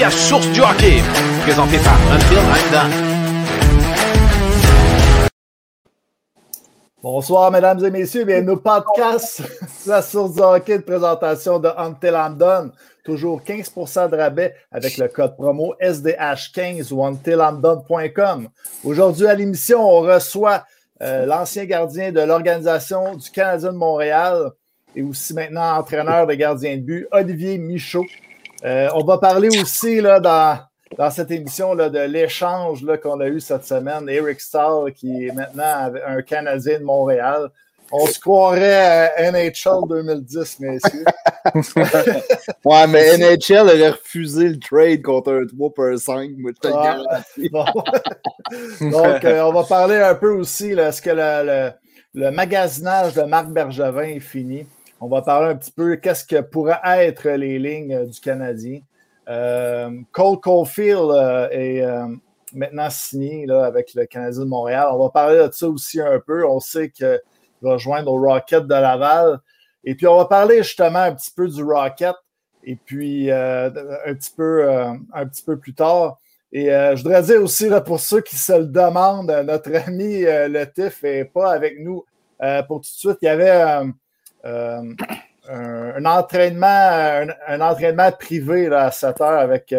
podcast Source du hockey, présenté par Unfield Heimdall. Bonsoir, mesdames et messieurs. Bienvenue au podcast La Source du hockey, de présentation de Unfield Heimdall. Toujours 15% de rabais avec le code promo SDH15 ou unfieldheimdall.com. Aujourd'hui à l'émission, on reçoit l'ancien gardien de l'organisation du Canadien de Montréal et aussi maintenant entraîneur de gardien de but, Olivier Michaud. On va parler aussi là, dans cette émission là, de l'échange là, qu'on a eu cette semaine. Eric Stahl, qui est maintenant un Canadien de Montréal. On se croirait à NHL 2010, messieurs. Ouais, mais NHL avait refusé le trade contre un 3-5. Moi, je te le garantis. Donc, on va parler un peu aussi de ce que le magasinage de Marc Bergevin est fini. On va parler un petit peu qu'est-ce que pourraient être les lignes du Canadien. Cole Caulfield est maintenant signé là, avec le Canadien de Montréal. On va parler de ça aussi un peu. On sait que va rejoindre au Rocket de Laval. Et puis, on va parler justement un petit peu du Rocket et puis un petit peu plus tard. Et je voudrais dire aussi, là, pour ceux qui se le demandent, notre ami Latif n'est pas avec nous pour tout de suite. Il y avait un entraînement privé là, à 7 heures avec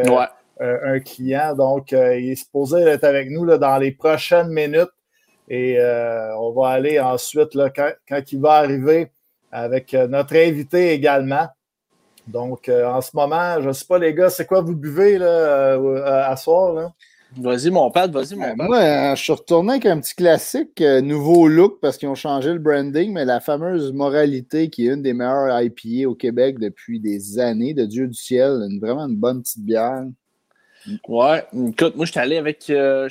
un client. Donc, il est supposé être avec nous là, dans les prochaines minutes. Et on va aller ensuite, là, quand il va arriver, avec notre invité également. Donc, en ce moment, je ne sais pas, les gars, c'est quoi vous buvez là, à soir? Là? Vas-y, mon père. Moi, je suis retourné avec un petit classique, nouveau look, parce qu'ils ont changé le branding, mais la fameuse Moralité, qui est une des meilleures IPA au Québec depuis des années, de Dieu du ciel, vraiment une bonne petite bière. Ouais, écoute, moi j'étais allé avec un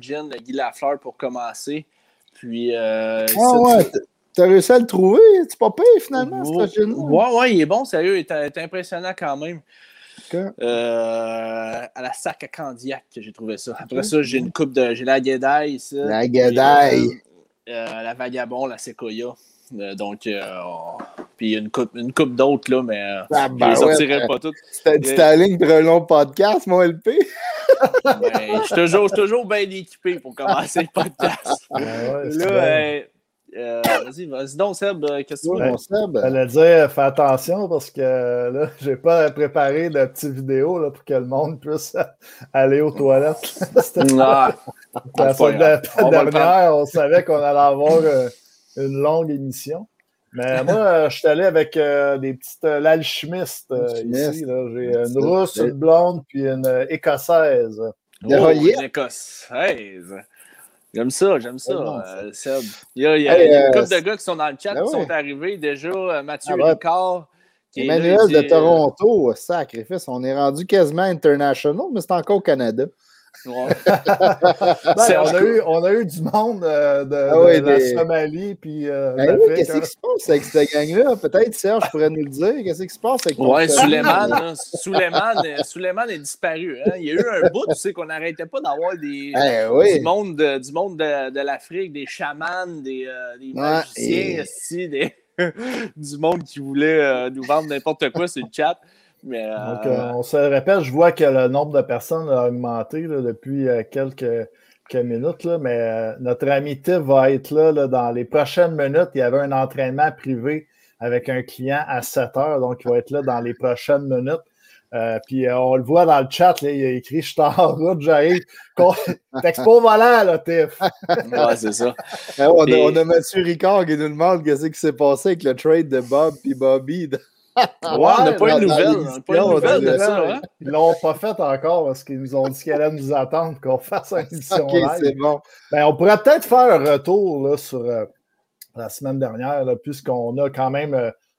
gin de Guy Lafleur pour commencer. Puis t'as réussi à le trouver, c'est pas pire finalement, ce gin. Ouais, il est bon, sérieux, il est impressionnant quand même. Okay. À la sac à Candiac que j'ai trouvé ça. Après ça, j'ai la Guédaille ici. La Guédaille. La Vagabond, la Sequoia. Donc, puis une coupe d'autres, là, mais je les sortirais pas toutes. C'était la ligne pour un long podcast, mon LP. Ben, je suis toujours bien équipé pour commencer le podcast. Vas-y donc, Seb, qu'est-ce que tu veux, mon Seb? J'allais dire, fais attention, parce que là, j'ai pas préparé de petite vidéo là, pour que le monde puisse aller aux toilettes. La fois dernière, on savait qu'on allait avoir... une longue émission. Mais moi, je suis allé avec des petites l'alchimiste ici. Là. J'ai une rousse, une blonde, puis une écossaise. Une écossaise! J'aime ça. Seb. Il y a une couple de gars qui sont dans le chat qui sont arrivés déjà. Mathieu Ricard. Emmanuel de Toronto, sacrifice. On est rendu quasiment international, mais c'est encore au Canada. on a eu du monde de la Somalie. Puis, qu'est-ce qui se passe avec cette gang-là? Peut-être, Serge, pourrait nous le dire. Qu'est-ce qui se passe avec Souleymane est disparu. Hein? Il y a eu un bout, tu sais, qu'on n'arrêtait pas d'avoir du monde de l'Afrique, des chamans, des magiciens, du monde qui voulait nous vendre n'importe quoi sur le chat. Mais donc, on se répète, je vois que le nombre de personnes a augmenté là, depuis quelques minutes, là, mais notre ami Tiff va être là dans les prochaines minutes. Il y avait un entraînement privé avec un client à 7 heures, donc il va être là dans les prochaines minutes. Puis on le voit dans le chat, là, il a écrit « Je suis en route, j'arrive. » T'expo volant, là, Tiff. Ouais, c'est ça. On a Mathieu Ricard qui nous demande ce qui s'est passé avec le trade de Bob et Bobby. Ouais, on n'a pas eu de nouvelles de ça. Hein? Ils ne l'ont pas fait encore parce qu'ils nous ont dit qu'elle allait nous attendre qu'on fasse une émission live. C'est bon. Ben, on pourrait peut-être faire un retour là, sur la semaine dernière, là, puisqu'on a quand même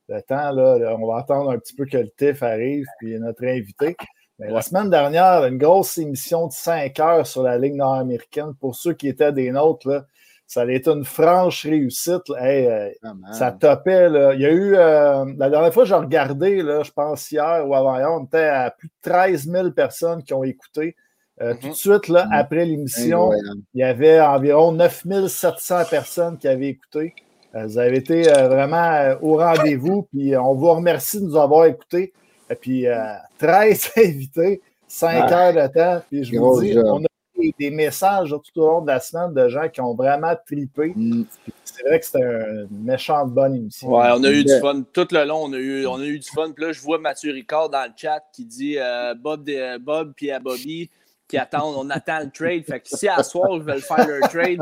le temps. Là, on va attendre un petit peu que le TIF arrive puis notre invité. Ben, la semaine dernière, une grosse émission de 5 heures sur la Ligue nord-américaine. Pour ceux qui étaient des nôtres, là, ça allait être une franche réussite. Hey, ça topait. Là. Il y a eu, la dernière fois que j'ai regardé, là, je pense hier ou avant-hier, on était à plus de 13 000 personnes qui ont écouté. Tout de suite, là, après l'émission, il y avait environ 9 700 personnes qui avaient écouté. Vous avez été vraiment au rendez-vous. Puis on vous remercie de nous avoir écoutés. Et puis, 13 invités. 5 heures de temps. Puis je vous dis, on a des messages tout au long de la semaine de gens qui ont vraiment trippé. Mm. C'est vrai que c'était une méchante bonne émission. Ouais, on a eu du fun. Tout le long, on a eu du fun. Puis là, je vois Mathieu Ricard dans le chat qui dit Bob puis à Bobby qui attendent. On attend le trade. Fait que si à soir, ils veulent faire leur trade,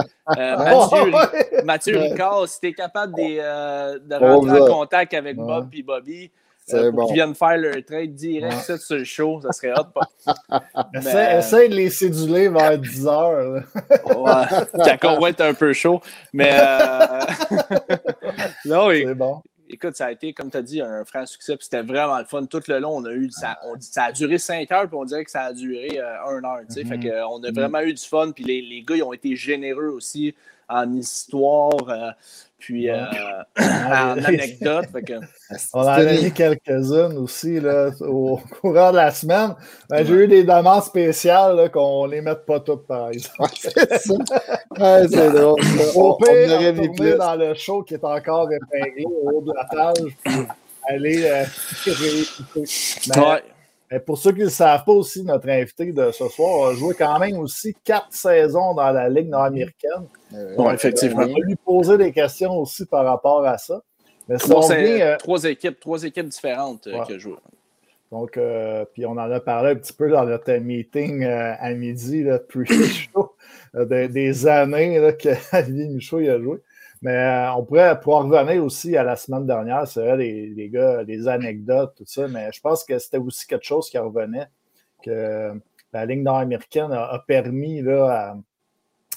Mathieu Ricard, si t'es capable de rentrer en contact avec Bob puis Bobby, qui viennent faire leur trade direct sur le show, ça serait hot. Essaye de les séduler vers 10h. Ouais, quand on va être un peu chaud. Mais non, c'est bon. Écoute, ça a été, comme tu as dit, un franc succès. C'était vraiment le fun. Tout le long, on a eu ça a duré 5 heures, puis on dirait que ça a duré 1 heure. Mm-hmm. Fait que, on a vraiment eu du fun. Puis les gars, ils ont été généreux aussi en histoire. En anecdote. Que... On en a eu quelques-unes aussi là, au courant de la semaine. Ben, j'ai eu des demandes spéciales là, qu'on ne les mette pas toutes par exemple. C'est ça. Ouais, c'est drôle. Au pire, on dans le show qui est encore épinglé au haut de la table. Puis aller Mais pour ceux qui ne le savent pas aussi, notre invité de ce soir a joué quand même aussi 4 saisons dans la Ligue nord-américaine. Bon, effectivement. On va lui poser des questions aussi par rapport à ça. Mais si trois équipes différentes qui jouent. Donc, puis on en a parlé un petit peu dans notre meeting à midi, pre-show, des années qu'Alivier Michaud a joué. Mais on pourrait pouvoir revenir aussi à la semaine dernière, c'est vrai, les gars, les anecdotes, tout ça, mais je pense que c'était aussi quelque chose qui revenait, que la Ligue nord-américaine a permis là,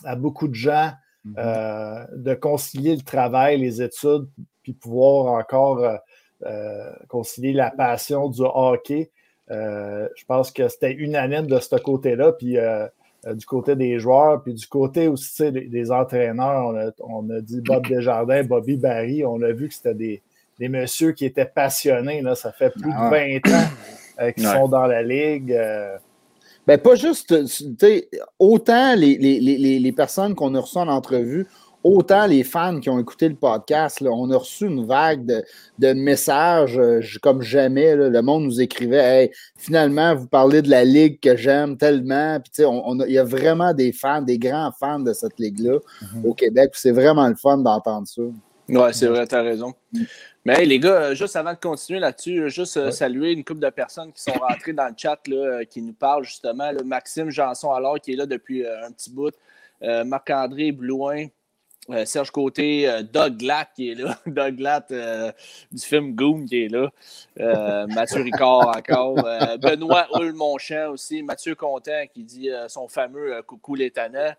à beaucoup de gens de concilier le travail, les études, puis pouvoir encore concilier la passion du hockey. Je pense que c'était unanime de ce côté-là, puis du côté des joueurs, puis du côté aussi des entraîneurs. On a dit Bob Desjardins, Bobby Barry. On a vu que c'était des messieurs qui étaient passionnés. Là. Ça fait plus de 20 ans qu'ils sont dans la Ligue. Ben, pas juste, autant les personnes qu'on a reçues en entrevue, autant les fans qui ont écouté le podcast, là, on a reçu une vague de messages comme jamais. Là, le monde nous écrivait hey, « Finalement, vous parlez de la ligue que j'aime tellement. » Il y a vraiment des fans, des grands fans de cette ligue-là au Québec. C'est vraiment le fun d'entendre ça. Oui, c'est vrai, tu as raison. Mais hey, les gars, juste avant de continuer là-dessus, juste saluer une couple de personnes qui sont rentrées dans le chat, là, qui nous parlent justement. Là, Maxime Janson alors qui est là depuis un petit bout. Marc-André Blouin. Serge Côté, Doug Glatt qui est là, Doug Glatt du film Goom qui est là, Mathieu Ricard encore, Benoît Hull-Monchamp aussi, Mathieu Contant qui dit son fameux « Coucou les tannants ».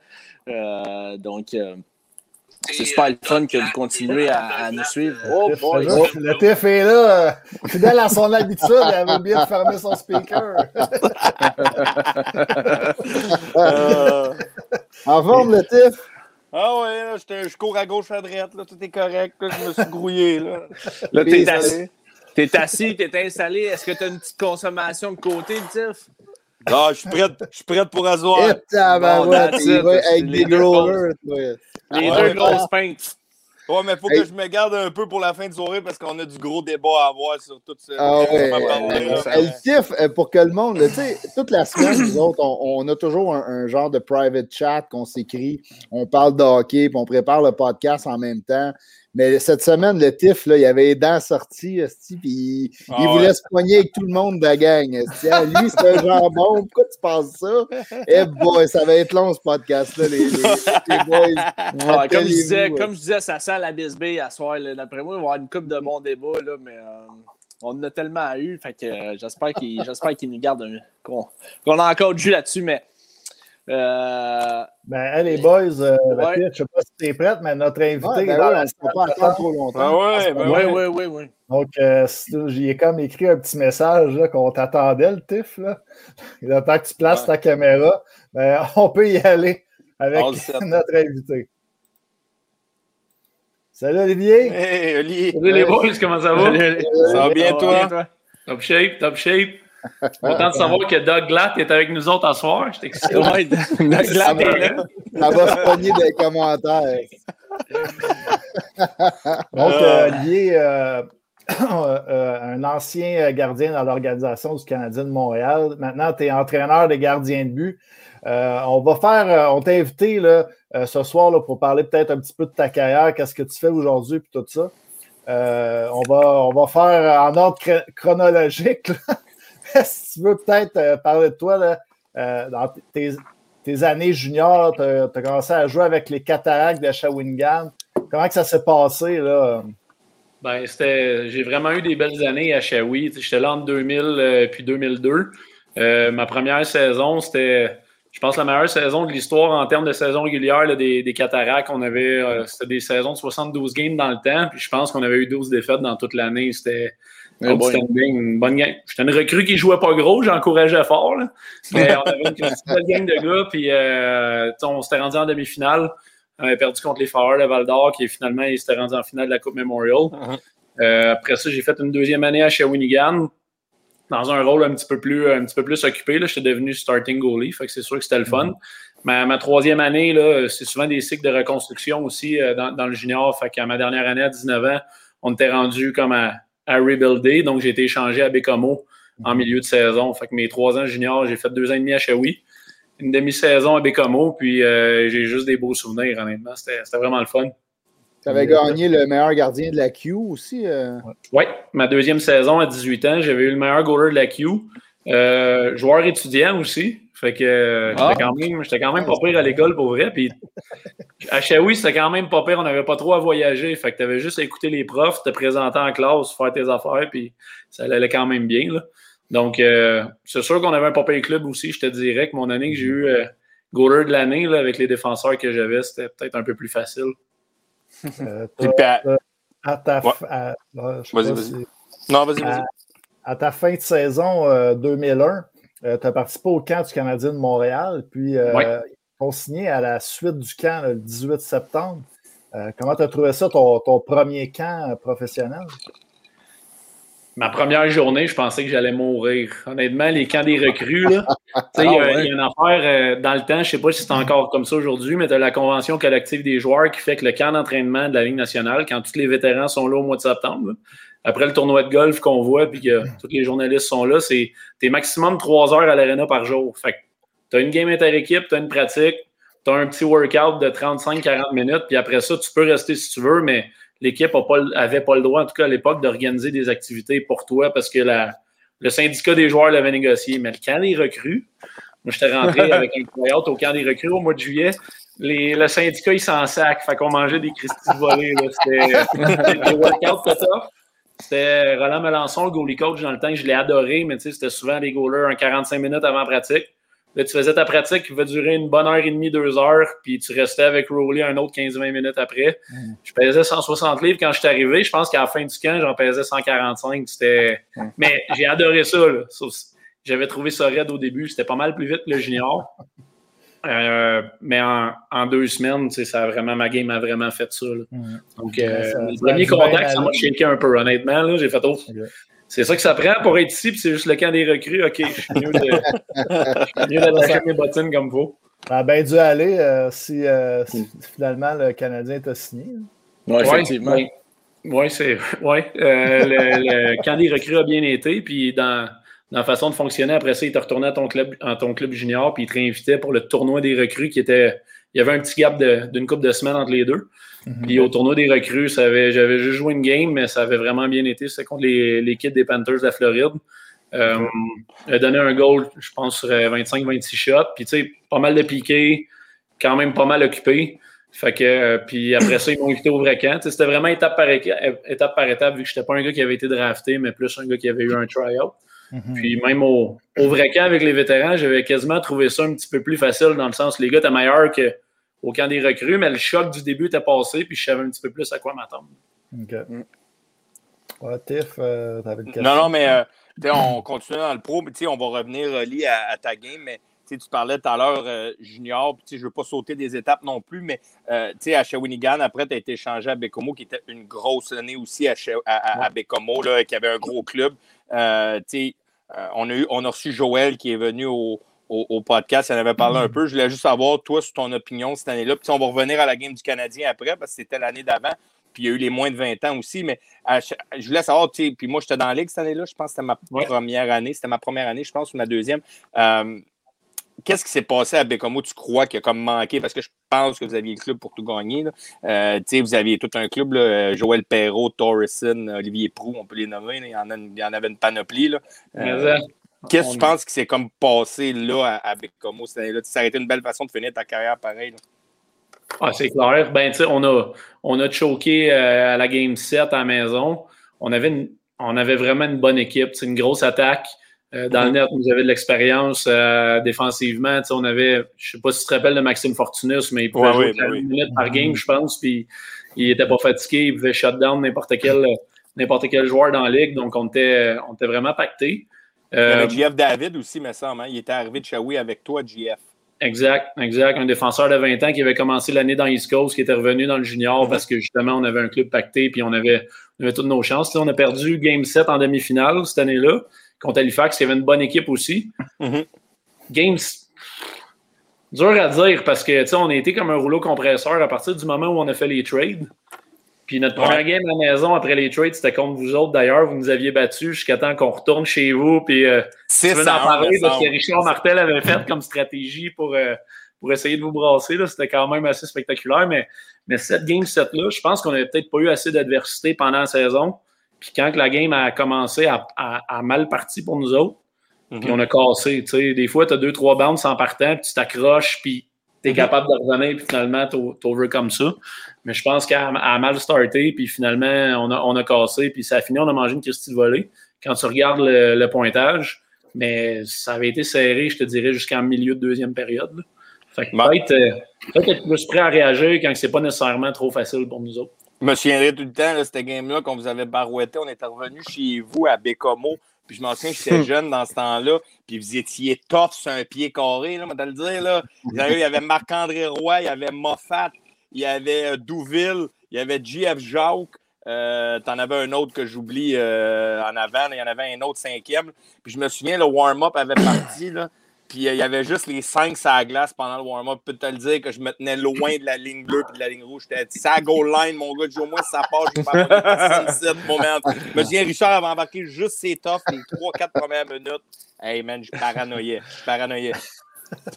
Donc, c'est super le fun que vous continuez à nous suivre. Oh, boy. Le TF est là. Fidèle à son habitude, elle avait oublié de fermer son speaker. En forme, le TF. Ah ouais, là, je cours à gauche à droite, là, tout est correct, là, je me suis grouillé. Là, t'es installé. Est-ce que t'as une petite consommation de côté, Tiff? Non, je suis prête pour asseoir. Avec des growlers. Les deux grosses pintes. Ouais, mais faut que je me garde un peu pour la fin de soirée parce qu'on a du gros débat à avoir sur tout ça. Le Tiff, pour que le monde, tu sais, toute la semaine, nous autres, on a toujours un genre de private chat qu'on s'écrit, on parle de hockey, puis on prépare le podcast en même temps. Mais cette semaine, le Tiff, là, il avait les dents sorties, puis il voulait se poigner avec tout le monde de la gang. Lui, c'est un jambon. Pourquoi tu penses ça? Eh boy, ça va être long, ce podcast-là, les boys. Ouais, comme je disais, ça sent la bisbille à soir. Là. D'après moi, il va y avoir une coupe de bons débats, là, mais on en a tellement eu. Fait que j'espère qu'il nous garde qu'on a encore du jus là-dessus, mais... les boys, je ne sais pas si tu es prête, mais notre invité ne va pas attendre trop longtemps. Oui. Donc, j'y ai comme écrit un petit message là, qu'on t'attendait, le Tiff. Là. Il attend que tu places ta caméra. On peut y aller avec notre invité. Salut, Olivier. Hey, Olivier. Salut, les boys, comment ça va? Ça va bien, toi? Top shape. Content de savoir que Doug Glatt est avec nous autres en soir. J'étais excité. Ouais, Doug Glatt est là. Ça va se pogner des commentaires. Donc, Olivier, un ancien gardien dans l'organisation du Canadien de Montréal. Maintenant, tu es entraîneur de gardien de but. On t'a invité là, ce soir là, pour parler peut-être un petit peu de ta carrière, qu'est-ce que tu fais aujourd'hui et tout ça. On va faire en ordre chronologique. Si tu veux peut-être parler de toi, là, dans tes années juniors, tu as commencé à jouer avec les Cataractes de Shawinigan. Comment que ça s'est passé là? Ben, j'ai vraiment eu des belles années à Shawi. J'étais là entre 2000 puis 2002. Ma première saison, c'était, je pense, la meilleure saison de l'histoire en termes de saison régulière là, des Cataractes. C'était des saisons de 72 games dans le temps. Puis je pense qu'on avait eu 12 défaites dans toute l'année. C'était une bonne game. J'étais une recrue qui jouait pas gros. J'encourageais fort. Là. Mais on avait une belle gang de gars. Puis on s'était rendu en demi-finale. On avait perdu contre les Foreurs de Val-d'Or, qui finalement ils s'étaient rendus en finale de la Coupe Memorial. Uh-huh. Après ça, j'ai fait une deuxième année à Shawinigan, dans un rôle un petit peu plus occupé. Là. J'étais devenu starting goalie, fait que c'est sûr que c'était le fun. Ma troisième année, là, c'est souvent des cycles de reconstruction aussi dans le junior. Fait qu'à ma dernière année, à 19 ans, on était rendu comme à rebuilder. Donc, j'ai été échangé à Bécomo en milieu de saison. Fait que mes 3 ans junior, j'ai fait 2 ans et demi à Shawi. Une demi-saison à Bécomo, puis j'ai juste des beaux souvenirs, honnêtement. C'était vraiment le fun. Tu avais gagné le meilleur gardien de la Q aussi? Oui, ma deuxième saison à 18 ans, j'avais eu le meilleur goaler de la Q. Joueur étudiant aussi. Fait que j'étais quand même pas pire à l'école pour vrai. Puis à Shawi, c'était quand même pas pire. On n'avait pas trop à voyager. Fait que tu avais juste à écouter les profs, te présenter en classe, faire tes affaires, puis ça allait quand même bien, là. Donc, c'est sûr qu'on avait un papier club aussi, je te dirais que mon année que j'ai eu goaler de l'année là, avec les défenseurs que j'avais, c'était peut-être un peu plus facile. À ta fin de saison 2001, tu as participé au camp du Canadien de Montréal, puis ils t'ont signé à la suite du camp là, le 18 septembre. Comment tu as trouvé ça, ton premier camp professionnel? Ma première journée, je pensais que j'allais mourir. Honnêtement, les camps des recrues, là, il y a une affaire dans le temps, je ne sais pas si c'est encore comme ça aujourd'hui, mais tu as la convention collective des joueurs qui fait que le camp d'entraînement de la Ligue nationale, quand tous les vétérans sont là au mois de septembre, là, après le tournoi de golf qu'on voit puis que tous les journalistes sont là, c'est t'es maximum 3 heures à l'aréna par jour. Fait que tu as une game inter-équipe, tu as une pratique, tu as un petit workout de 35-40 minutes, puis après ça, tu peux rester si tu veux, mais l'équipe n'avait pas le droit, en tout cas à l'époque, d'organiser des activités pour toi parce que le syndicat des joueurs l'avait négocié. Mais le camp des recrues, moi j'étais rentré avec un coyote au camp des recrues au mois de juillet, le syndicat il s'en sac, fait qu'on mangeait des cristis volés. Là. C'était des workouts total. C'était Roland Melançon, le goalie coach dans le temps, que je l'ai adoré, mais c'était souvent des goalers en 45 minutes avant pratique. Là, tu faisais ta pratique qui va durer une bonne heure et demie, 2 heures, puis tu restais avec Rowley un autre 15-20 minutes après. Je pesais 160 livres quand je suis arrivé. Je pense qu'à la fin du camp, j'en pesais 145. Mais j'ai adoré ça. Là. J'avais trouvé ça raide au début. C'était pas mal plus vite que le junior. Mais en 2 semaines, ma game a vraiment fait ça. Là. Donc, le premier contact, ça m'a shaké un peu, honnêtement. Là, j'ai fait autre. Okay. C'est ça que ça prend pour être ici, puis c'est juste le camp des recrues. OK, je suis mieux d'attacher mes bottines comme vous. Ça a bien dû aller si finalement le Canadien t'a signé. Oui, effectivement. Le camp des recrues a bien été, puis dans la façon de fonctionner, après ça, il t'a retourné à ton club junior, puis il te réinvitait pour le tournoi des recrues qui était... Il y avait un petit gap d'une couple de semaines entre les deux. Mm-hmm. Puis au tournoi des recrues, j'avais juste joué une game, mais ça avait vraiment bien été. C'était contre les kids des Panthers de la Floride. J'ai donné un goal, je pense, sur 25-26 shots. Puis tu sais, pas mal de piqué, quand même pas mal occupé. Fait que, puis après ça, ils m'ont invité au vrai camp. T'sais, c'était vraiment étape par étape, vu que je n'étais pas un gars qui avait été drafté, mais plus un gars qui avait eu un try-out. Mm-hmm. Puis même au vrai camp avec les vétérans, j'avais quasiment trouvé ça un petit peu plus facile, dans le sens les gars étaient meilleurs que... au camp des recrues, mais le choc du début était passé, puis je savais un petit peu plus à quoi m'attendre. OK. Ouais, Tiff, t'avais le cas. Non, mais on continue dans le pro, mais on va revenir lié à ta game, mais tu parlais tout à l'heure junior, puis je ne veux pas sauter des étapes non plus, mais à Shawinigan, après, tu as été échangé à Bécomo, qui était une grosse année aussi à Bécomo, là, qui avait un gros club. On a reçu Joël qui est venu au podcast, elle avait parlé un peu. Je voulais juste savoir, toi, sur ton opinion cette année-là. Puis on va revenir à la game du Canadien après, parce que c'était l'année d'avant. puis il y a eu les moins de 20 ans aussi, mais je voulais savoir, tu sais, puis moi, j'étais dans la Ligue cette année-là, je pense que c'était ma première année, je pense, ou ma deuxième. Qu'est-ce qui s'est passé à Baie-Comeau, tu crois, qui a comme manqué? Parce que je pense que vous aviez le club pour tout gagner. Vous aviez tout un club, là, Joël Perreault, Torreson, Olivier Proulx, on peut les nommer. Là, il y en avait une panoplie. Là. Qu'est-ce que tu penses qui s'est comme passé là à Baie-Comeau cette année-là? Ça a été une belle façon de finir ta carrière pareil. Là. Ah, c'est clair. Ben, on a choqué à la Game 7 à la maison. On avait vraiment une bonne équipe. C'est une grosse attaque. Dans le net, nous avions de l'expérience défensivement. On avait, je ne sais pas si tu te rappelles de Maxime Fortunus, mais il pouvait jouer 40 minutes par game, je pense. Puis il n'était pas fatigué. Il pouvait shut down n'importe quel joueur dans la ligue. Donc, on était vraiment pacté. Avec JF David aussi, me semble. Hein? Il était arrivé de Shawi avec toi, JF. Exact. Un défenseur de 20 ans qui avait commencé l'année dans East Coast, qui était revenu dans le junior parce que justement, on avait un club pacté puis on avait toutes nos chances. Là, on a perdu Game 7 en demi-finale cette année-là. Contre Halifax, il y avait une bonne équipe aussi. Mm-hmm. Games, dur à dire parce que, tu sais, on a été comme un rouleau compresseur à partir du moment où on a fait les trades. Puis notre première game à la maison après les trades, c'était contre vous autres d'ailleurs. Vous nous aviez battus jusqu'à temps qu'on retourne chez vous. Puis tu veux en parler de ce que Richard Martel avait fait comme stratégie pour essayer de vous brasser. Là. C'était quand même assez spectaculaire. Mais cette game 7-là, je pense qu'on n'avait peut-être pas eu assez d'adversité pendant la saison. Puis quand la game a commencé à mal partir pour nous autres, puis on a cassé. Des fois, tu as 2-3 bounces en partant, puis tu t'accroches, puis tu es capable de revenir, puis finalement, tu over comme ça. Mais je pense qu'à mal starter, puis finalement, on a cassé, puis ça a fini, on a mangé une Christie de volée. Quand tu regardes le pointage, mais ça avait été serré, je te dirais, jusqu'en milieu de deuxième période. Là. Fait que peut-être être plus prêt à réagir quand c'est pas nécessairement trop facile pour nous autres. Je me souviendrai tout le temps, là, cette game-là, qu'on vous avait barouetté, on était revenu chez vous à Baie-Comeau. Puis je m'en souviens, j'étais jeune dans ce temps-là. Puis vous étiez tough sur un pied carré, là, on va le dire. Là. Il y avait Marc-André Roy, il y avait Moffat, il y avait Douville, il y avait J.F. Jacques. T'en avais un autre que j'oublie en avant. Il y en avait un autre cinquième. Puis je me souviens, le warm-up avait parti, là. Puis il y avait juste les 5 sur la glace pendant le warm-up. Je peux te le dire que je me tenais loin de la ligne bleue et de la ligne rouge. J'étais dit, ça goal line, mon gars. Au moins, si ça part, je vais pas 6-7 moments. Je me souviens, Richard avait embarqué juste ses toffes les 3-4 premières minutes. Hey man, je paranoïais.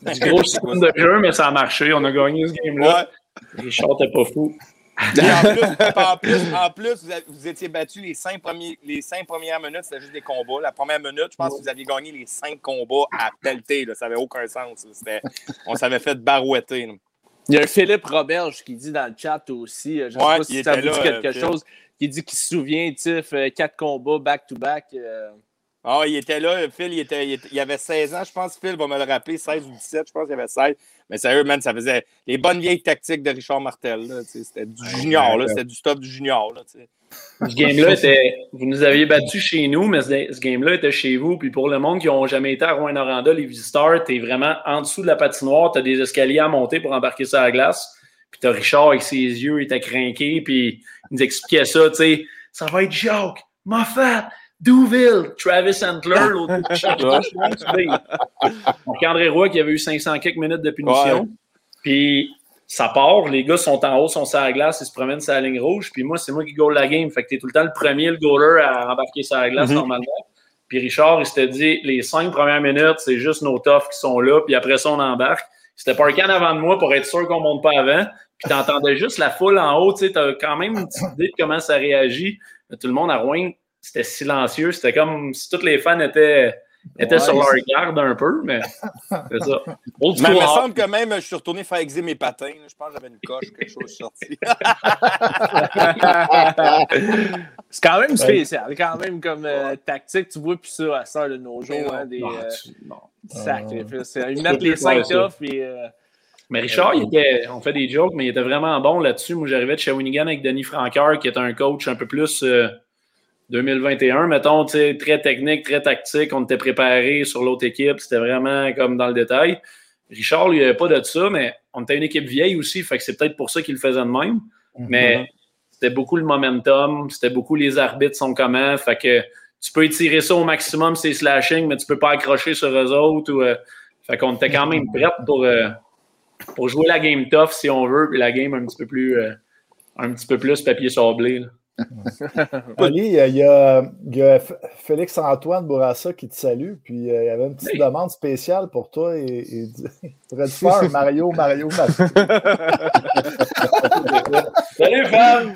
Du gros système de jeu, mais ça a marché. On a gagné ce game-là. Ouais. Richard, t'es pas fou. En plus, vous étiez battus les cinq premières minutes, c'était juste des combats. La première minute, je pense que vous aviez gagné les 5 combats à pelleter. Ça n'avait aucun sens. On s'avait fait barouetter. Là. Il y a Philippe Roberge qui dit dans le chat aussi, je ne sais pas si ça vous dit quelque chose, qui dit qu'il se souvient, Tiff, 4 combats back-to-back. Ah, il était là, Phil, il avait 16 ans, je pense, Phil va me le rappeler, 16 ou 17, je pense qu'il avait 16. Mais sérieux, man, ça faisait les bonnes vieilles tactiques de Richard Martel. Là, c'était du junior, là, c'était du top du junior. Là, ce game-là était... Vous nous aviez battus chez nous, mais ce game-là était chez vous. Puis pour le monde qui n'a jamais été à Rouyn-Noranda, les visiteurs, t'es vraiment en dessous de la patinoire, t'as des escaliers à monter pour embarquer sur la glace. Puis t'as Richard avec ses yeux, il était crinqué, puis il nous expliquait ça, tu sais, ça va être Jacques, Moffat, Douville, Travis Antler, l'autre Donc, André Roy qui avait eu 500 quelques minutes de punition. Ouais. Puis, ça part. Les gars sont en haut, sont sur la glace, ils se promènent sur la ligne rouge. Puis moi, c'est moi qui goal la game. Fait que t'es tout le temps le premier, le goaler, à embarquer sur la glace normalement. Puis Richard, il s'était dit, les 5 premières minutes, c'est juste nos toughs qui sont là. Puis après ça, on embarque. C'était parké en avant de moi pour être sûr qu'on ne monte pas avant. Puis t'entendais juste la foule en haut. Tu sais, t'as quand même une petite idée de comment ça réagit. Tout le monde à Rouen. C'était silencieux. C'était comme si tous les fans étaient sur leur garde un peu, mais c'est ça. Il me semble que même je suis retourné faire exer mes patins. Je pense que j'avais une coche, quelque chose sorti. C'est quand même spécial, quand même comme tactique. Tu vois plus ça à ça de nos jours. Hein, sacrifices. Ils mettent les 5 toffes et... Mais Richard, on fait des jokes, mais il était vraiment bon là-dessus. Moi, j'arrivais de Shawinigan avec Denis Franqueur, qui était un coach un peu plus... 2021, mettons, très technique, très tactique. On était préparé sur l'autre équipe. C'était vraiment comme dans le détail. Richard, lui, il n'y avait pas de ça, mais on était une équipe vieille aussi. Fait que c'est peut-être pour ça qu'il le faisait de même. Mais c'était beaucoup le momentum. C'était beaucoup les arbitres sont comment. Fait que tu peux étirer ça au maximum, c'est slashing, mais tu ne peux pas accrocher sur eux autres. Fait qu'on était quand même prêts pour jouer la game tough, si on veut, puis la game un petit peu plus... un petit peu plus papier sablé. Ali, il y a Félix-Antoine Bourassa qui te salue, puis il y avait une petite demande spéciale pour toi et il pourrait te faire Mario. Salut, Fab!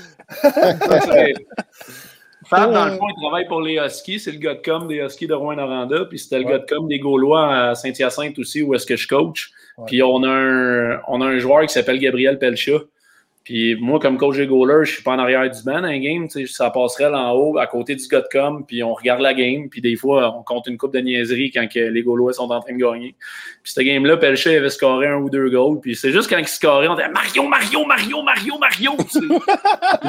Fab, dans le fond, il travaille pour les Huskies, c'est le gars de com des Huskies de Rouyn-Noranda, puis c'était le gars de com des Gaulois à Saint-Hyacinthe aussi, où est-ce que je coach. Ouais. Puis on a un joueur qui s'appelle Gabriel Pelcha. Puis moi, comme coach des goalers, je suis pas en arrière du banc dans un game. Ça passerait en haut, à côté du gars de com, puis on regarde la game. Puis des fois, on compte une coupe de niaiserie quand que les Gaulois sont en train de gagner. Puis cette game-là, Pelcha avait scoré 1 ou 2 goals. Puis c'est juste quand il scorait, on disait « Mario! » Lui,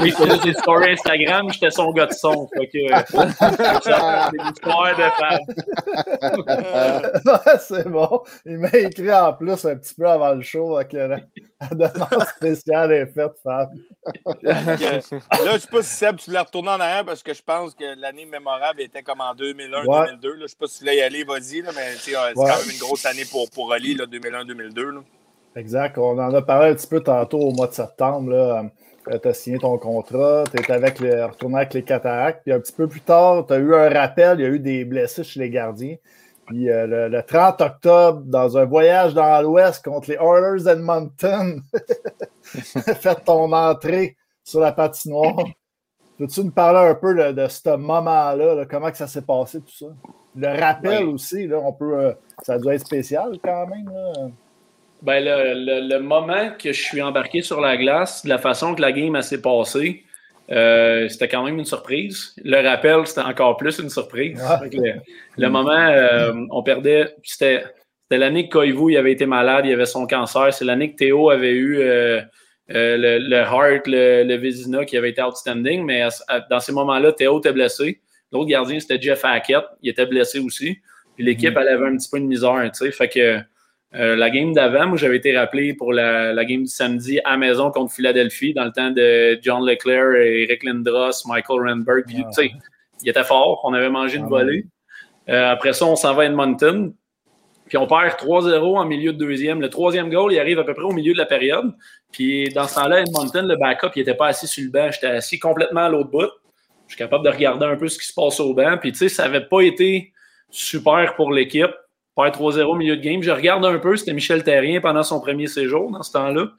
il faisait des stories Instagram, j'étais son gars de son. Fait que c'est une histoire de femme. C'est bon. Il m'a écrit en plus un petit peu avant le show avec la demande spéciale est faite. Là, je ne sais pas si Seb, tu voulais retourner en arrière parce que je pense que l'année mémorable était comme en 2001-2002. Ouais. Je ne sais pas si tu voulais y aller, vas-y, là, mais c'est quand même une grosse année pour Oli, 2001-2002. Là. Exact. On en a parlé un petit peu tantôt au mois de septembre. Tu as signé ton contrat, tu es retourné avec les Cataractes. Puis un petit peu plus tard, tu as eu un rappel, il y a eu des blessés chez les gardiens. Puis le 30 octobre, dans un voyage dans l'Ouest contre les Oilers d'Edmonton, faites ton entrée sur la patinoire. Peux-tu nous parler un peu de ce moment-là, là, comment que ça s'est passé, tout ça? Le rappel aussi, là, ça doit être spécial quand même. Là. Ben, le moment que je suis embarqué sur la glace, de la façon que la game s'est passée, c'était quand même une surprise. Le rappel, c'était encore plus une surprise. Le moment, on perdait. C'était l'année que Koivu il avait été malade, il avait son cancer. C'est l'année que Théo avait eu le Hart, le Vezina qui avait été outstanding. Mais dans ces moments-là, Théo était blessé. L'autre gardien, c'était Jeff Hackett. Il était blessé aussi. Puis l'équipe, elle avait un petit peu de misère. T'sais. Fait que la game d'avant, moi, j'avais été rappelé pour la game du samedi à maison contre Philadelphie dans le temps de John Leclerc, Eric Lindros, Michael Renberg. Puis, tu sais, il était fort. On avait mangé une volée. Après ça, on s'en va à Edmonton. Puis on perd 3-0 en milieu de deuxième. Le troisième goal, il arrive à peu près au milieu de la période. Puis dans ce temps-là, Edmonton, le backup, il n'était pas assis sur le banc. J'étais assis complètement à l'autre bout. Je suis capable de regarder un peu ce qui se passe au banc. Puis, tu sais, ça n'avait pas été super pour l'équipe. Faire 3-0 au milieu de game. Je regarde un peu, c'était Michel Terrien pendant son premier séjour dans ce temps-là.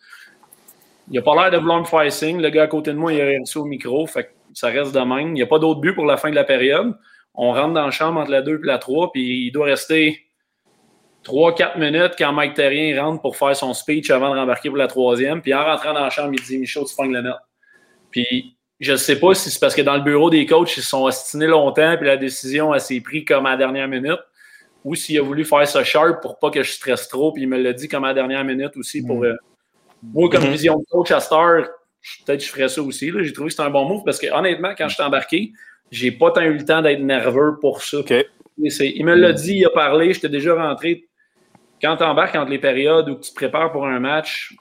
Il n'a pas l'air de vouloir me faire signe. Le gars à côté de moi, il a réussi au micro. Fait que ça reste de même. Il n'y a pas d'autre but pour la fin de la période. On rentre dans la chambre entre la 2 et la 3, puis il doit rester 3-4 minutes quand Mike Terrien rentre pour faire son speech avant de rembarquer pour la 3e. Puis en rentrant dans la chambre, il dit « Michaud, tu pognes le net ». Puis je ne sais pas si c'est parce que dans le bureau des coachs, ils se sont ostinés longtemps, puis la décision s'est prise comme à la dernière minute. Ou s'il a voulu faire ça sharp pour pas que je stresse trop, puis il me l'a dit comme à la dernière minute aussi. Pour moi, comme vision de coach à cette heure, peut-être que je ferais ça aussi. Là. J'ai trouvé que c'était un bon move parce que honnêtement, quand je suis embarqué, j'ai pas tant eu le temps d'être nerveux pour ça. Okay. Il me l'a dit, il a parlé, j'étais déjà rentré. Quand tu embarques entre les périodes ou que tu te prépares pour un match,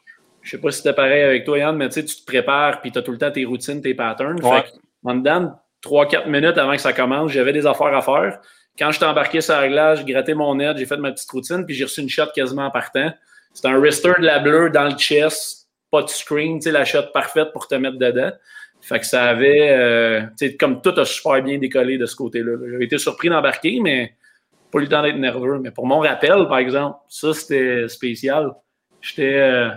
je sais pas si c'était pareil avec toi, Yann, mais tu sais, tu te prépares puis tu as tout le temps tes routines, tes patterns. Ouais. Fait qu'en dedans, 3-4 minutes avant que ça commence, j'avais des affaires à faire. Quand j'étais embarqué sur la glace, j'ai gratté mon net, j'ai fait ma petite routine, puis j'ai reçu une shot quasiment en partant. C'était un wrister de la bleue dans le chest, pas de screen, tu sais, la shot parfaite pour te mettre dedans. Fait que ça avait, tu sais, comme tout a super bien décollé de ce côté-là. J'avais été surpris d'embarquer, mais pas eu le temps d'être nerveux. Mais pour mon rappel, par exemple, ça, c'était spécial. J'étais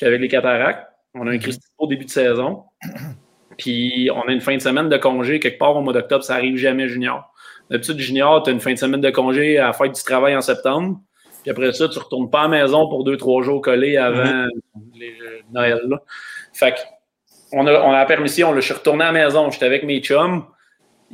avec les Cataractes. On a un Christophe au début de saison. Puis on a une fin de semaine de congé quelque part au mois d'octobre. Ça n'arrive jamais junior. D'habitude, junior, tu as une fin de semaine de congé à la fête du travail en septembre. Puis après ça, tu ne retournes pas à la maison pour 2-3 jours collés avant Noël. Là. Fait qu'on a la permission. Je suis retourné à la maison. J'étais avec mes chums.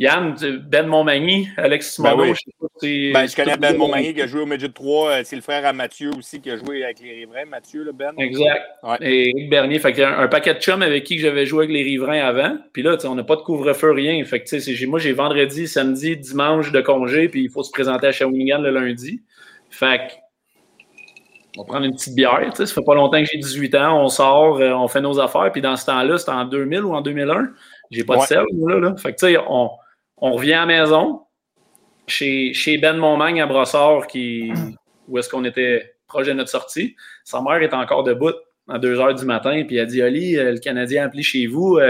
Yann, Ben Montmagny, Alex Simon. Je connais Ben Montmagny qui a joué au Midget 3. C'est le frère à Mathieu aussi qui a joué avec les Riverains. Mathieu, là, Ben. Exact. Ouais. Et Eric Bernier. Fait qu'il y a un paquet de chums avec qui j'avais joué avec les Riverains avant. Puis là, on n'a pas de couvre-feu, rien. Fait que moi, j'ai vendredi, samedi, dimanche de congé. Puis il faut se présenter à Shawinigan le lundi. Fait qu'on va prendre une petite bière. Ça fait pas longtemps que j'ai 18 ans. On sort, on fait nos affaires. Puis dans ce temps-là, c'était en 2000 ou en 2001. J'ai pas de sel. Là. Fait que on revient à la maison, chez Ben Montmagne à Brossard, où est-ce qu'on était proche de notre sortie. Sa mère est encore debout. à 2h du matin, puis elle dit « Oli, le Canadien a appelé chez vous,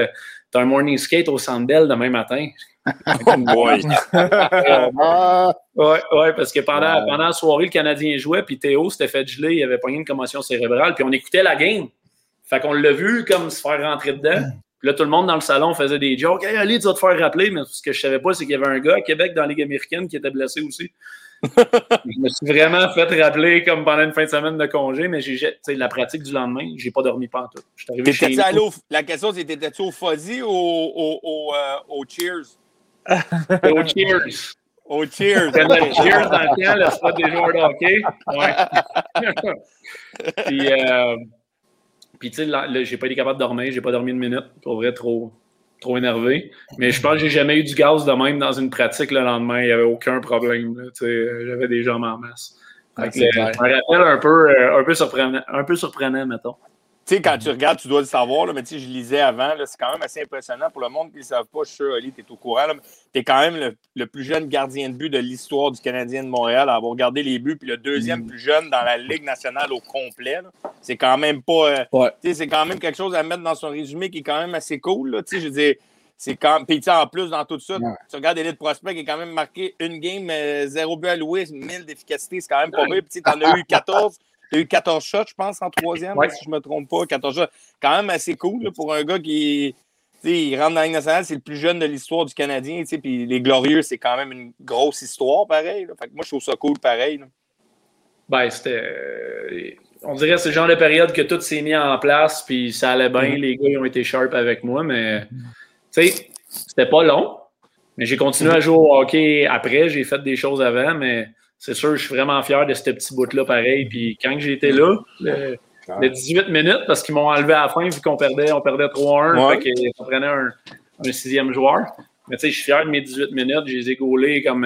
t'as un morning skate au Centre Bell demain matin. » Oh boy! ouais, parce que pendant la soirée, le Canadien jouait, puis Théo s'était fait geler, il avait pogné une commotion cérébrale, puis on écoutait la game. Fait qu'on l'a vu comme se faire rentrer dedans. Puis là, tout le monde dans le salon faisait des jokes. « Hey, Oli, tu vas te faire rappeler. » Mais ce que je savais pas, c'est qu'il y avait un gars à Québec dans la Ligue américaine qui était blessé aussi. Je me suis vraiment fait rappeler comme pendant une fin de semaine de congé, mais la pratique du lendemain, j'ai pas dormi pantoute. La question, c'est t'étais-tu au Fuzzy ou au Cheers? Au Cheers. Au Cheers. Le Cheers dans le temps, le spot des joueurs de hockey. Ouais. Puis tu sais, j'ai pas été capable de dormir, j'ai pas dormi une minute, pour vrai, trop énervé, mais je pense que j'ai jamais eu du gaz de même dans une pratique le lendemain, il n'y avait aucun problème, là, j'avais des jambes en masse. Je me rappelle un peu surprenant, mettons. Tu sais, quand tu regardes, tu dois le savoir, là, mais tu sais, je lisais avant, là, c'est quand même assez impressionnant pour le monde qui ne le savent pas, je suis sûr, Oli, tu es au courant, là, mais tu es quand même le plus jeune gardien de but de l'histoire du Canadien de Montréal à avoir gardé les buts, puis le deuxième plus jeune dans la Ligue nationale au complet, là. C'est quand même pas... Tu sais, c'est quand même quelque chose à mettre dans son résumé qui est quand même assez cool, là, tu sais, je veux dire... C'est quand... Puis, tu sais, en plus, dans tout ça, tu regardes Elite Prospect qui est quand même marqué une game, 0 but alloué, 1000 d'efficacité, c'est quand même pas vrai. Puis, tu sais, t'en as eu 14. T'as eu 14 shots, je pense, en troisième, si je ne me trompe pas. 14 shots. Quand même assez cool là, pour un gars qui il rentre dans la Ligue nationale. C'est le plus jeune de l'histoire du Canadien. Puis les Glorieux, c'est quand même une grosse histoire, pareil. Là. Fait que moi, je trouve ça cool, pareil. Là. Ben, c'était... On dirait que c'est le genre de période que tout s'est mis en place, puis ça allait bien. Les gars, ils ont été sharp avec moi, mais c'était pas long. Mais j'ai continué à jouer au hockey après. J'ai fait des choses avant, mais... C'est sûr, je suis vraiment fier de ce petit bout-là, pareil. Puis quand j'étais là, les 18 minutes, parce qu'ils m'ont enlevé à la fin, vu qu'on perdait 3-1, fait qu'on prenait un sixième joueur. Mais tu sais, je suis fier de mes 18 minutes. Je les ai gaulés comme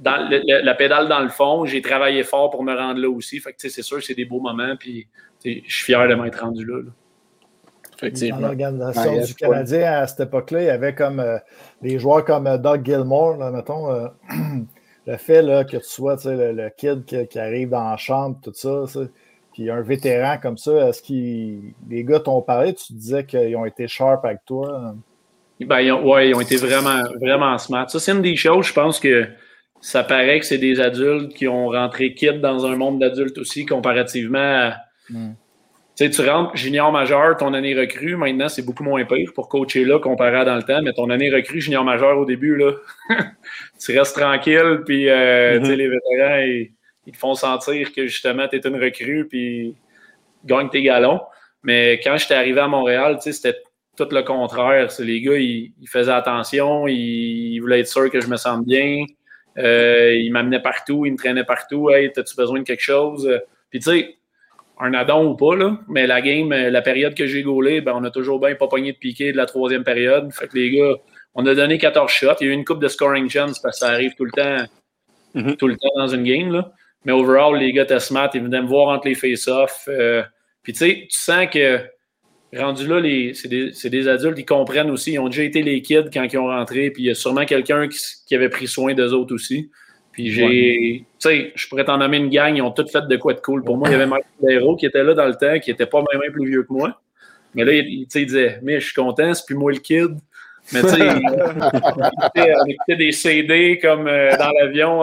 dans la pédale dans le fond. J'ai travaillé fort pour me rendre là aussi. Fait que tu sais, c'est sûr, c'est des beaux moments. Puis je suis fier de m'être rendu là. Dans l'organisation du Canadien, à cette époque-là, il y avait comme des joueurs comme Doug Gilmour, là, mettons. Le fait là, que tu sois le kid qui arrive dans la chambre, tout ça, puis un vétéran comme ça, est-ce que les gars t'ont parlé, tu disais qu'ils ont été sharp avec toi? Ben, oui, ils ont été vraiment, vraiment smart. Ça, c'est une des choses, je pense que ça paraît que c'est des adultes qui ont rentré kid dans un monde d'adultes aussi, comparativement à... Tu rentres junior majeur, ton année recrue, maintenant, c'est beaucoup moins pire pour coacher là comparé à dans le temps, mais ton année recrue junior majeur au début, là, tu restes tranquille, puis les vétérans, ils te font sentir que justement, tu es une recrue, puis gagne tes galons. Mais quand j'étais arrivé à Montréal, c'était tout le contraire. C'est, les gars, ils faisaient attention, ils voulaient être sûrs que je me sente bien, ils m'amenaient partout, ils me traînaient partout. « Hey, t'as-tu besoin de quelque chose? » Puis tu sais, un addon ou pas, là, mais la game, la période que j'ai gaulé, ben, on a toujours bien pas pogné de piqué de la troisième période. Fait que les gars, on a donné 14 shots. Il y a eu une coupe de scoring chance parce que ça arrive tout le temps dans une game. Là. Mais overall, les gars étaient smart. Ils venaient me voir entre les face-offs. Puis tu sais, tu sens que rendu là, c'est des adultes, ils comprennent aussi. Ils ont déjà été les kids quand ils ont rentré. Puis il y a sûrement quelqu'un qui avait pris soin d'eux autres aussi. Puis je pourrais t'en nommer une gang, ils ont tous fait de quoi de cool. Pour moi, il y avait Mike Lero qui était là dans le temps, qui n'était pas même plus vieux que moi. Mais là, il disait « Mais je suis content, c'est plus moi le kid. » Mais tu sais, on écoutait des CD comme dans l'avion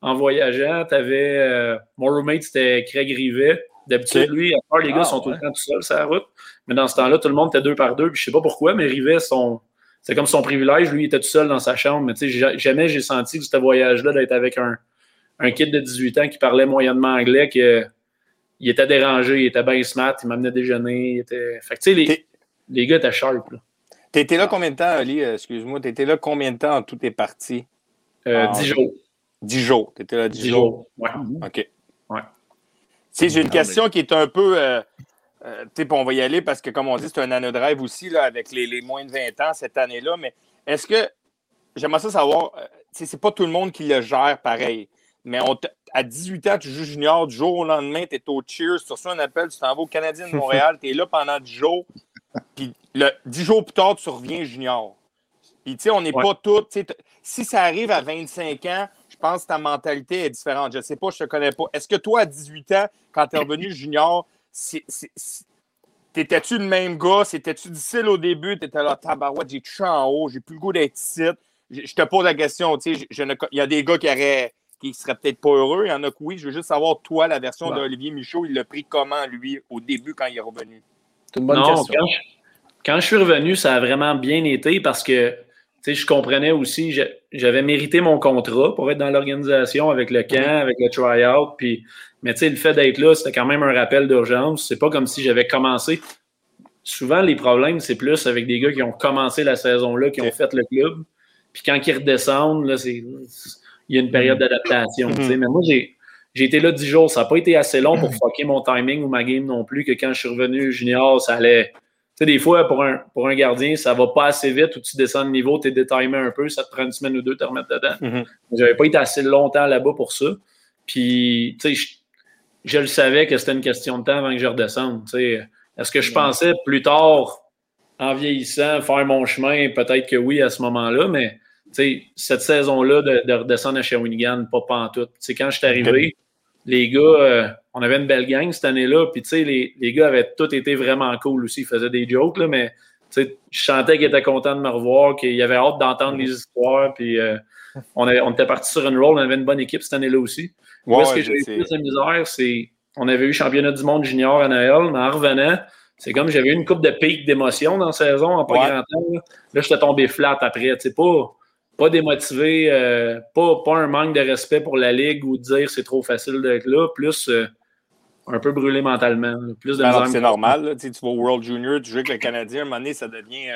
en voyageant. T'avais, mon roommate, c'était Craig Rivet. D'habitude, lui, à part les gars sont tout le temps tout seuls sur la route. Mais dans ce temps-là, tout le monde était deux par deux. Puis je sais pas pourquoi, mais Rivet, c'est comme son privilège. Lui, il était tout seul dans sa chambre. Mais tu sais, jamais j'ai senti que ce voyage-là d'être avec un kid de 18 ans qui parlait moyennement anglais, qu'il était dérangé, il était bien smart, il m'amenait déjeuner. Fait que tu sais, les gars étaient sharp. Là. T'étais là combien de temps, Oli? Excuse-moi. T'étais là combien de temps en toutes tes parties? 10 jours. 10 jours. T'étais là 10 jours. Ouais. OK. Ouais. Tu sais, j'ai une question qui est un peu... on va y aller parce que, comme on dit, c'est un année de rêve aussi là, avec les moins de 20 ans cette année-là. Mais est-ce que, j'aimerais ça savoir, c'est pas tout le monde qui le gère pareil. Mais à 18 ans, tu joues junior, du jour au lendemain, tu es au Cheers, tu reçois un appel, tu t'en vas au Canadien de Montréal, tu es là pendant 10 jours. Puis 10 jours plus tard, tu reviens junior. Puis, tu sais, on n'est pas tous. Si ça arrive à 25 ans, je pense que ta mentalité est différente. Je sais pas, je te connais pas. Est-ce que toi, à 18 ans, quand tu es revenu junior, T'étais-tu le même gars? C'était-tu difficile au début? T'étais là, tabarouette, j'ai touché en haut, j'ai plus le goût d'être ici. Je te pose la question, tu sais, il y a des gars qui seraient peut-être pas heureux, il y en a que oui. Je veux juste savoir, toi, la version d'Olivier Michaud, il l'a pris comment, lui, au début, quand il est revenu? C'est une bonne question. Quand je suis revenu, ça a vraiment bien été parce que, tu sais, je comprenais aussi, j'avais mérité mon contrat pour être dans l'organisation avec le camp, avec le try-out, puis... Mais tu sais, le fait d'être là, c'était quand même un rappel d'urgence. C'est pas comme si j'avais commencé. Souvent, les problèmes, c'est plus avec des gars qui ont commencé la saison-là, qui ont fait le club. Puis quand ils redescendent, là, il y a une période d'adaptation. Mm-hmm. Mais moi, j'ai été là 10 jours. Ça n'a pas été assez long pour fucker mon timing ou ma game non plus, que quand je suis revenu junior, ça allait... Tu sais, des fois, pour un gardien, ça va pas assez vite ou tu descends de niveau, tu es détimé un peu, ça te prend une semaine ou deux de te remettre dedans. Mm-hmm. J'avais pas été assez longtemps là-bas pour ça. Puis, tu sais, je le savais que c'était une question de temps avant que je redescende. T'sais. Est-ce que je pensais plus tard, en vieillissant, faire mon chemin? Peut-être que oui à ce moment-là, mais cette saison-là de redescendre à Shawinigan, pas pantoute. T'sais, quand je suis arrivé, les gars, on avait une belle gang cette année-là, puis les gars avaient tous été vraiment cool aussi. Ils faisaient des jokes, là, mais je sentais qu'ils étaient contents de me revoir, qu'ils avaient hâte d'entendre les histoires, puis on était partis sur une roll, on avait une bonne équipe cette année-là aussi. Moi, ce que j'ai eu plus de misère, c'est qu'on avait eu championnat du monde junior à Noël, mais en revenant, c'est comme j'avais eu une coupe de pics d'émotion dans la saison en pas grand temps. Là, j'étais tombé flat après. T'sais, pas démotivé, pas un manque de respect pour la ligue ou de dire c'est trop facile d'être là, plus un peu brûlé mentalement. Là, plus de alors, c'est normal. Là, tu vas au World Junior, tu joues avec le Canadien, à un moment donné, ça devient...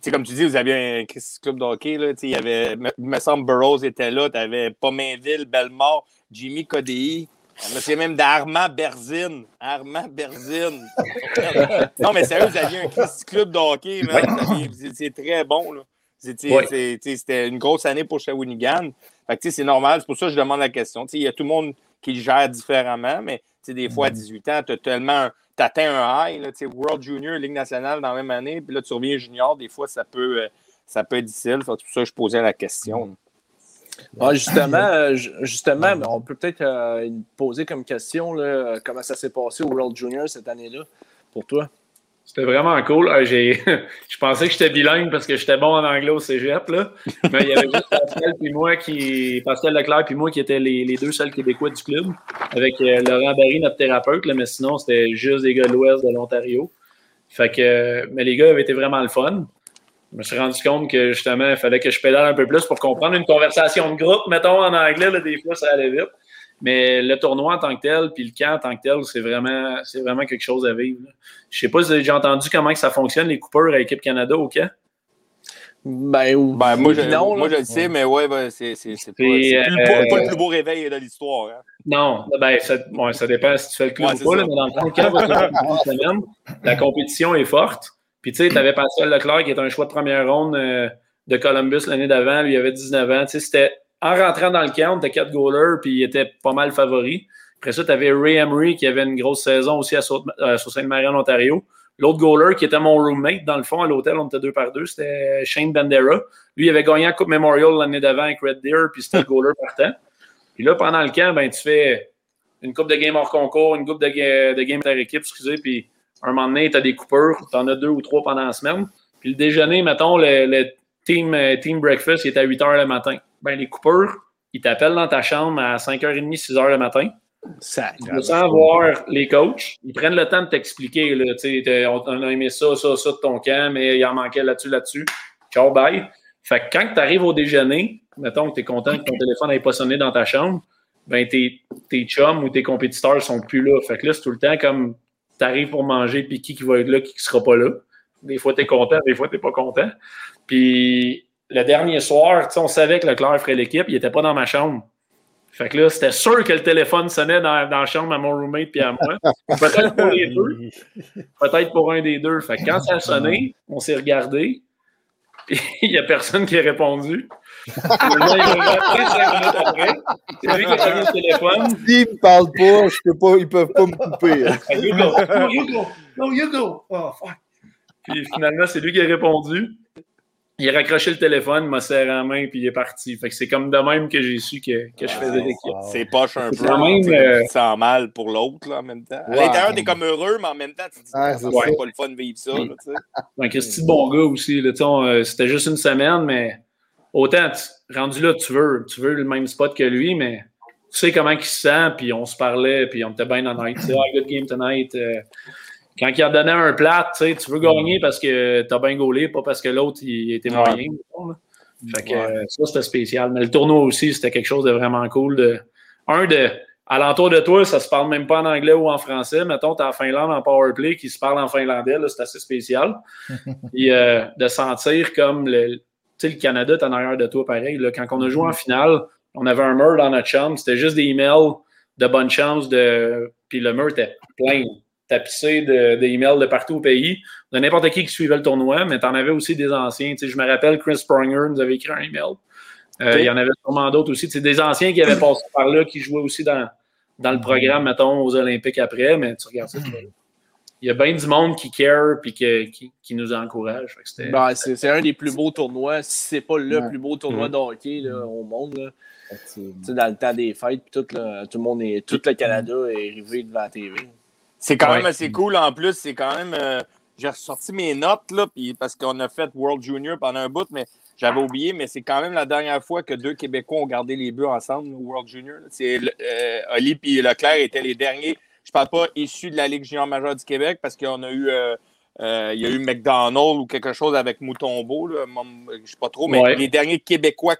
T'sais, comme tu dis, vous aviez un club de hockey, là, il y avait, me semble, Burroughs était là, tu avais Pominville, Bellemare, Jimmy Codéi, c'est même d'Armand Berzine. Armand Berzine. Non, mais sérieux, vous aviez un club de hockey, c'est très bon. Là. C'était une grosse année pour Shawinigan. Fait que, c'est normal, c'est pour ça que je demande la question. Il y a tout le monde qui le gère différemment, mais des fois, à 18 ans, tu as tellement... T'atteins un high, là, World Junior, Ligue nationale dans la même année, puis là, tu reviens junior, des fois, ça peut être difficile. C'est pour ça que je posais la question. Ah, justement, on peut peut-être poser comme question là, comment ça s'est passé au World Junior cette année-là pour toi? C'était vraiment cool. Je pensais que j'étais bilingue parce que j'étais bon en anglais au cégep, là. Mais il y avait juste Pascal Leclerc et moi qui étaient les deux seuls Québécois du club, avec Laurent Barry, notre thérapeute, là. Mais sinon, c'était juste des gars de l'Ouest de l'Ontario. Fait que, mais les gars avaient été vraiment le fun. Je me suis rendu compte que, justement, il fallait que je pédale un peu plus pour comprendre une conversation de groupe, mettons, en anglais, là, des fois, ça allait vite. Mais le tournoi en tant que tel, puis le camp en tant que tel, c'est vraiment quelque chose à vivre. Je sais pas si vous avez déjà entendu comment que ça fonctionne, les coupures à l'équipe Canada au camp. Moi, je le sais, mais c'est pas le plus beau réveil de l'histoire. Hein. Non, ça dépend si tu fais le club ou pas, là, mais dans le fond, le camp, la compétition est forte. Puis tu sais, tu avais Pascal Leclerc qui était un choix de première ronde de Columbus l'année d'avant, lui il avait 19 ans, tu sais, c'était... En rentrant dans le camp, t'as 4 goalers, puis il était pas mal favori. Après ça, t'avais Ray Emery, qui avait une grosse saison aussi sur Sainte-Marie en Ontario. L'autre goaler, qui était mon roommate, dans le fond, à l'hôtel, on était 2 par 2, c'était Shane Bandera. Lui, il avait gagné la Coupe Memorial l'année d'avant avec Red Deer, puis c'était le goaler partant. Puis là, pendant le camp, tu fais une coupe de game hors concours, une coupe de game inter-équipe, puis un moment donné, t'as des coupures, t'en as 2 ou 3 pendant la semaine. Puis le déjeuner, mettons, le team breakfast, il était à 8h le matin. Ben, les coupeurs, ils t'appellent dans ta chambre à 5h30, 6h le matin. Ils sans voir les coachs. Ils prennent le temps de t'expliquer. Là, on a aimé ça de ton camp, mais il en manquait là-dessus. Ciao, bye. Fait que quand tu arrives au déjeuner, mettons que tu es content que ton téléphone n'ait pas sonné dans ta chambre, ben tes chums ou tes compétiteurs sont plus là. Fait que là, c'est tout le temps comme tu arrives pour manger, puis qui va être là, qui sera pas là. Des fois, tu es content, des fois, tu n'es pas content. Puis... Le dernier soir, on savait que Leclerc ferait l'équipe, il était pas dans ma chambre. Fait que là, c'était sûr que le téléphone sonnait dans la chambre à mon roommate puis à moi. Peut-être pour les deux. Peut-être pour un des deux. Fait que quand ça a sonné, on s'est regardé. Puis il n'y a personne qui a répondu. C'est lui qui a mis le téléphone. S'ils ne me parlent pas, ils ne peuvent pas me couper. You go. No, you go. Oh, fuck. Puis finalement, c'est lui qui a répondu. Il a raccroché le téléphone, m'a serré la main, puis il est parti. Fait que c'est comme de même que j'ai su que je faisais l'équipe. C'est poche un peu. Tu te sens mal pour l'autre, là, en même temps. Ouais. À l'intérieur, t'es comme heureux, mais en même temps, tu te dis, c'est pas le fun de vivre ça, là, tu sais. Donc, c'est un bon gars aussi, là, c'était juste une semaine, mais autant, rendu là, tu veux le même spot que lui, mais tu sais comment il se sent, puis on se parlait, puis on était bien honnête. « Oh, good game tonight. » Quand il a donné un plat, tu veux gagner parce que t'as bien gaulé, pas parce que l'autre il était moyen. Fait que ça, c'était spécial. Mais le tournoi aussi, c'était quelque chose de vraiment cool. Alentour de toi, ça se parle même pas en anglais ou en français. Mettons, t'as en Finlande en powerplay qui se parle en finlandais, là, c'est assez spécial. Puis de sentir comme le Canada, t'es en arrière de toi pareil. Là. Quand on a joué en finale, on avait un mur dans notre chambre, c'était juste des emails de bonne chance puis le mur était plein. Tapissé d'emails de partout au pays, de n'importe qui suivait le tournoi, mais t'en avais aussi des anciens. Je me rappelle, Chris Pronger nous avait écrit un email. Il y en avait sûrement d'autres aussi. T'sais, des anciens qui avaient passé par là, qui jouaient aussi dans le programme, mettons, aux Olympiques après, mais tu regardes ça, il y a bien du monde qui care et qui nous encourage. C'est un des plus beaux tournois, si c'est pas le plus beau tournoi de hockey là, au monde. Là. Dans le temps des fêtes, tout le Canada est arrivé devant la TV. C'est quand même assez cool. En plus, c'est quand même... j'ai ressorti mes notes, là, parce qu'on a fait World Junior pendant un bout, mais j'avais oublié, mais c'est quand même la dernière fois que deux Québécois ont gardé les buts ensemble au World Junior. C'est Oli et Leclerc étaient les derniers. Je ne parle pas issus de la Ligue junior majeure du Québec, parce qu'on a eu... il y a eu McDonald's ou quelque chose avec Moutonbeau. Là. Je ne sais pas trop, mais les derniers Québécois,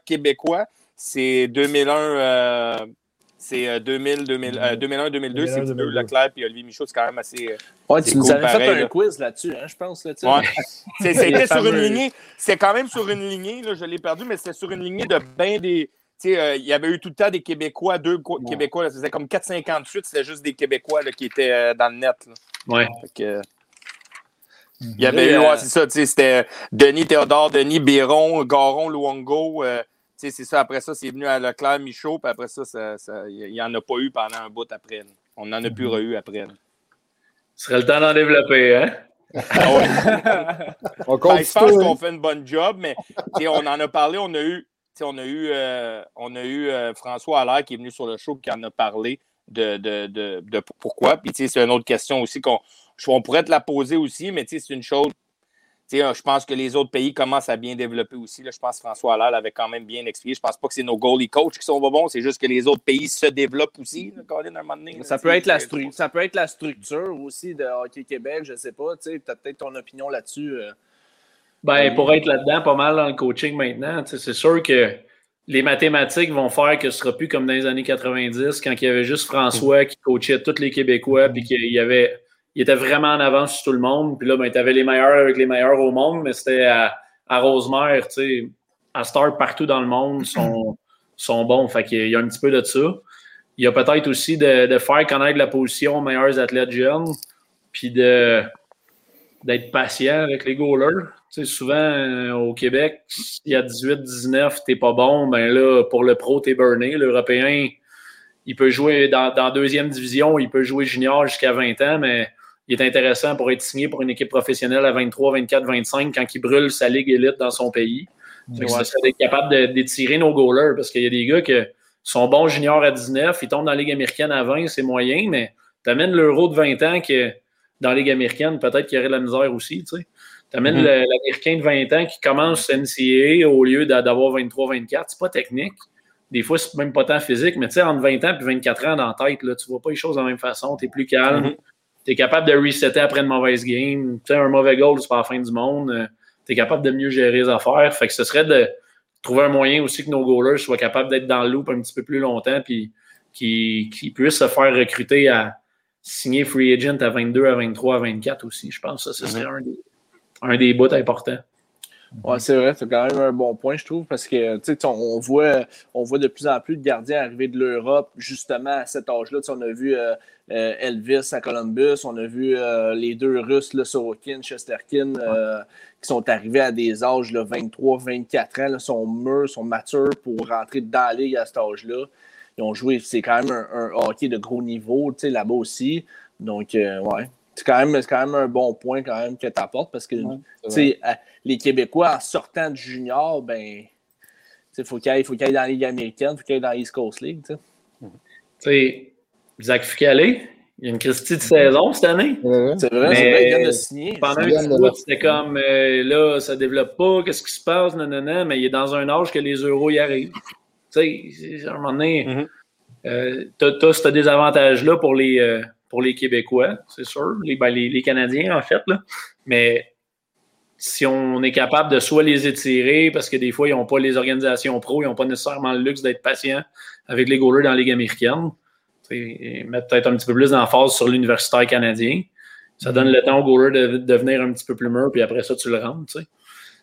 c'est 2001... c'est 2001-2002, c'est eux, Leclerc et Olivier Michaud, c'est quand même assez... tu nous avais fait un quiz là-dessus, hein, je pense. Là, c'était sur une lignée, c'est quand même sur une lignée, là, je l'ai perdu, mais c'était sur une lignée de bien des... il y avait eu tout le temps des Québécois, Québécois, c'était comme 4,58, c'était juste des Québécois là, qui étaient dans le net. Oui. Il y avait eu, c'est ça, c'était Denis Théodore, Denis Biron, Garon, Luongo... c'est ça, après ça, c'est venu à Leclerc, Michaud, puis après ça, il n'y en a pas eu pendant un bout après. Là. On n'en a plus eu après. Ce serait le temps d'en développer, hein? Je pense qu'on fait une bonne job, mais on en a parlé, on a eu François Allaire qui est venu sur le show et qui en a parlé de pourquoi. Puis c'est une autre question aussi qu'on pourrait te la poser aussi, mais c'est une chose. Je pense que les autres pays commencent à bien développer aussi. Là, je pense que François Allaire l'avait quand même bien expliqué. Je pense pas que c'est nos goalie coachs qui sont pas bons. C'est juste que les autres pays se développent aussi. Là, Colin, à un moment donné, là, ça peut être la structure aussi de Hockey Québec. Je sais pas. Tu as peut-être ton opinion là-dessus. Pour être là-dedans, pas mal dans le coaching maintenant. C'est sûr que les mathématiques vont faire que ce sera plus comme dans les années 90 quand il y avait juste François qui coachait tous les Québécois puis qu'il y avait... Il était vraiment en avance sur tout le monde. Puis là, tu avais les meilleurs avec les meilleurs au monde, mais c'était à Rosemère, tu sais, à Star partout dans le monde sont bons. Fait qu'il y a un petit peu de ça. Il y a peut-être aussi de faire connaître la position aux meilleurs athlètes jeunes, puis d'être patient avec les goalers. Tu sais, souvent, au Québec, s'il y a 18-19, t'es pas bon, ben là, pour le pro, t'es burné. L'Européen, il peut jouer dans deuxième division, il peut jouer junior jusqu'à 20 ans, mais il est intéressant pour être signé pour une équipe professionnelle à 23, 24, 25 quand il brûle sa ligue élite dans son pays. Ça serait d'être capable d'étirer nos goalers parce qu'il y a des gars qui sont bons juniors à 19, ils tombent dans la Ligue américaine à 20, c'est moyen, mais tu amènes l'Euro de 20 ans que dans la Ligue américaine, peut-être qu'il y aurait de la misère aussi. Tu amènes l'Américain de 20 ans qui commence NCAA au lieu d'avoir 23, 24, c'est pas technique. Des fois, c'est même pas tant physique, mais tu sais, entre 20 ans et 24 ans dans la tête, là, tu vois pas les choses de la même façon, tu es plus calme. Tu es capable de resetter après une mauvaise game. Tu sais, un mauvais goal, c'est pas la fin du monde. Tu es capable de mieux gérer les affaires. Fait que ce serait de trouver un moyen aussi que nos goalers soient capables d'être dans le loop un petit peu plus longtemps puis qu'ils puissent se faire recruter à signer free agent à 22, à 23, à 24 aussi. Je pense que ça, ce serait un des bouts importants. Oui, c'est vrai, c'est quand même un bon point, je trouve, parce que on voit de plus en plus de gardiens arriver de l'Europe, justement, à cet âge-là. On a vu Elvis à Columbus, on a vu les deux Russes, là, Sorokin, Shesterkin, qui sont arrivés à des âges là, 23, 24 ans, là, sont matures pour rentrer dans la ligue à cet âge-là. Ils ont joué, c'est quand même un hockey de gros niveau, là-bas aussi. Donc, C'est quand même un bon point quand même que tu apportes parce que les Québécois en sortant du junior, ben faut qu'il aille dans la Ligue américaine, il faut qu'il aille dans l'East Coast League. Zach Fucale, il y a une Christie de saison cette année. C'est vrai, mais c'est vrai, il vient de signer. Pendant un petit bout, c'était comme là, ça ne développe pas, qu'est-ce qui se passe, non, mais il est dans un âge que les euros y arrivent. Tu sais, à un moment donné, t'as ce désavantage-là pour les Québécois, c'est sûr, les Canadiens en fait, là. Mais si on est capable de soit les étirer, parce que des fois, ils n'ont pas les organisations pro, ils n'ont pas nécessairement le luxe d'être patients avec les goalers dans la Ligue américaine, mettre peut-être un petit peu plus d'emphase sur l'universitaire canadien, ça donne le temps aux goalers de devenir un petit peu plus mûrs, puis après ça, tu le rentres, tu sais.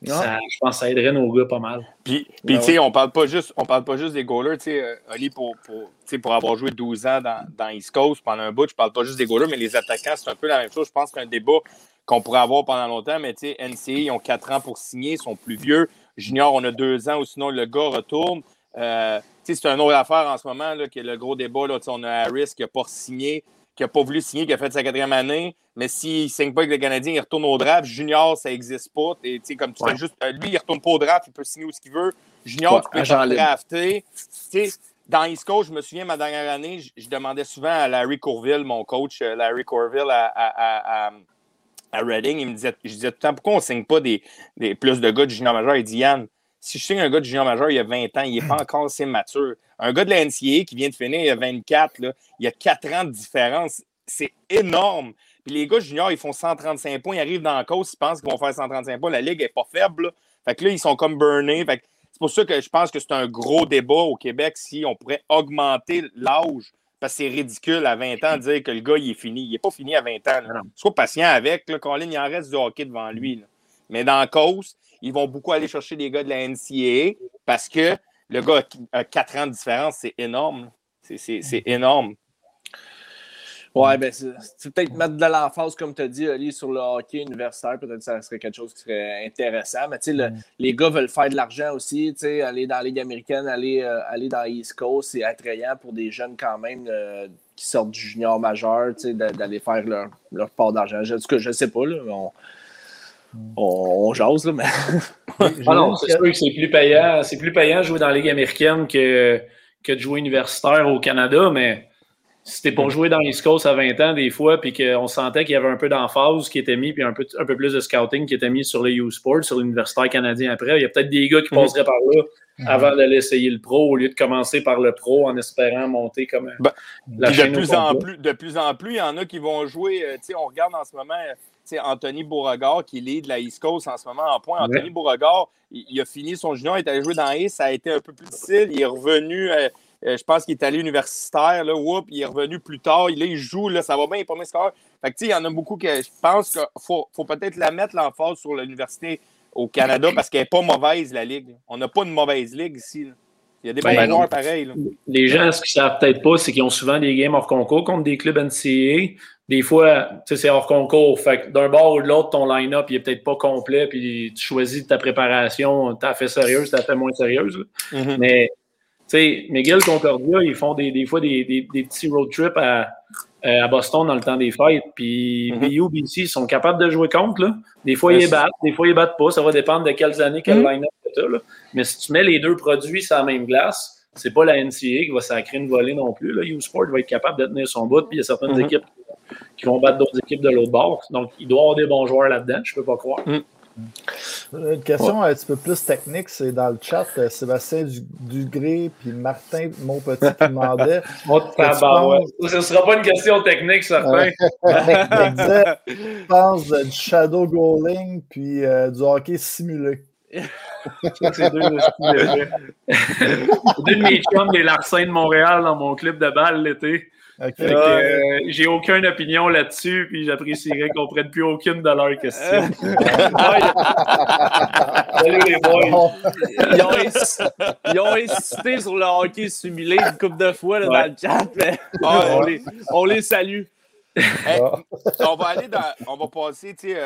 Ça, je pense que ça aiderait nos gars pas mal. Puis tu sais, on parle pas juste des goalers. Tu sais, Oli, pour avoir joué 12 ans dans East Coast pendant un bout, je parle pas juste des goalers, mais les attaquants, c'est un peu la même chose. Je pense que c'est un débat qu'on pourrait avoir pendant longtemps, mais tu sais, NCA, ils ont 4 ans pour signer, ils sont plus vieux. Junior, on a 2 ans, ou sinon le gars retourne. Tu sais, c'est une autre affaire en ce moment, là, que le gros débat, là, on a Harris qui n'a pas signé, qui n'a pas voulu signer, qui a fait sa 4e année, mais s'il ne signe pas avec le Canadien, il retourne au draft. Junior, ça n'existe pas. Et, comme tu fais juste, lui, il ne retourne pas au draft, il peut signer où ce qu'il veut. Junior, tu peux te drafter. Dans East Coast, je me souviens, ma dernière année, je demandais souvent à Larry Courville, mon coach, à Reading, je disais tout le temps, pourquoi on ne signe pas des plus de gars du junior majeur? Il dit, Yann, si je signe un gars du junior majeur il y a 20 ans, il n'est pas encore assez mature. Un gars de la NCAA qui vient de finir il y a 24, là, il y a 4 ans de différence. C'est énorme. Puis les gars juniors, ils font 135 points, ils arrivent dans la cause, ils pensent qu'ils vont faire 135 points. La ligue n'est pas faible, là. Fait que là, ils sont comme burnés. Fait que c'est pour ça que je pense que c'est un gros débat au Québec si on pourrait augmenter l'âge. Parce que c'est ridicule à 20 ans de dire que le gars, il est fini. Il n'est pas fini à 20 ans. Sois patient avec. Là, Colin, il en reste du hockey devant lui. Là. Mais dans la cause, ils vont beaucoup aller chercher des gars de la NCAA parce que le gars a 4 ans de différence. C'est énorme. C'est énorme. Oui, bien, c'est peut-être mettre de l'emphase, comme tu as dit, Oli, sur le hockey universitaire. Peut-être que ça serait quelque chose qui serait intéressant. Mais tu sais, les gars veulent faire de l'argent aussi. Tu sais, aller dans la Ligue américaine, aller dans l'East Coast, c'est attrayant pour des jeunes quand même qui sortent du junior majeur, tu sais, d'aller faire leur part d'argent. En tout cas, je ne sais pas, là, mais on jase, là, mais... Ah non, c'est sûr que c'est plus payant de jouer dans la Ligue américaine que de jouer universitaire au Canada, mais... Si t'es pour jouer dans l'East Coast à 20 ans, des fois, puis qu'on sentait qu'il y avait un peu d'emphase qui était mis, puis un peu plus de scouting qui était mis sur le U-Sport, sur l'universitaire canadien après, il y a peut-être des gars qui passeraient par là avant d'aller essayer le pro, au lieu de commencer par le pro en espérant monter comme la chaîne de plus en plus, il y en a qui vont jouer. On regarde en ce moment Anthony Beauregard qui lead la East Coast en ce moment en points. Anthony Beauregard, il a fini son junior, il est allé jouer dans l'East, ça a été un peu plus difficile, il est revenu... je pense qu'il est allé universitaire, là, il est revenu plus tard, il joue, là, ça va bien, il est premier score. Fait que tu sais, il y en a beaucoup que je pense qu'il faut peut-être la mettre l'emphase sur l'université au Canada parce qu'elle n'est pas mauvaise, la Ligue. On n'a pas une mauvaise Ligue ici. Là. Il y a des bons joueurs pareils. Là. Les gens, ce qu'ils savent peut-être pas, c'est qu'ils ont souvent des games hors concours contre des clubs NCAA. Des fois, tu sais, c'est hors concours. Fait que d'un bord ou de l'autre, ton line-up, il est peut-être pas complet, puis tu choisis ta préparation, t'as fait sérieuse, t'as fait moins sérieuse. Mais... T'sais, McGill Concordia, ils font des fois des petits road trips à Boston dans le temps des fêtes. Puis BU, BC, ils sont capables de jouer contre. Là. Des fois, ils battent, des fois, ils battent pas. Ça va dépendre de quelles années, quel line-up que tu as. Mais si tu mets les deux produits sur la même glace, c'est pas la NCAA qui va sacrer une volée non plus. Là. U-Sport va être capable de tenir son bout. Puis il y a certaines équipes qui vont battre d'autres équipes de l'autre bord. Donc, il doit y avoir des bons joueurs là-dedans. Je peux pas croire. Une question un petit peu plus technique, c'est dans le chat, Sébastien Dugré puis Martin Monpetit qui demandait. Ce ne sera pas une question technique, certain. Exact. Je pense du shadow goaling puis du hockey simulé. C'est deux de mes chums des Larcins de Montréal dans mon club de balle l'été. Okay. J'ai aucune opinion là-dessus, puis j'apprécierais qu'on ne prenne plus aucune de leurs questions. Salut les boys! Ils ont insisté sur le hockey simulé une couple de fois là, dans le chat, mais on les salue. Hey, on va passer, tu sais,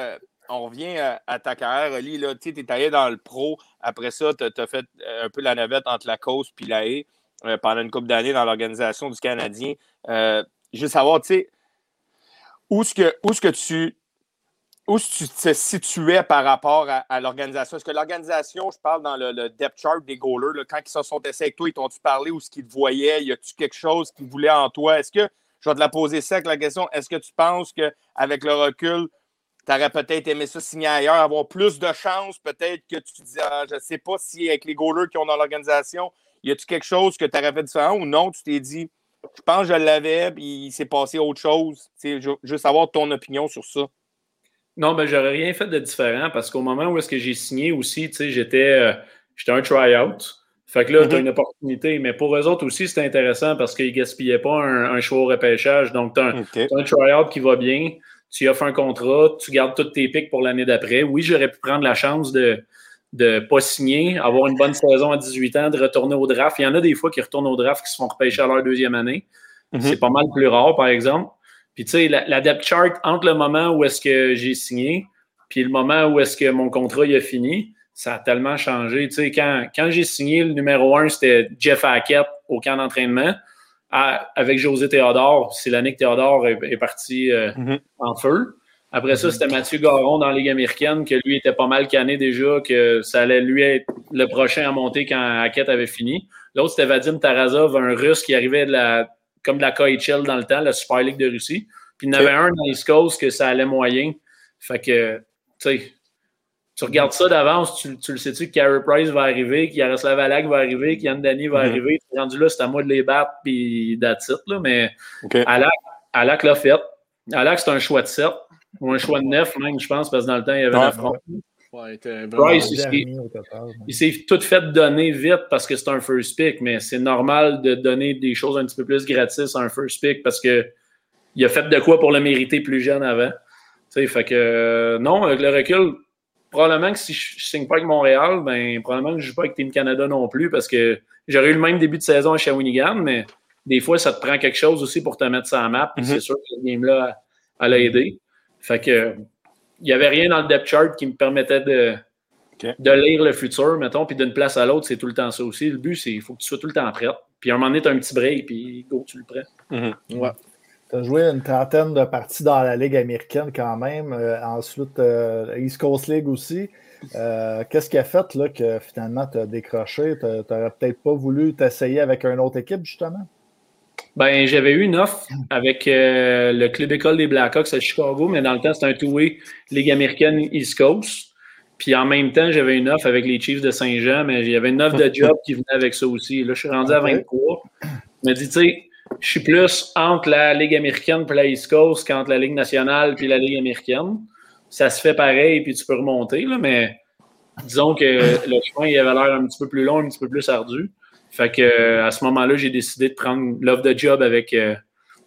on revient à ta carrière, Oli, là, tu sais, t'es allé dans le pro, après ça, t'as fait un peu la navette entre la cause puis la haie. Pendant une couple d'années dans l'organisation du Canadien. Juste savoir, tu sais, Où est-ce que tu te situais par rapport à l'organisation? Est-ce que l'organisation, je parle dans le depth chart des goalers, là, quand ils se sont essayés avec toi, ils t'ont-tu parlé ou ce qu'ils te voyaient? Y a-tu quelque chose qu'ils voulaient en toi? Est-ce que, je vais te la poser sec, la question, est-ce que tu penses qu'avec le recul, tu aurais peut-être aimé ça signer ailleurs, avoir plus de chances? Peut-être que tu te dis, ah, je ne sais pas si avec les goalers qui ont dans l'organisation, y a-tu quelque chose que tu aurais fait différent ou non? Tu t'es dit, je pense que je l'avais, puis il s'est passé autre chose. Tu sais, je veux savoir ton opinion sur ça. Non, ben j'aurais rien fait de différent parce qu'au moment où est-ce que j'ai signé aussi, tu sais, j'étais un try-out. Fait que là, t'as une opportunité. Mais pour eux autres aussi, c'était intéressant parce qu'ils gaspillaient pas un choix au repêchage. Donc, t'as un try-out qui va bien, tu offres un contrat, tu gardes toutes tes pics pour l'année d'après. Oui, j'aurais pu prendre la chance de pas signer, avoir une bonne saison à 18 ans, de retourner au draft. Il y en a des fois qui retournent au draft qui se font repêcher à leur deuxième année. C'est pas mal plus rare, par exemple. Puis, tu sais, la depth chart, entre le moment où est-ce que j'ai signé puis le moment où est-ce que mon contrat il a fini, ça a tellement changé. Tu sais, quand j'ai signé, le numéro 1, c'était Jeff Hackett au camp d'entraînement avec José Théodore. C'est l'année que Théodore est parti en feu. Après ça, c'était Mathieu Garon dans la Ligue américaine, que lui était pas mal canné déjà, que ça allait lui être le prochain à monter quand Hackett avait fini. L'autre, c'était Vadim Tarazov, un Russe qui arrivait comme de la KHL dans le temps, la Super League de Russie. Puis il y en avait un dans l'East Coast que ça allait moyen. Fait que, tu sais, tu regardes ça d'avance, tu le sais-tu que Carey Price va arriver, que Yaroslav Halak va arriver, que Yann Dany va arriver. Rendu là, c'est à moi de les battre, puis that's it, là. Mais Halak l'a fait. Halak, c'est un choix de 7 ou un choix de 9, même, je pense, parce que dans le temps, il y avait un front. Ouais, Price, il s'est tout fait donner vite parce que c'est un first pick, mais c'est normal de donner des choses un petit peu plus gratis à un first pick parce que il a fait de quoi pour le mériter plus jeune avant. T'sais, fait que non, avec le recul, probablement que si je ne signe pas avec Montréal, ben probablement que je ne joue pas avec Team Canada non plus parce que j'aurais eu le même début de saison à Shawinigan, mais des fois, ça te prend quelque chose aussi pour te mettre sur la map. C'est sûr que cette game-là, elle a aidé. Fait que il n'y avait rien dans le depth chart qui me permettait de lire le futur, mettons, puis d'une place à l'autre, c'est tout le temps ça aussi. Le but, c'est qu'il faut que tu sois tout le temps prêt. Puis à un moment donné, tu as un petit break, puis go, tu le prends. Ouais. Tu as joué une trentaine de parties dans la Ligue américaine quand même. Ensuite, East Coast League aussi. Qu'est-ce qui a fait là, que finalement, tu as décroché? Tu n'aurais peut-être pas voulu t'essayer avec une autre équipe, justement? Ben, j'avais eu une offre avec le club école des Blackhawks à Chicago, mais dans le temps, c'était un two-way Ligue américaine East Coast. Puis en même temps, j'avais une offre avec les Chiefs de Saint-Jean, mais il y avait une offre de job qui venait avec ça aussi. Là, je suis rendu à 23. Je me dis, tu sais, je suis plus entre la Ligue américaine puis la East Coast qu'entre la Ligue nationale puis la Ligue américaine. Ça se fait pareil, puis tu peux remonter, là, mais disons que le chemin, il avait l'air un petit peu plus long, un petit peu plus ardu. Fait que à ce moment-là, j'ai décidé de prendre l'offre de job avec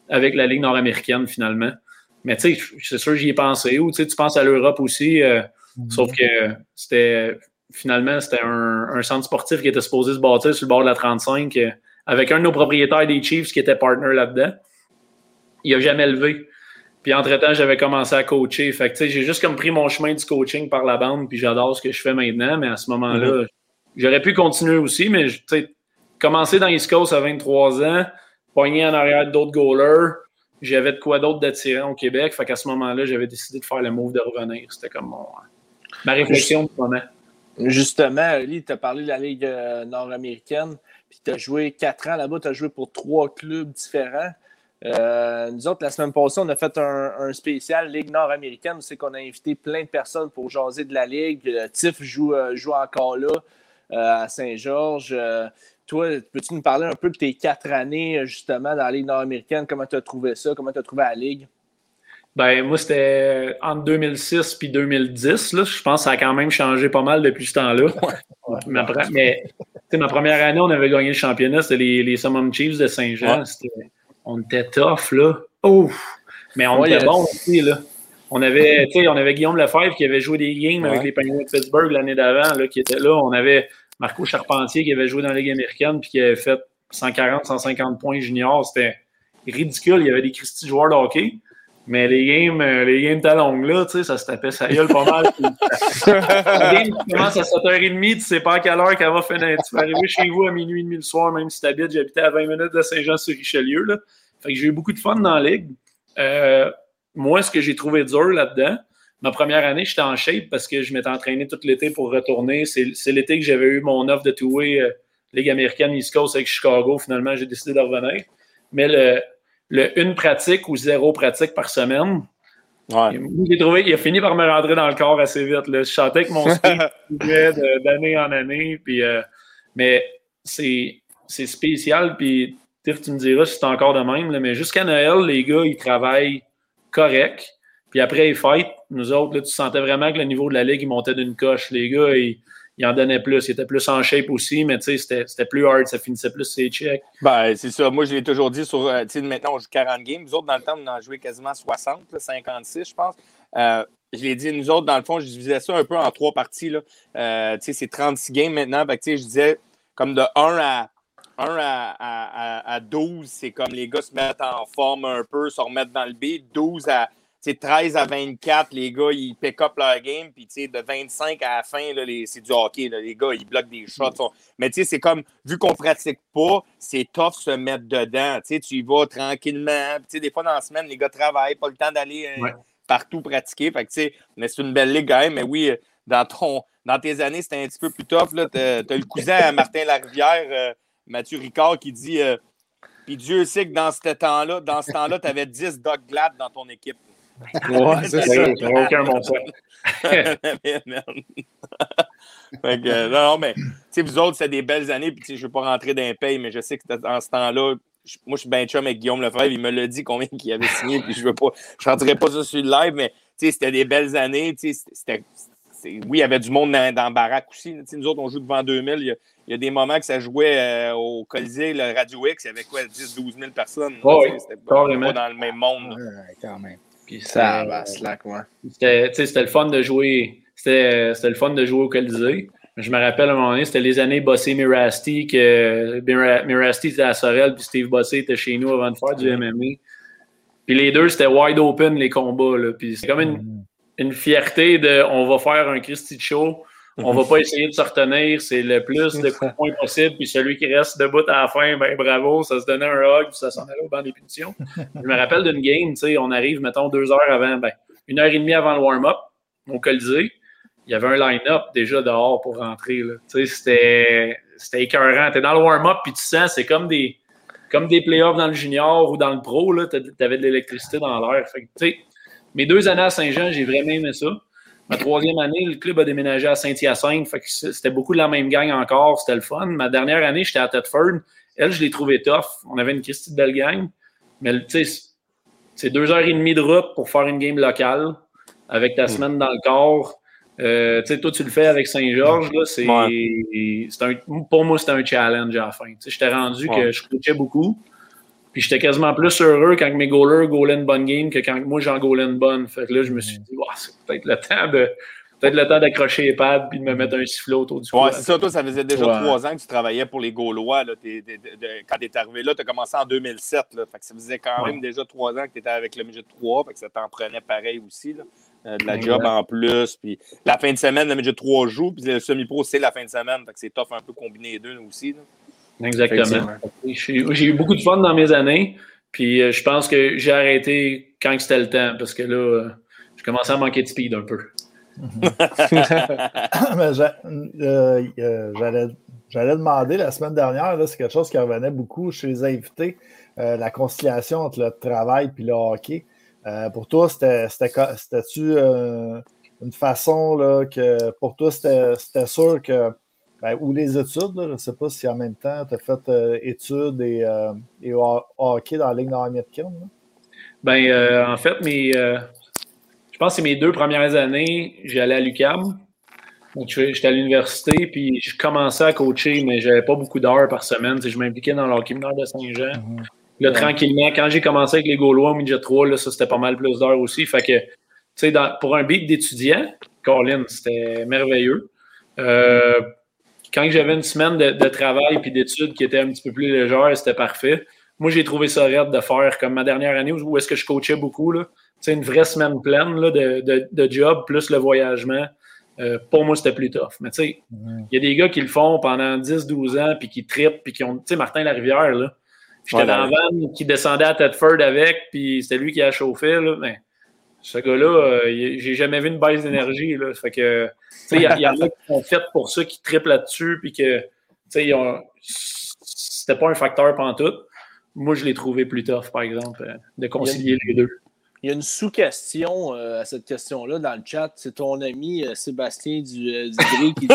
la Ligue nord-américaine, finalement. Mais tu sais, c'est sûr j'y ai pensé. Ou tu sais, tu penses à l'Europe aussi. Sauf que c'était un centre sportif qui était supposé se bâtir sur le bord de la 35 avec un de nos propriétaires des Chiefs qui était partner là-dedans. Il n'a jamais levé. Puis entre-temps, j'avais commencé à coacher. Fait que tu sais, j'ai juste comme pris mon chemin du coaching par la bande, puis j'adore ce que je fais maintenant. Mais à ce moment-là, j'aurais pu continuer aussi, mais tu sais, commencé dans East Coast à 23 ans, pogné en arrière d'autres goalers, j'avais de quoi d'autre d'attirant au Québec. Fait qu'à ce moment-là, j'avais décidé de faire le move de revenir. C'était comme ma réflexion du moment. Justement, Ali, tu as parlé de la Ligue nord-américaine, puis tu as joué 4 ans là-bas, tu as joué pour 3 clubs différents. Nous autres, la semaine passée, on a fait un spécial Ligue nord-américaine. On sait qu'on a invité plein de personnes pour jaser de la Ligue. Tiff joue encore là à Saint-Georges. Toi, peux-tu nous parler un peu de tes 4 années, justement, dans la Ligue nord-américaine? Comment tu as trouvé ça? Comment tu as trouvé la Ligue? Ben moi, c'était entre 2006 et 2010. Là, je pense que ça a quand même changé pas mal depuis ce temps-là. Mais ma première année, on avait gagné le championnat. C'était les Summum Chiefs de Saint-Jean. Ouais. On était tough, là. Ouf! Mais on était bon aussi, là. On avait Guillaume Lefebvre qui avait joué des games avec les Penguins de Pittsburgh l'année d'avant, là, qui était là. On avait Marco Charpentier qui avait joué dans la Ligue américaine puis qui avait fait 140-150 points junior. C'était ridicule. Il y avait des Christy joueurs de hockey. Mais les games talons là, tu sais, ça se tapait sa gueule pas mal. Les games commencent à 7h30, tu sais pas à quelle heure qu'elle va finir. Tu vas arriver chez vous à minuit et demi le soir, même si tu habites. J'habitais à 20 minutes de Saint-Jean-sur-Richelieu, là. Fait que j'ai eu beaucoup de fun dans la Ligue. moi, ce que j'ai trouvé dur là-dedans, ma première année, j'étais en shape parce que je m'étais entraîné tout l'été pour retourner. C'est l'été que j'avais eu mon offre de two-way Ligue américaine East Coast avec Chicago. Finalement, j'ai décidé de revenir. Mais le une pratique ou zéro pratique par semaine, ouais. J'ai trouvé, il a fini par me rentrer dans le corps assez vite. Là. Je chantais que mon speed d'année en année. Puis, mais c'est spécial. Puis, Tiff, tu me diras si c'est encore de même. Là, mais jusqu'à Noël, les gars, ils travaillent correct. Puis après, ils fightent. Nous autres, là, tu sentais vraiment que le niveau de la ligue, il montait d'une coche. Les gars, ils en donnaient plus. Ils étaient plus en shape aussi, mais c'était plus hard. Ça finissait plus ses checks. Ben, c'est ça. Moi, je l'ai toujours dit. Maintenant, on joue 40 games. Nous autres, dans le temps, on en jouait quasiment 60, là, 56, je pense. Je l'ai dit, nous autres, dans le fond, je divisais ça un peu en trois parties. C'est 36 games maintenant. Fait que, je disais, comme de 1 à 12, c'est comme les gars se mettent en forme un peu, se remettent dans le beat. 12 à... C'est 13 à 24, les gars, ils pick up leur game. Puis, tu sais, de 25 à la fin, là, c'est du hockey. Là, les gars, ils bloquent des shots. Mais, tu sais, c'est comme, vu qu'on ne pratique pas, c'est tough se mettre dedans. Tu sais, tu y vas tranquillement. Puis, tu sais, des fois, dans la semaine, les gars travaillent. Pas le temps d'aller partout pratiquer. Fait que, tu sais, mais c'est une belle ligue quand même. Mais oui, dans tes années, c'était un petit peu plus tough. Tu as le cousin à Martin Larivière, Mathieu Ricard, qui dit puis Dieu sait que dans ce temps-là, tu avais 10 Doc Glad dans ton équipe. Ouais, c'est ça. Aucun montant. Non, mais vous autres, c'était des belles années, puis je ne veux pas rentrer dans les payes, mais je sais que en ce temps-là, moi je suis ben chum avec Guillaume Lefebvre, il me l'a dit combien qu'il avait signé, puis je ne rentrerai pas ça sur le live, mais c'était des belles années. Oui, il y avait du monde dans la baraque aussi. T'sais, nous autres, on joue devant 2000. Il y a des moments que ça jouait au Colisée, le Radio X, il y avait quoi, 10-12 000 personnes. Oh, oui, c'était pas dans le même monde. Ouais, quand même. Puis ça va, slack, ouais. C'était le fun de jouer. C'était le fun de jouer au Colisée. Je me rappelle à un moment donné, c'était les années Bossé-Mirasti, que Mirasti était à Sorel, puis Steve Bossé était chez nous avant de faire du MMA. Puis les deux, c'était wide open, les combats. Là. Puis c'est comme une fierté de on va faire un Christy de show, on va pas essayer de se retenir, c'est le plus de coups de poing possible, puis celui qui reste debout à la fin, ben bravo, ça se donnait un hug, puis ça s'en allait au banc des punitions. Je me rappelle d'une game, tu sais, on arrive, mettons, 2 heures avant, ben 1h30 avant le warm-up, au Colisée, il y avait un line-up déjà dehors pour rentrer, là. Tu sais, c'était écœurant. T'es dans le warm-up, puis tu sens, c'est comme des playoffs dans le junior ou dans le pro, là, t'avais de l'électricité dans l'air. Fait que, tu sais, mes 2 années à Saint-Jean, j'ai vraiment aimé ça. Ma 3e année, le club a déménagé à Saint-Hyacinthe. Fait que c'était beaucoup de la même gang encore. C'était le fun. Ma dernière année, j'étais à Thetford. Elle, je l'ai trouvée tough. On avait une Christie de belle gang. Mais tu sais, c'est 2h30 de route pour faire une game locale avec ta semaine dans le corps. Tu sais, toi, tu le fais avec Saint-Georges. Là, pour moi, c'était un challenge à la fin. Tu sais, j'étais rendu que je coachais beaucoup. Puis j'étais quasiment plus heureux quand mes goalers goalaient une bonne game que quand moi j'en goalais une bonne. Fait que là, je me suis dit, wow, c'est peut-être le temps d'accrocher les pads puis de me mettre un sifflet autour du cou. Ouais, c'est ça, toi, ça faisait déjà 3 ans que tu travaillais pour les Gaulois. Là, quand tu es arrivé là, tu as commencé en 2007. Là, fait que ça faisait quand même déjà 3 ans que tu étais avec le midget 3. Fait que ça t'en prenait pareil aussi. Là, de la job en plus. Puis la fin de semaine, le midget 3 joue. Puis le semi-pro, c'est la fin de semaine. Fait que c'est tough un peu combiner les deux aussi. Là. Exactement. J'ai eu beaucoup de fun dans mes années, puis je pense que j'ai arrêté quand c'était le temps, parce que là, je commençais à manquer de speed un peu. J'allais demander la semaine dernière, là, c'est quelque chose qui revenait beaucoup chez les invités, la conciliation entre le travail et le hockey. Pour toi, c'était-tu une façon là, que pour toi, c'était sûr que ben, ou les études, là, je ne sais pas si en même temps tu as fait études et hockey dans la Ligue nord-américaine. Ben, en fait, je pense que mes 2 premières années, j'allais à l'UQAM. Donc, j'étais à l'université, puis je commençais à coacher, mais je n'avais pas beaucoup d'heures par semaine. Je m'impliquais dans l'hockey mineur de Saint-Jean. Là, tranquillement, quand j'ai commencé avec les Gaulois au midget 3, là, ça, c'était pas mal plus d'heures aussi. Fait que, tu sais, pour un beat d'étudiant, Colin, c'était merveilleux. Quand j'avais une semaine de travail et d'études qui était un petit peu plus légère, c'était parfait. Moi, j'ai trouvé ça raide de faire comme ma dernière année où est-ce que je coachais beaucoup. Là. Une vraie semaine pleine là, de job plus le voyagement. Pour moi, c'était plus tough. Mais tu sais, il y a des gars qui le font pendant 10-12 ans puis qui trippent puis qui ont... Tu sais, Martin Larivière, là, j'étais dans la vanne qui descendait à Thetford avec puis c'était lui qui a chauffé. Là, ben, Ce gars-là, j'ai jamais vu une baisse d'énergie. Là. Fait que, il y en a qui sont faits pour ça, qui triplent là-dessus, puis que, c'était pas un facteur pantoute. Moi, je l'ai trouvé plus tough, par exemple, de concilier les deux. Il y a une sous-question à cette question-là dans le chat. C'est ton ami Sébastien du Gris qui dit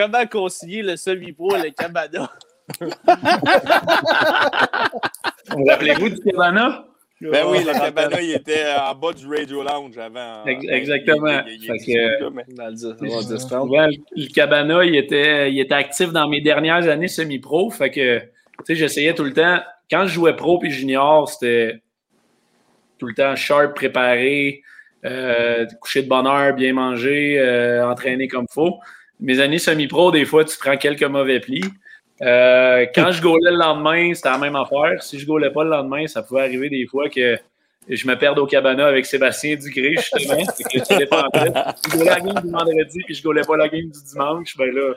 comment concilier le semi-pro et le cabana? Vous rappelez-vous du cabana? Ben oui, le cabana, il était en bas du Radio Lounge avant. Exactement. Le cabana, il était actif dans mes dernières années semi-pro. Fait que, tu sais, j'essayais tout le temps. Quand je jouais pro et junior, c'était tout le temps sharp, préparé, coucher de bonne heure, bien manger, entraîner comme il faut. Mes années semi-pro, des fois, tu prends quelques mauvais plis. Quand je gaulais le lendemain, c'était la même affaire. Si je gaulais pas le lendemain, ça pouvait arriver des fois que je me perde au cabana avec Sébastien Dugré, justement. C'est que tu dépendais. Si je gaulais la game du vendredi et je gaulais pas la game du dimanche, ben là,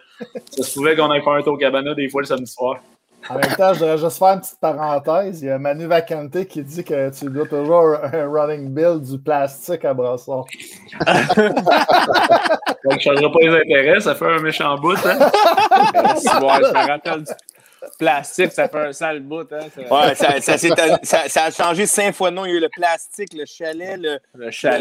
ça se pouvait qu'on aille faire un tour au cabana des fois le samedi soir. En même temps, je voudrais juste faire une petite parenthèse. Il y a Manu Vacante qui dit que tu dois toujours un running bill du plastique à Brassard. Donc, je ne changerai pas les intérêts, ça fait un méchant bout. Hein? Je me rappelle du plastique, ça fait un sale bout. Hein? Ouais, ça a changé 5 fois de nom. Il y a eu le plastique, le chalet, le plastique,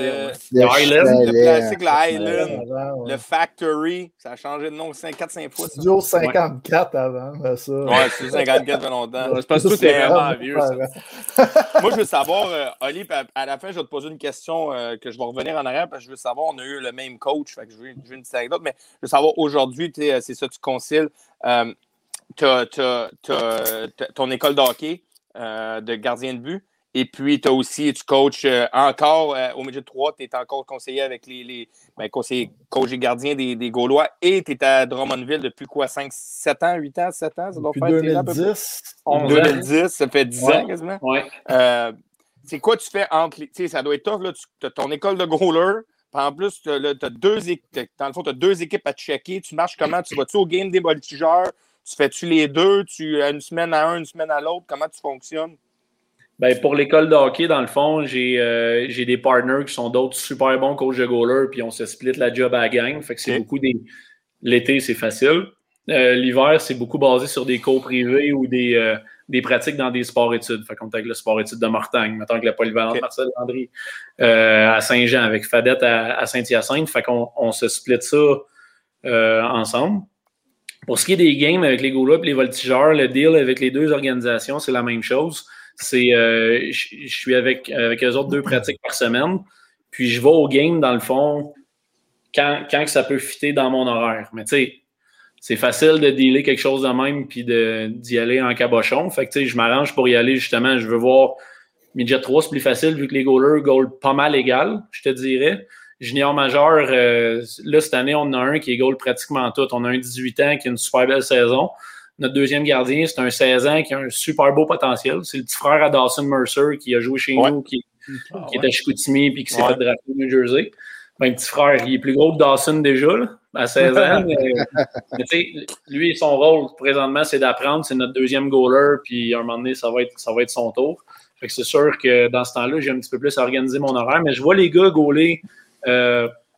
le Highland, le Factory. Ça a changé de nom 4-5 fois. Studio 54 avant, ben ça. Ouais, Studio 54 fait longtemps. Je pense que tout est vraiment vieux. Ça. Moi, je veux savoir, Oli, à la fin, je vais te poser une question que je vais revenir en arrière parce que je veux savoir, on a eu le même coach, fait que je veux une petite anecdote, mais je veux savoir aujourd'hui, c'est ça, tu conciles. T'as ton école de hockey de gardien de but. Et puis, tu as aussi, tu coaches encore au midget 3, tu es encore conseiller avec coach et gardien des Gaulois. Et tu es à Drummondville depuis quoi, 7 ans? Ça doit faire 2010, ça fait 10 ans quasiment. Ouais. C'est quoi tu fais entre les. Tu sais, ça doit être tough, là. Tu as ton école de goaler. En plus, dans le fond, tu as deux équipes à checker. Tu marches comment? Tu vas-tu au game des voltigeurs? Tu fais-tu les deux? Tu une semaine à un, une semaine à l'autre? Comment tu fonctionnes? Ben, pour l'école de hockey, dans le fond, j'ai des partners qui sont d'autres super bons coachs de goalers, puis on se split la job à la gang. Fait que c'est beaucoup des. L'été, c'est facile. L'hiver, c'est beaucoup basé sur des cours privés ou des pratiques dans des sports-études. Fait qu'on est avec le sport-études de Mortagne, mettons que le polyvalent Marcel Landry à Saint-Jean, avec Fadette à Saint-Hyacinthe. Fait qu'on se split ça ensemble. Pour ce qui est des games avec les Gaulois et les Voltigeurs, le deal avec les deux organisations, c'est la même chose. C'est je suis avec eux autres 2 pratiques par semaine, puis je vais au game, dans le fond, quand ça peut fitter dans mon horaire. Mais tu sais, c'est facile de dealer quelque chose de même puis d'y aller en cabochon. Fait que tu sais, je m'arrange pour y aller justement. Je veux voir midget 3, c'est plus facile vu que les goalers goal pas mal égal, je te dirais. Junior majeur, là, cette année, on en a un qui est goal pratiquement tout. On a un 18 ans qui a une super belle saison. Notre deuxième gardien, c'est un 16 ans qui a un super beau potentiel. C'est le petit frère à Dawson Mercer qui a joué chez nous, qui est à Chicoutimi puis qui s'est fait drafter au New Jersey. Ben, le petit frère, il est plus gros que Dawson déjà, là, à 16 ans. Mais tu sais, lui, son rôle présentement, c'est d'apprendre. C'est notre deuxième goaler, puis à un moment donné, ça va être son tour. Fait que c'est sûr que dans ce temps-là, j'ai un petit peu plus à organiser mon horaire. Mais je vois les gars goaler.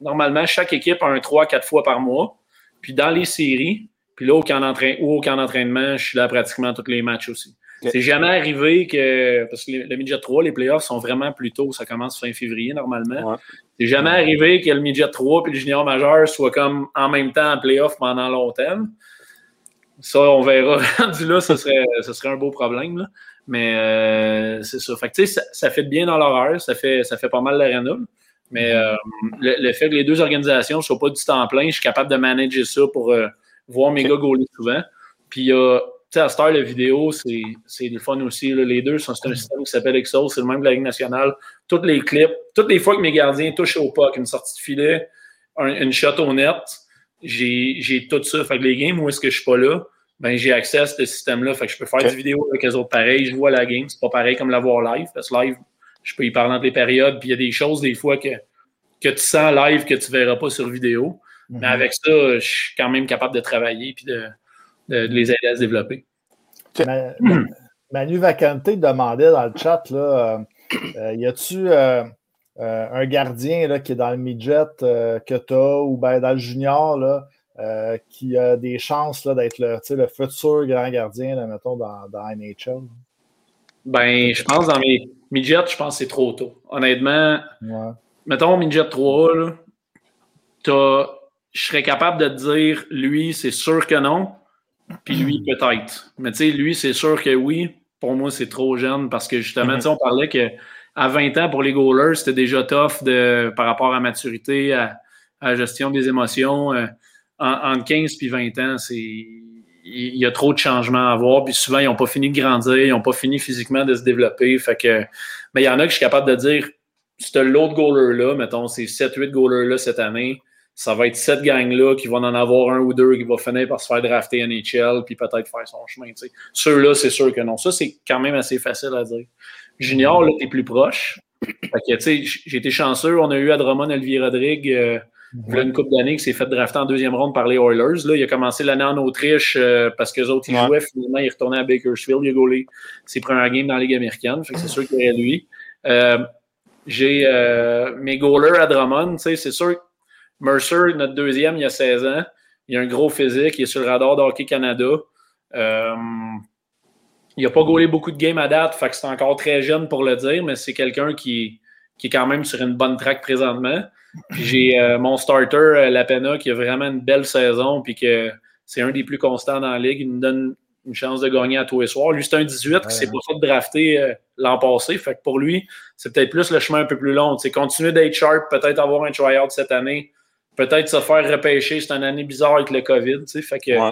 Normalement, chaque équipe a un 3-4 fois par mois. Puis dans les séries, puis là, au camp d'entraînement, je suis là pratiquement tous les matchs aussi. Okay. C'est jamais arrivé que... Parce que le midget 3, les playoffs sont vraiment plus tôt. Ça commence fin février, normalement. Ouais. C'est jamais arrivé que le midget 3 puis le junior majeur soient comme en même temps en playoff pendant longtemps. Ça, on verra. Rendu là, ce serait un beau problème, là. Mais c'est ça. Fait que tu sais, ça fait bien dans l'horaire. Ça fait pas mal l'aréna. Mais le fait que les deux organisations ne soient pas du temps plein, je suis capable de manager ça pour voir mes gars goaler souvent. Puis il y a, tu sais, à cette heure, la vidéo, c'est le fun aussi. Là. Les deux, c'est un système qui s'appelle Exos, c'est le même de la Ligue nationale. Tous les clips, toutes les fois que mes gardiens touchent au puck, une sortie de filet, une shot au net, j'ai tout ça. Fait que les games où est-ce que je ne suis pas là, ben, j'ai accès à ce système-là. Fait que je peux faire des vidéos avec les autres pareil. Je vois la game, c'est pas pareil comme la voir live, parce que live, je peux y parler entre les périodes, puis il y a des choses, des fois, que tu sens live que tu ne verras pas sur vidéo. Mm-hmm. Mais avec ça, je suis quand même capable de travailler puis de les aider à se développer. Mais, Manu Vacante demandait dans le chat, là, y a-tu un gardien là, qui est dans le midget que tu as, ou bien dans le junior, là, qui a des chances là, d'être le futur grand gardien, là, mettons, dans NHL? Ben, je pense dans mes midgets, je pense que c'est trop tôt. Honnêtement, ouais. Mettons midget 3A, je serais capable de te dire, lui, c'est sûr que non. Puis lui, peut-être. Mais tu sais, lui, c'est sûr que oui. Pour moi, c'est trop jeune parce que justement, on parlait qu'à 20 ans, pour les goalers, c'était déjà tough par rapport à maturité, à gestion des émotions. Entre 15 et 20 ans, il y a trop de changements à avoir. Puis souvent, ils n'ont pas fini de grandir, ils n'ont pas fini physiquement de se développer. Fait que, mais il y en a que je suis capable de dire, c'est l'autre goaler-là, mettons, c'est 7-8 goalers-là cette année. Ça va être cette gang-là qui vont en avoir un ou deux qui va finir par se faire drafter NHL puis peut-être faire son chemin. T'sais. Ceux-là, c'est sûr que non. Ça, c'est quand même assez facile à dire. Junior, là, t'es plus proche. Fait que, t'sais, j'ai été chanceux. On a eu à Drummond Olivier Rodrigue là, une couple d'années qui s'est fait drafter en deuxième ronde par les Oilers. Là, il a commencé l'année en Autriche parce qu'eux autres, ils jouaient. Finalement, il retournait à Bakersfield. Il a goalé ses premières games dans la Ligue américaine. Fait que c'est sûr qu'il y a lui. J'ai mes goalers à Drummond. C'est sûr que Mercer, notre deuxième, il a 16 ans. Il a un gros physique. Il est sur le radar d'Hockey Canada. Il n'a pas goalé beaucoup de games à date. Fait que c'est encore très jeune pour le dire, mais c'est quelqu'un qui est quand même sur une bonne track présentement. Puis j'ai mon starter, Lapena, qui a vraiment une belle saison puis que c'est un des plus constants dans la Ligue. Il nous donne une chance de gagner à tous les soirs. Lui, c'est un 18 qui s'est pas fait drafter l'an passé. Fait que pour lui, c'est peut-être plus le chemin un peu plus long. C'est continuer d'être sharp, peut-être avoir un try-out cette année. Peut-être se faire repêcher, c'est une année bizarre avec le COVID, tu sais, fait que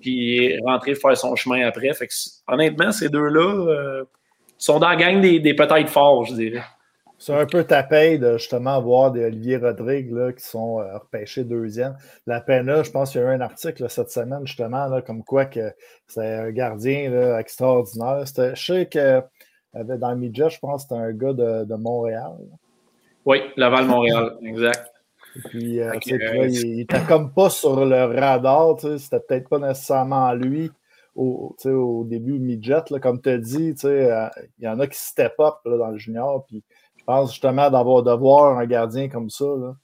puis rentrer faire son chemin après. Fait que honnêtement, ces deux-là sont dans la gang des peut-être forts, je dirais. C'est un peu tapé de justement voir des Olivier Rodrigue là, qui sont repêchés deuxième. La Pena, je pense qu'il y a eu un article là, cette semaine, justement, là, comme quoi que c'est un gardien là, extraordinaire. Je sais que dans le midget, je pense que c'était un gars de Montréal. Là. Oui, Laval-Montréal, exact. Puis, là, il n'était comme pas sur le radar, c'était peut-être pas nécessairement lui au début midget, là, comme tu as dit, il y en a qui step up là, dans le junior, puis je pense justement d'avoir un gardien comme ça. Là.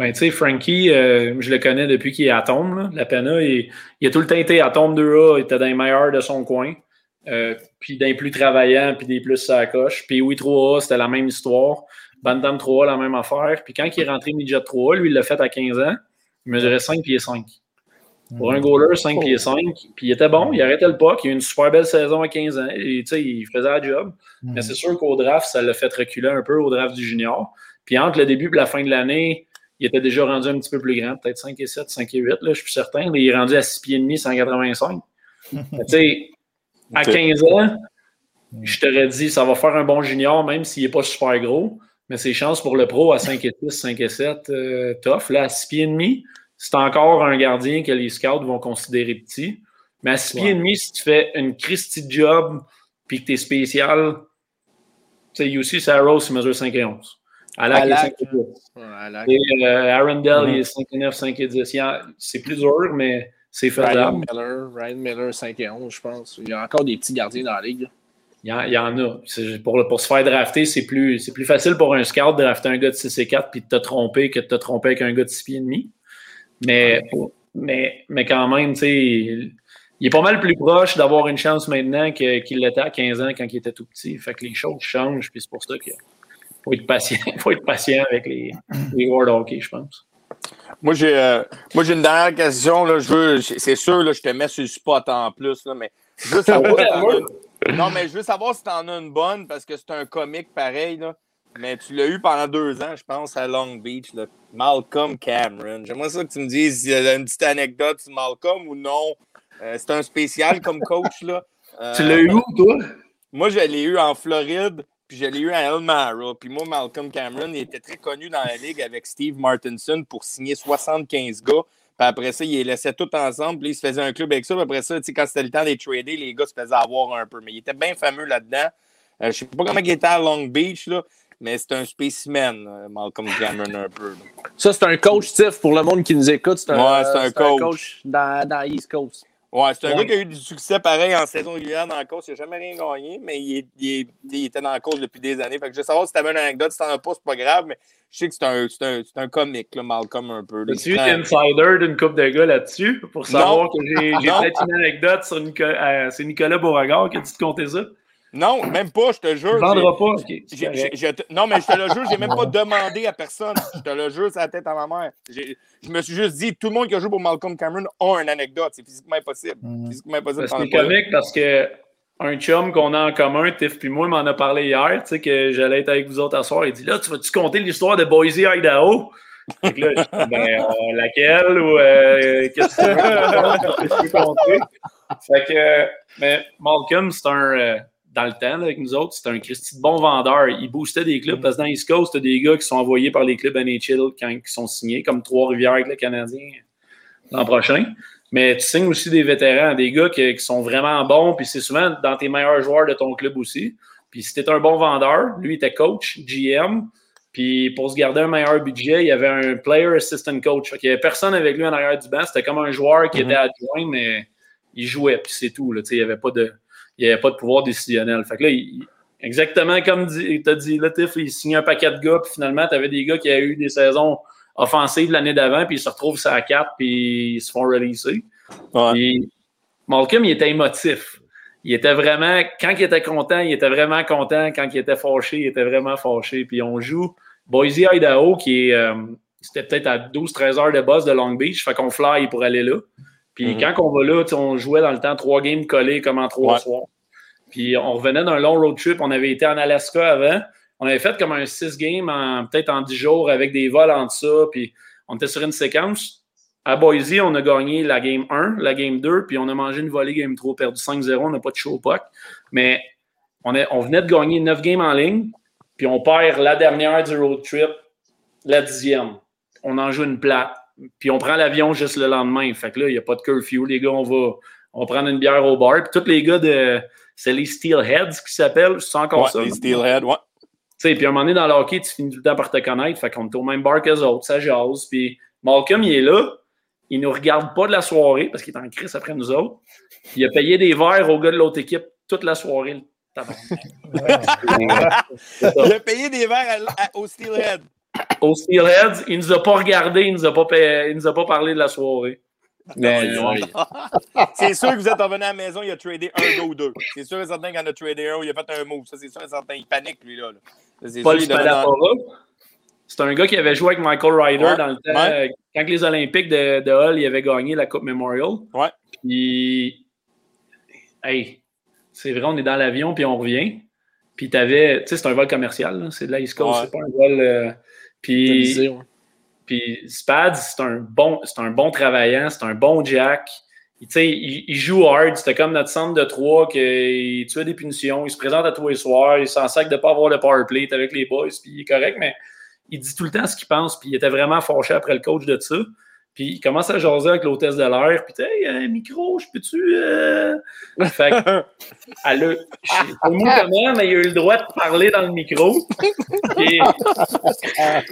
Ben, tu sais, Frankie, je le connais depuis qu'il est à Tombe, là. Lapena, il a tout le temps été à Tombe 2A, il était dans les meilleurs de son coin, puis dans les plus travaillants, puis des plus ça coche, puis oui, 3A, c'était la même histoire. Bantam 3A, la même affaire. Puis quand il est rentré midget 3A, lui, il l'a fait à 15 ans. Il mesurait 5 pieds 5. Pour un goaler, 5 pieds 5. Puis il était bon, il arrêtait le puck. Il a eu une super belle saison à 15 ans. Et, tu sais, il faisait la job. Mais c'est sûr qu'au draft, ça l'a fait reculer un peu au draft du junior. Puis entre le début et la fin de l'année, il était déjà rendu un petit peu plus grand. Peut-être 5 et 7, 5 et 8, là, je suis certain. Mais il est rendu à 6 pieds et demi, 185. Tu sais, à 15 ans, je t'aurais dit, ça va faire un bon junior, même s'il n'est pas super gros. Mais ses chances pour le pro à 5 et 6, 5 et 7, tough. Là, à 6 pieds et demi, c'est encore un gardien que les scouts vont considérer petit. Mais à 6 pieds et demi, si tu fais une Christie job puis que t'es spécial, tu sais, UC Saros, il mesure 5 et 11. Alak, il est 5 et 10. Et Arundel, il est 5 et 9, 5 et 10. C'est plus dur, mais c'est faisable. Ryan Miller, 5 et 11, je pense. Il y a encore des petits gardiens dans la ligue. Il y en a. Pour se faire drafter, c'est plus facile pour un scout de drafter un gars de 6 et 4 puis de te tromper que de te tromper avec un gars de 6 pieds et demi. Mais quand même, tu sais, il est pas mal plus proche d'avoir une chance maintenant qu'il l'était à 15 ans quand il était tout petit. Fait que les choses changent, puis c'est pour ça qu'il faut être patient. Il faut être patient avec les World Hockey, je pense. Moi, j'ai une dernière question. Là, c'est sûr, là, je te mets sur le spot en plus, là, mais juste non, mais je veux savoir si t'en as une bonne, parce que c'est un comique pareil, là. Mais tu l'as eu pendant 2 ans, je pense, à Long Beach, là. Malcolm Cameron. J'aimerais ça que tu me dises si t'as une petite anecdote sur Malcolm ou non. C'est un spécial comme coach, là. Tu l'as eu où, toi? Moi, je l'ai eu en Floride, puis je l'ai eu à Elmira. Puis moi, Malcolm Cameron, il était très connu dans la ligue avec Steve Martinson pour signer 75 gars. Puis après ça, ils les laissaient tous ensemble. Puis ils se faisaient un club avec ça. Puis après ça, quand c'était le temps de les trader, les gars se faisaient avoir un peu. Mais il était bien fameux là-dedans. Je ne sais pas comment il était à Long Beach, là, mais c'est un spécimen, Malcolm Cameron, un peu. Là. Ça, c'est un coach, Tiff, pour le monde qui nous écoute. C'est un coach dans East Coast. Ouais, c'est un gars qui a eu du succès pareil en saison régulière dans la course. Il n'a jamais rien gagné, mais il était dans la course depuis des années. Fait que je veux savoir si tu avais une anecdote, si tu n'en as pas, c'est pas grave, mais je sais que c'est un comique, là, Malcolm, un peu. As-tu eu l'insider d'une couple de gars là-dessus pour savoir non. Que j'ai peut-être une anecdote sur c'est Nicolas Beauregard qui a dit de compter ça? Non, même pas, je te jure. Vendra pas, okay. Non, mais je te le jure, j'ai même pas demandé à personne. Je te le jure, c'est la tête à ma mère. Je me suis juste dit, tout le monde qui a joué pour Malcolm Cameron a une anecdote. C'est physiquement impossible. C'est comique parce que un chum qu'on a en commun, Tiff puis moi, m'en a parlé hier, tu sais, que j'allais être avec vous autres à soir. Il dit, là, tu vas-tu compter l'histoire de Boise, Idaho? Donc là, je dis, laquelle ou qu'est-ce que tu veux compter? Fait que, mais Malcolm, c'est un. Dans le temps, là, avec nous autres, c'était un Christy de bon vendeur. Il boostait des clubs parce que dans East Coast, t'as des gars qui sont envoyés par les clubs NHL quand ils sont signés, comme Trois-Rivières avec le Canadien l'an prochain. Mais tu signes aussi des vétérans, des gars qui sont vraiment bons, puis c'est souvent dans tes meilleurs joueurs de ton club aussi. Puis si t'es un bon vendeur, lui, il était coach, GM, puis pour se garder un meilleur budget, il y avait un player assistant coach. Il n'y avait personne avec lui en arrière du banc. C'était comme un joueur qui était adjoint, mais il jouait, puis c'est tout. Là. Il n'y avait pas de... Il n'y avait pas de pouvoir décisionnel. Fait que là, exactement comme tu as dit, là, Tiff, il signait un paquet de gars, puis finalement, tu avais des gars qui avaient eu des saisons offensives l'année d'avant, puis ils se retrouvent sur la carte, puis ils se font releaser. Ouais. Malcolm, il était émotif. Il était vraiment, quand il était content, il était vraiment content. Quand il était fâché, il était vraiment fâché. Puis on joue Boise, Idaho, qui est, c'était peut-être à 12-13 heures de bus de Long Beach, fait qu'on fly pour aller là. Puis quand on va là, on jouait dans le temps 3 games collés comme en 3 soirs. Puis on revenait d'un long road trip. On avait été en Alaska avant. On avait fait comme un 6 games peut-être en 10 jours avec des vols en deçà. Puis on était sur une séquence. À Boise, on a gagné la game 1, la game 2. Puis on a mangé une volée game 3, perdu 5-0. On n'a pas de show puck. Mais on venait de gagner 9 games en ligne. Puis on perd la dernière du road trip, la 10e. On en joue une plate. Puis on prend l'avion juste le lendemain. Fait que là, il n'y a pas de curfew. Les gars, on va prendre une bière au bar. Puis tous les gars c'est les Steelheads qui s'appellent. C'est encore ça. Les Steelheads, ouais. Tu sais, puis à un moment donné, dans le hockey, tu finis tout le temps par te connaître. Fait qu'on est au même bar qu'eux autres. Ça jase. Puis Malcolm, il est là. Il ne nous regarde pas de la soirée parce qu'il est en crise après nous autres. Il a payé des verres aux gars de l'autre équipe toute la soirée. Il a payé des verres aux Steelheads. Au Steelheads, il ne nous a pas regardé, il ne nous a pas parlé de la soirée. Mais c'est sûr que vous êtes revenu à la maison, il a tradé un gars ou deux. C'est sûr et certain qu'il en a tradé un, il a fait un move. Ça, c'est sûr et certain. Il panique, lui-là. Paul Spadafora, c'est un gars qui avait joué avec Michael Ryder dans le temps. Quand les Olympiques de Hull, il avait gagné la Coupe Memorial. Ouais. Puis, c'est vrai, on est dans l'avion, puis on revient. Puis t'avais, tu sais, c'est un vol commercial, là. C'est de la East Coast, c'est pas un vol. Puis Spads, c'est un bon travaillant, c'est un bon jack. Tu sais, il joue hard. C'était comme notre centre de 3 qu'il tuait des punitions. Il se présente à tous les soirs. Il s'en sac de ne pas avoir le power play avec les boys. Puis il est correct, mais il dit tout le temps ce qu'il pense. Puis il était vraiment fâché après le coach de ça. Puis il commence à jaser avec l'hôtesse de l'air. Puis, hey, un micro, je peux-tu. Fait que, pour moi, comment, mais il a eu le droit de parler dans le micro. Puis,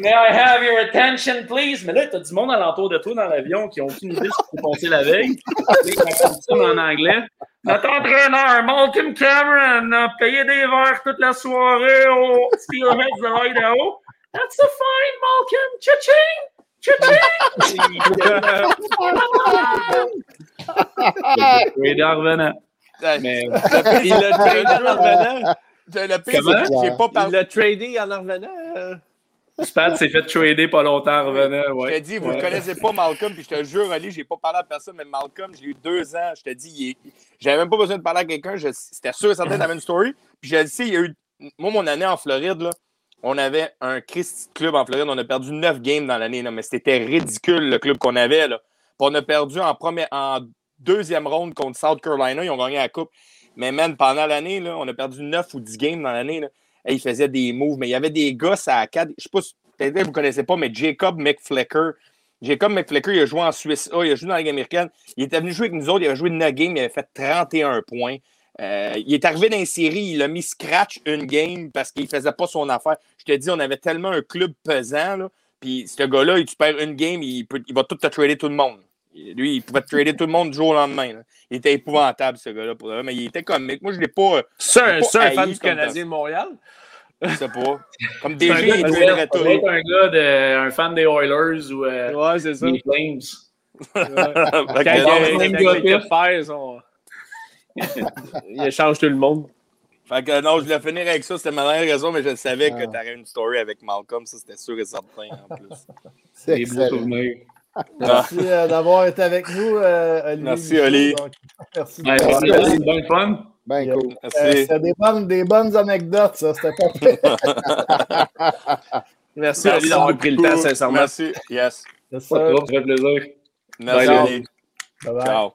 may I have your attention, please? Mais là, t'as du monde alentour de toi dans l'avion qui n'ont aucune idée de ce qui s'est passé la veille. Ils en anglais. Notre entraîneur, Malcolm Cameron, a payé des verres toute la soirée au Steelheads de Idaho. That's a fine, Malcolm. Cha-ching! Il l'a tradé en revenant. Spad s'est fait trader pas longtemps en revenant. Ouais. Je te dis, vous ne connaissez pas Malcolm, puis je te jure, Ali, j'ai pas parlé à personne, mais Malcolm, j'ai eu 2 ans. Je te dis, j'avais même pas besoin de parler à quelqu'un. C'était sûr et certain d'avoir une story. Puis je le sais, il y a eu. Moi, mon année en Floride, là. On avait un Christy Club en Floride. On a perdu 9 games dans l'année, là, mais c'était ridicule, le club qu'on avait. Là. Puis on a perdu en 2e ronde contre South Carolina. Ils ont gagné la coupe. Mais man, pendant l'année, là, on a perdu 9 ou 10 games dans l'année. Là. Et ils faisaient des moves. Mais il y avait des gars à 4. Je sais pas si peut-être vous ne connaissez pas, mais Jacob McFlecker. Jacob McFlecker, il a joué en Suisse. Il a joué dans la Ligue américaine. Il était venu jouer avec nous autres. Il avait joué 9 games. Il avait fait 31 points. Il est arrivé dans une série, il a mis scratch une game parce qu'il faisait pas son affaire. Je te dis, on avait tellement un club pesant, là, puis ce gars-là, tu perds une game, il va tout te trader tout le monde. Lui, il pouvait trader tout le monde du jour au lendemain. Là. Il était épouvantable, ce gars-là, pour le vrai, mais il était comique. Moi, je ne l'ai pas. C'est un fan du Canadien de Montréal? Je ne sais pas. Comme DG, il traderait tout. C'est un gars, un fan des Oilers ou ouais, c'est ça. Des Flames. Il échange tout le monde. Fait que non, je voulais finir avec ça, c'était ma dernière raison, mais je savais que t'aurais une story avec Malcolm, ça c'était sûr et certain en plus. C'est excellent. Merci d'avoir été avec nous, Olivier. Merci, Oli. Merci. C'était une bonne fun. Ben cool. C'était des bonnes anecdotes, ça, c'était pas fait. Merci, Oli, d'avoir pris le temps, sincèrement. Merci, yes. Ça fait plaisir. Merci, Oli. Ciao.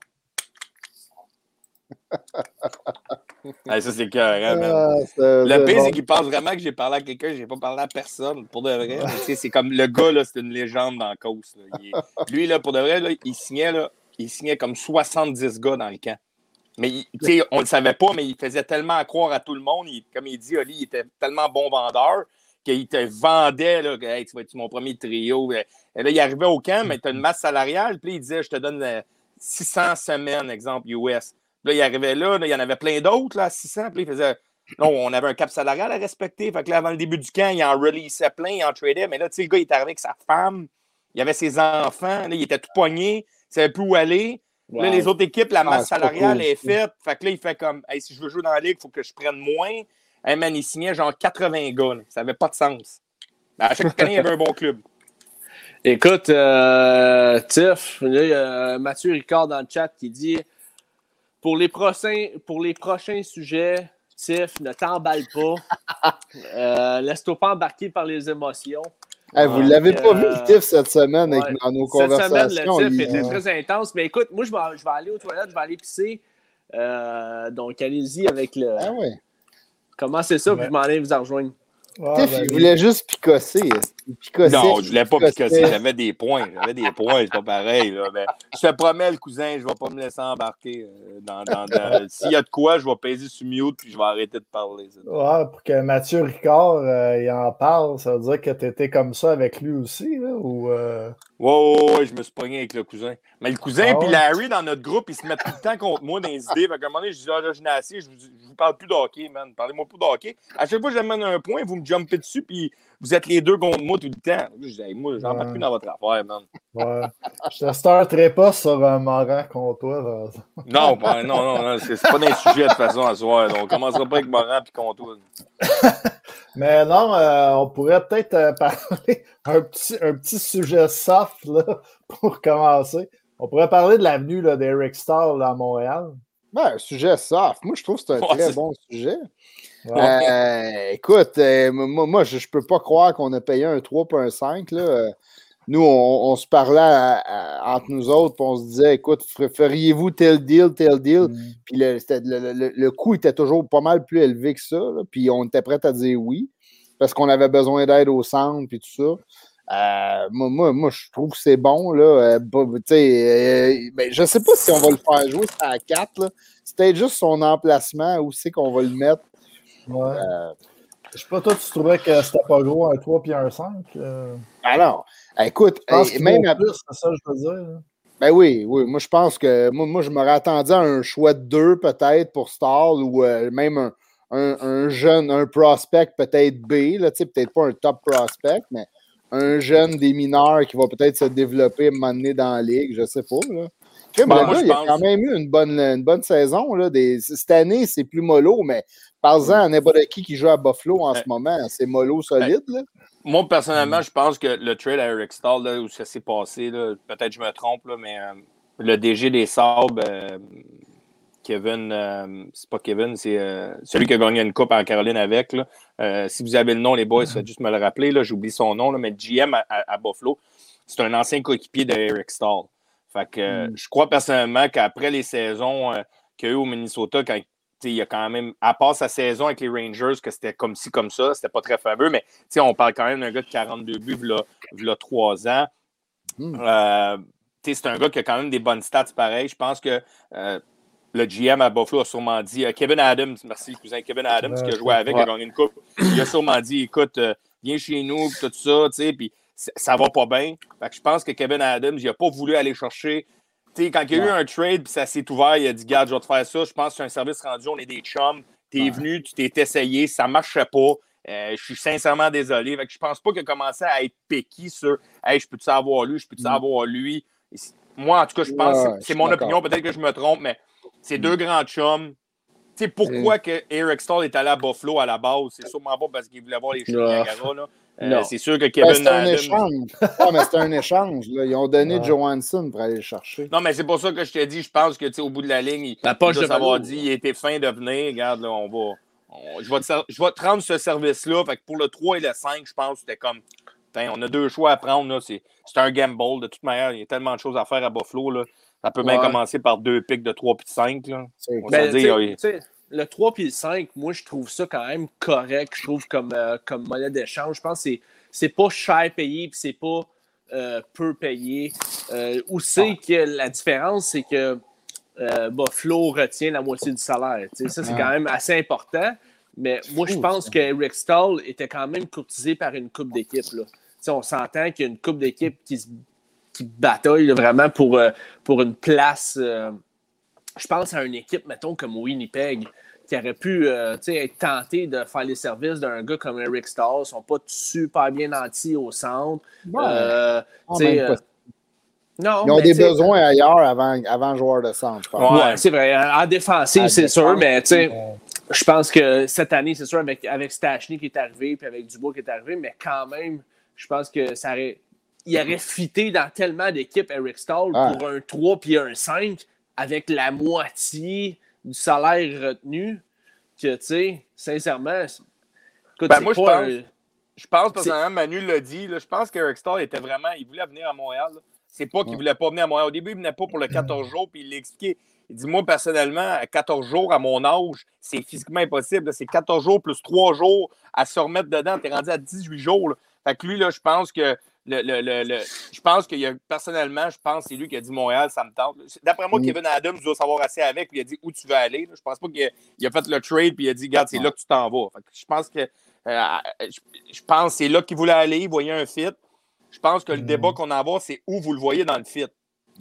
Ah, ça, c'est cœur, hein, man. Le pire, c'est qu'il pense vraiment que j'ai parlé à quelqu'un, j'ai pas parlé à personne, pour de vrai. C'est comme le gars, là, c'est une légende dans la cause. Lui, là, pour de vrai, là, il signait comme 70 gars dans le camp. Mais on le savait pas, mais il faisait tellement croire à tout le monde. Comme il dit, Oli, il était tellement bon vendeur qu'il te vendait, là, hey, tu vas être mon premier trio. Et là, il arrivait au camp, mais t'as une masse salariale, puis il disait, je te donne 600 semaines, exemple, US. Là, il arrivait là, il y en avait plein d'autres, là, à 600. Puis il faisait. Non, on avait un cap salarial à respecter. Fait que là, avant le début du camp, il en releaseait plein, il en tradait. Mais là, tu sais, le gars, il était avec sa femme, il avait ses enfants, là, il était tout pogné, il savait plus où aller. Wow. Là, les autres équipes, la masse salariale est faite. Fait que là, il fait comme, hey, si je veux jouer dans la ligue, il faut que je prenne moins. Hey, man, il signait genre 80 gars, là. Ça n'avait pas de sens. À chaque année, il y avait un bon club. Écoute, Tiff, là, il y a Mathieu Ricard dans le chat qui dit. Pour les prochains sujets, Tiff, ne t'emballe pas. Laisse-toi pas embarquer par les émotions. Hey, vous ne l'avez pas vu, le Tiff, cette semaine, ouais, dans nos conversations. Cette semaine, le Tiff était très intense. Mais écoute, moi, je vais aller aux toilettes, je vais aller pisser. Donc, allez-y avec le... Ah oui. Commencez ça, puis je m'en vais vous en rejoindre. Wow, Tiff, il voulait juste picosser. Non, je ne voulais pas picosser. J'avais des points. C'est pas pareil. Là. Mais je te promets, le cousin, je ne vais pas me laisser embarquer. S'il y a de quoi, je vais peser sur mute puis je vais arrêter de parler. Ouais, pour que Mathieu Ricard il en parle, ça veut dire que tu étais comme ça avec lui aussi? Là, ou, ouais, je me suis pogné avec le cousin. Mais le cousin puis Larry, dans notre groupe, ils se mettent tout le temps contre moi dans les idées. Fait qu'à un moment donné, je dis, là, je n'ai assez, je vous parle plus d'hockey, man. Parlez-moi plus d'hockey. À chaque fois que j'amène un point, vous me jumpez dessus, puis vous êtes les deux contre moi tout le temps. Je disais, moi, j'en mets plus dans votre affaire, man. Ouais. Je ne starterai pas sur un Morin contre toi. Non, non, c'est pas d'un sujet de façon à soir. On ne commencera pas avec Morin puis contre toi. Mais non, on pourrait peut-être parler un petit sujet soft là, pour commencer. On pourrait parler de l'avenue d'Eric Starr là, à Montréal. Ben, un sujet soft. Moi, je trouve que c'est un très bon sujet. Ouais. Écoute, moi, je peux pas croire qu'on a payé un 3 pour un 5. Là. Nous, on se parlait entre nous autres, puis on se disait, écoute, feriez-vous tel deal? Puis le coût était toujours pas mal plus élevé que ça. Là, puis on était prêt à dire oui, parce qu'on avait besoin d'aide au centre, puis tout ça. Moi, je trouve que c'est bon. Là. Ben, je ne sais pas si on va le faire jouer à 4. Là. C'est peut-être juste son emplacement, où c'est qu'on va le mettre. Ouais. Je sais pas, toi, tu trouvais que c'était pas gros un 3 puis un 5? Alors, écoute, même à plus, c'est ça que je veux dire. Hein? Ben oui, moi je pense que moi je m'aurais attendu à un choix de 2 peut-être pour Starr ou même un jeune, un prospect peut-être B, là, peut-être pas un top prospect, mais un jeune des mineurs qui va peut-être se développer à un moment donné dans la ligue, je sais pas. Là. Okay, ben, moi, il a quand même eu une bonne saison. Là, cette année, c'est plus mollo, mais parle-en à n'importe qui joue à Buffalo en ce moment. C'est mollo solide. Là. Moi, personnellement, je pense que le trade à Eric Stahl, là, où ça s'est passé, là, peut-être je me trompe, là, mais le DG des Sabres, Kevin, c'est pas Kevin, c'est celui qui a gagné une coupe en Caroline avec. Là. Si vous avez le nom, les boys, faites juste me le rappeler. Là, j'oublie son nom, là, mais GM à Buffalo, c'est un ancien coéquipier d'Eric Stahl. Fait que je crois personnellement qu'après les saisons qu'il y a eu au Minnesota, quand il y a quand même, à part sa saison avec les Rangers, que c'était comme ci, comme ça, c'était pas très fameux, mais on parle quand même d'un gars de 42 buts il y a 3 ans. C'est un gars qui a quand même des bonnes stats pareil. Je pense que le GM à Buffalo a sûrement dit Kevin Adams, merci le cousin Kevin Adams qui a joué avec, qui a gagné une coupe. Il a sûrement dit écoute, viens chez nous, tout ça, tu sais, puis ça va pas bien. Fait que je pense que Kevin Adams, il n'a pas voulu aller chercher T'sais, quand il y a eu un trade puis ça s'est ouvert, il a dit « Garde, je vais te faire ça. Je pense que c'est un service rendu, on est des chums. T'es venu, tu t'es essayé, ça ne marchait pas. Je suis sincèrement désolé. » Fait que je pense pas qu'il a commencé à être péqué sur « Hey, je peux-tu avoir lui? Je peux-tu avoir lui? » Moi, en tout cas, je pense que c'est mon opinion. Peut-être que je me trompe, mais c'est deux grands chums. T'sais, pourquoi que Eric Stahl est allé à Buffalo à la base? C'est sûrement pas parce qu'il voulait voir les Chicago, là. C'est sûr que Kevin Adams... c'est un échange. Là. Ils ont donné Johansson pour aller le chercher. Non, mais c'est pour ça que je te dis, je pense que au bout de la ligne, il était fin de venir. Regarde, là, je vais te rendre ce service-là. Fait que pour le 3 et le 5, je pense que c'était comme... On a deux choix à prendre. Là. C'est un gamble. De toute manière, il y a tellement de choses à faire à Buffalo. Là. Ça peut bien commencer par 2 picks de 3 puis de 5. Là. Le 3 puis le 5, moi, je trouve ça quand même correct, je trouve, comme monnaie d'échange. Je pense que c'est pas cher payé et c'est pas peu payé. Où c'est que la différence, c'est que Buffalo retient la moitié du salaire. T'sais, ça, c'est quand même assez important. Mais moi, je pense que Rick Stahl était quand même courtisé par une coupe d'équipe. On s'entend qu'il y a une coupe d'équipe qui bataille là, vraiment pour une place... Je pense à une équipe, mettons, comme Winnipeg, qui aurait pu être tentée de faire les services d'un gars comme Eric Stahl. Ils ne sont pas super bien nantis au centre. Ils ont des besoins ailleurs avant joueur de centre. Oui, c'est vrai. En défensive, c'est sûr, mais je pense que cette année, c'est sûr, avec Stachny qui est arrivé et avec Dubois qui est arrivé, mais quand même, je pense que ça aurait... Il aurait fité dans tellement d'équipes, Eric Stahl, pour un 3 puis un 5, avec la moitié du salaire retenu, que, tu sais, sincèrement... Écoute, ben moi, je pense personnellement, Manu l'a dit, là, je pense qu'Eric Stahl était vraiment... Il voulait venir à Montréal. Là. C'est pas qu'il voulait pas venir à Montréal. Au début, il venait pas pour le 14 jours, puis il l'expliquait. Il dit, moi, personnellement, à 14 jours, à mon âge, c'est physiquement impossible. Là. C'est 14 jours plus 3 jours à se remettre dedans. T'es rendu à 18 jours. Là. Fait que lui, là, je pense que... je pense qu'il y a personnellement, je pense que c'est lui qui a dit Montréal, ça me tente. D'après moi, Kevin Adams doit savoir assez avec, puis il a dit où tu veux aller. Là. Je pense pas qu'il a fait le trade, puis il a dit, regarde, c'est là que tu t'en vas. Fait que je pense que c'est là qu'il voulait aller, il voyait un fit. Je pense que le débat qu'on en va, c'est où vous le voyez dans le fit.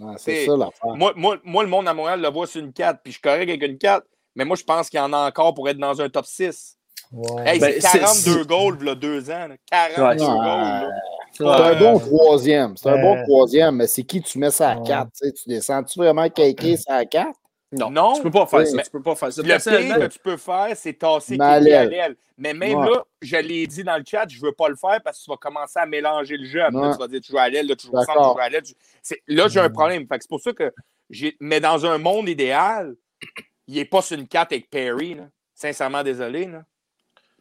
Ah, c'est ça l'affaire. Moi, le monde à Montréal le voit sur une 4, puis je suis correct avec une 4, mais moi, je pense qu'il y en a encore pour être dans un top 6. Wow. Hey, c'est 42 goals, il y a 2 ans. Là. 42 goals. Là. C'est un bon troisième. C'est un bon troisième, mais c'est qui tu mets ça à 4? Tu descends-tu vraiment Kéké ça à 4? Non, tu peux pas faire ça. Tu peux pas faire ça. Le pire que tu peux faire, c'est tasser Kéké à l'aile. Mais même là, je l'ai dit dans le chat, je veux pas le faire parce que tu vas commencer à mélanger le jeu. Après, tu vas dire tu joues à l'aile, là, tu joues au centre, tu joues à l'aile. Là, j'ai un problème. Fait que c'est pour ça que mais dans un monde idéal, il n'est pas sur une 4 avec Perry. Là. Sincèrement désolé. Là.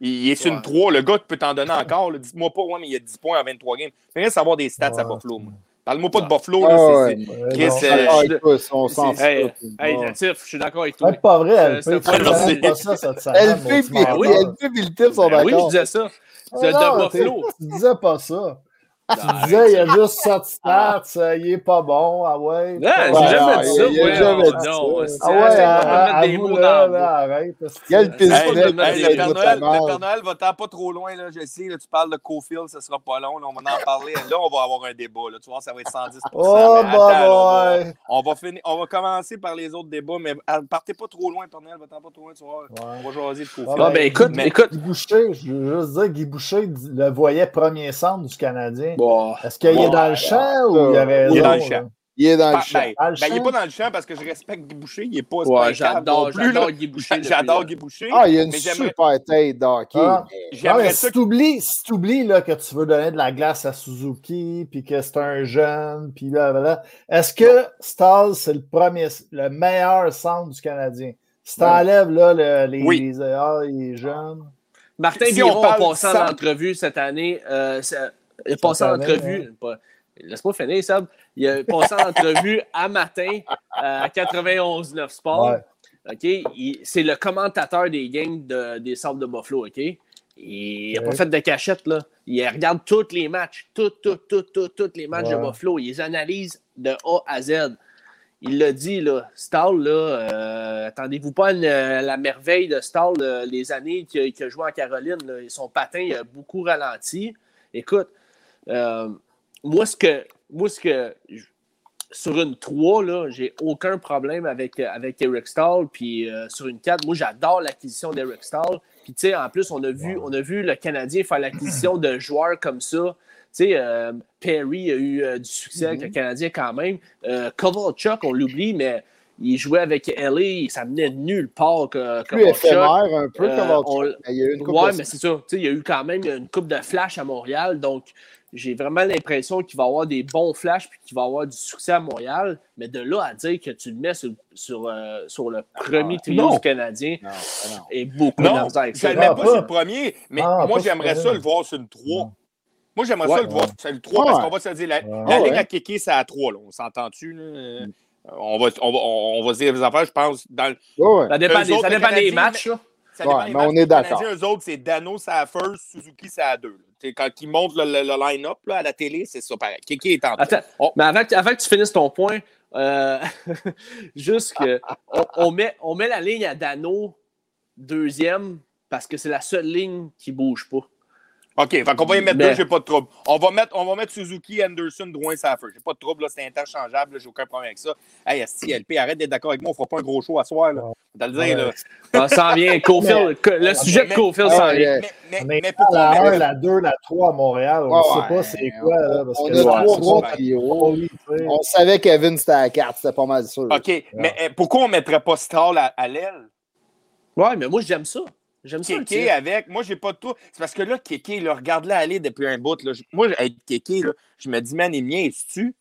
Il est sur une 3. Le gars, tu peux t'en donner encore. Là. Dis-moi pas, mais il y a 10 points en 23 games. Fais rien savoir des stats à Buffalo. Moi. Parle-moi pas de Buffalo. On s'en fout. Hey, Latif, je suis d'accord avec toi. C'est pas vrai. LP et le Tif sont d'accord. Oui, je disais ça. C'est de Buffalo. Tu disais pas ça. Tu disais, il y a juste 7 stats, il est pas bon, ah ouais. Non, j'ai jamais dit ça. Ah ouais, arrête. Il y a le pistolet. Le Père Noël va t'en pas trop loin, là, je sais, là, tu parles de Cofield, ça sera pas long, là, on va en parler. Là, on va avoir un débat, là, tu vois, ça va être 110%. Oh, bah ouais. On va commencer par les autres débats, mais partez pas trop loin, Père Noël, va t'en pas trop loin, tu vois, on va jaser de Cofield. Ah ben écoute. Guy Boucher, je veux juste dire, Guy Boucher le voyait premier centre du Canadien. Bon, est-ce qu'il est dans le champ ou il y avait... Il est dans le champ. Il est dans le champ. Il n'est pas dans le champ parce que je respecte Guy Boucher. Il n'est pas... j'adore Guy Boucher. J'adore Guy Boucher. Ah, il y a une super tête d'hockey. Si tu oublies que tu veux donner de la glace à Suzuki puis que c'est un jeune, puis là, voilà. Est-ce que Stahl, c'est le meilleur centre du Canadien? Si tu enlèves les jeunes... Martin Biron a passé en entrevue cette année... Il a passé en entrevue, laisse-moi finir, Seb. Il a passé en entrevue à matin à 91.9 Sport. Ouais. Okay? C'est le commentateur des games des Sabres de Buffalo. Okay? Il n'a pas fait de cachette. Là. Il regarde tous les matchs, tous les matchs de Buffalo. Il les analyse de A à Z. Il l'a dit, là, Stahl, là, attendez-vous pas la merveille de Stahl les années qu'il a joué en Caroline. Là, son patin il a beaucoup ralenti. Écoute, moi, ce que sur une 3, là, j'ai aucun problème avec Eric Staal. Puis sur une 4, moi, j'adore l'acquisition d'Eric Staal. Puis, tu sais, en plus, on a vu le Canadien faire l'acquisition de joueurs comme ça. Tu sais, Perry a eu du succès avec le Canadien quand même. Kovalchuk, on l'oublie, mais il jouait avec LA, ça venait de nulle part. Plus éphémère un peu, Kovalchuk. Il y a eu une coupe de... mais c'est ça. Tu sais, il y a eu quand même une coupe de flash à Montréal, donc... J'ai vraiment l'impression qu'il va avoir des bons flashs puis qu'il va avoir du succès à Montréal. Mais de là à dire que tu le mets sur le premier trio du Canadien est beaucoup d'argent. Je ne le mets pas sur le premier, mais moi, j'aimerais ça le voir sur une 3. Non. Moi, j'aimerais ça le voir sur le 3 parce qu'on va se dire la ligne à kicker, c'est à 3. Là. On s'entend-tu? Là? On va se dire les affaires, je pense. Ça dépend des matchs. Là. Ça dépend des matchs. On est d'accord. Les autres, c'est Dano, c'est à first, Suzuki, c'est à 2. Quand ils montrent le line-up là, à la télé, c'est ça pareil. Kiki est en train. Attends, mais avant que tu finisses ton point, juste que on met la ligne à Dano deuxième parce que c'est la seule ligne qui ne bouge pas. OK, on va y mettre deux, j'ai pas de trouble. On va mettre Suzuki, Anderson, Drouin, Saffer. J'ai pas de trouble, là, c'est interchangeable, là, j'ai aucun problème avec ça. Hey, LP, arrête d'être d'accord avec moi, on fera pas un gros show à soir. Là. T'as le dire, là. On s'en vient, Caulfield, le sujet de Caulfield s'en vient. Mais pourquoi? La 1, la 2, la 3 à Montréal, on sait pas c'est quoi. Là, parce on que a 3 trios. On savait qu'Evin, c'était à 4, c'était pas mal sûr. OK, mais pourquoi on mettrait pas Staal à l'aile? Ouais, mais moi, j'aime ça. J'aime ça. Kéké avec. Moi, j'ai pas de tout. C'est parce que là, Kéké, regarde-la aller depuis un bout. Là. Moi, avec Kéké, là, je me dis, man, il est mien, est-tu?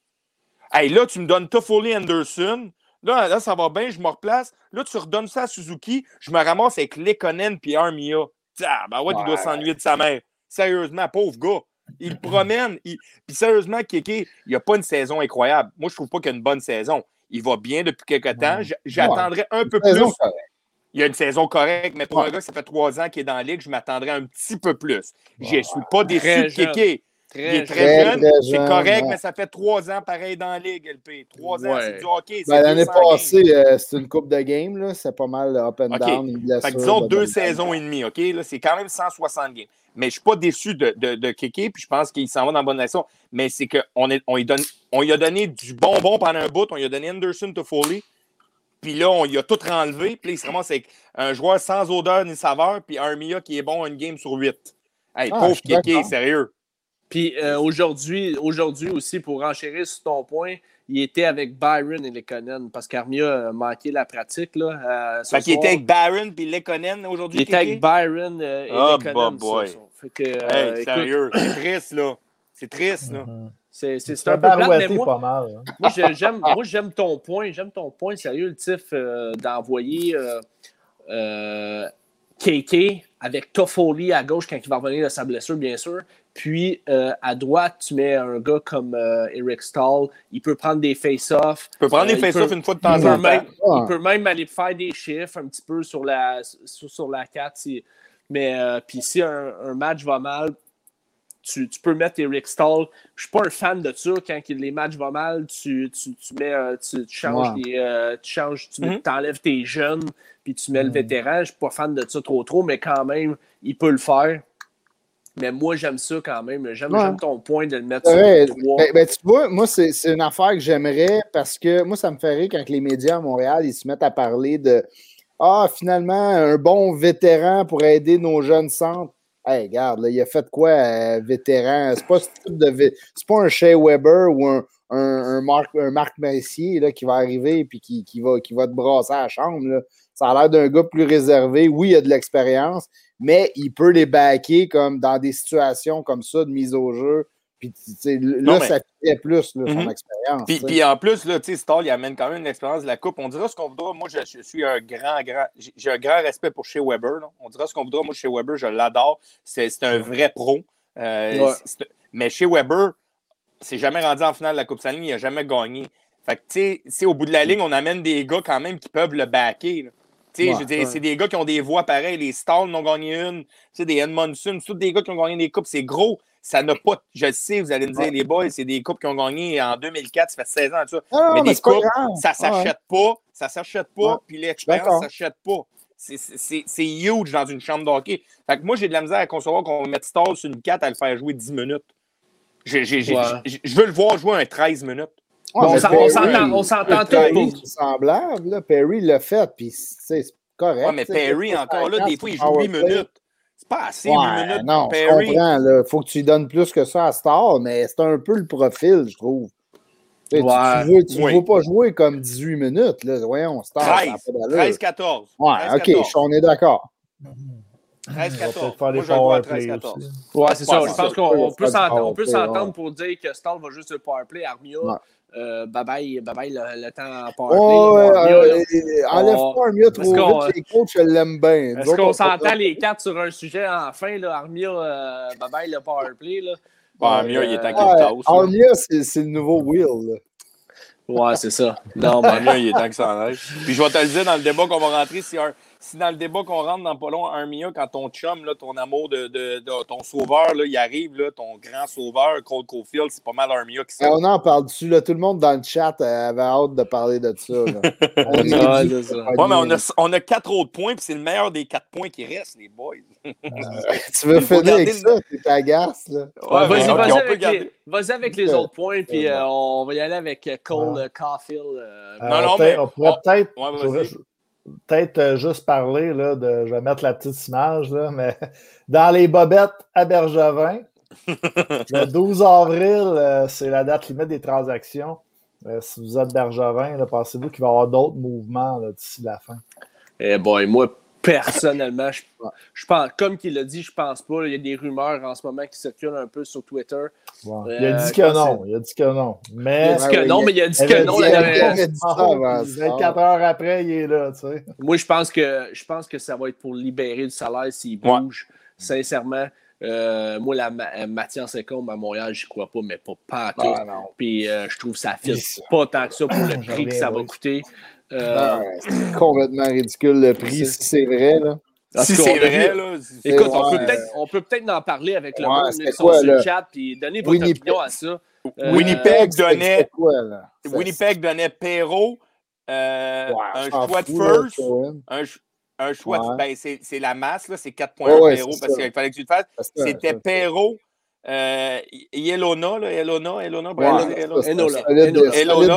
Hey, là, tu me donnes Toffoli Anderson. Là, ça va bien, je me replace. Là, tu redonnes ça à Suzuki. Je me ramasse avec Lekkonen puis Armia. Il doit s'ennuyer de sa mère. Sérieusement, pauvre gars. Il le promène. Puis sérieusement, Kéké, il n'a pas une saison incroyable. Moi, je trouve pas qu'il a une bonne saison. Il va bien depuis quelques temps. J'attendrais un peu plus. Il y a une saison correcte, mais pour un gars, ça fait 3 ans qu'il est dans la ligue, je m'attendrais un petit peu plus. Je ne suis pas déçu de Kéké. Il est très jeune, c'est correct, mais ça fait 3 ans pareil dans la ligue, LP. 3 ans, c'est du hockey. C'est l'année passée, c'est une coupe de game, là, c'est pas mal up and down. Fait que disons 2 saisons et demie, OK? Là, c'est quand même 160 games. Mais je ne suis pas déçu de Kéké, puis je pense qu'il s'en va dans la bonne direction. Mais c'est qu'on lui a donné du bonbon pendant un bout, on lui a donné Anderson Toffoli. Puis là, on y a tout renlevé. Puis là, il se ramasse avec un joueur sans odeur ni saveur. Puis Armia qui est bon à une game sur 8. Hey, pauvre Kéké, sérieux. Puis aujourd'hui aussi, pour enchérir sur ton point, il était avec Byron et Lekkonen. Parce qu'Armia a manqué la pratique. Là, fait qu'il était avec Byron puis Lekkonen aujourd'hui. Il était avec Byron et Lekkonen. Fait que, hey, sérieux. C'est triste, là. C'est triste, là. C'est un peu plate, mais moi, pas mal, hein. Moi, j'aime ton point. J'aime ton point, sérieux, le Tiff, d'envoyer KK avec Toffoli à gauche quand il va revenir de sa blessure, bien sûr. Puis, à droite, tu mets un gars comme Eric Staal. Il peut prendre des face-offs. Il peut prendre des face-offs une fois de temps en temps. Il peut même aller faire des chiffres un petit peu sur la 4. Mais puis si un match va mal, tu peux mettre Eric Staal. Je suis pas un fan de ça. Quand les matchs vont mal, tu t'enlèves tes jeunes puis tu mets le vétéran. Je suis pas fan de ça trop, mais quand même, il peut le faire. Mais moi, j'aime ça quand même. J'aime ton point de le mettre sur le 3. Ben, tu vois, moi, c'est une affaire que j'aimerais parce que moi, ça me fait rire quand les médias à Montréal, ils se mettent à parler de « Ah, finalement, un bon vétéran pour aider nos jeunes centres. » Hey, regarde, là, il a fait quoi, vétéran? C'est pas ce type de c'est pas un Shea Weber ou un Marc Messier là, qui va arriver et qui va te brasser à la chambre. Là. Ça a l'air d'un gars plus réservé. Oui, il a de l'expérience, mais il peut les backer comme dans des situations comme ça de mise au jeu. Puis ça fait plus là, son expérience. Puis en plus, là, Staal, il amène quand même une expérience de la coupe. On dira ce qu'on voudra. Moi, je suis un grand. J'ai un grand respect pour Shea Weber. Là. On dira ce qu'on voudra. Moi, Shea Weber, je l'adore. C'est un vrai pro. Mais Shea Weber, s'est jamais rendu en finale de la Coupe Stanley, il n'a jamais gagné. Fait que tu sais, au bout de la ligne, on amène des gars quand même qui peuvent le backer. Là. Je veux dire, c'est des gars qui ont des voix pareilles. Les Staal n'ont gagné une. Des Edmondson, tous des gars qui ont gagné des coupes. C'est gros. Ça n'a pas... Je sais, vous allez me dire, les boys, c'est des coupes qui ont gagné en 2004. Ça fait 16 ans, ça. Non, mais des coupes, ça ne s'achète pas. Ça s'achète pas. Puis l'expérience ne s'achète pas. C'est huge dans une chambre de hockey. Fait que moi, j'ai de la misère à concevoir qu'on mette Staal sur une 4 à le faire jouer 10 minutes. Je veux le voir jouer un 13 minutes. Bon, on s'entend tous. C'est semblable, là. Perry l'a fait, puis c'est correct. Ouais, mais Perry, encore là, des fois, il joue 8 minutes. C'est pas assez, 8 minutes. Non, Perry. Je comprends, là. Faut que tu lui donnes plus que ça à Star, mais c'est un peu le profil, je trouve. Ouais, tu veux pas jouer comme 18 minutes, là. Voyons, Star. 13-14. Ouais, 13-14. OK, on est d'accord. 13-14. Ouais, c'est ça. Je pense qu'on peut s'entendre pour dire que Stall va juste le powerplay. Armia, bye-bye le temps en powerplay. Enlève pas Armia trop vite. Les coachs, je l'aime bien. Est-ce qu'on s'entend les quatre sur un sujet enfin? Là, Armia, bye-bye le powerplay. Armia, il est à Cryptos. Armia, c'est le nouveau Will, là. Ouais, c'est ça. Non, mais Armia, il est temps que ça enlève. Puis je vais te le dire, dans le débat qu'on va rentrer, si dans le débat qu'on rentre dans pas long, Armia, quand ton chum, là, ton amour de ton sauveur, là, il arrive, là, ton grand sauveur, Cole Caulfield, c'est pas mal Armia qui sort. On en parle dessus, là. Tout le monde dans le chat avait hâte de parler de ça. Là. Ouais, mais on a 4 autres points, puis c'est le meilleur des 4 points qui restent, les boys. Tu veux finir avec ça, tu t'agaces, là. Ouais, vas-y avec les autres points, puis on va y aller avec Cole Caulfield. On pourrait peut-être. Ouais, peut-être juste parler, là, je vais mettre la petite image, là, mais dans les bobettes à Bergevin, le 12 avril, c'est la date limite des transactions. Si vous êtes Bergevin, là, pensez-vous qu'il va y avoir d'autres mouvements là, d'ici la fin? Eh bien, moi, personnellement, je pense, comme qu'il l'a dit, je pense pas. Il y a des rumeurs en ce moment qui circulent un peu sur Twitter. Ouais. Il a dit que non. Il a dit que non. Mais il a dit que non. 24 heures après, il est là. Tu sais. Moi, je pense que ça va être pour libérer du salaire s'il bouge. Sincèrement, moi, Mathias Ecombe à Montréal, j'y crois pas, mais pas à tout. Puis je trouve que ça ne fit pas tant que ça pour le prix que ça va coûter. C'est complètement ridicule le prix, si c'est vrai. Là. Si c'est vrai, là. Écoute, on peut peut-être en parler avec le monde qui sont sur le chat et donner votre opinion à ça. Winnipeg donnait Perreault, un choix de first. Un choix de. Ben, c'est la masse, là, c'est 4.1 Perreault parce qu'il fallait que tu le fasses. C'était Perreault. Elona,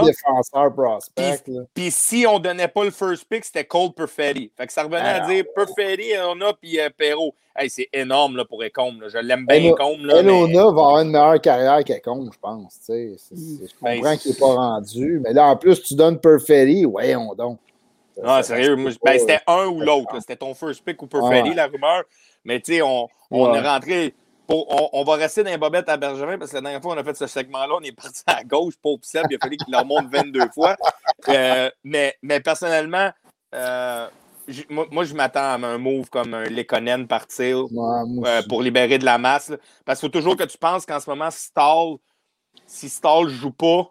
défenseur prospect. Puis si on donnait pas le first pick, c'était Cole Perfetti. Fait que ça revenait à dire Perfetti, Elona, puis Perreault. Hey, c'est énorme là, pour Ecombe. Je l'aime bien, Ecombe. Elona va avoir une meilleure carrière qu'Ecombe, je pense. Je comprends qu'il n'est pas rendu. Mais là, en plus, tu donnes Perfetti. Voyons donc. Non, sérieux. C'était un ou l'autre. C'était ton first pick ou Perfetti, la rumeur. Mais tu sais, on est rentré. On va rester dans les bobettes à Bergevin parce que la dernière fois, on a fait ce segment-là, on est parti à gauche, pauvre Seb, il a fallu qu'il leur monte 22 fois. Mais personnellement, moi, je m'attends à un move comme un Lekkonen partir pour libérer de la masse. Là, parce qu'il faut toujours que tu penses qu'en ce moment, si Stall joue pas,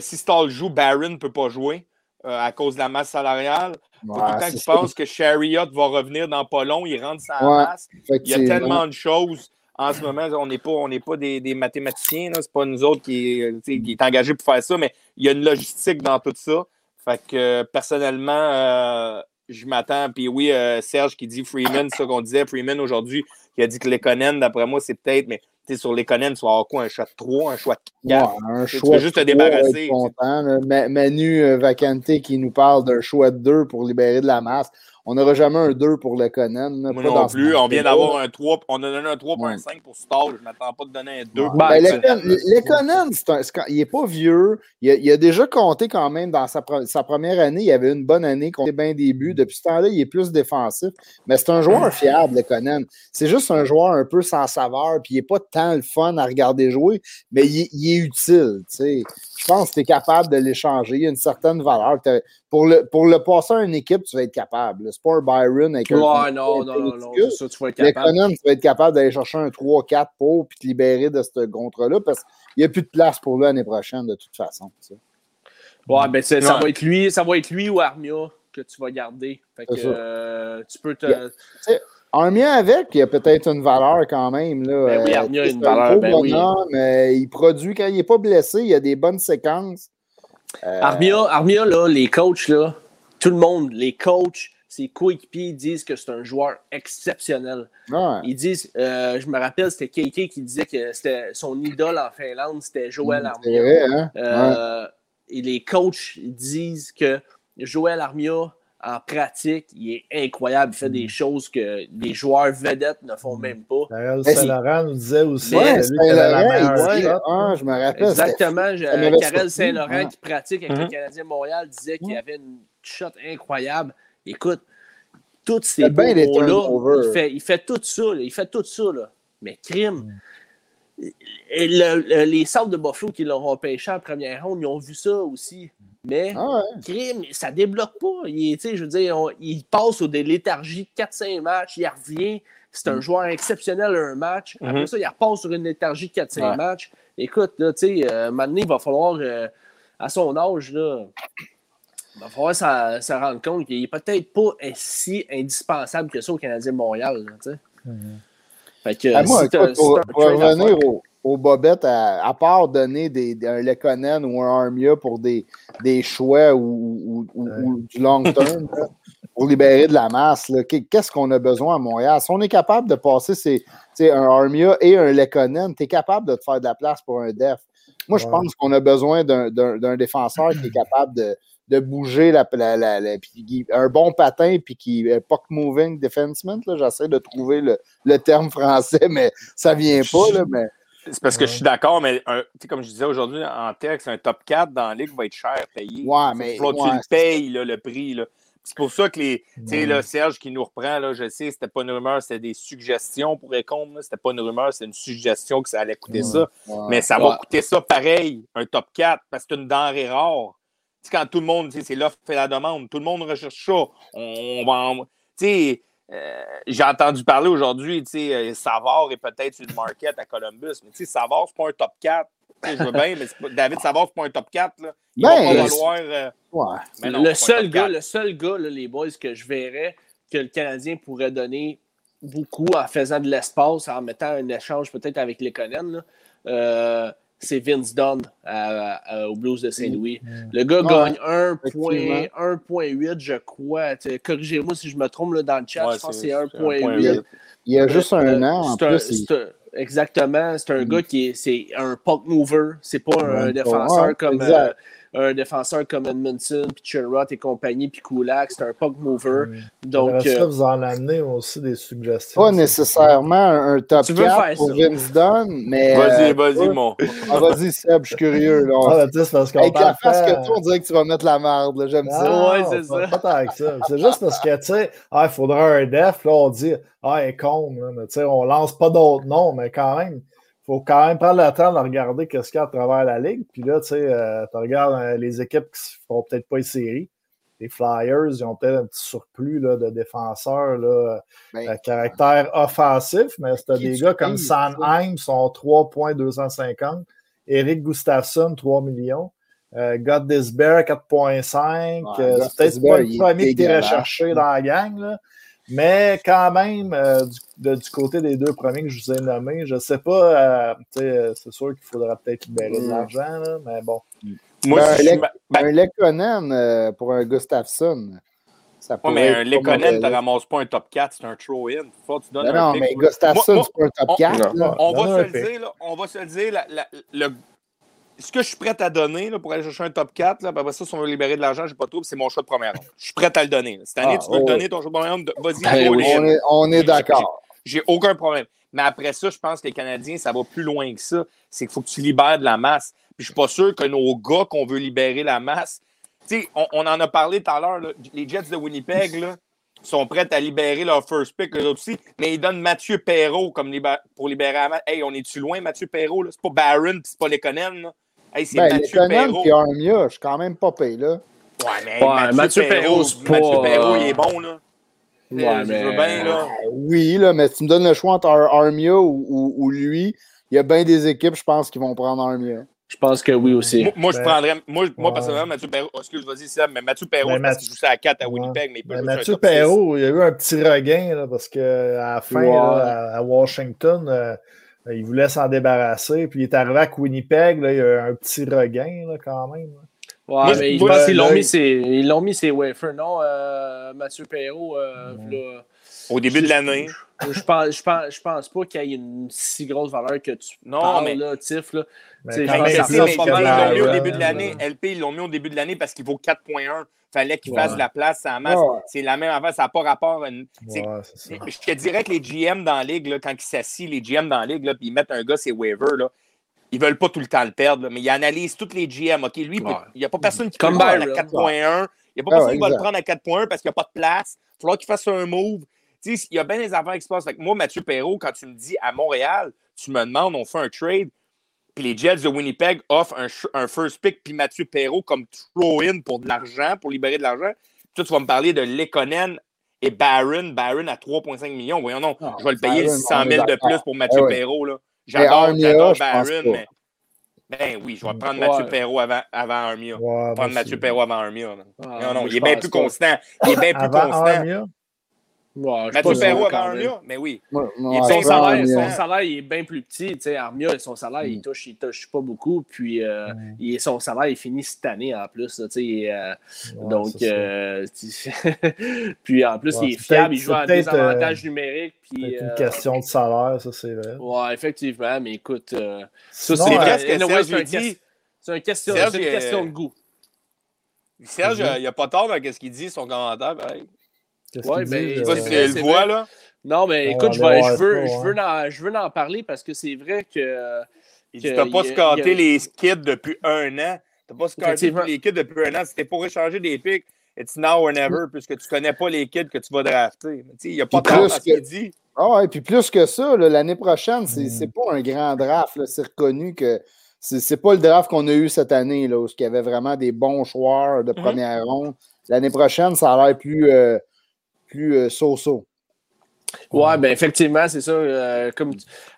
si Stall joue, Barron ne peut pas jouer à cause de la masse salariale. Faut tout le temps que tu penses que Chariot va revenir dans pas long, il rentre sans masse. Il y a tellement de choses. En ce moment, on n'est pas des mathématiciens. Là. C'est pas nous autres qui est engagés pour faire ça, mais il y a une logistique dans tout ça. Fait que personnellement, je m'attends. Puis oui, Serge qui dit Freeman, c'est ça qu'on disait. Freeman aujourd'hui, qui a dit que Lekkonen, d'après moi, c'est peut-être, mais sur Lekkonen, tu vas avoir quoi? Un choix de 3, un choix de 4? Tu peux juste te débarrasser. Content, Manu Vacanté qui nous parle d'un choix de 2 pour libérer de la masse. On n'aura jamais un 2 pour Lekkonen. Moi non plus. On vient d'avoir un 3. On a donné un 3.5 pour Stall. Je ne m'attends pas de donner un 2. Lekkonen, il n'est pas vieux. Il a déjà compté quand même dans sa première année. Il avait une bonne année, compté bien des buts. Depuis ce temps-là, il est plus défensif. Mais c'est un joueur fiable, Lekkonen. C'est juste un joueur un peu sans saveur. Puis il n'est pas tant le fun à regarder jouer. Mais il est utile. T'sais. Je pense que tu es capable de l'échanger. Il y a une certaine valeur. Pour le passer à une équipe, tu vas être capable. C'est pas un Byron avec non, c'est ça, tu vas être capable. Lekkonen, tu vas être capable d'aller chercher un 3-4 pour puis te libérer de ce contrat-là parce qu'il n'y a plus de place pour lui l'année prochaine de toute façon. Ça. Ouais, ben ça va être lui ou Armia que tu vas garder. Fait que tu peux te. Armia avec, il y a peut-être une valeur quand même. Là. Ben oui, Armia a une valeur. Mais il produit quand il n'est pas blessé, il y a des bonnes séquences. Armia, là, les coachs, là, tout le monde, les coachs, ses coéquipiers disent que c'est un joueur exceptionnel. Ouais. Ils disent, je me rappelle, c'était Keike qui disait que c'était son idole en Finlande, c'était Joel Armia. C'est vrai, hein? et les coachs disent que Joel Armia, en pratique, il est incroyable. Il fait des choses que les joueurs vedettes ne font même pas. Karel Saint-Laurent nous disait aussi je me rappelle. Exactement. Karel Saint-Laurent qui pratique avec le Canadien Montréal disait qu'il avait une shot incroyable. Écoute, tous ces mots-là, il fait tout ça. Là, mais crime. Et les Sabres de Buffalo qui l'auront pêché en première ronde, ils ont vu ça aussi. Mais crime, ça ne débloque pas. Il passe des léthargies de 4-5 matchs, il revient. C'est un joueur exceptionnel à un match. Après ça, il repasse sur une léthargie de 4-5 matchs. Écoute, là, maintenant, il va falloir, à son âge, là, il va falloir s'en rendre compte qu'il n'est peut-être pas si indispensable que ça au Canadien de Montréal. Là, fait que, moi, pour revenir aux bobettes, à part donner un Lekonen ou un Armia pour des choix ou du long term là, pour libérer de la masse, là, qu'est-ce qu'on a besoin à Montréal? Si on est capable de passer un Armia et un Lekonen, tu es capable de te faire de la place pour un def. Moi, je pense qu'on a besoin d'un défenseur qui est capable de bouger un bon patin puis qui puck moving defenseman, là, j'essaie de trouver le terme français, mais ça vient pas. Là, mais... C'est parce que je suis d'accord, mais comme je disais aujourd'hui en texte, un top 4 dans la ligue va être cher payé. Ouais, mais tu le payes là, le prix. Là. C'est pour ça que là, Serge qui nous reprend, là, je sais, c'était pas une rumeur, c'était des suggestions pour Écombe. C'était pas une rumeur, c'est une suggestion que ça allait coûter ça. Ouais. Mais ça va coûter ça pareil, un top 4, parce que c'est une denrée rare. Quand tout le monde, c'est l'offre et la demande, tout le monde recherche ça. J'ai entendu parler aujourd'hui, Savard est peut-être sur le market à Columbus, mais Savard, c'est pas un top 4. Je veux bien, mais David Savard, c'est pas un top 4. Là. Il va pas valoir. Le seul gars, là, les boys, que je verrais que le Canadien pourrait donner beaucoup en faisant de l'espace, en mettant un échange peut-être avec Lekonen, c'est Vince Dunn aux Blues de Saint-Louis. Le gars gagne 1,8, je crois. Corrigez-moi si je me trompe là, dans le chat. Je pense que c'est 1,8. Il y a juste un an. Exactement. C'est un gars qui c'est un puck mover. C'est pas un défenseur comme Edmondson, puis Chirrut et compagnie, puis Kulak. C'est un puck mover. Donc, ça, vous en amenez aussi des suggestions. Pas nécessairement un top 4 pour Vince Dunn, mais... Vas-y, mon. Vas-y, Seb, je suis curieux. Là. C'est parce qu'on avec la face que toi, on dirait que tu vas mettre la merde. Là. J'aime ça. Ouais, c'est ça. Pas tant que ça. C'est juste parce que, tu sais, il faudrait un def, là, on dit, Écombe, hein, mais tu sais, on lance pas d'autres noms, mais quand même... Faut quand même prendre le temps de regarder ce qu'il y a à travers la ligue. Puis là, tu sais, tu regardes les équipes qui ne font peut-être pas les séries. Les Flyers, ils ont peut-être un petit surplus là, de défenseurs à caractère offensif, mais c'est des gars comme Sanheim, sont 3,250. Eric Gustafsson, 3 millions. Goddesbear, 4,5. C'est peut-être pas le premier qui est recherché dans la gang, là. Mais quand même, du côté des deux premiers que je vous ai nommés, je ne sais pas, c'est sûr qu'il faudra peut-être libérer de l'argent, là, mais bon. Moi, un Lekonen pour un Gustafsson, ça peut mais un Lekonen, tu ne ramasses pas un top 4, c'est un throw-in. Mais Gustafsson, c'est pas un top 4. On va se le dire, ce que je suis prêt à donner là, pour aller chercher un top 4, là, après ça, si on veut libérer de l'argent, j'ai pas trop, c'est mon choix de première ronde. Je suis prêt à le donner. Là. Cette année, tu veux le donner, ton choix de première ronde, vas-y. On est d'accord. J'ai aucun problème. Mais après ça, je pense que les Canadiens, ça va plus loin que ça. C'est qu'il faut que tu libères de la masse. Puis je suis pas sûr que nos gars qu'on veut libérer la masse... Tu sais, on en a parlé tout à l'heure, là, les Jets de Winnipeg, là, sont prêts à libérer leur first pick, eux autres aussi, mais ils donnent Mathieu Perreault pour libérer la masse. Hey, on est-tu loin, Mathieu Perreault? Là? C'est pas Barron, pis c'est pas Lekonen, là. Hey, c'est Mathieu Perreault. Puis Armia, je suis quand même pas payé, là. Ouais, mais Mathieu Perreault, il est bon, là. Ouais, mais... bien, là. Oui, là, mais si tu me donnes le choix entre Armia ou lui, il y a bien des équipes, je pense, qui vont prendre Armia. Je pense que oui aussi. Moi, je prendrais... Moi, personnellement, Mathieu Perreault... Excuse-moi, Sam, mais Mathieu Perreault, parce qu'il joue ça à 4 à Winnipeg, mais il peut jouer Mathieu Perreault, il y a eu un petit regain, là, parce qu'à la fin, là, à Washington... il voulait s'en débarrasser. Puis il est arrivé à Winnipeg. Là, il y a eu un petit regain là, quand même. Ouais, moi, mais je pense qu'ils l'ont mis ses waivers. Non, Mathieu Perreault. Au début de l'année. Je pense pas qu'il y ait une si grosse valeur que tu parles, mais... là, Tiff. Là. Mais ils l'ont mis au début de l'année. LP, ils l'ont mis au début de l'année parce qu'il vaut 4,1. Fallait qu'il fasse de la place à la masse. Ouais. C'est la même affaire, ça n'a pas rapport. C'est je te dirais que les GM dans la ligue, là, quand ils s'assient, les GM dans la ligue, là, puis ils mettent un gars, c'est waiver, là. Ils ne veulent pas tout le temps le perdre, là, mais ils analysent toutes les GM. OK, lui, il n'y a pas personne qui peut le prendre à 4,1. Il n'y a pas personne qui va le prendre à 4,1 parce qu'il n'y a pas de place. Il va falloir qu'il fasse un move. Il y a bien des affaires qui se passent. Fait que moi, Mathieu Perreault, quand tu me dis à Montréal, tu me demandes, on fait un trade, puis les Jets de Winnipeg offrent un first pick, puis Mathieu Perreault comme throw-in pour de l'argent, pour libérer de l'argent. Toi, tu vas me parler de Lekkonen et Barron à 3,5 millions. Voyons, non, je vais le payer 600 000 de plus pour Mathieu Perreault, là. J'adore Barron, mais ben oui, je vais prendre Mathieu Perreault avant Armia. Prendre Mathieu Perreault avant Armia. Non, il est bien plus constant. Il est bien plus constant. Mathieu Perreault avant Armia, mais oui. Son salaire, il est bien plus petit. Tu sais, Armia, son salaire, il touche pas beaucoup. Puis son salaire, il finit cette année en plus. Là, donc, puis en plus, il est fiable. Il joue à des avantages numériques. C'est une question de salaire, ça, c'est vrai. Oui, effectivement, mais écoute, c'est une question de goût. Serge, il n'a pas tort dans ce qu'il dit, son commentaire. Oui, mais je sais pas si elle le voit, là. Non, mais écoute, je veux en parler parce que c'est vrai que... Tu n'as pas scanté les kits depuis un an. Tu n'as pas scanté les kits depuis un an. C'était pour échanger des pics. It's now or never, puisque tu ne connais pas les kids que tu vas drafter. Il n'y a pas de temps à ce qu'il dit. Ah, et puis plus que ça, là, l'année prochaine, c'est pas un grand draft. Là. C'est reconnu que c'est pas le draft qu'on a eu cette année, là, où il y avait vraiment des bons joueurs de première ronde. L'année prochaine, ça a l'air plus so-so. Oui, bien effectivement, c'est ça.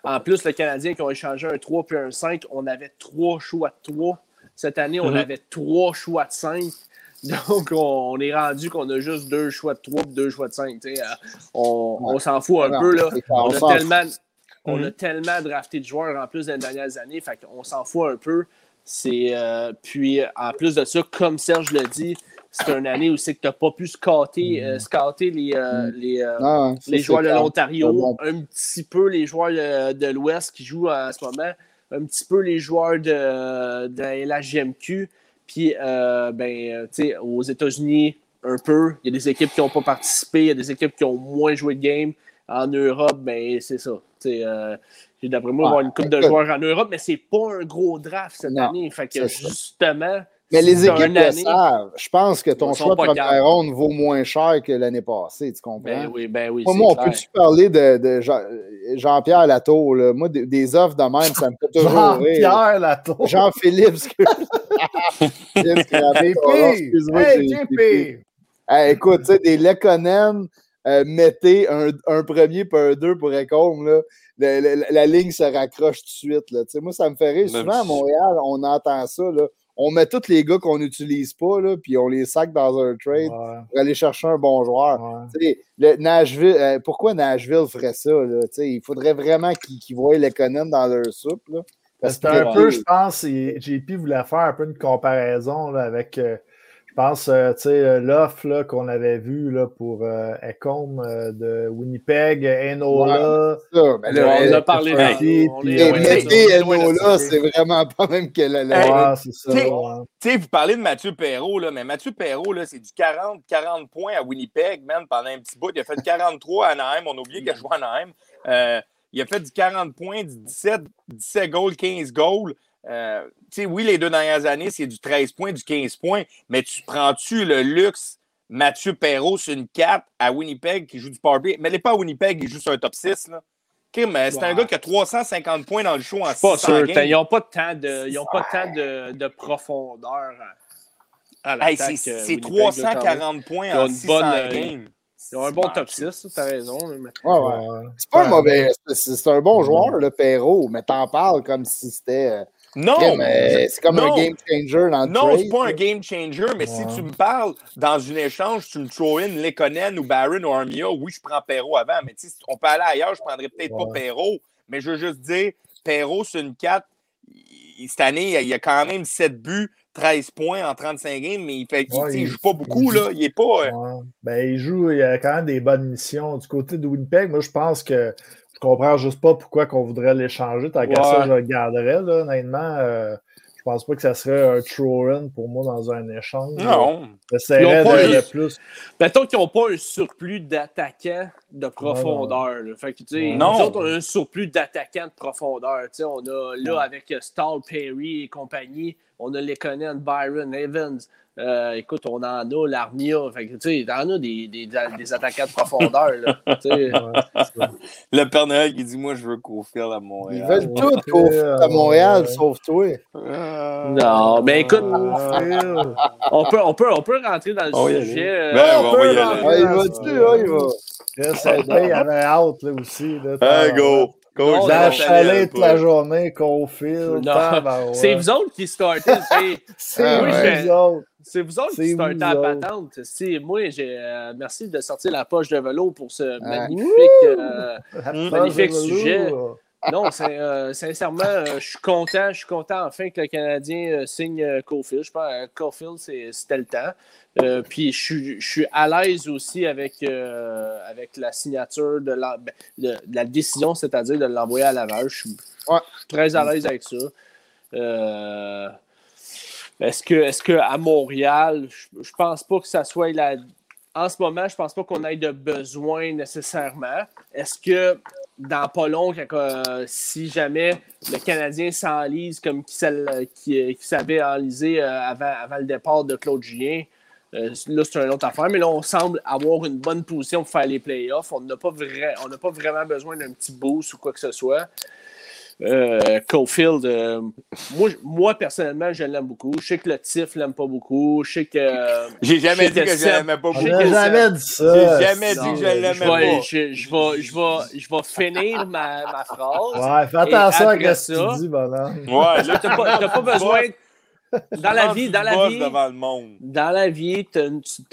En plus, le Canadien qui a échangé un 3 puis un 5, on avait 3 choix de 3. Cette année, on avait 3 choix de 5. Donc, on est rendu qu'on a juste 2 choix de 3 et 2 choix de 5. On s'en fout un peu. Là. On a tellement drafté de joueurs en plus dans les dernières années. Fait qu'on s'en fout un peu. Puis, en plus de ça, comme Serge l'a dit, c'est une année où c'est que tu n'as pas pu scotter les joueurs de l'Ontario, un petit peu les joueurs de l'Ouest qui jouent en ce moment, un petit peu les joueurs de la LHJMQ. Puis, tu sais, aux États-Unis, un peu, il y a des équipes qui n'ont pas participé, il y a des équipes qui ont moins joué de game. En Europe, ben c'est ça. D'après moi, avoir une coupe de joueurs en Europe, mais c'est pas un gros draft cette année. Fait que justement, mais les équipes le savent. Je pense que ton choix de première ronde vaut moins cher que l'année passée, tu comprends? Ben oui, moi, on peut-tu parler de Jean-Pierre Latour? Là? Moi, des offres de même, ça me fait toujours rire. Jean-Pierre Latour! Jean-Philippe, excuse-moi. Hey, JP! Écoute, tu sais, des Lekkonen, mettez un premier puis un deux pour Ekholm, là. La ligne se raccroche tout de suite. Là. Moi, ça me fait rire. Souvent, à Montréal, on entend ça, là. On met tous les gars qu'on n'utilise pas, là, puis on les sac dans un trade pour aller chercher un bon joueur. Ouais. Nashville, pourquoi Nashville ferait ça? Là? Il faudrait vraiment qu'ils voient Lekkonen dans leur soupe. Là, c'est un peu, je pense, JP voulait faire un peu une comparaison là, avec, je pense, l'offre là, qu'on avait vue là, pour Ekholm de Winnipeg, Enola. Ouais, ben, on a parlé Enola, c'est vraiment pas même que c'est ça. Vous parlez de Mathieu Perreault, là, mais Mathieu Perreault, là, c'est du 40 points à Winnipeg, même pendant un petit bout. Il a fait 43 à Anaheim, on a oublié qu'il a joué à Anaheim. Il a fait du 40 points, du 17 goals, 15 goals. Oui, les deux dernières années, c'est du 13 points, du 15 points, mais tu prends-tu le luxe Mathieu Perreault sur une cape à Winnipeg qui joue du powerplay? Mais il n'est pas à Winnipeg, il joue sur un top 6. Là. Okay, mais c'est un gars qui a 350 points dans le show en 600 games. Je suis pas sûr. Ils n'ont pas tant de profondeur à l'attaque. C'est 340 points en 600 games. Ils ont un bon top 6, t'as raison. Mais... C'est pas un mauvais... C'est un bon joueur, le Perreault, mais t'en parles comme si c'était... Non, mais c'est comme un game changer dans le trade. C'est pas un game changer, mais si tu me parles dans une échange, tu me throw in Lekkonen ou Barron ou Armia, oui, je prends Perreault avant, mais si on peut aller ailleurs, je prendrais peut-être pas Perreault, mais je veux juste dire, Perreault, c'est une 4, cette année, il a quand même 7 buts, 13 points en 35 games, mais il joue pas beaucoup. Là. Il est pas. Ouais. Ben, il joue, il a quand même des bonnes missions. Du côté de Winnipeg, moi, je pense que je comprends juste pas pourquoi qu'on voudrait l'échanger. Tant qu'à ça, je le garderais, là, honnêtement. Je pense pas que ça serait un throw-in pour moi dans un échange. Non. J'essaierais d'aller plus. Mettons qu'ils n'ont pas un surplus d'attaquants de profondeur. Là. Fait que, nous autres, on a un surplus d'attaquants de profondeur. T'sais, on a là avec Stahl, Perry et compagnie, on a Lekkonen, Byron, Evans. Écoute, on en a l'Armia. Fait que, tu sais, on a des attaquants de profondeur. Là. Le Père Noël qui dit moi, je veux Cofield à Montréal. Ils veulent tout Cofield à Montréal, sauf toi. Non, mais écoute, on peut rentrer dans le sujet. Il va. Il avait hâte là, aussi. Là, go! Cool, j'achalais toute la journée, Cofield. C'est vous autres qui startez. C'est vous autres qui startez à patente. Moi, merci de sortir la poche de velours pour ce magnifique sujet. Non, sincèrement, je suis content enfin que le Canadien signe Cofield. Je pense que Cofield, c'était le temps. Puis je suis à l'aise aussi avec la signature de la décision, c'est-à-dire de l'envoyer à Laval. Je suis très à l'aise avec ça. Est-ce que à Montréal, je pense pas que ça soit la... En ce moment, je pense pas qu'on ait de besoin nécessairement. Est-ce que dans pas long, si jamais le Canadien s'enlise comme qu'il savait enliser avant le départ de Claude Julien, là, c'est une autre affaire. Mais là, on semble avoir une bonne position pour faire les playoffs. On n'a pas vraiment besoin d'un petit boost ou quoi que ce soit. Cofield, moi, personnellement, je l'aime beaucoup. Je sais que le TIF l'aime pas beaucoup. Je sais que... J'ai jamais dit que je l'aimais pas beaucoup. J'ai jamais dit ça. J'ai jamais dit que je l'aimais pas. Je vais finir ma phrase. Ouais, fais attention à ce que tu dis, bonhomme. Ouais, là, t'as pas besoin... Dans la vie, t'as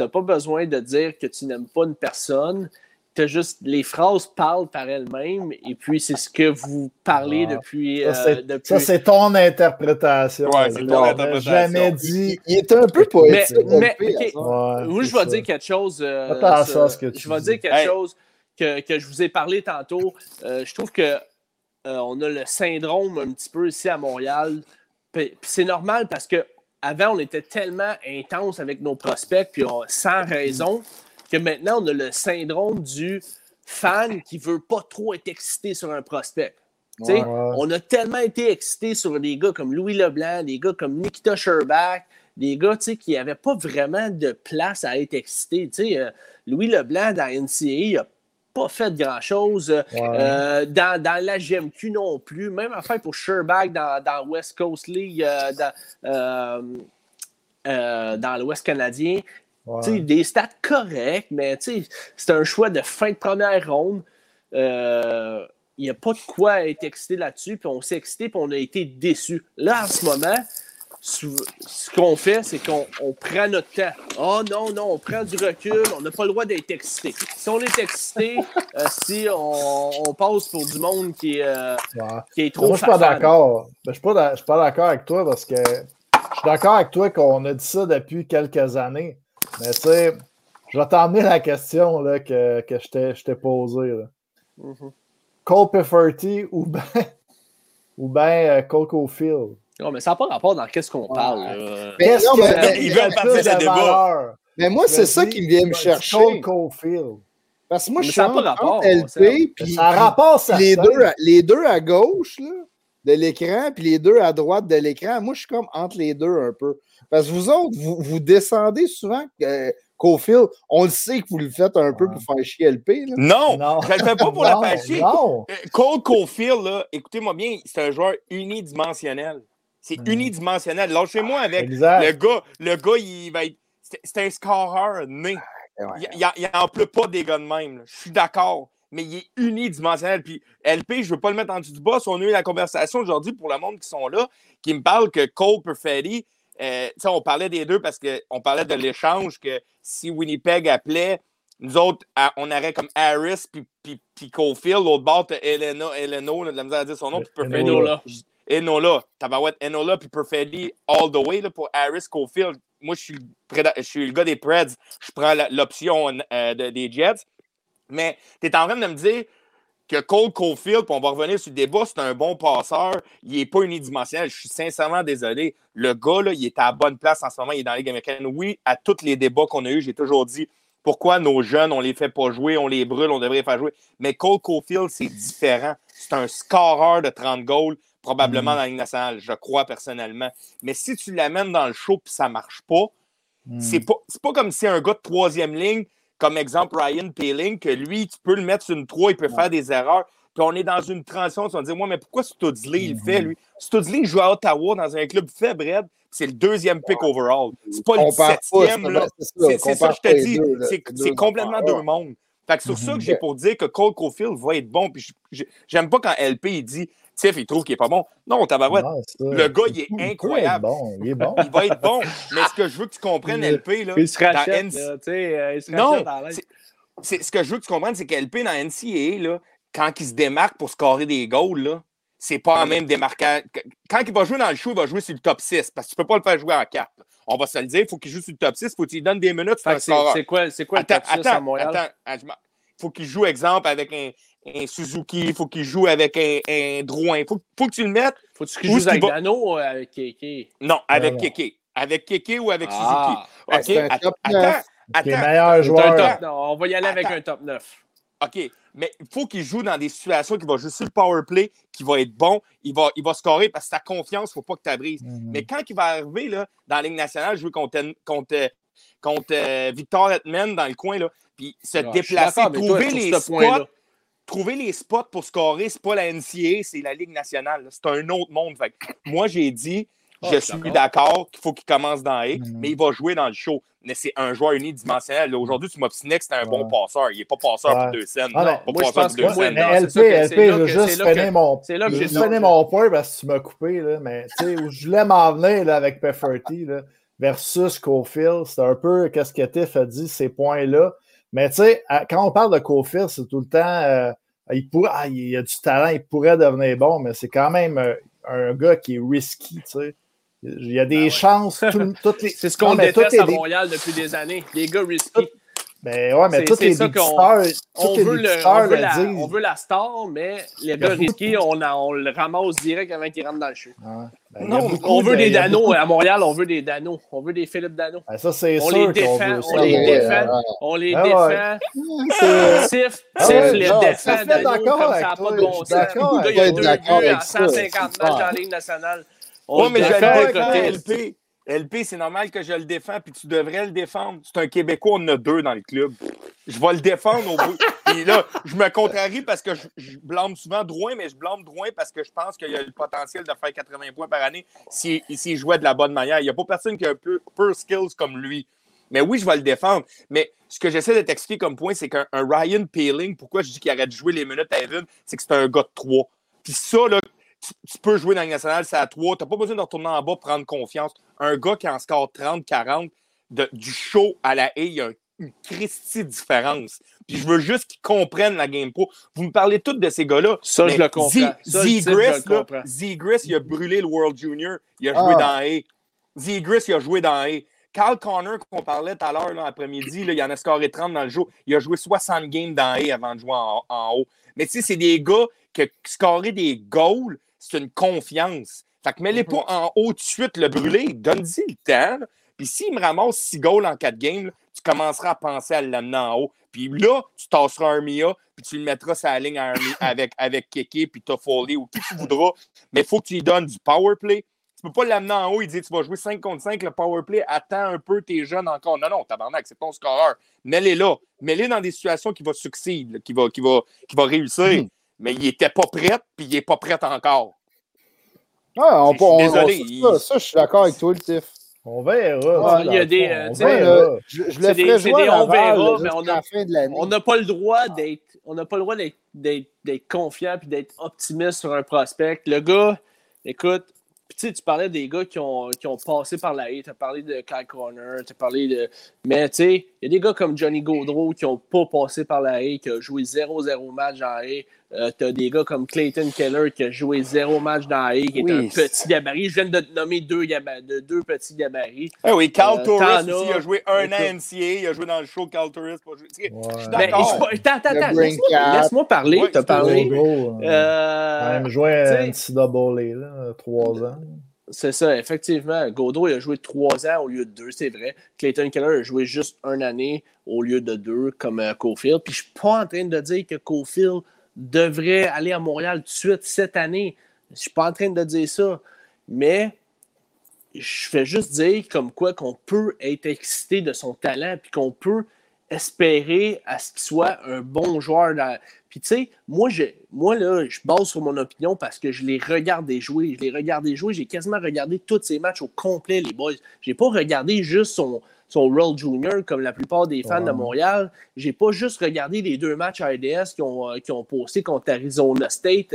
pas besoin de dire que tu n'aimes pas une personne. T'as juste les phrases parlent par elles-mêmes et puis c'est ce que vous parlez depuis, Ça, c'est ton interprétation. Ouais, c'est ton interprétation. Jamais dit. Il est un peu poétique. Je vais dire quelque chose. Je vais dire quelque chose que je vous ai parlé tantôt. Je trouve que on a le syndrome un petit peu ici à Montréal. Puis c'est normal parce qu'avant, on était tellement intense avec nos prospects, puis sans raison, que maintenant, on a le syndrome du fan qui veut pas trop être excité sur un prospect. Ouais. On a tellement été excité sur des gars comme Louis Leblanc, des gars comme Nikita Sherbak, des gars qui n'avaient pas vraiment de place à être excités. Louis Leblanc, dans NCAA, il a pas fait grand-chose. Ouais. Dans la GMQ non plus. Même affaire pour Sherbak dans West Coast League, dans l'Ouest canadien. Ouais. Des stats corrects, mais c'est un choix de fin de première ronde. Il n'y a pas de quoi être excité là-dessus. Puis on s'est excité, puis on a été déçus. Là, en ce moment... Ce qu'on fait, c'est qu'on prend notre temps. Oh non, on prend du recul. On n'a pas le droit d'être excité. Si on est excité, si on passe pour du monde qui est trop... Moi, je suis pas d'accord. Je suis pas d'accord avec toi parce que je suis d'accord avec toi qu'on a dit ça depuis quelques années. Mais tu sais, je vais t'emmener la question là, que je t'ai posée. Là. Mm-hmm. Cole Pefferty ou ben Cole Cofield? Non, mais ça n'a pas rapport dans qu'est-ce qu'on parle. Ils veulent partir de débat. Mais moi, c'est ça qui vient me chercher. Cofield. Parce que moi, je suis en rapport, LP, puis les deux à gauche là, de l'écran, puis les deux à droite de l'écran. Moi, je suis comme entre les deux un peu. Parce que vous autres, vous descendez souvent Cofield. On le sait que vous le faites un peu pour faire chier LP. Là. Non, je ne le fais pas pour la faire chier. Cole Cofield, là, écoutez-moi bien, c'est un joueur unidimensionnel. C'est unidimensionnel. Lâchez-moi avec le gars, il va être... C'est un scoreur né. Il n'en pleut pas des gars de même. Là. Je suis d'accord, mais il est unidimensionnel. Puis LP, je ne veux pas le mettre en dessous du boss. On a eu la conversation aujourd'hui pour le monde qui sont là, qui me parle que Cole Pefferty, on parlait des deux parce qu'on parlait de l'échange que si Winnipeg appelait, nous autres, on aurait comme Harris puis Cofield. L'autre bord, t'as Eleno, de la misère à dire son nom, puis Pefferty. Enola, tabarouette, Enola puis Perfetti all the way là, pour Harris Cofield. Moi, je suis le gars des Preds. Je prends l'option des Jets. Mais tu es en train de me dire que Cole Caulfield, puis on va revenir sur le débat, c'est un bon passeur. Il n'est pas unidimensionnel. Je suis sincèrement désolé. Le gars, là, il est à la bonne place en ce moment. Il est dans la Ligue américaine. Oui, à tous les débats qu'on a eus, j'ai toujours dit pourquoi nos jeunes, on ne les fait pas jouer, on les brûle, on devrait les faire jouer. Mais Cole Caulfield, c'est différent. C'est un scoreur de 30 goals, probablement dans la Ligue nationale, je crois personnellement. Mais si tu l'amènes dans le show et ça ne marche pas, c'est pas comme si un gars de troisième ligne, comme exemple Ryan Poehling, que lui, tu peux le mettre sur une 3, il peut faire des erreurs. Puis on est dans une transition, tu vas dire, moi, mais pourquoi Studley, il fait, lui? Studley joue à Ottawa dans un club faible, c'est le deuxième pick overall. C'est pas le 7e, là. C'est ça que je te dis. C'est complètement deux mondes. Fait que sur ça que j'ai pour dire que Cole Caulfield va être bon. Puis j'aime pas quand LP, il dit, Tiff, il trouve qu'il est pas bon. Non, tabarouette, le gars, il est incroyable. Il est bon. Il va être bon. Mais ce que je veux que tu comprennes, LP, là... Il se rachète, là, tu sais, il se rachète dans l'aise. Ce que je veux que tu comprennes, c'est que LP, dans NCAA, là, quand il se démarque pour scorer des goals, là, c'est pas en même démarquage. Quand il va jouer dans le show, il va jouer sur le top 6, parce que tu peux pas le faire jouer en 4. On va se le dire, il faut qu'il joue sur le top 6, il faut qu'il donne des minutes. C'est quoi le top 6 à Montréal? Attends, il faut qu'il joue, exemple, avec un Suzuki, il faut qu'il joue avec un Drouin. Il faut que tu le mettes. Faut qu'il joue avec Dano ou avec Keke? Non, avec Keke. Avec Keke ou avec Suzuki. OK, attends. Les meilleurs joueurs. On va y aller avec un top 9. OK, mais il faut qu'il joue dans des situations qu'il va jouer sur le power play, qu'il va être bon, il va scorer parce que ta confiance, il ne faut pas que tu la brises. Mais quand il va arriver là, dans la Ligue nationale, jouer contre Victor Hedman dans le coin, là, puis se déplacer, trouver les spots pour scorer, c'est pas la NCAA, c'est la Ligue nationale. Là. C'est un autre monde. Fait que moi, j'ai dit, je suis d'accord qu'il faut qu'il commence dans A, mais il va jouer dans le show. Mais c'est un joueur unidimensionnel. Là, aujourd'hui, tu m'as obstiné que c'était un bon passeur. Il n'est pas passeur pour deux scènes. Non, pas moi, passeur pour deux scènes. Mais LP, je veux juste finir mon point parce que tu m'as coupé. Là, mais je voulais m'en venir là, avec Pefferty là, versus Caulfield. C'est un peu ce que Tiff a dit, ces points-là. Mais tu sais, quand on parle de Caulfield, c'est tout le temps... il a du talent, il pourrait devenir bon, mais c'est quand même un gars qui est risky, tu sais. Il y a des chances. C'est ce qu'on déteste à Montréal depuis des années. Les gars risqués. Ben ouais, mais toutes les stars, on veut la star, mais les gars risqués, on le ramasse direct avant qu'ils rentrent dans le show. Ah, ben, non, on veut des Dano. À Montréal, on veut des Dano. On veut des Philippe Dano. Ben, ça, c'est on sûr les défend, on les défend. On les défend. Tiff les défend. Dano, comme ça n'a pas de bon sens. Il a deux buts en 150 matchs dans la Ligue nationale. Oui, mais je le défends LP. LP, c'est normal que je le défends, puis tu devrais le défendre. C'est un Québécois, on en a deux dans le club. Je vais le défendre au bout. Et là, je me contrarie parce que je blâme souvent Drouin, mais je blâme Drouin parce que je pense qu'il a le potentiel de faire 80 points par année s'il jouait de la bonne manière. Il n'y a pas personne qui a un peu skills comme lui. Mais oui, je vais le défendre. Mais ce que j'essaie de t'expliquer comme point, c'est qu'un Ryan Poehling, pourquoi je dis qu'il arrête de jouer les minutes à Evan, c'est que c'est un gars de 3. Puis ça, là, tu peux jouer dans la Ligue nationale, c'est à 3. Tu n'as pas besoin de retourner en bas pour prendre confiance. Un gars qui en score 30-40, du show à la haie, il y a une christie différence. Puis je veux juste qu'ils comprennent la game pro. Vous me parlez tous de ces gars-là. Ça, je le comprends. Zegris, il a brûlé le World Junior. Il a joué dans la haie. Zegris, il a joué dans la haie. Kyle Connor, qu'on parlait tout à l'heure, là, après-midi, là, il en a scoré 30 dans le jeu. Il a joué 60 games dans la haie avant de jouer en haut. Mais tu sais, c'est des gars que scorer des goals, c'est une confiance. Fait que mets-les pas en haut tout de suite, le brûler, donne-y le temps. Là. Puis s'il me ramasse 6 goals en 4 games, là, tu commenceras à penser à l'amener en haut. Puis là, tu tasseras un Mia, puis tu le mettras sur la ligne avec Keke, puis Toffoli ou qui tu voudras. Mais il faut que tu lui donnes du power play. Tu peux pas l'amener en haut, il dit tu vas jouer 5 contre 5, le power play, attends un peu, t'es jeune encore. Non, tabarnak, c'est pas un scoreur. Mets-les là. Mets-les dans des situations qui vont succéder, qui va réussir. Mais il n'était pas prêt, puis il n'est pas prêt encore. Désolé. Ça, je suis d'accord avec toi, le Tiff. On verra. Il y a des... Je le ferai jouer à Laval jusqu'à la fin de l'année. On n'a pas le droit d'être confiant puis d'être optimiste sur un prospect. Le gars, écoute, Puis tu sais, tu parlais des gars qui ont passé par la haie, tu as parlé de Kyle Connor, tu as parlé de... Mais tu sais, il y a des gars comme Johnny Gaudreau qui n'ont pas passé par la haie, qui ont joué 0-0 match dans la haie. Tu as des gars comme Clayton Keller qui a joué 0 match dans la haie, qui est un petit gabarit. Je viens de te nommer deux petits gabarits. Ah oui, Carl Torres aussi, il a joué un an NCAA, il a joué dans le show Carl Torres. Je suis d'accord. Attends, laisse-moi parler. Ouais, t'as parlé. Il a joué à NCAA, là, 3 ans. C'est ça, effectivement. Gaudreau, il a joué 3 ans au lieu de 2, c'est vrai. Clayton Keller a joué juste 1 année au lieu de 2, comme Caufield. Puis je suis pas en train de dire que Caufield devrait aller à Montréal tout de suite cette année. Je suis pas en train de dire ça. Mais je fais juste dire comme quoi qu'on peut être excité de son talent puis qu'on peut espérer à ce qu'il soit un bon joueur. Puis tu sais, moi, je base sur mon opinion parce que je les regardais jouer. J'ai quasiment regardé tous ces matchs au complet, les boys. J'ai pas regardé juste son World Junior comme la plupart des fans de Montréal. J'ai pas juste regardé les 2 matchs à RDS qui ont posté contre Arizona State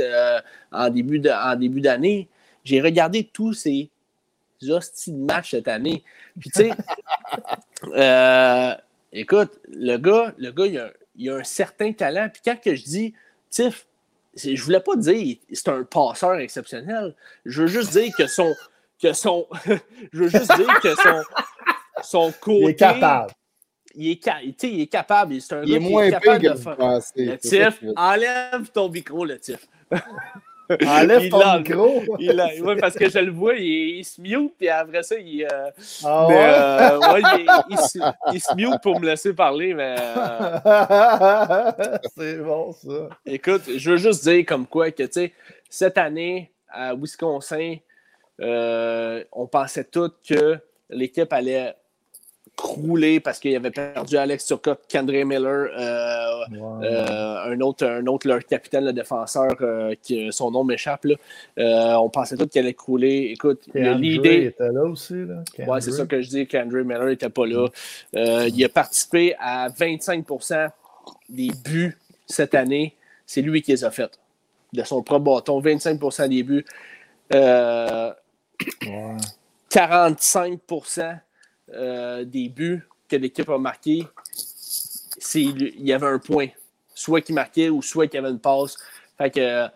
en début d'année. J'ai regardé tous ces hosties de matchs cette année. Puis tu sais, écoute, le gars, il a un certain talent. Puis quand que je dis, Tiff, je voulais pas dire c'est un passeur exceptionnel. Je veux juste dire que son côté. Il est capable. Il est capable. C'est un gars qui est capable de faire. Le Tiff, enlève ton micro, le Tiff. Enlève ton micro. Oui, parce que je le vois, il se mute, puis après ça, il se mute pour me laisser parler, mais... C'est bon, ça. Écoute, je veux juste dire comme quoi que, tu sais, cette année, à Wisconsin, on pensait tous que l'équipe allait crouler parce qu'il avait perdu Alex Turcotte, Kendra Miller, un autre leur capitaine, le défenseur, qui, son nom m'échappe. Là. On pensait tous qu'elle allait crouler. Écoute, l'idée était là aussi. Là. Ouais, c'est ça que je dis, Kendra Miller n'était pas là. Il a participé à 25% des buts cette année. C'est lui qui les a faits. De son propre bâton, 25% des buts. 45% des buts que l'équipe a marqués, il y avait un point. Soit qu'il marquait ou soit qu'il y avait une passe. Fait que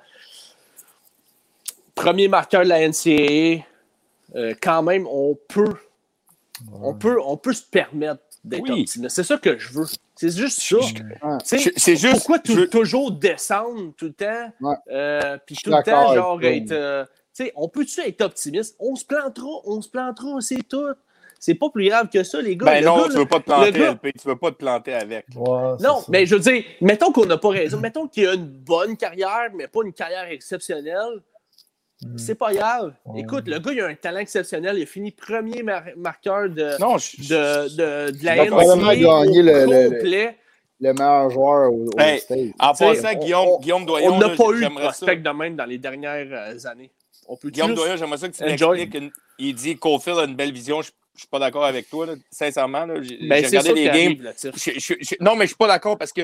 premier marqueur de la NCAA, quand même, on peut se permettre d'être optimiste. C'est ça que je veux. C'est juste ça. Pourquoi toujours descendre tout le temps? Puis tout le temps, genre, être... T'sais, on peut-tu être optimiste? On se plantera, c'est tout. C'est pas plus grave que ça, les gars. Ben non, tu veux pas te planter, LP, tu veux pas te planter avec. Ouais, non, mais je veux dire, mettons qu'on n'a pas raison. Mettons qu'il y a une bonne carrière, mais pas une carrière exceptionnelle. C'est pas grave. Écoute, le gars, il a un talent exceptionnel. Il a fini premier marqueur de la NCAA. Il a gagné le meilleur joueur au State. En passant, Guillaume Doyon... On n'a pas eu de prospect de même dans les dernières années. Guillaume Doyon, j'aimerais ça que tu m'expliques. Il dit Caufield a une belle vision. Je suis pas d'accord avec toi, là. Sincèrement. Là, j'ai regardé les games. Là, non, mais je suis pas d'accord parce que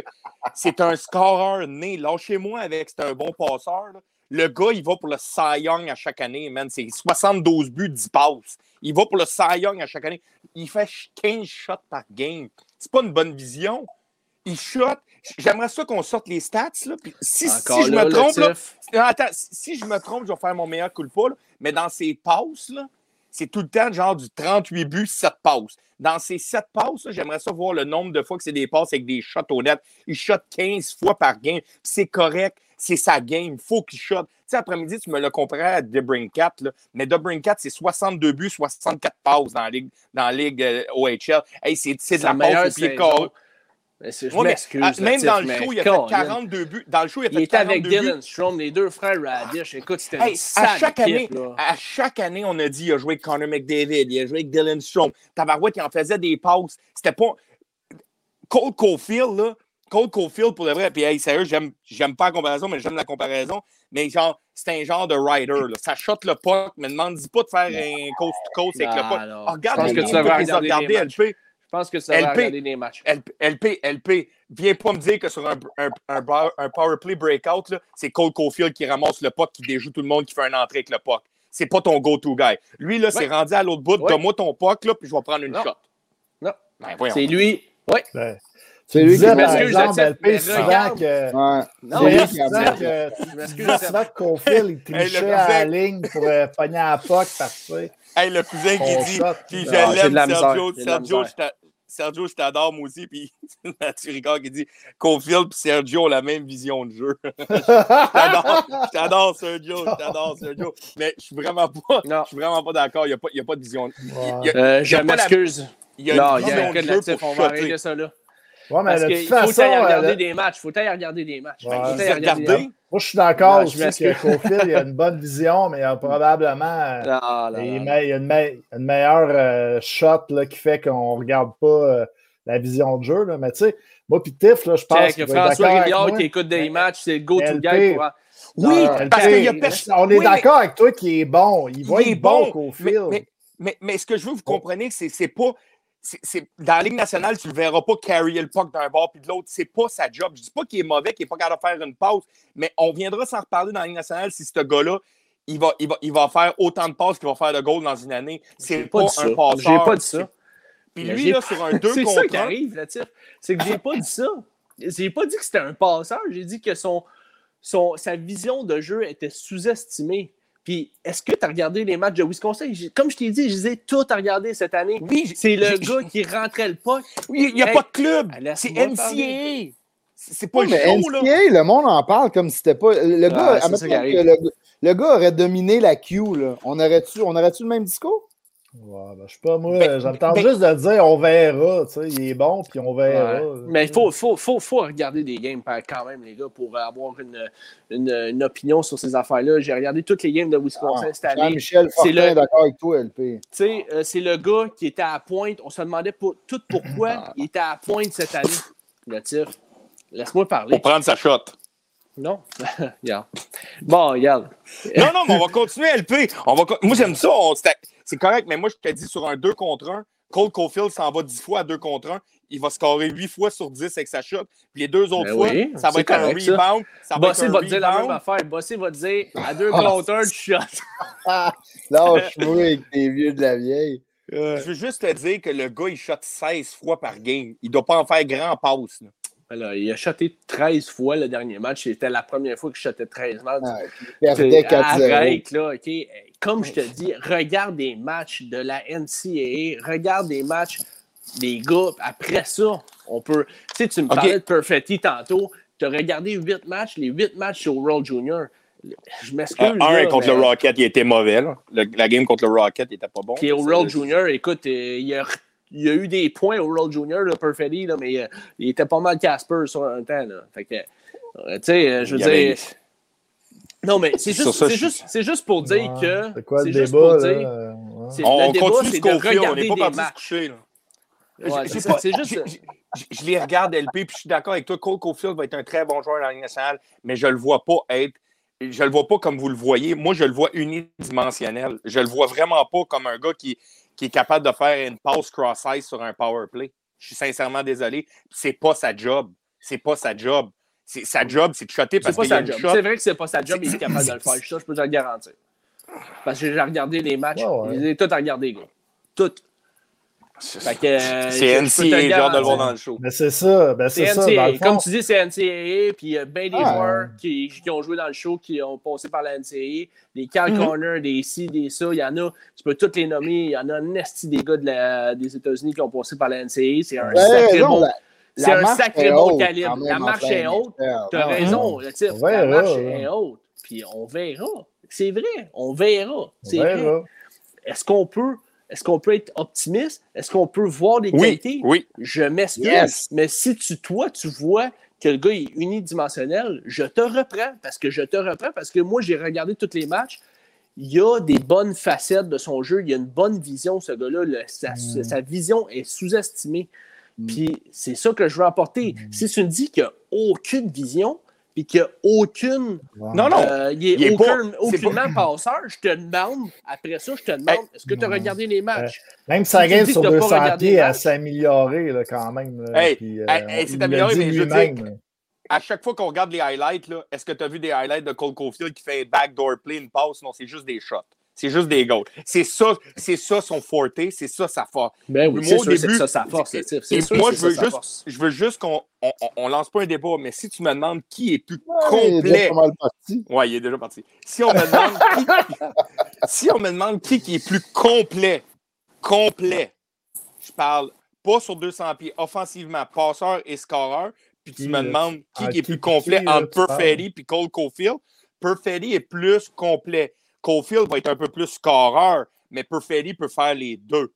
c'est un scoreur né. Lâchez-moi avec, c'est un bon passeur. Là. Le gars, il va pour le Cy Young à chaque année, man. C'est 72 buts, 10 passes. Il va pour le Cy Young à chaque année. Il fait 15 shots par game. C'est pas une bonne vision. Il shot. J'aimerais ça qu'on sorte les stats. Là. Puis si je me trompe, si je me trompe, je vais faire mon meilleur coup de poule. Mais dans ses passes, là, c'est tout le temps genre du 38 buts, 7 passes. Dans ces 7 passes, là, j'aimerais ça voir le nombre de fois que c'est des passes avec des shots au net. Il shot 15 fois par game. C'est correct. C'est sa game. Il faut qu'il shot. Tu sais, après-midi, tu me le comparais à DeBrincat. Mais DeBrincat, c'est 62 buts, 64 passes dans la ligue OHL. Hey, c'est de la passe au pied carré. Même dans le show, il y a 42 buts. Dans le show, il était avec Dylan Strom, les deux frères Radish. Écoute, c'était une sale équipe. À chaque année, on a dit il a joué avec Connor McDavid, il a joué avec Dylan Strom. Tabarouette, il en faisait des passes. C'était pas... Cole Caufield, là. Cole Caufield, pour de vrai. Puis, hey, sérieux, j'aime pas la comparaison, mais j'aime la comparaison. Mais genre, c'est un genre de rider, là. Ça shot le puck. Me demande-y pas de faire un coast-to-coast avec le puck. Regarde les gens qui ont regardé LP. Je pense que ça va regarder des matchs. LP, viens pas me dire que sur un powerplay breakout, là, c'est Cole Caufield qui ramasse le puck, qui déjoue tout le monde, qui fait un entrée avec le puck. c'est pas ton go-to guy. Lui, là, c'est rendu à l'autre bout. Donne-moi ton puck, là, puis je vais prendre une shot. Non. Ben, c'est lui. Oui. Ben, c'est lui qui Cofield, il trichait à la ligne pour pogner à la puck parce que... Hey, le cousin qui dit, puis je l'aime, Sergio, je t'adore, moi aussi. Puis Mathieu Ricard qui dit, Cofield puis Sergio ont la même vision de jeu. Je t'adore, Sergio. Mais je suis vraiment pas d'accord. Il n'y a pas de vision. Je m'excuse. Non, il n'y a que de l'actif. On va arrêter ça, là. Ouais, mais parce qu'il faut aller regarder des matchs. Moi, je suis d'accord. Je pense que Cofield, il a une bonne vision, mais il a probablement une meilleure shot là, qui fait qu'on ne regarde pas la vision de jeu. Là. Mais tu sais, moi puis Tiff, là, je pense que François Guillaume qui écoute des matchs, c'est le go-to guy pour... Oui, parce qu'il y a personne. On est d'accord avec toi qu'il est bon. Il est bon, Cofield. Mais ce que je veux que vous compreniez, c'est pas... dans la Ligue nationale, tu ne le verras pas carrier le puck d'un bord puis de l'autre. C'est pas sa job. Je ne dis pas qu'il est mauvais, qu'il n'est pas capable de faire une passe, mais on viendra s'en reparler dans la Ligue nationale si ce gars-là, il va faire autant de passes qu'il va faire de goals dans une année. C'est pas un passeur. J'ai pas dit ça. Puis lui, là, sur un 2 contre 1... C'est ça qui arrive, là, Tiff. C'est que j'ai pas dit ça. J'ai pas dit que c'était un passeur. J'ai dit que sa vision de jeu était sous-estimée. Puis, est-ce que tu as regardé les matchs de Wisconsin? Comme je t'ai dit, je les ai tous regardés cette année. Oui, c'est le gars qui rentrait le puck. Il n'y a pas de club. C'est NCAA. C'est pas le show, là. NCAA, le monde en parle comme si c'était pas... Le gars aurait dominé la Q, là. On aurait-tu le même discours? Ouais, ben, je sais pas, moi, j'entends juste de dire on verra. Tu sais, il est bon, puis on verra. Ouais. Mais il faut regarder des games quand même, les gars, pour avoir une opinion sur ces affaires-là. J'ai regardé toutes les games de Wisconsin cette année. Michel Fortin, d'accord avec toi, LP. Tu sais, c'est le gars qui était à la pointe. On se demandait pourquoi il était à la pointe cette année. Le tir. Laisse-moi parler. Pour prendre sa shot. Non, regarde. Bon, regarde. Non, mais on va continuer, LP. Moi, j'aime ça. C'est correct, mais moi, je te dis, sur un 2 contre 1, Cole Cofield s'en va 10 fois à 2 contre 1. Il va scorer 8 fois sur 10 avec sa shot. Puis les deux autres fois, ça va être un rebound. Bossé va te dire la même affaire. Bossé va te dire, à 2 contre 1, tu shot. Lâche-moi avec tes vieux de la vieille. Je veux juste te dire que le gars, il shot 16 fois par game. Il ne doit pas en faire grand passe. Alors, il a shoté 13 fois le dernier match. C'était la première fois que je shotais 13 matchs. Il perdait 4-0. Arrête, là, OK. Comme je te dis, regarde des matchs de la NCAA, regarde des matchs des gars. Après ça, on peut... Tu sais, tu me parlais de Perfetti tantôt. Tu as regardé 8 matchs, les 8 matchs au World Junior. Je m'excuse. Contre le Rocket, il était mauvais. Là. La game contre le Rocket, il était pas bon. Puis au World Junior, écoute, il y a eu des points au World Junior, là, Perfetti, là, mais il était pas mal Casper sur un temps. Là. Fait que, tu sais, je veux dire... Non, mais c'est juste pour dire que... C'est quoi le débat, là? On continue ce qu'on fait, on n'est pas parti se coucher, là. Ouais, je les regarde, LP, puis je suis d'accord avec toi, Cole Cofield va être un très bon joueur dans la Ligue nationale, mais je ne le vois pas être... Je le vois pas comme vous le voyez. Moi, je le vois unidimensionnel. Je le vois vraiment pas comme un gars qui est capable de faire une passe cross-ice sur un power play. Je suis sincèrement désolé. C'est pas sa job. Sa job, c'est de shotter parce qu'il y a une shot. C'est vrai que c'est pas sa job, il est capable de le faire. Ça, je peux te le garantir. Parce que j'ai regardé les matchs, j'ai tout regardé, gars. Tout. C'est NCAA, genre de le voir dans le show. Mais c'est ça. Comme tu dis, c'est NCAA, puis ben des joueurs qui ont joué dans le show, qui ont passé par la NCAA. Des Cal Corner, des ci, des ça, il y en a, tu peux toutes les nommer. Il y en a un esti des gars des États-Unis qui ont passé par la NCAA. C'est un sacré bon... C'est un sacré bon calibre. La marche est haute. T'as raison, le type. La marche est haute. Puis on verra. C'est vrai. On verra. C'est vrai. Est-ce qu'on peut être optimiste? Est-ce qu'on peut voir des qualités? Oui. Je m'excuse. Yes. Mais si tu vois que le gars est unidimensionnel, je te reprends parce que moi, j'ai regardé tous les matchs. Il y a des bonnes facettes de son jeu. Il y a une bonne vision, ce gars-là. Sa vision est sous-estimée. Puis c'est ça que je veux apporter. Si tu me dis qu'il n'y a aucune vision, puis qu'il n'y a aucune... il n'est aucunement passeur, je te demande, après ça, est-ce que tu as regardé les matchs? Même sa game sur 200 pieds, elle s'est améliorée là, quand même. C'est amélioré, mais je veux dire, à chaque fois qu'on regarde les highlights, là, est-ce que tu as vu des highlights de Cole Cofield qui fait un backdoor play, une passe? Non, c'est juste des shots. C'est juste des goals. C'est ça son forte, c'est ça sa force. Ben oui, c'est ça sa force. Moi, je veux juste qu'on ne lance pas un débat, mais si tu me demandes qui est plus complet... Oui, il est déjà parti. Si on me demande qui est plus complet, je parle pas sur 200 pieds, offensivement, passeur et scoreur, puis tu me demandes qui est plus complet entre Perfetti et Cole Caulfield. Perfetti est plus complet. Caulfield va être un peu plus scoreur, mais Perfetti peut faire les deux.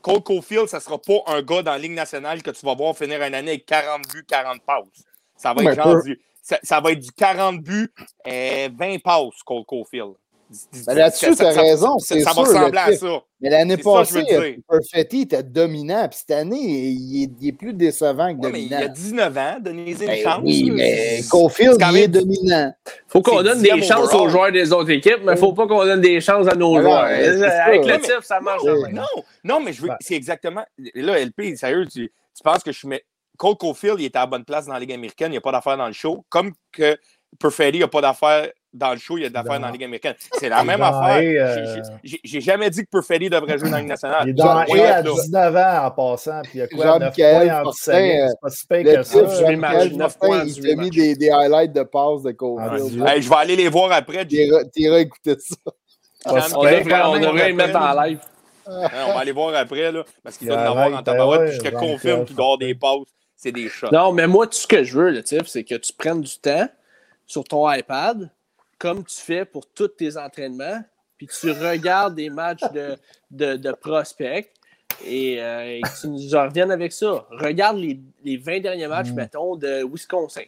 Cole Caulfield, ça ne sera pas un gars dans la Ligue nationale que tu vas voir finir une année avec 40 buts, 40 passes. Ça va être ça va être du 40 buts et 20 passes, Cole Caulfield. Ben là-dessus, tu as raison. Ça va ressembler à ça. Mais l'année passée, Perfetti était dominant. Puis cette année, il est plus décevant que dominant. Il a 19 ans, donnez-lui une chance. Oui, mais Caulfield, il est dominant. Il faut qu'on donne des chances aux joueurs des autres équipes, mais il ne faut pas qu'on donne des chances à nos joueurs. Avec le TIF, ça marche jamais. Non, mais c'est exactement... Là, LP, sérieux, tu penses que Cole Caulfield, il était à la bonne place dans la Ligue américaine, il n'y a pas d'affaires dans le show. Comme que Perfetti n'a pas d'affaires... Dans le show, il y a de l'affaire dans la Ligue américaine. C'est la même affaire. J'ai jamais dit que Perfetti devrait jouer dans la Ligue nationale. Il est dans à 19 ans en passant. Puis il y a quoi, 9 points en 7. C'est pas si pire que ça. Il t'a mis des highlights de passes de Caulfield. Je vais aller les voir après. T'iras écouter ça. On devrait les mettre en live. On va aller voir après, parce qu'il doit en avoir en tabarouette. Je te confirme qu'il dort des passes. C'est des shots. Non, mais moi, tout ce que je veux, le type, c'est que tu prennes du temps sur ton iPad, comme tu fais pour tous tes entraînements, puis tu regardes des matchs de prospects et tu nous en reviennes avec ça. Regarde les 20 derniers matchs, mettons, de Wisconsin.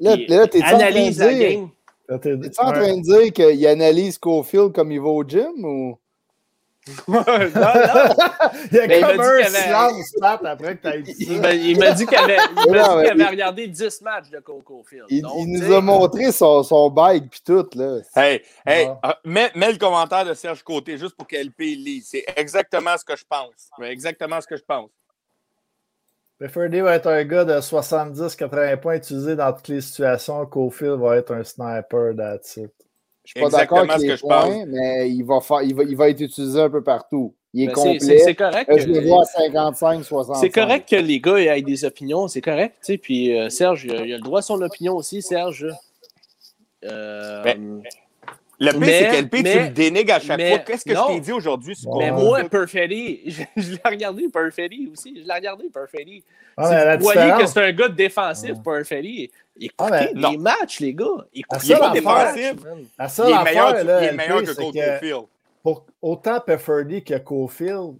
Là t'es analyse la game. T'es-tu en train de dire qu'il analyse Caulfield comme il va au gym ou... Non, il y a comme un silence après que tu aies dit ça. Il m'a dit qu'il avait regardé 10 matchs de Cole Caulfield. Il nous a montré son bike puis tout. Là. Mets le commentaire de Serge Côté juste pour qu'elle lise. C'est exactement ce que je pense. Perfetti va être un gars de 70-80 points utilisé dans toutes les situations. Caulfield va être un sniper là-dessus. Je suis pas d'accord avec les points, mais il va être utilisé un peu partout. Il est complet. C'est correct. Je le vois à 55, 60. C'est correct que les gars aient des opinions, c'est correct. Tu sais, puis Serge, il a le droit à son opinion aussi, Serge. Le pire, c'est qu'elle tu le dénigres à chaque fois. Qu'est-ce que je t'ai dit aujourd'hui? Mais moi, Perfetti, je l'ai regardé, Perfetti aussi. Vous voyez que c'est un gars défensif, Perfetti. Écoutez les matchs, les gars. Il est pas défensif. Il est meilleur que Caulfield. Autant Perfetti que Caulfield,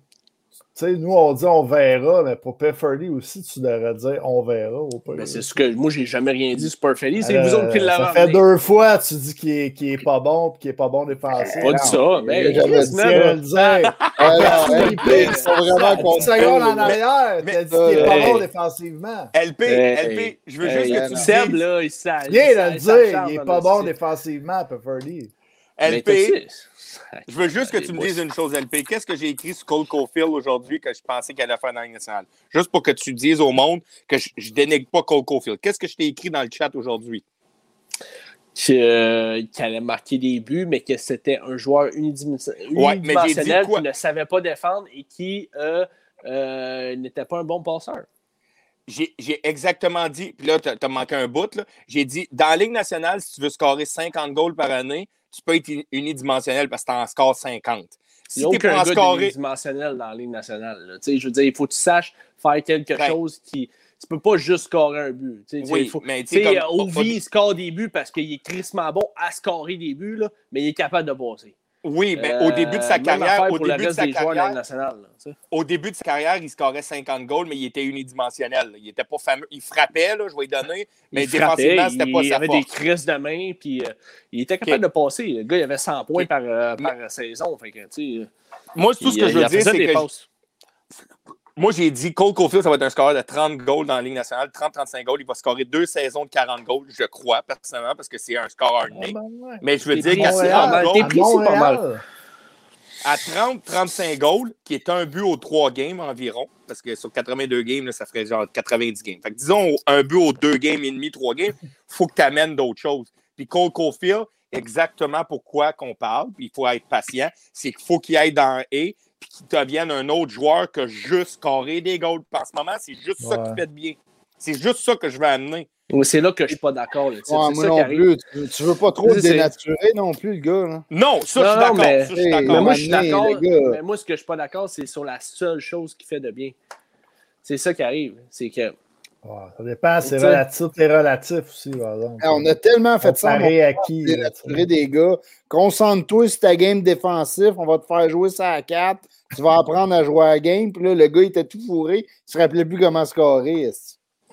nous, on dit on verra, mais pour Perfetti aussi, tu devrais dire on verra. Mais c'est ce que moi, j'ai jamais rien dit sur Perfetti. C'est vous autres qui l'avez. Ça fait deux fois tu dis qu'il est pas bon et qu'il est pas bon défensif. Pas dit ça, mais je le dire. LP, c'est vraiment content. Seconde en arrière, tu as dit qu'il est pas bon défensivement. LP, je veux juste que tu Seb, là, il s'agit. Viens de le dire, il est pas bon défensivement, Perfetti. LP, je veux juste que tu me dises une chose, LP. Qu'est-ce que j'ai écrit sur Cole Caulfield aujourd'hui que je pensais qu'elle allait faire dans la Ligue nationale? Juste pour que tu dises au monde que je dénigre pas Cole Caulfield. Qu'est-ce que je t'ai écrit dans le chat aujourd'hui? Qu'il allait marquer des buts, mais que c'était un joueur unidimensionnel qui ne savait pas défendre et qui n'était pas un bon passeur. J'ai exactement dit, puis là, t'as manqué un bout, là. J'ai dit, dans la Ligue nationale, si tu veux scorer 50 goals par année, tu peux être unidimensionnel parce que tu en scores 50. Si tu n'es pas unidimensionnel dans la Ligue nationale, je veux dire, il faut que tu saches faire quelque chose qui... Tu peux pas juste scorer un but. Ovi, il score des buts parce qu'il est crissement bon à scorer des buts, là, mais il est capable de passer. Oui, mais au début de sa carrière, il scorait 50 goals, mais il était unidimensionnel. Il était pas fameux. Il frappait, là, je vais lui donner, mais défensivement, c'était pas sa force. Il avait des crises de main, puis il était capable de passer. Le gars, il avait 100 points par saison. Fait que, moi, tout ce que je veux dire, c'est que... Moi, j'ai dit Cole Caulfield, ça va être un scoreur de 30 goals dans la Ligue nationale, 30-35 goals. Il va scorer 2 saisons de 40 goals, je crois, personnellement, parce que c'est un scoreur né. Mais je veux dire qu'à 30 goals, c'est pas mal. À 30-35 goals, qui est un but aux 3 games environ, parce que sur 82 games, là, ça ferait genre 90 games. Fait que disons un but aux 2 games et demi, 3 games, il faut que tu amènes d'autres choses. Puis Cole Caulfield, exactement pourquoi qu'on parle. Il faut être patient. C'est qu'il faut qu'il aille dans un « et » puis qu'il devienne un autre joueur que juste carrer des goals. En ce moment, c'est juste ça qui fait de bien. C'est juste ça que je vais amener. C'est là que je suis pas d'accord. Ouais, moi ça non plus. Tu veux pas trop dénaturer non plus, le gars. Là. Non, ça, je suis d'accord. Mais moi, je suis d'accord. Mais moi, ce que je suis pas d'accord, c'est sur la seule chose qui fait de bien. C'est ça qui arrive. C'est que... Oh, ça dépend, c'est relatif, c'est relatif aussi. Exemple, on a tellement fait ça, on a des gars. Concentre-toi sur ta game défensive, on va te faire jouer ça à 4, tu vas apprendre à jouer à la game, puis là, le gars, il était tout fourré, il ne se rappelait plus comment scorer.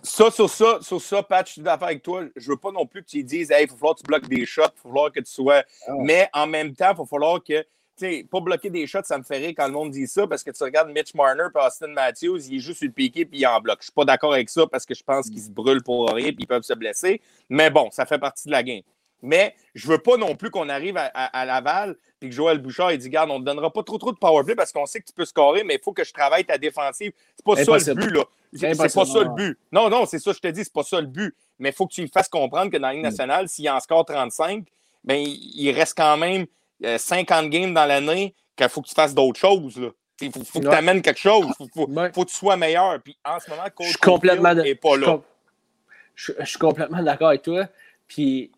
Sur ça, Pat, je suis d'accord avec toi, je veux pas non plus que tu dises, hey, il faut falloir que tu bloques des shots, il faut falloir que tu sois... Oh. Mais en même temps, il faut falloir que... T'sais, pas bloquer des shots, ça me fait rire quand le monde dit ça, parce que tu regardes Mitch Marner et Austin Matthews, il est juste sur le piqué et il en bloque. Je suis pas d'accord avec ça parce que je pense qu'ils se brûlent pour rien et ils peuvent se blesser. Mais bon, ça fait partie de la game. Mais je veux pas non plus qu'on arrive à Laval et que Joël Bouchard il dit « Garde, on ne te donnera pas trop de powerplay parce qu'on sait que tu peux scorer, mais il faut que je travaille ta défensive. » C'est pas ça le but, là. C'est pas ça le but. Non, c'est ça je te dis, c'est pas ça le but. Mais il faut que tu lui fasses comprendre que dans la Ligue nationale, s'il en score 35, ben, il reste quand même 50 games dans l'année, qu'il faut que tu fasses d'autres choses. Il faut que tu amènes quelque chose. Il faut que tu sois meilleur. Puis en ce moment, coach n'est pas là. Je suis complètement d'accord avec toi. Puis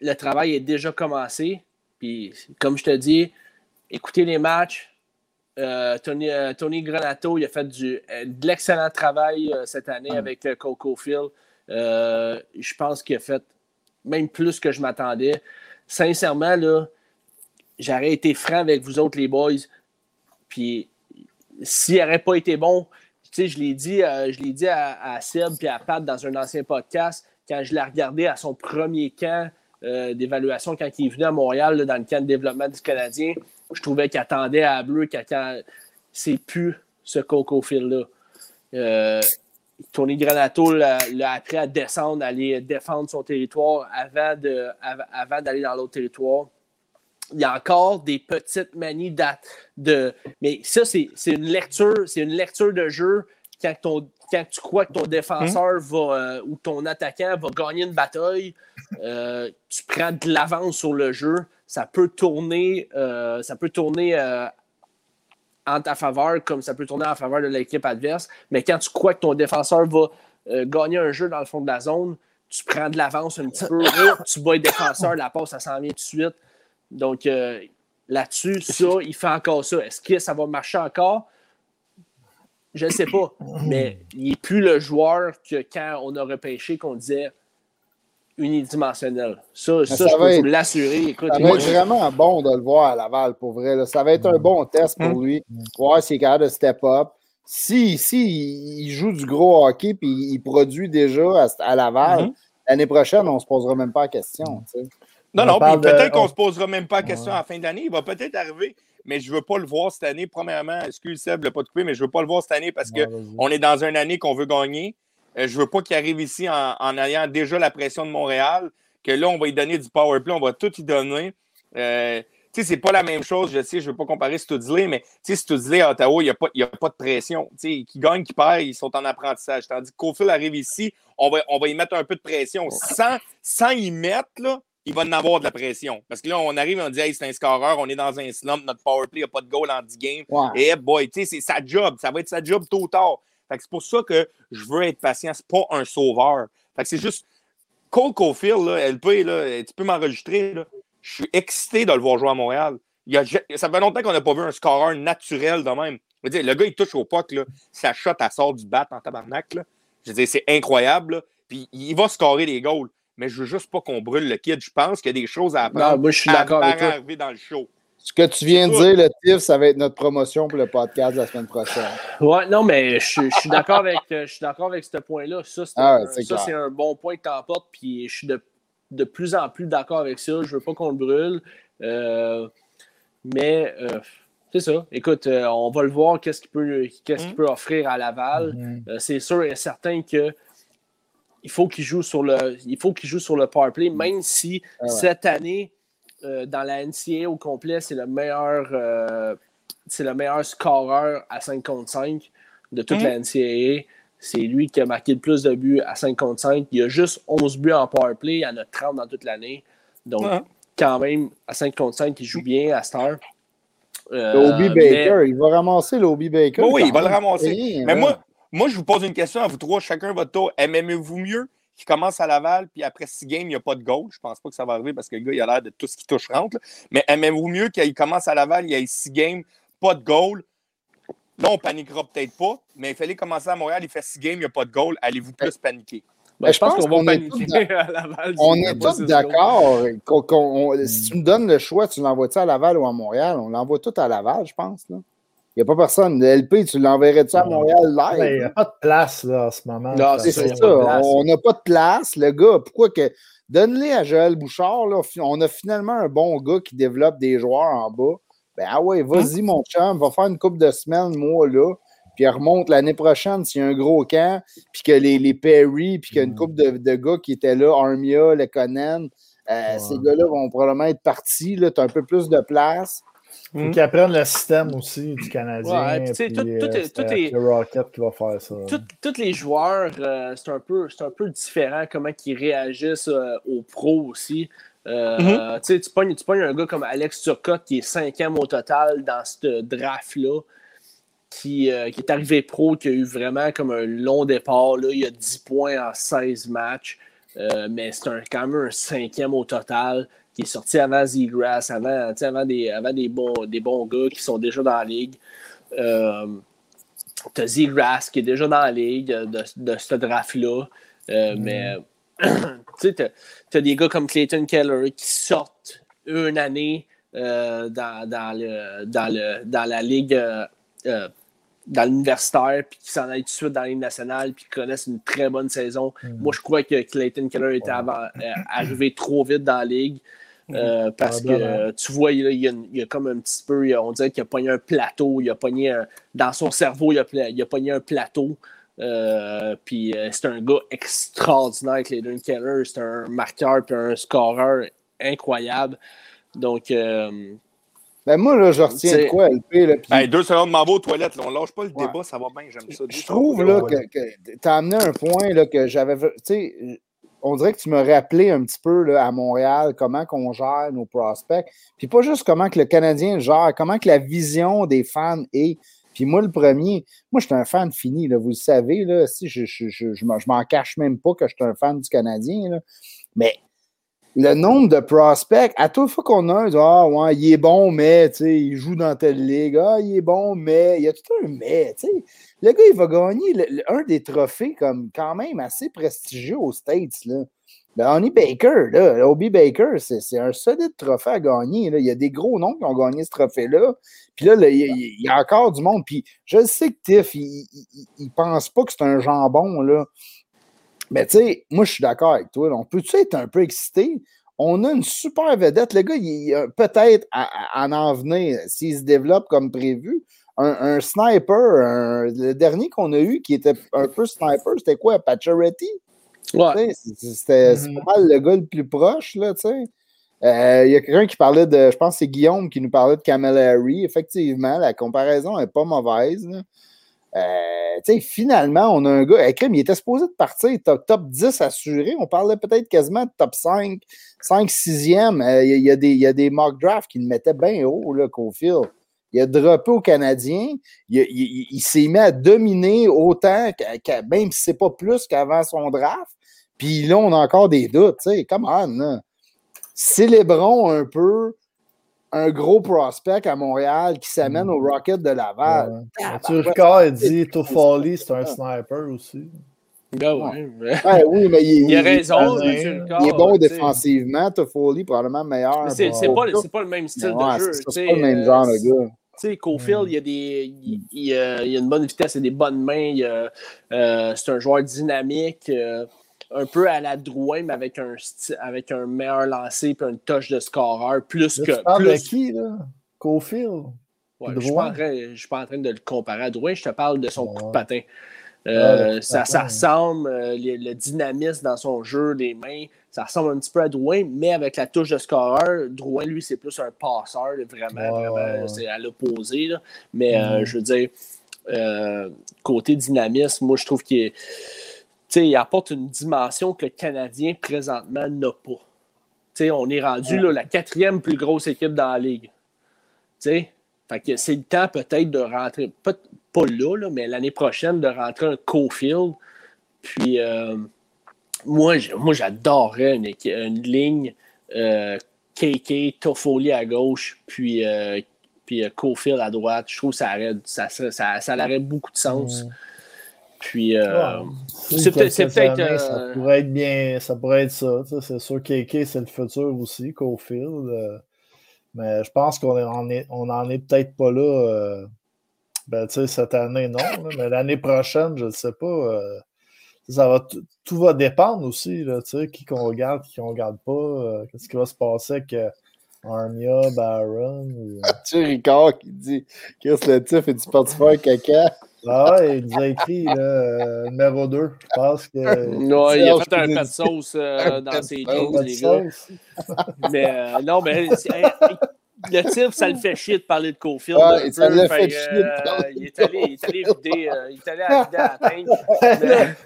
le travail est déjà commencé. Puis comme je te dis, écoutez les matchs. Tony Granato, il a fait de l'excellent travail cette année avec Cole Caulfield. Je pense qu'il a fait même plus que je m'attendais. Sincèrement, là, j'aurais été franc avec vous autres, les boys. Puis, s'il n'aurait pas été bon, tu sais, je l'ai dit à Seb et à Pat dans un ancien podcast, quand je l'ai regardé à son premier camp d'évaluation, quand il est venu à Montréal, là, dans le camp de développement du Canadien, je trouvais qu'il attendait à bleu quand c'est plus ce Coco-fil-là. Tony Granato l'a appris à descendre, à aller défendre son territoire avant d'aller dans l'autre territoire. Il y a encore des petites manies mais ça, c'est une lecture de jeu quand tu crois que ton défenseur ou ton attaquant va gagner une bataille, tu prends de l'avance sur le jeu, ça peut tourner en ta faveur comme ça peut tourner en faveur de l'équipe adverse, mais quand tu crois que ton défenseur va gagner un jeu dans le fond de la zone, tu prends de l'avance un petit peu, tu bats le défenseur, la passe, ça s'en vient tout de suite. Donc, là-dessus, ça, il fait encore ça. Est-ce que ça va marcher encore? Je ne sais pas. Mais il n'est plus le joueur que quand on a repêché qu'on disait unidimensionnel. Ça, je peux vous l'assurer. Écoute, ça va être vraiment bon de le voir à Laval, pour vrai. Là. Ça va être un bon test pour lui. Voir s'il est capable de step up. Si il joue du gros hockey puis il produit déjà à Laval, l'année prochaine, on ne se posera même pas la question. Tu sais. Non, puis peut-être qu'on ne se posera même pas la question à la fin de l'année. Il va peut-être arriver, mais je ne veux pas le voir cette année. Premièrement, excuse Seb, je ne l'ai pas coupé, mais je ne veux pas le voir cette année parce qu'on est dans une année qu'on veut gagner. Je ne veux pas qu'il arrive ici en ayant déjà la pression de Montréal, que là, on va lui donner du power play, on va tout y donner. Tu sais, c'est pas la même chose, je sais, je ne veux pas comparer Studley, mais Studley à Ottawa, il n'y a pas de pression. Tu sais, qui gagne, qui perd, ils sont en apprentissage. Tandis que Caulfield arrive ici, on va y mettre un peu de pression. Sans y mettre, là, il va en avoir de la pression. Parce que là, on arrive et on dit « Hey, c'est un scoreur, on est dans un slump, notre powerplay n'a pas de goal en 10 games. Wow. » Et hey boy, tu sais, c'est sa job. Ça va être sa job tôt ou tard. Fait que c'est pour ça que je veux être patient. C'est pas un sauveur. Fait que c'est juste... Cole Caulfield, là, LP, là, tu peux m'enregistrer. Là. Je suis excité de le voir jouer à Montréal. Ça fait longtemps qu'on n'a pas vu un scoreur naturel de même. Je veux dire, le gars, il touche au puck. Là. Sa shot, elle sort du bat en tabarnak. Là. Je veux dire, c'est incroyable. Là. Puis il va scorer des goals. Mais je veux juste pas qu'on brûle le kid. Je pense qu'il y a des choses à apprendre. Non, moi, je suis d'accord avec toi. Arriver dans le show. Ce que tu viens de dire, le TIF, ça va être notre promotion pour le podcast la semaine prochaine. Oui, non, mais je suis d'accord avec ce point-là. Ça, c'est un bon point que tu emportes. Puis je suis de plus en plus d'accord avec ça. Je veux pas qu'on le brûle. Mais c'est ça. Écoute, on va le voir qu'est-ce qu'il peut offrir à Laval. C'est sûr et certain que il faut qu'il joue sur le power play, même si cette année, dans la NCAA au complet, c'est le meilleur scoreur à 5 contre 5 de toute la NCAA. C'est lui qui a marqué le plus de buts à 5 contre 5. Il y a juste 11 buts en power play. Il y en a 30 dans toute l'année. Donc, quand même à 5 contre 5 qui joue bien à cette heure. L'Obi Baker, il va ramasser l'Obi Baker. Oui, il va le ramasser. Rien, mais moi, je vous pose une question à vous trois, chacun votre tour. Aimez-vous mieux qui commence à Laval, puis après 6 games, il n'y a pas de goal. Je pense pas que ça va arriver parce que le gars, il a l'air de tout ce qui touche rentre. Là. Mais aimez-vous mieux qu'il commence à Laval, il y a 6 games, pas de goal. Là, on paniquera peut-être pas, mais il fallait commencer à Montréal, il fait 6 games, il n'y a pas de goal. Allez-vous plus paniquer? Ben, je pense qu'on va paniquer à Laval. On est tous d'accord. Si tu me donnes le choix, tu l'envoies-tu à Laval ou à Montréal? On l'envoie tout à Laval, je pense. Là. Il n'y a pas personne. Le LP, tu l'enverrais-tu à Montréal live? Il n'y a pas de place là, en ce moment. Non, c'est ça. On n'a pas de place. Le gars, pourquoi que. Donne-les à Joël Bouchard. Là. On a finalement un bon gars qui développe des joueurs en bas. Ben, ah ouais, vas-y, mon chum, va faire une couple de semaines, moi, là. Puis remonte l'année prochaine s'il y a un gros camp. Puis que les Perry, puis qu'il y a une couple de gars qui étaient là, Armia, Lekonen, ces gars-là vont probablement être partis. Tu as un peu plus de place. Il faut qu'ils apprennent le système aussi du Canadien. Ouais, puis tout est le Rocket qui va faire ça. Tous les joueurs, c'est un peu différent comment ils réagissent aux pros aussi. Tu pognes un gars comme Alex Turcotte qui est 5e au total dans ce draft-là, qui est arrivé pro, qui a eu vraiment comme un long départ. Là, il a 10 points en 16 matchs, mais c'est quand même un 5e au total. Qui est sorti avant Z-Grass, avant des bons gars qui sont déjà dans la ligue. T'as Z-Grass qui est déjà dans la ligue de ce draft-là. Mais tu sais, t'as des gars comme Clayton Keller qui sortent une année dans la ligue dans l'universitaire, puis qui s'en aillent tout de suite dans la Ligue nationale, puis qui connaissent une très bonne saison. Moi, je crois que Clayton Keller était arrivé trop vite dans la Ligue. Parce que tu vois, il y a comme un petit peu, on dirait qu'il a pogné un plateau, dans son cerveau, il a pogné un plateau. Puis c'est un gars extraordinaire, Clayton Keller. C'est un marqueur puis un scoreur incroyable. Donc, ben moi, là, je retiens de quoi, LP. Là, pis... hey, 2 secondes, m'en va aux toilettes. Là. On lâche pas le débat, ça va bien, j'aime ça. Je trouve là, que tu as amené un point là, que j'avais... Tu sais, on dirait que tu m'as rappelé un petit peu là, à Montréal comment qu'on gère nos prospects. Puis pas juste comment que le Canadien gère, comment que la vision des fans est. Puis moi, le premier, moi, je suis un fan fini, là, vous le savez. Là, si je m'en cache même pas que je suis un fan du Canadien. Là, mais... le nombre de prospects, à toute fois qu'on a un, il est bon, mais il joue dans telle ligue, il est bon, mais il y a tout un mais. T'sais. Le gars, il va gagner un des trophées comme quand même assez prestigieux aux States. Là. Le Honey Baker, là, Obi Baker, c'est un solide trophée à gagner. Là. Il y a des gros noms qui ont gagné ce trophée-là. Puis là, il y a encore du monde. Puis je sais que Tiff, il pense pas que c'est un jambon, là. Mais tu sais, moi, je suis d'accord avec toi. Là. On peut-tu être un peu excité? On a une super vedette. Le gars, il peut-être à en venir, s'il se développe comme prévu, un sniper. Le dernier qu'on a eu qui était un peu sniper, c'était quoi? Pacioretty? Ouais. C'est pas mal le gars le plus proche, là, tu sais. Il y a quelqu'un qui parlait de... Je pense que c'est Guillaume qui nous parlait de Camilleri. Effectivement, la comparaison n'est pas mauvaise, là. Finalement, on a un gars, il était supposé de partir top 10 assuré, on parlait peut-être quasiment de top 5, 5-6e. Il y a des mock drafts qui le mettaient bien haut, là, Caulfield. Il a droppé aux Canadiens, il s'est mis à dominer autant, même si c'est pas plus qu'avant son draft, puis là, on a encore des doutes, come on, là. Célébrons un peu un gros prospect à Montréal qui s'amène au Rocket de Laval. Ouais. Mathieu Ricard a dit Toffoli, c'est un sniper aussi. Ben ouais. Ouais, oui, mais il a raison, Mathieu Ricard. Il est bon défensivement, Toffoli, probablement meilleur. Mais c'est pas le même style de jeu. C'est pas le même genre, le gars. Tu sais, Caulfield, il a une bonne vitesse, il a des bonnes mains, c'est un joueur dynamique, un peu à la Drouin, mais avec un meilleur lancer et une touche de scoreur. Plus là, que. Tu parles de qui, là? Caulfield? Ouais, je ne suis pas en train de le comparer à Drouin, je te parle de son coup de patin. Ça ressemble, le dynamisme dans son jeu, les mains, ça ressemble un petit peu à Drouin, mais avec la touche de scoreur, Drouin, lui, c'est plus un passeur, vraiment, c'est à l'opposé. Là. Mais je veux dire, côté dynamisme, moi, je trouve qu'il est. T'sais, il apporte une dimension que le Canadien, présentement, n'a pas. T'sais, on est rendu là, la 4e plus grosse équipe dans la Ligue. T'sais? Fait que c'est le temps peut-être de rentrer, pas là, là, mais l'année prochaine, de rentrer un Cofield. Puis moi, j'adorerais une ligne KK, Toffoli à gauche, puis Cofield à droite. Je trouve que ça aurait beaucoup de sens. Puis, ça pourrait être bien, ça pourrait être ça. C'est sûr que KK, c'est le futur aussi, Cofield. Mais je pense qu'on en est peut-être pas là. Cette année, non. Là, mais l'année prochaine, je ne sais pas. Tout va dépendre aussi, là, qui qu'on regarde, qui qu'on regarde pas. Qu'est-ce qui va se passer avec Armia, Barron? Tu Ricard qui dit « Qu'est-ce que le type est du portefeuille caca? » Ah ouais, il nous a écrit numéro 2, je pense que... Non, il a fait un pas de sauce dans ses jokes, les gars. Mais non, mais le tir, ça le fait chier de parler de Cofield. Ouais, ça le fait chier de parler de il est allé à la teinte.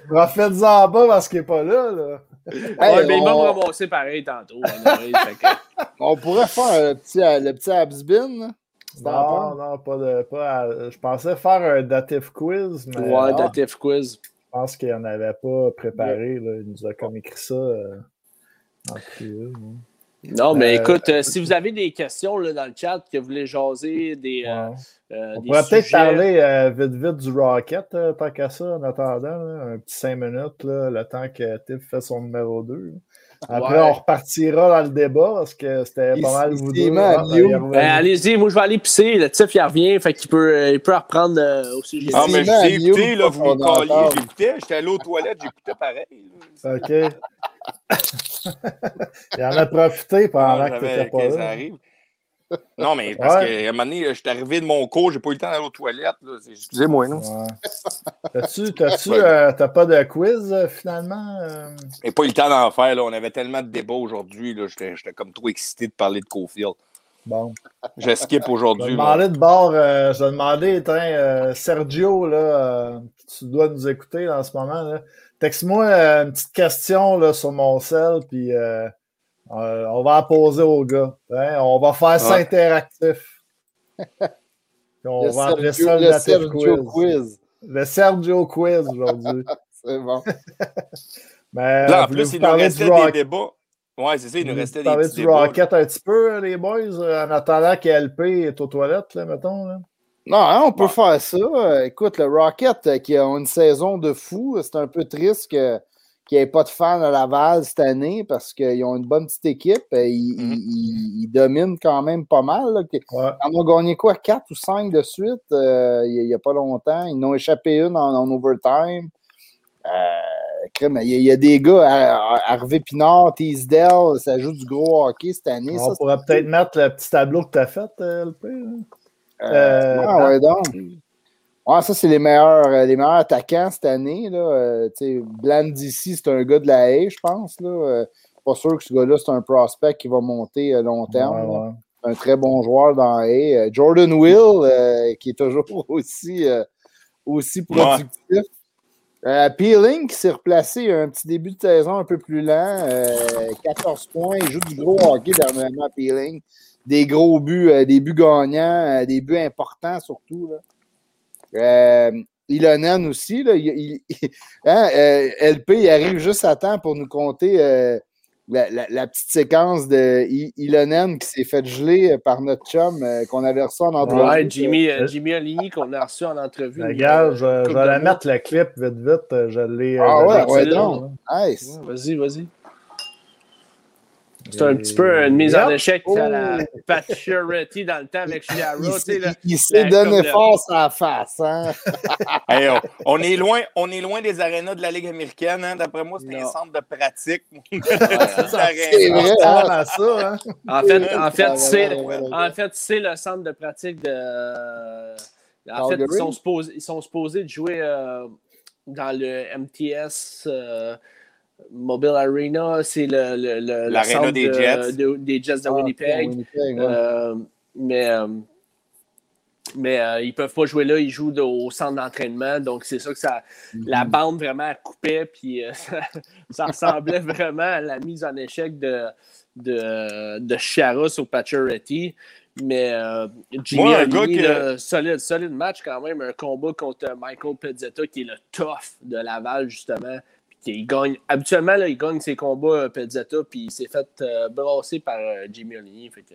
Refaites-en bas parce qu'il n'est pas là, là. Ouais, mais il m'a ramassé pareil tantôt. On pourrait faire le petit absbin. Non, pas. Je pensais faire un datif quiz, mais. Ouais, datif quiz. Je pense qu'il n'en avait pas préparé. Là. Il nous a comme écrit ça en privé. Non, mais écoute, si vous avez des questions là, dans le chat que vous voulez jaser, des. On pourrait peut-être parler vite du Rocket, tant qu'à ça, en attendant, là, un petit 5 minutes, là, le temps que Tiff fait son numéro 2. Là. Après, on repartira dans le débat parce que c'était pas mal vous deux. Allez-y, moi je vais aller pisser. Le type, il revient, fait qu'il peut reprendre au sujet. Ah, mais je t'ai écouté, là, vous me calliez, j'écoutais. J'étais allé aux toilettes, j'écoutais pareil. OK. Il en a profité pendant que t'étais pas là. Arrive. Non, mais parce qu'à un moment donné, je suis arrivé de mon cours, j'ai pas eu le temps d'aller aux toilettes. Excusez-moi, non? Ouais. T'as pas de quiz, finalement? J'ai pas eu le temps d'en faire, là. On avait tellement de débats aujourd'hui, là. J'étais comme trop excité de parler de Cofield. Bon. Je skip aujourd'hui. Je vais demander, Sergio, là, tu dois nous écouter en ce moment, là. Texte-moi une petite question, là, sur mon cell, puis... on va en poser au gars. Hein? On va faire ça interactif. On va appeler ça le Sergio quiz. Le Sergio quiz aujourd'hui. C'est bon. Mais, là, en plus, il nous restait des débats. Oui, c'est ça, il nous restait des débats. Vous parlez du Rocket un petit peu, les boys, en attendant qu'LP est aux toilettes, là, mettons. Là. Non, on peut faire ça. Écoute, le Rocket qui a une saison de fou, c'est un peu triste que... qu'il n'y ait pas de fans à Laval cette année parce qu'ils ont une bonne petite équipe. Ils dominent quand même pas mal. Là. Ils ont gagné quoi? 4 ou 5 de suite? Il n'y a pas longtemps. Ils n'ont échappé une en overtime. Il y a des gars, Harvey Pinard, Teasdale, ça joue du gros hockey cette année. On pourrait peut-être mettre le petit tableau que tu as fait, LP. Ouais, donc. Ah, ça, c'est les meilleurs attaquants cette année. Blandici, c'est un gars de la haie, je pense. Là. Pas sûr que ce gars-là, c'est un prospect qui va monter long terme. Ouais, ouais. Un très bon joueur dans la haie. Jordan Will, qui est toujours aussi productif. Ouais. Peeling, qui s'est replacé un petit début de saison un peu plus lent. 14 points. Il joue du gros hockey dernièrement, Peeling. Des gros buts, des buts gagnants, des buts importants surtout. Là. Ilonen aussi, là, LP, il arrive juste à temps pour nous compter la petite séquence de Ilonen qui s'est fait geler par notre chum qu'on avait reçu en entrevue. Ouais, Jimmy Alini qu'on a reçu en entrevue. Regarde, je vais la mettre la clip vite. Je l'ai. Donc. Nice. Ouais, vas-y. C'est un petit peu une mise en échec à la Pat Chiarotty dans le temps avec Chiarotty. Il s'est donné force à la face. Hein? Hey, on est loin des arénas de la Ligue américaine. Hein? D'après moi, c'est un centre de pratique. C'est vrai. Ça, hein? En fait, c'est le centre de pratique de... En fait, ils sont supposés de jouer dans le MTS... Mobile Arena, c'est l'aréna des Jets de Winnipeg. Mais ils peuvent pas jouer là, ils jouent au centre d'entraînement. Donc, c'est sûr que ça, la bande vraiment coupait. Puis ça ressemblait vraiment à la mise en échec de Chiara sur Pacioretty. Mais Jimmy Halimi, solide match quand même. Un combat contre Michael Pezzetta, qui est le tough de Laval, justement. Puis il gagne. Habituellement, là, il gagne ses combats Pezzetta, puis il s'est fait brasser par Jimmy Halimi. Fait que...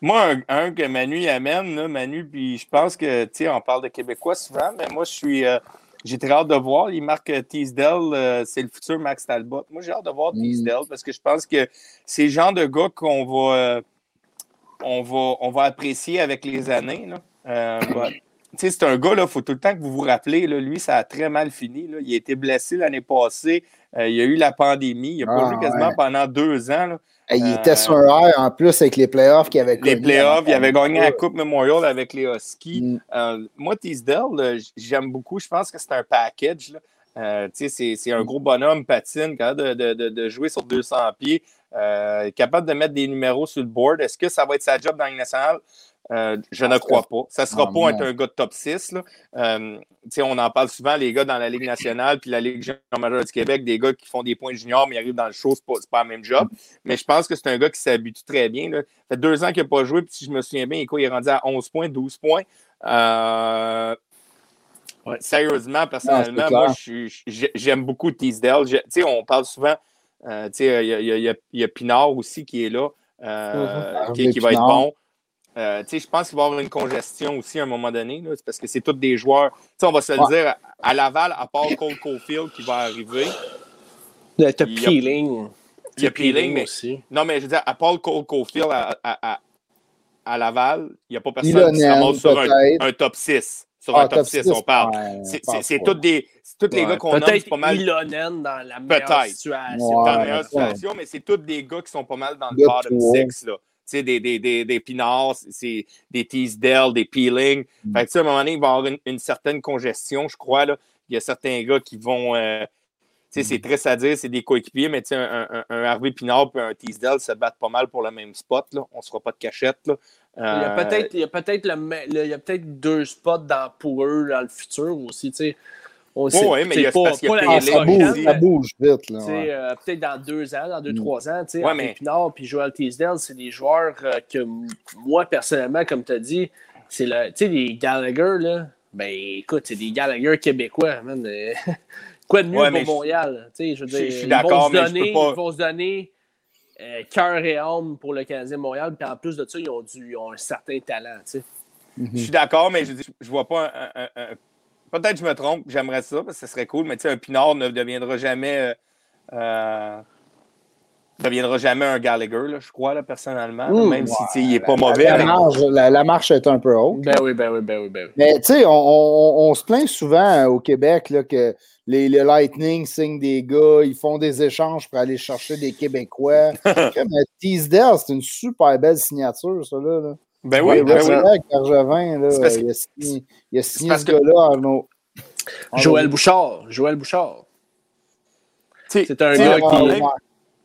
Moi, un que Manu amène, là, Manu, puis je pense que, tu sais, on parle de Québécois souvent, mais moi, j'ai très hâte de voir. Il marque Teasdale, c'est le futur Max Talbot. Moi, j'ai hâte de voir Teasdale parce que je pense que c'est le genre de gars qu'on va, on va apprécier avec les années. Bah, tu sais, c'est un gars, il faut tout le temps que vous vous rappelez, là, lui, ça a très mal fini. Là. Il a été blessé l'année passée. Il y a eu la pandémie. Il a pas joué quasiment pendant 2 ans. Là. Il était sur un air en plus avec les playoffs qu'il avait gagné. Les playoffs, il avait gagné la Coupe Memorial avec les Huskies. Moi, Teasdale, j'aime beaucoup. Je pense que c'est un package. Là. C'est un gros bonhomme, patine, capable de jouer sur 200 pieds, capable de mettre des numéros sur le board. Est-ce que ça va être sa job dans la Ligue nationale? Je ne crois pas. Ça ne sera pas un gars de top 6. Là. On en parle souvent, les gars dans la Ligue nationale puis la Ligue junior-majeure du Québec, des gars qui font des points juniors, mais ils arrivent dans le show, c'est pas le même job. Mais je pense que c'est un gars qui s'habitue très bien. Là. Ça fait 2 ans qu'il n'a pas joué, puis si je me souviens bien, il est rendu à 11 points, 12 points. Sérieusement, personnellement, moi, j'aime beaucoup Teasdale. On parle souvent, il y a Pinard aussi qui est là, qui va être bon. Je pense qu'il va y avoir une congestion aussi à un moment donné, là, parce que c'est tous des joueurs. T'sais, on va se le dire, à Laval, à part Cole Caulfield qui va arriver. T'as Peeling. Il y a Peeling aussi. Non, mais je veux dire, à part Cole Caulfield à Laval, il n'y a pas personne qui se ramasse sur un top 6. Sur un top 6, on parle. C'est tous les gars qu'on nomme, c'est pas mal. Ilonen dans la meilleure situation. Dans la meilleure situation, mais c'est tous des gars qui sont pas mal dans le bottom 6, là. Des Pinards, des Teasdale, des Peeling. Fait que, à un moment donné, il va y avoir une certaine congestion, je crois. Là. Il y a certains gars qui vont... c'est triste à dire, c'est des coéquipiers, mais un Harvey Pinard et un Teasdale se battent pas mal pour le même spot. Là. On ne se fera pas de cachette. Là. Il y a peut-être 2 spots pour eux dans le futur aussi, tu sais. Oui, mais ça bouge vite. Là, peut-être dans 2 ans, dans 2-3 ans, Pinard et Joël Teasdale, c'est des joueurs que moi, personnellement, comme tu as dit, c'est les Gallagher, là, ben écoute, c'est des Gallagher québécois, man. Quoi de mieux pour Montréal? Je suis d'accord, mais ils vont se donner cœur et âme pour le Canadien Montréal, puis en plus de ça, ils ont un certain talent. Je suis d'accord, mais je ne vois pas un peut-être que je me trompe, j'aimerais ça, parce que ce serait cool, mais tu sais, un Pinard ne deviendra jamais un Gallagher, là, je crois, là, personnellement, même si il n'est pas mauvais. La marche est un peu haute. Ben oui. Mais tu sais, on se plaint souvent au Québec là, que le Lightning signe des gars, ils font des échanges pour aller chercher des Québécois. Mais Teasdale, c'est une super belle signature, ça, là. Ben oui, il a signé ce gars-là. Joël Bouchard. C'est un gars qui...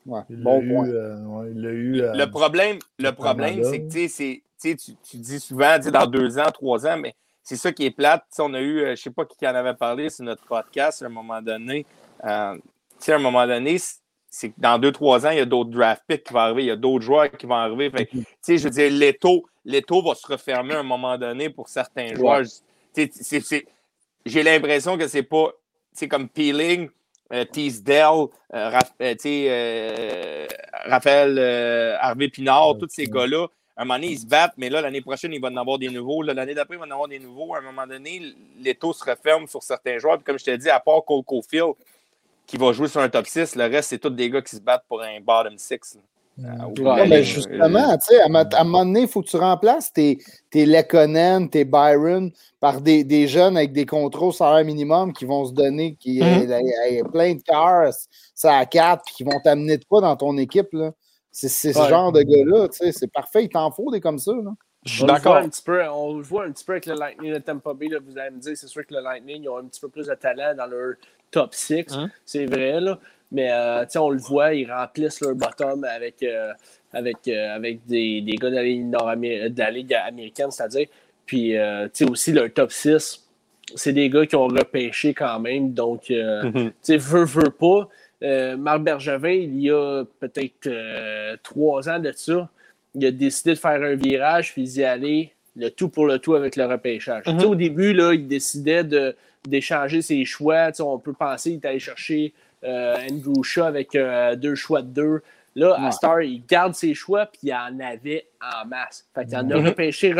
Le problème, c'est que tu dis souvent dans 2 ans, 3 ans, mais c'est ça qui est plate. T'sais, on a eu, je ne sais pas qui en avait parlé sur notre podcast à un moment donné. À un moment donné, c'est que dans 2-3 ans, il y a d'autres draft picks qui vont arriver, il y a d'autres joueurs qui vont arriver. Fait, je veux dire, l'étau va se refermer à un moment donné pour certains joueurs. J'ai l'impression que c'est pas... C'est comme Peeling, Teasdale, Raphaël, Harvey Pinard, tous ces gars-là. À un moment donné, ils se battent, mais là, l'année prochaine, ils vont en avoir des nouveaux. Là, l'année d'après, ils vont en avoir des nouveaux. À un moment donné, l'étau se referme sur certains joueurs. Puis comme je te dis, à part Cole Caulfield, qui va jouer sur un top 6, le reste, c'est tous des gars qui se battent pour un bottom 6. Justement, à un moment donné, il faut que tu remplaces tes Lekkonen, tes Byron par des jeunes avec des contrats au salaire minimum qui vont se donner, qui ont plein de cœur, ça à 4, puis qui vont t'amener de quoi dans ton équipe. Là. C'est ce genre de gars-là, c'est parfait, il t'en faut des comme ça. Là. Je suis d'accord. On le voit un petit peu avec le Lightning de Tampa Bay, là, vous allez me dire, c'est sûr que le Lightning, ils ont un petit peu plus de talent dans leur top 6, c'est vrai, là. Mais on le voit, ils remplissent leur bottom avec des gars de la Ligue nord-américaine, c'est-à-dire Puis, tu sais, aussi, leur top 6, c'est des gars qui ont repêché quand même. Donc, tu sais, veut pas. Marc Bergevin, il y a peut-être 3 ans de ça, il a décidé de faire un virage, puis d'y aller le tout pour le tout avec le repêchage. Mm-hmm. Tu sais, au début, là, il décidait d'échanger ses choix. Tu sais, on peut penser qu'il est allé chercher Andrew Shaw avec 2 choix de 2. Là, à Star, il garde ses choix, puis il en avait en masse. Fait qu'il en a repêché.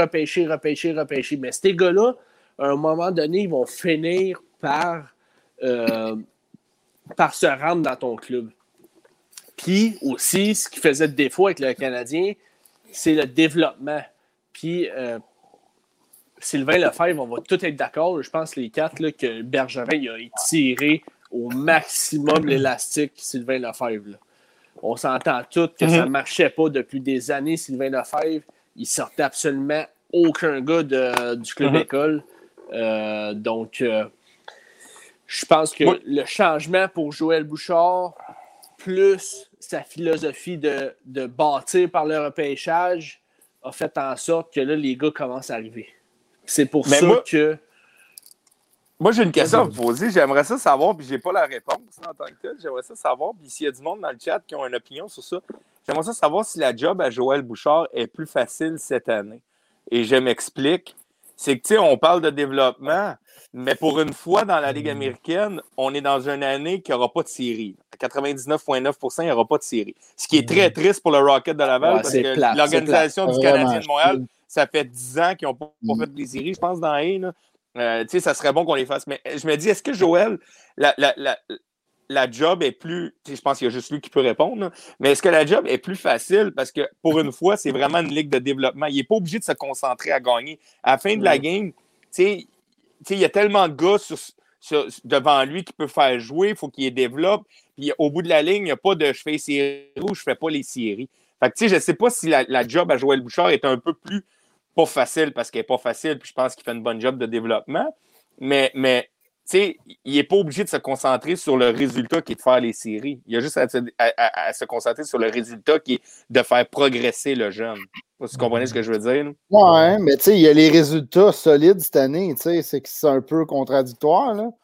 Mais ces gars-là, à un moment donné, ils vont finir par se rendre dans ton club. Puis aussi, ce qui faisait de défaut avec le Canadien, c'est le développement. Puis Sylvain Lefebvre, on va tous être d'accord, je pense les quatre, là, que Bergevin il a étiré au maximum l'élastique Sylvain Lefebvre. Là. On s'entend tous que ça ne marchait pas depuis des années. Sylvain Lefebvre, il sortait absolument aucun gars du club d'école. Donc, je pense que le changement pour Joël Bouchard, plus sa philosophie de bâtir par le repêchage, a fait en sorte que là, les gars commencent à arriver. C'est pour que... Moi, j'ai une question à vous poser. J'aimerais ça savoir, puis j'ai pas la réponse en tant que telle. J'aimerais ça savoir, puis s'il y a du monde dans le chat qui ont une opinion sur ça, j'aimerais ça savoir si la job à Joël Bouchard est plus facile cette année. Et je m'explique. C'est que, tu sais, on parle de développement, mais pour une fois, dans la Ligue américaine, on est dans une année qui n'aura pas de série. À 99,9 % il n'y aura pas de série. Ce qui est très triste pour le Rocket de Laval, parce que l'organisation du Canadien de Montréal, ça fait 10 ans qu'ils n'ont pas fait des séries, je pense, dans A. Là. Tu sais, ça serait bon qu'on les fasse. Mais je me dis, est-ce que Joël, la job est plus... Je pense qu'il y a juste lui qui peut répondre. Là. Mais est-ce que la job est plus facile? Parce que, pour une fois, c'est vraiment une ligue de développement. Il n'est pas obligé de se concentrer à gagner. À la fin de la game, tu sais, il y a tellement de gars devant lui qui peut faire jouer. Il faut qu'il les développe. Puis au bout de la ligne, il n'y a pas de « je fais les séries » ou « je fais pas les séries ». Fait que, tu sais, je ne sais pas si la job à Joël Bouchard est un peu plus... Pas facile parce qu'elle n'est pas facile, puis je pense qu'il fait une bonne job de développement. Mais tu sais, il n'est pas obligé de se concentrer sur le résultat qui est de faire les séries. Il a juste à se concentrer sur le résultat qui est de faire progresser le jeune. Vous comprenez ce que je veux dire? Oui, mais tu sais, il y a les résultats solides cette année. Tu sais, c'est un peu contradictoire. Là. Tu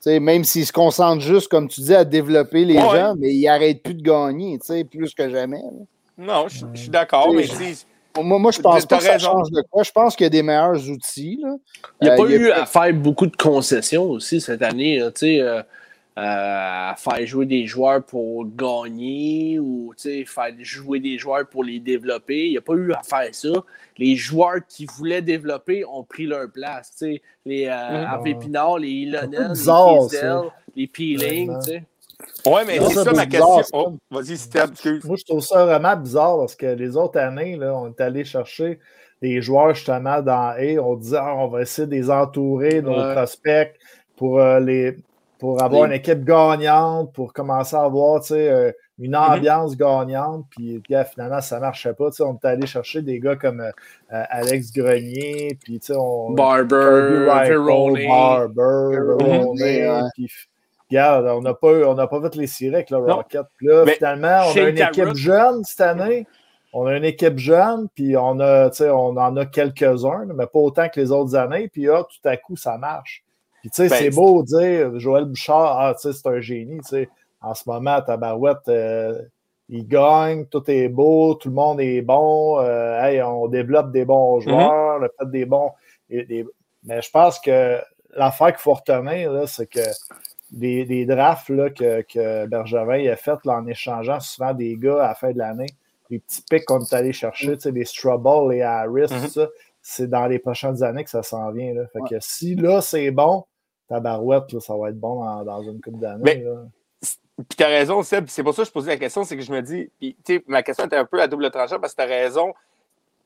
sais, même s'il se concentre juste, comme tu dis, à développer les gens, mais il n'arrête plus de gagner, tu sais, plus que jamais. Là. Non, je suis d'accord, mais tu sais... Moi, je pense pas que ça change de quoi. Je pense qu'il y a des meilleurs outils. Là. Il n'y a pas eu à faire beaucoup de concessions aussi cette année. Là, à faire jouer des joueurs pour gagner ou faire jouer des joueurs pour les développer. Il n'y a pas eu à faire ça. Les joueurs qui voulaient développer ont pris leur place. T'sais. Les Harvey Pinard, les Ilonen, les Kiesel, les Peeling. Oui, mais non, c'est ça ma question. Oh, vas-y, Steph. Moi, je trouve ça vraiment bizarre parce que les autres années, là, on est allé chercher des joueurs justement dans A. On disait, on va essayer de les entourer, nos prospects, pour avoir une équipe gagnante, pour commencer à avoir une ambiance gagnante. Puis finalement, ça ne marchait pas. On est allé chercher des gars comme Alex Grenier, puis Barber, Ferroni. Regarde, on n'a pas fait les séries avec le Rocket. Là, finalement, on a une équipe jeune cette année. On a une équipe jeune, puis on en a quelques-uns, mais pas autant que les autres années. Puis tout à coup, ça marche. Puis c'est beau dire Joël Bouchard, c'est un génie. T'sais. En ce moment, à Tabarouette, il gagne, tout est beau, tout le monde est bon. On développe des bons joueurs, on a fait des bons. Mais je pense que l'affaire qu'il faut retenir, là, c'est que des drafts là, que Bergevin a fait là, en échangeant souvent des gars à la fin de l'année, des petits pics qu'on est allé chercher, les Strubble, les Harris, tout ça, c'est dans les prochaines années que ça s'en vient. Là. Fait que si là c'est bon, tabarouette, là, ça va être bon dans une couple d'années. Puis t'as raison, Seb, c'est pour ça que je posais la question, c'est que je me dis, pis, ma question était un peu à double tranchant parce que t'as raison,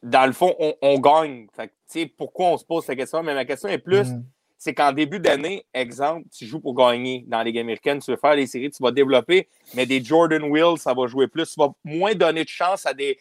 dans le fond, on gagne. Fait que, pourquoi on se pose cette question? Mais ma question est plus. C'est qu'en début d'année, exemple, tu joues pour gagner dans la Ligue américaine, tu veux faire les séries, tu vas développer, mais des Jordan Will, ça va jouer plus. Tu vas moins donner de chance à des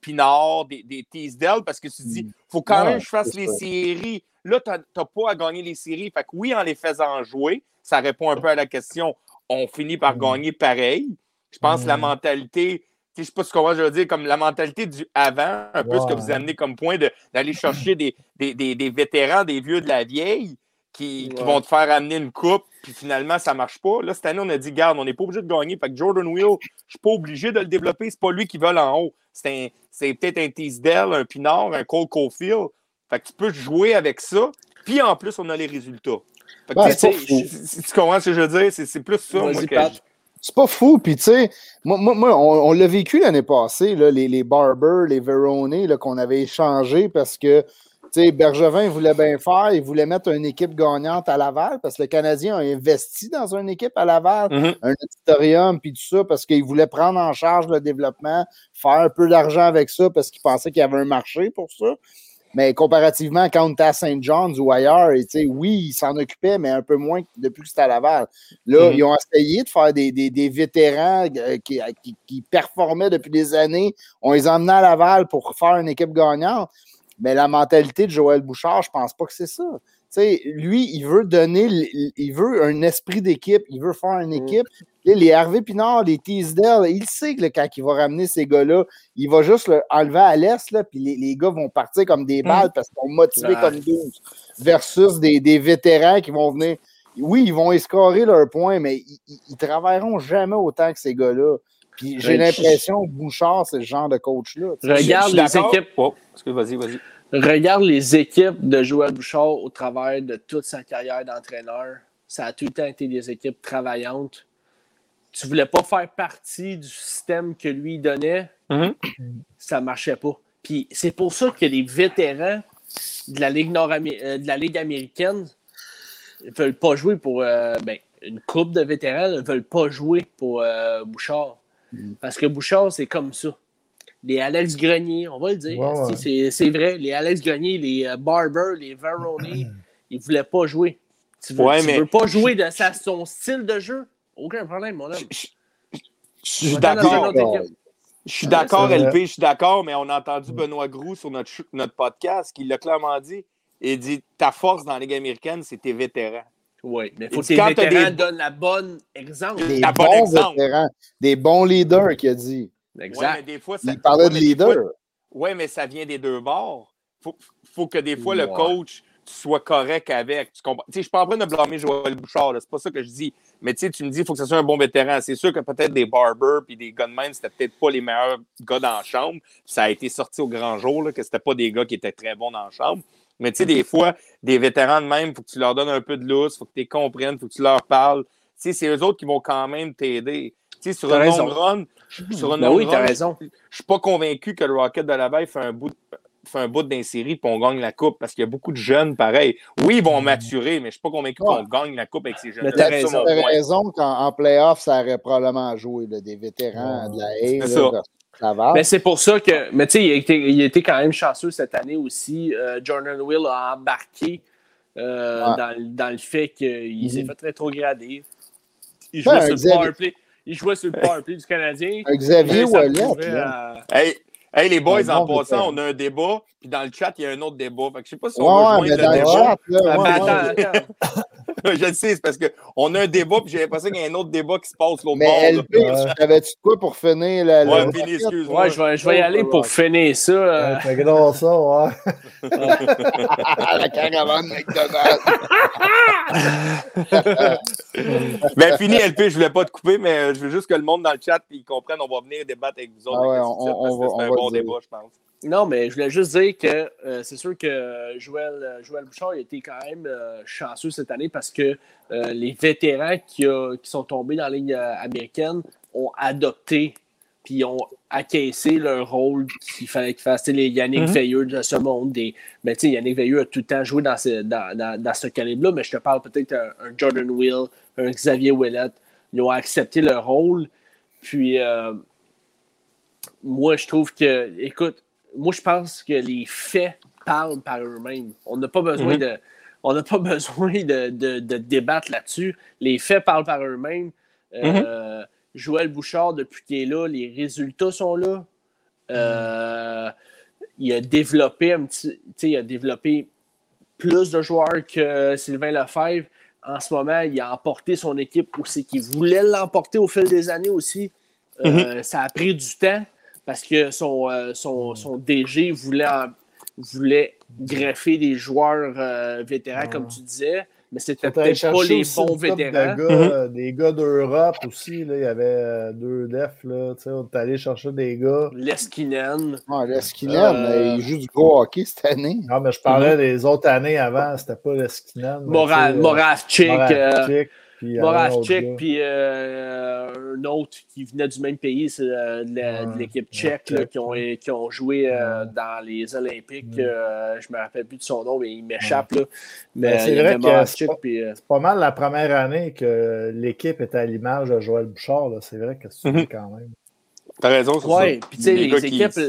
Pinard, des Teasdale, parce que tu te dis, il faut quand même que je fasse les séries. Là, tu n'as pas à gagner les séries. Fait que oui, en les faisant jouer, ça répond un peu à la question, on finit par gagner pareil. Je pense que la mentalité... je sais pas comment je veux dire, comme la mentalité du avant, un peu ce que vous amenez comme point d'aller chercher des vétérans, des vieux de la vieille qui vont te faire amener une coupe, puis finalement, ça marche pas. Là, cette année, on a dit, garde, on n'est pas obligé de gagner. Fait que Jordan Will, je suis pas obligé de le développer. C'est pas lui qui vole en haut. C'est peut-être un Teasdale, un Pinard, un Cole Caulfield. Fait que tu peux jouer avec ça. Puis en plus, on a les résultats. Fait que, tu comprends ce que je veux dire? C'est plus ça, moi, que... C'est pas fou, puis tu sais, moi on l'a vécu l'année passée, là, les Barber, les Verone, qu'on avait échangés parce que, tu sais, Bergevin voulait bien faire, il voulait mettre une équipe gagnante à Laval parce que le Canadien a investi dans une équipe à Laval, un auditorium, puis tout ça, parce qu'il voulait prendre en charge le développement, faire un peu d'argent avec ça parce qu'il pensait qu'il y avait un marché pour ça. Mais comparativement, quand on était à St. John's ou ailleurs, oui, ils s'en occupaient, mais un peu moins depuis que c'était à Laval. Là, ils ont essayé de faire des vétérans qui performaient depuis des années. On les emmenait à Laval pour faire une équipe gagnante. Mais la mentalité de Joël Bouchard, je pense pas que c'est ça. T'sais, lui, il veut donner, il veut un esprit d'équipe, il veut faire une équipe. Les Harvey Pinard, les Teasdale, il sait que quand il va ramener ces gars-là, il va juste le enlever à l'est, là, puis les gars vont partir comme des balles parce qu'ils sont motivés comme 12, versus des vétérans qui vont venir. Oui, ils vont escorer leurs points, mais ils travailleront jamais autant que ces gars-là. Puis j'ai l'impression que Bouchard, c'est le genre de coach-là. Regarde les équipes. Oh, vas-y. Regarde les équipes de Joël Bouchard au travers de toute sa carrière d'entraîneur. Ça a tout le temps été des équipes travaillantes. Tu voulais pas faire partie du système que lui donnait, ça marchait pas. Puis c'est pour ça que les vétérans de la Ligue américaine ne veulent pas jouer pour... une couple de vétérans ne veulent pas jouer pour Bouchard. Parce que Bouchard, c'est comme ça. Les Alex Grenier, on va le dire, c'est vrai. Les Alex Grenier, les Barber, les Verone, ils ne voulaient pas jouer. Tu veux pas jouer de son style de jeu? Aucun problème, mon homme. Je suis d'accord, LP, mais on a entendu Benoît Groulx sur notre podcast qui l'a clairement dit. Il dit, ta force dans la Ligue américaine, c'est tes vétérans. Oui, mais il faut que tes vétérans donnent la bonne exemple. Vétérans, des bons leaders, qu'il a dit. Exact. Ouais, mais des fois, il parlait de leader. Oui, mais ça vient des deux bords. Il faut que des fois, le coach soit correct avec. Tu comprends? Je ne suis pas en train de blâmer Joël Bouchard, là, c'est pas ça que je dis. Mais tu me dis, il faut que ce soit un bon vétéran. C'est sûr que peut-être des Barber et des Gunman, c'était peut-être pas les meilleurs gars dans la chambre. Ça a été sorti au grand jour là, que c'était pas des gars qui étaient très bons dans la chambre. Mais tu sais, des fois, des vétérans de même, il faut que tu leur donnes un peu de lousse, il faut que tu les comprennes, il faut que tu leur parles. Tu sais, c'est eux autres qui vont quand même t'aider. Tu sais, sur une home run, je ne suis pas convaincu que le Rocket de Laval fait un bout d'un série et on gagne la coupe parce qu'il y a beaucoup de jeunes pareil. Oui, ils vont maturer, mais je ne suis pas convaincu qu'on gagne la coupe avec ces jeunes. Tu as raison qu'en play-off, ça aurait probablement joué là, des vétérans de la haie. C'est ça. Mais c'est pour ça que... Mais tu sais, il a été quand même chanceux cette année aussi. Jordan Will a embarqué dans le fait qu'il s'est fait rétrograder. Il jouait sur le powerplay. Il jouait sur le powerplay du Canadien. Xavier Ouellet. Hey, les boys, en passant, on a un débat, puis dans le chat, il y a un autre débat. Fait que je sais pas si on rejoint le débat. Attends. Je le sais, c'est parce qu'on a un débat, puis j'ai l'impression qu'il y a un autre débat qui se passe l'autre bord. Mais LP, t'avais-tu de quoi pour finir? Fini, excuse-moi. Ouais, je vais y aller pour finir ça. T'as gardé ça, La caravane McDonald's. Ben, fini, LP, je voulais pas te couper, mais je veux juste que le monde dans le chat, puis ils comprennent, on va venir débattre avec vous autres. Débat, je pense. Non, mais je voulais juste dire que c'est sûr que Joël Bouchard a été quand même chanceux cette année parce que les vétérans qui sont tombés dans la ligue américaine ont adopté puis ont acquiescé leur rôle qu'il fallait qu'ils fassent. Les Yannick Veilleux de ce monde. Mais tu sais, Yannick Veilleux a tout le temps joué dans ce calibre-là, mais je te parle peut-être d'un Jordan Will, un Xavier Ouellet. Ils ont accepté leur rôle. Puis... moi, je trouve que, écoute, moi, je pense que les faits parlent par eux-mêmes. On n'a pas besoin de débattre là-dessus. Les faits parlent par eux-mêmes. Joël Bouchard, depuis qu'il est là, les résultats sont là. Il a développé plus de joueurs que Sylvain Lefebvre. En ce moment, il a emporté son équipe aussi, qu'il voulait l'emporter au fil des années aussi. Ça a pris du temps parce que son DG voulait greffer des joueurs vétérans, comme tu disais, mais c'était peut-être pas les bons vétérans. De gars, des gars d'Europe aussi, là, il y avait deux defs, là, tu sais, on est allé chercher des gars. Leskinen. Ah, Leskinen, il joue du gros hockey cette année. Non, mais je parlais des autres années avant, c'était pas Leskinen. Moravchik. Moravchik, puis un autre qui venait du même pays, c'est de l'équipe tchèque, là, qui ont joué dans les Olympiques. Je me rappelle plus de son nom, mais il m'échappe. Là. Mais c'est vrai que c'est pas mal la première année que l'équipe était à l'image de Joël Bouchard. Là. C'est vrai que c'est quand même. T'as raison, c'est ça. Puis tu sais,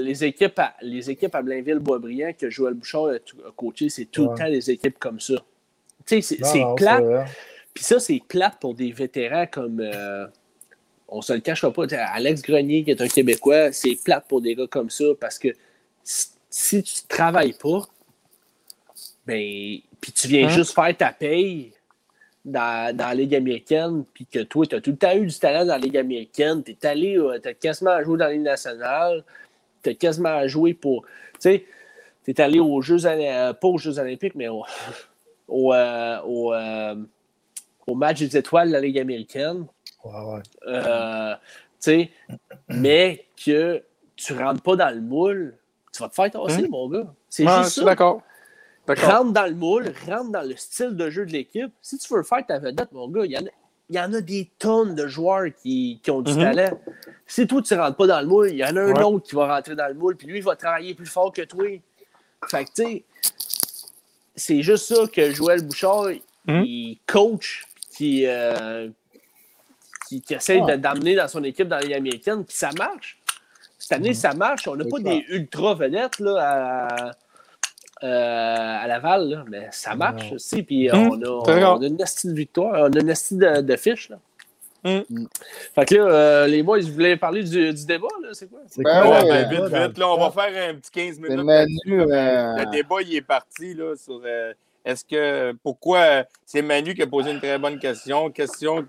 les équipes à Blainville-Boisbriand que Joël Bouchard a coaché, c'est tout le temps des équipes comme ça. Tu sais, c'est plate. Puis ça, c'est plate pour des vétérans comme, on se le cachera pas, Alex Grenier, qui est un Québécois, c'est plate pour des gars comme ça, parce que si tu travailles pas, ben, puis tu viens juste faire ta paye dans la Ligue américaine, puis que toi, tu as tout le temps eu du talent dans la Ligue américaine, tu es allé, tu as quasiment joué dans la Ligue nationale, tu as quasiment joué pour, tu sais, tu es allé pas aux Jeux olympiques, mais au match des étoiles de la Ligue américaine. Ouais. Mais que tu ne rentres pas dans le moule, tu vas te faire tasser, mon gars. C'est juste ça. D'accord. Rentre dans le moule, rentre dans le style de jeu de l'équipe. Si tu veux faire ta vedette, mon gars, il y en a des tonnes de joueurs qui ont du talent. Si toi, tu ne rentres pas dans le moule, il y en a un autre qui va rentrer dans le moule, puis lui, il va travailler plus fort que toi. Fait que, tu sais, c'est juste ça que Joël Bouchard, il coach, qui essaie d'amener dans son équipe dans la Ligue américaine, puis ça marche. Cette année, ça marche. On n'a pas des ultra-vedettes là, à Laval, là, mais ça marche aussi. Puis on a une astuce de victoire, on a une astuce de fiche. Là. Fait que là, les boys, vous voulez parler du débat, là, c'est quoi? Vite, là, on va faire un petit 15 minutes. Le débat, il est parti, là, sur... Pourquoi c'est Manu qui a posé une très bonne question? Question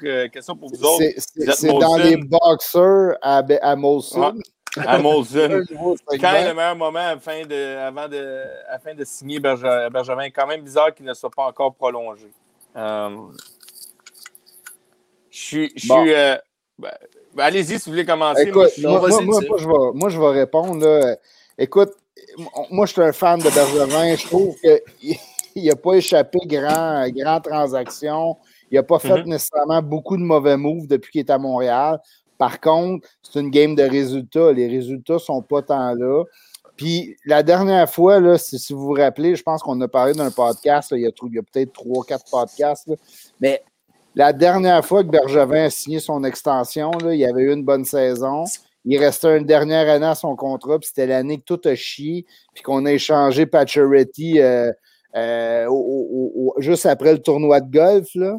pour vous autres. C'est dans les boxeurs à Molson. À Molson. Quand est le meilleur moment afin de signer Bergevin? Quand même bizarre qu'il ne soit pas encore prolongé. Allez-y si vous voulez commencer. Écoute, moi, je vais répondre. Là. Écoute, moi, je suis un fan de Bergevin. Je trouve que... Il n'a pas échappé grand transaction. Il n'a pas fait nécessairement beaucoup de mauvais moves depuis qu'il est à Montréal. Par contre, c'est une game de résultats. Les résultats ne sont pas tant là. Puis la dernière fois, là, si vous vous rappelez, je pense qu'on a parlé d'un podcast. Là, il y a peut-être 3-4 podcasts. Là, mais la dernière fois que Bergevin a signé son extension, là, il avait eu une bonne saison. Il restait une dernière année à son contrat. Puis c'était l'année que tout a chié. Puis qu'on a échangé Pacioretty... juste après le tournoi de golf, là,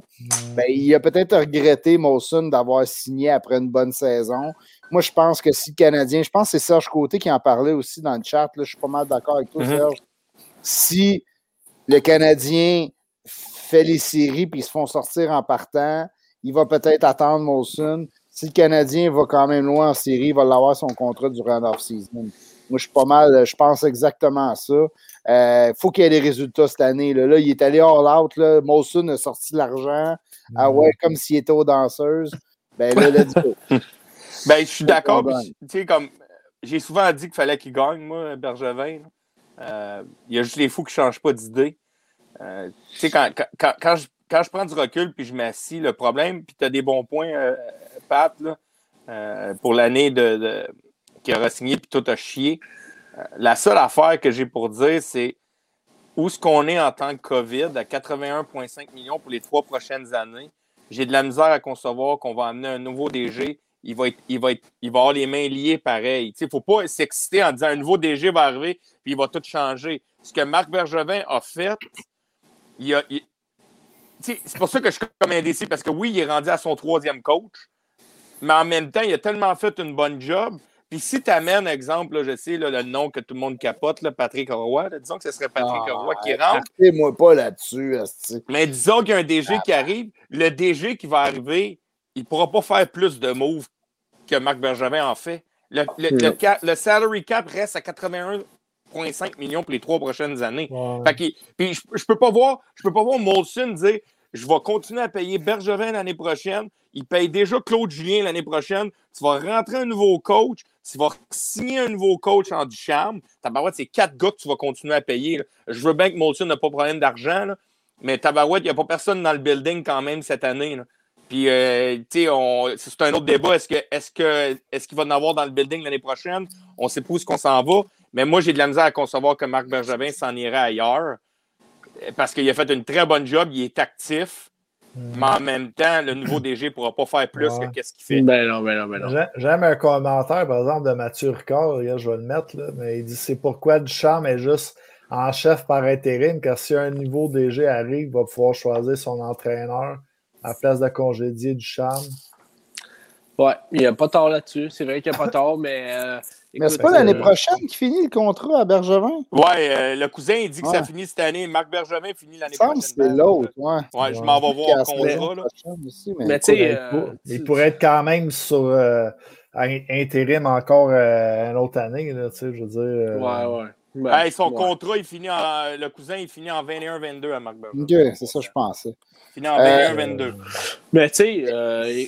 il a peut-être regretté Molson d'avoir signé après une bonne saison. Moi, je pense que si le Canadien, je pense que c'est Serge Côté qui en parlait aussi dans le chat, là, je suis pas mal d'accord avec toi, Serge. Si le Canadien fait les séries puis ils se font sortir en partant, il va peut-être attendre Molson. Si le Canadien va quand même loin en série, il va l'avoir son contrat durant l'off-season. Moi, je suis pas mal, je pense exactement à ça. Faut qu'il y ait des résultats cette année. Là, il est allé all-out. Molson a sorti de l'argent. Ah ouais, comme s'il était aux danseuses. Ben là, let's go. Ben, je suis d'accord. Puis, tu sais, comme j'ai souvent dit qu'il fallait qu'il gagne, moi, Bergevin. Il y a juste les fous qui ne changent pas d'idée. Tu sais, quand je prends du recul puis je m'assis, le problème, puis tu as des bons points, Pat, là, pour l'année de qui a signé puis tout a chié. La seule affaire que j'ai pour dire, c'est où est-ce qu'on est en temps de COVID à 81,5 millions pour les 3 prochaines années. J'ai de la misère à concevoir qu'on va amener un nouveau DG. Il va avoir les mains liées pareil. Il ne faut pas s'exciter en disant un nouveau DG va arriver puis il va tout changer. Ce que Marc Bergevin a fait, c'est pour ça que je suis comme indécis parce que oui, il est rendu à son 3e coach, mais en même temps, il a tellement fait une bonne job. Puis si tu amènes, exemple, là, je sais là, le nom que tout le monde capote, là, Patrick Roy, là, disons que ce serait Patrick Roy qui rentre. Partez-moi pas là-dessus. Mais disons qu'il y a un DG qui arrive, le DG qui va arriver, il ne pourra pas faire plus de moves que Marc Bergevin en fait. Le salary cap reste à 81,5 millions pour les 3 prochaines années. Wow. Fait que, puis je peux pas voir Molson dire je vais continuer à payer Bergevin l'année prochaine. Il paye déjà Claude Julien l'année prochaine. Tu vas rentrer un nouveau coach. Tu vas signer un nouveau coach en Ducharme. Tabarouette, c'est 4 gars que tu vas continuer à payer. Là. Je veux bien que Molson n'a pas de problème d'argent, là, mais tabarouette, il n'y a pas personne dans le building quand même cette année. Là. Puis, tu sais, c'est un autre débat. Est-ce qu'il va en avoir dans le building l'année prochaine? On ne sait pas où qu'on s'en va. Mais moi, j'ai de la misère à concevoir que Marc Bergevin s'en irait ailleurs. Parce qu'il a fait une très bonne job, il est actif, mais en même temps, le nouveau DG ne pourra pas faire plus que ce qu'il fait. Ben non. J'aime un commentaire, par exemple, de Mathieu Ricard, je vais le mettre, là, mais il dit « C'est pourquoi Ducharme est juste en chef par intérim, car si un nouveau DG arrive, il va pouvoir choisir son entraîneur à la place de congédier Ducharme. » Ouais, il n'y a pas tort là-dessus. C'est vrai qu'il n'y a pas tort, mais... Écoute, mais c'est pas l'année prochaine qui finit le contrat à Bergevin? Oui, le cousin, il dit que ça finit cette année. Marc Bergevin finit l'année prochaine. C'est l'autre, oui. Ouais, je m'en vais voir le contrat. Là. Aussi, mais tu sais... il pourrait être quand même sur intérim encore une autre année, là, tu sais, je veux dire... Ouais. Ben, son contrat, il finit en, le cousin, il finit en 21-22 à Marc Bergevin. OK, c'est ça que je pensais. Il finit en 21-22. Mais tu sais...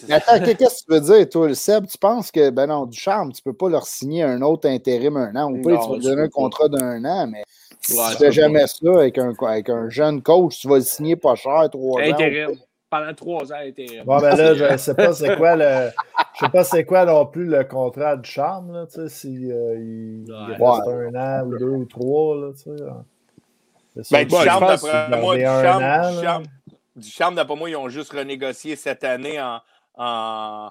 Attends, qu'est-ce que tu veux dire, toi, le Seb? Tu penses que, ben non, Ducharme, tu peux pas leur signer un autre intérim un an. Ou pas, tu vas donner un contrat d'un an, mais si tu fais jamais ça avec un jeune coach, tu vas le signer pas cher, 3 ans. Intérim. Pendant 3 ans, intérim. Bon, ben là, je sais pas c'est quoi non plus le contrat de Charme, là, tu sais, si il reste un an ou 2 ou 3, là, tu sais. Ben, Ducharme, d'après moi, ils ont juste renégocié cette année en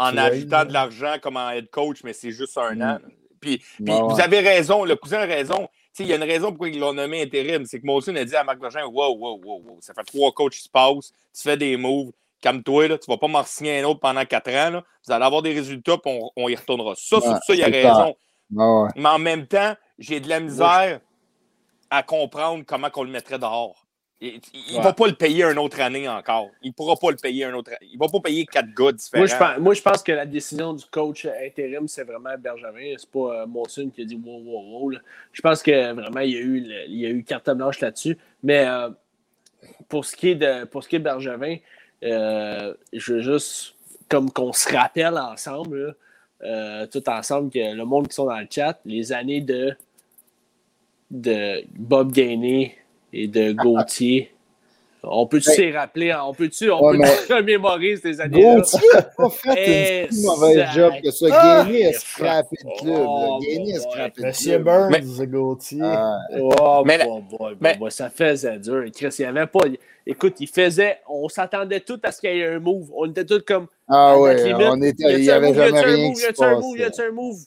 ajoutant de l'argent comme en head coach, mais c'est juste un an. Puis vous avez raison, le cousin a raison. Il y a une raison pourquoi ils l'ont nommé intérim. C'est que Molson a dit à Marc Bergevin, wow, ça fait 3 coachs qui se passent, tu fais des moves, calme-toi, là, tu vas pas m'en signer un autre pendant 4 ans, là, vous allez avoir des résultats, puis on y retournera. Ça, il a raison. Ouais. Mais en même temps, j'ai de la misère à comprendre comment qu'on le mettrait dehors. Il ne va pas le payer une autre année encore. Il ne pourra pas le payer une autre année. Il ne va pas payer 4 gars différents. Moi, je pense que la décision du coach intérim, c'est vraiment Bergevin. C'est pas Monson qui a dit « wow ». Je pense que vraiment, il y a eu carte blanche là-dessus. Mais pour ce qui est de Bergevin, je veux juste comme qu'on se rappelle ensemble, là, tout ensemble, que le monde qui sont dans le chat, les années de Bob Gainey, et de Gauthier. On peut-tu s'y rappeler? On peut-tu remémorer ces années-là? Gauthier n'a pas fait une si mauvaise job que ça. Gainey a scrappé le club. Monsieur Burns, Gauthier. Ça faisait dur. Chris, il n'y avait pas... Écoute, il faisait... On s'attendait tous à ce qu'il y ait un move. On était tous comme... Ah oui, il n'y avait jamais rien qui se passait. Il y a un move.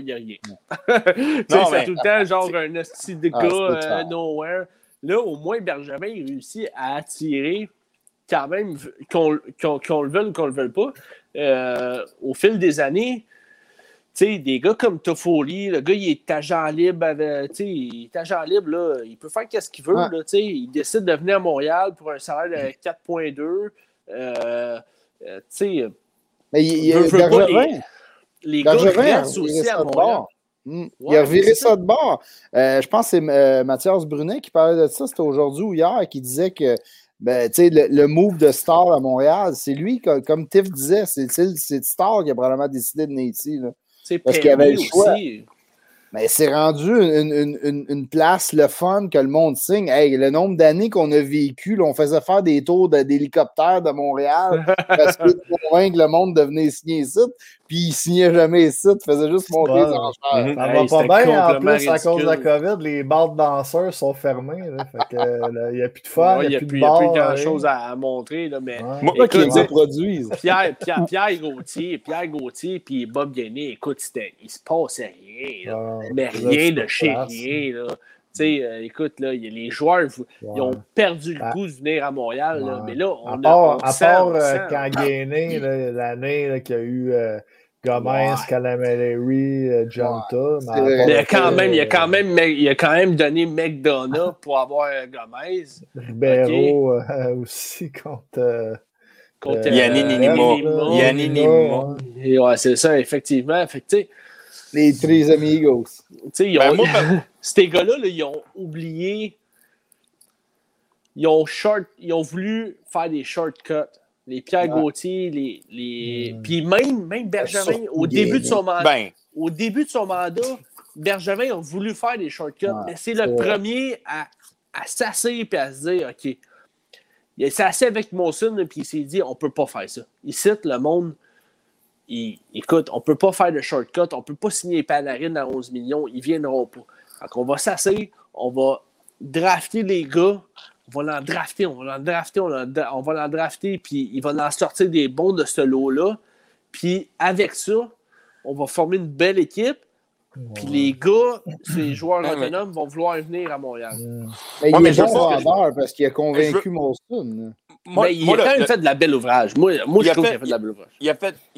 Il n'y a rien. C'est tout le temps genre un hostie de gars nowhere. Là, au moins, Bergevin, il réussit à attirer quand même, qu'on le veuille ou qu'on le veuille pas. Au fil des années, tu sais, des gars comme Toffoli, le gars, il est agent libre, là, il peut faire qu'est-ce qu'il veut. Ouais. Là, il décide de venir à Montréal pour un salaire de 4,2. Tu sais, mais il veut Bergevin. Les gars restent aussi à Montréal. Il a reviré ça de bord. Je pense que c'est Mathias Brunet qui parlait de ça, c'était aujourd'hui ou hier, qui disait que le move de Star à Montréal, c'est lui, comme Tiff disait, c'est Star qui a probablement décidé de venir ici. Là, parce qu'il avait le choix. Aussi. Mais c'est rendu une place, le fun, que le monde signe. Hey, le nombre d'années qu'on a vécu, là, on faisait faire des tours d'hélicoptère de Montréal parce que convaincre le monde de venir signer ici. Puis il signait jamais ici, il faisait juste monter les enchères. Ça va pas bien, en plus, ridicule. À cause de la COVID, les bars de danseurs sont fermés. Il n'y a plus de fun, il n'y a plus grand-chose à montrer. Là, mais moi, qu'ils en produisent. Pierre Gauthier puis Bob Gainey, écoute, il se passait rien. Là. Mais rien de chez rien. Là. Écoute, là, les joueurs ils ont perdu le goût de venir à Montréal. Là, mais là, on sent, quand Gainey, l'année là, qu'il y a eu Gomez, Calameleri, Giunta. Il a quand même donné McDonough pour avoir Gomez. Ribeiro aussi contre... Contre Yannick Nimmo. Yannick Nimmo. Ouais, c'est ça, effectivement. Fait que, les Tres Amigos. Ils ont... Ces gars-là, là, ils ont oublié. Ils ont voulu faire des shortcuts. Les Pierre Gauthier, les... Puis même Bergevin, au début de son mandat, Bergevin a voulu faire des shortcuts, mais c'est le premier à s'asseoir et à se dire, OK, il s'est assis avec Monson et il s'est dit, on ne peut pas faire ça. Il cite le monde, écoute, on ne peut pas faire de shortcut, on ne peut pas signer Panarin à 11 millions, ils ne viendront pas. Donc, on va s'asseoir, on va drafter les gars, on va l'en drafter, puis il va en sortir des bons de ce lot-là. Puis avec ça, on va former une belle équipe. Puis les gars, ces joueurs autonomes vont vouloir venir à Montréal. Mais il est bon vendeur parce qu'il a convaincu Monson. Mais il a quand même fait de la belle ouvrage. Moi je trouve qu'il a fait de la belle ouvrage. Il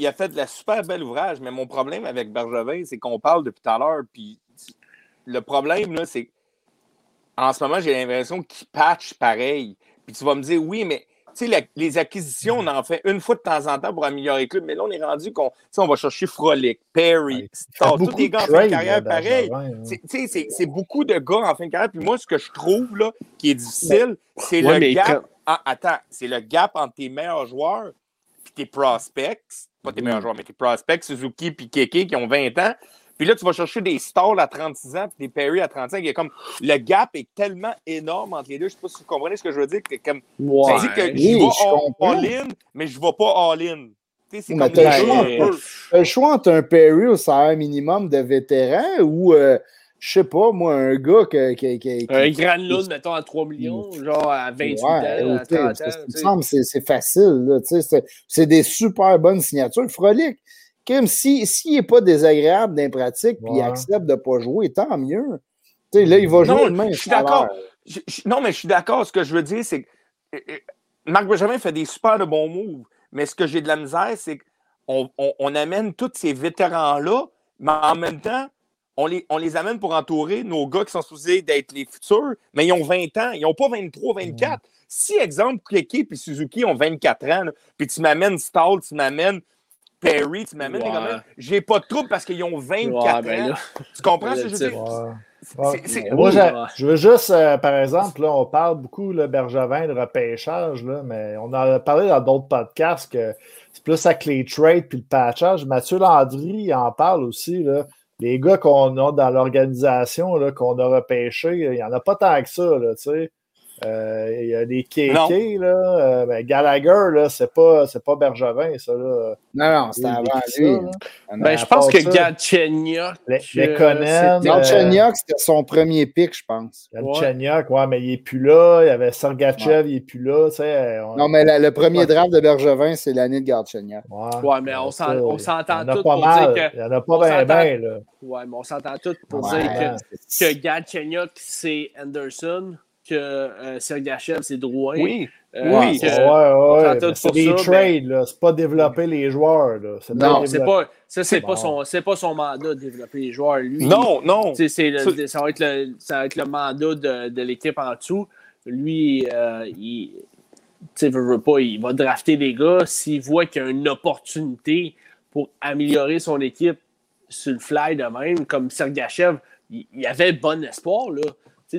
a fait de la super belle ouvrage, mais mon problème avec Bergevin, c'est qu'on parle depuis tout à l'heure. Puis le problème, là, c'est en ce moment, j'ai l'impression qu'il patch pareil. Puis tu vas me dire, oui, mais tu sais, les acquisitions, on en fait une fois de temps en temps pour améliorer le club, mais là, on est rendu qu'on va chercher Frolic, Perry, Star, tous des gars en fin de carrière pareil. Tu sais, c'est beaucoup de gars en fin de carrière. Puis moi, ce que je trouve, là, qui est difficile, c'est le gap. C'est le gap entre tes meilleurs joueurs et tes prospects. Pas tes meilleurs joueurs, mais tes prospects, Suzuki puis Keke, qui ont 20 ans. Puis là, tu vas chercher des Stars à 36 ans et des Perry à 35. Il y a comme, le gap est tellement énorme entre les deux. Je ne sais pas si vous comprenez ce que je veux dire. Comme, tu dis que je vais all-in, mais je ne vais pas all-in. C'est comme le choix entre un Perry au salaire minimum de vétéran ou, je sais pas, moi, un gars qui un grand loan, mettons, à 3 millions, genre à 28 ans, à 30 ans. Il me semble que c'est facile. Là, c'est des super bonnes signatures. Frolic. Kim, s'il n'est pas désagréable dans les pratiques et il accepte de ne pas jouer, tant mieux. T'sais, là, il va jouer le même. Je suis d'accord. Non, mais je suis d'accord. Ce que je veux dire, c'est que Marc Bergevin fait des super de bons moves, mais ce que j'ai de la misère, c'est qu'on amène tous ces vétérans-là, mais en même temps, on les amène pour entourer nos gars qui sont supposés d'être les futurs, mais ils ont 20 ans. Ils n'ont pas 23, 24. Si, exemple, Keke et Suzuki ont 24 ans, là, puis tu m'amènes Stahl, tu m'amènes Perry, tu m'amènes les gars. J'ai pas de trouble parce qu'ils ont 24 ans. Tu comprends ce que je veux dire? Moi, je veux juste, par exemple, là, on parle beaucoup de Bergevin, de repêchage, là, mais on en a parlé dans d'autres podcasts que c'est plus avec les trades puis le patchage. Mathieu Landry en parle aussi. Là. Les gars qu'on a dans l'organisation, là, qu'on a repêchés, il n'y en a pas tant que ça, tu sais. Il y a des Kékés, là. Ben Gallagher, là, c'est pas Bergevin, ça, là. Non, c'était avant lui. Ben, je pense que Galchenyuk... Galchenyuk, c'était son premier pick, je pense. Galchenyuk, mais il n'est plus là. Il y avait Sergachev, il n'est plus là, tu sais. Non, mais le premier draft de Bergevin, c'est l'année de Galchenyuk. Ouais, mais on s'entend tous pour dire que... Il n'y en a pas bien, là. Ouais, mais on s'entend tous pour dire que Galchenyuk, c'est Anderson... que Sergachev, c'est Drouin. Oui. C'est des trades, là. C'est pas développer les joueurs, là. C'est pas son mandat de développer les joueurs, lui. Non. Ça va être le mandat de l'équipe en dessous. Lui, il veut pas, il va drafter les gars. S'il voit qu'il y a une opportunité pour améliorer son équipe sur le fly de même, comme Sergachev, il avait bon espoir, là.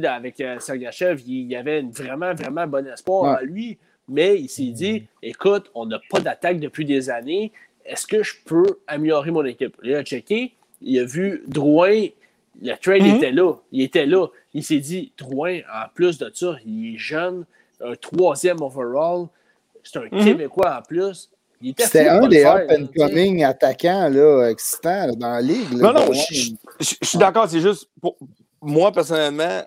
Avec Sergachev, il y avait vraiment, vraiment bon espoir en lui, mais il s'est dit, écoute, on n'a pas d'attaque depuis des années, est-ce que je peux améliorer mon équipe? Il a checké, il a vu Drouin, le trade était là. Il s'est dit, Drouin, en plus de ça, il est jeune, un 3e overall, c'est un Québécois en plus. C'était un des up-and-coming attaquants là, excitants là, dans la ligue. Là, non, je suis d'accord, c'est juste, pour moi, personnellement,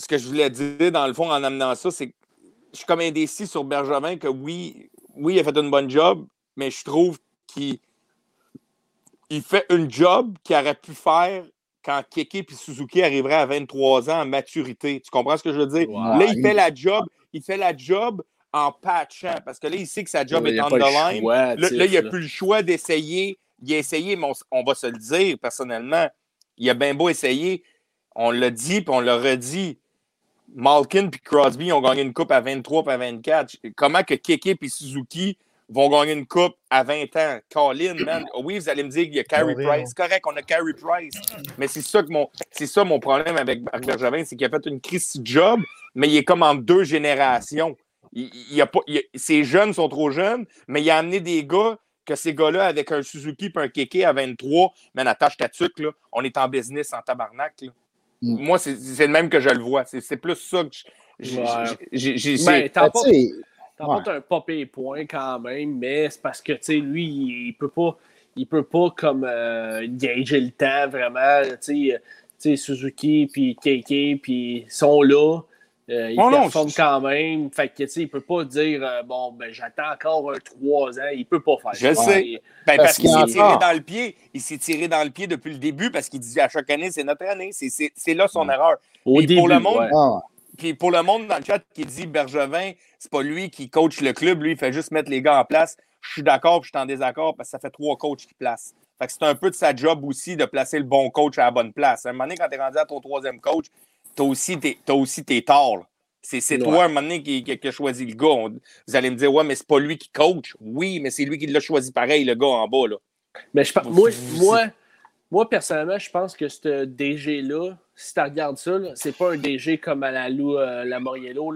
ce que je voulais dire, dans le fond, en amenant ça, c'est que je suis comme indécis sur Bergevin que oui, il a fait une bonne job, mais je trouve qu'il fait une job qu'il aurait pu faire quand Keke et Suzuki arriveraient à 23 ans en maturité. Tu comprends ce que je veux dire? Wow. Là, il fait la job en patchant, parce que là, il sait que sa job est on the line. Là, il n'y a plus le choix d'essayer. Il a essayé, mais on va se le dire, personnellement, il a bien beau essayer. On l'a dit, puis on l'a redit. Malkin et Crosby ont gagné une coupe à 23 et à 24. Comment que Keke et Suzuki vont gagner une coupe à 20 ans? Colin, man. Oui, vous allez me dire qu'il y a Carey Price. Correct, on a Carey Price. Mais c'est ça mon problème avec Marc Bergevin, c'est qu'il a fait une crise de job, mais il est comme en deux générations. Ses jeunes sont trop jeunes, mais il a amené des gars que ces gars-là, avec un Suzuki et un Keke à 23, man, attache ta tuque, là, on est en business en tabarnak, là. Mm. Moi, c'est le même que je le vois. C'est plus ça que j'ai t'emportes un popé point quand même, mais c'est parce que tu sais, lui, il peut pas comme gager le temps vraiment. Tu sais, Suzuki puis Keke puis sont là. Ils performent quand même. Fait que tu sais, il peut pas dire bon ben j'attends encore 3 ans. Il peut pas faire ça. Je sais. Ben, parce qu'il s'est tiré dans le pied. Il s'est tiré dans le pied depuis le début parce qu'il dit à chaque année, c'est notre année. C'est là son erreur. Pour le monde dans le chat qui dit Bergevin, c'est pas lui qui coach le club, lui, il fait juste mettre les gars en place. Je suis d'accord, puis je suis en désaccord parce que ça fait 3 coachs qui placent. Fait que c'est un peu de sa job aussi de placer le bon coach à la bonne place. À un moment donné, quand t'es rendu à ton 3e coach, t'as aussi tes torts. C'est toi, à un moment donné, qui a choisi le gars. Vous allez me dire, ouais, mais c'est pas lui qui coach. Oui, mais c'est lui qui l'a choisi pareil, le gars en bas, là. Mais moi, personnellement, je pense que ce DG-là, si tu regardes ça, là, c'est pas un DG comme à la Lou Lamoriello.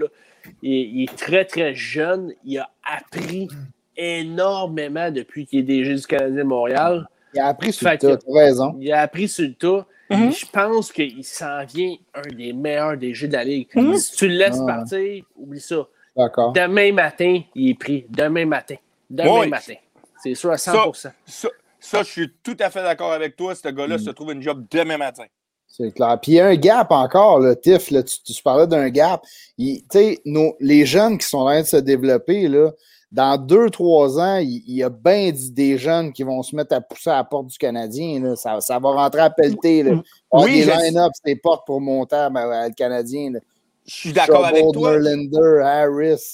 Il est très, très jeune. Il a appris énormément depuis qu'il est DG du Canadien de Montréal. Il a appris sur le tas, tu as raison. Il a appris sur le tas. Mm-hmm. Je pense qu'il s'en vient un des meilleurs DG de la Ligue. Mm-hmm. Si tu le laisses partir, oublie ça. D'accord. Demain matin, il est pris. Demain matin. C'est sûr à 100%. Ça, je suis tout à fait d'accord avec toi. Ce gars-là se trouve une job demain matin. C'est clair. Puis il y a un gap encore, là, Tiff. Là, tu parlais d'un gap. Tu sais, les jeunes qui sont en train de se développer, là, dans 2-3 ans, il y a bien des jeunes qui vont se mettre à pousser à la porte du Canadien. Là. Ça va rentrer à pelleter. Là. Oui, des line-up, des portes pour monter à le Canadien. Là. Je suis d'accord avec toi. Norlander, Harris,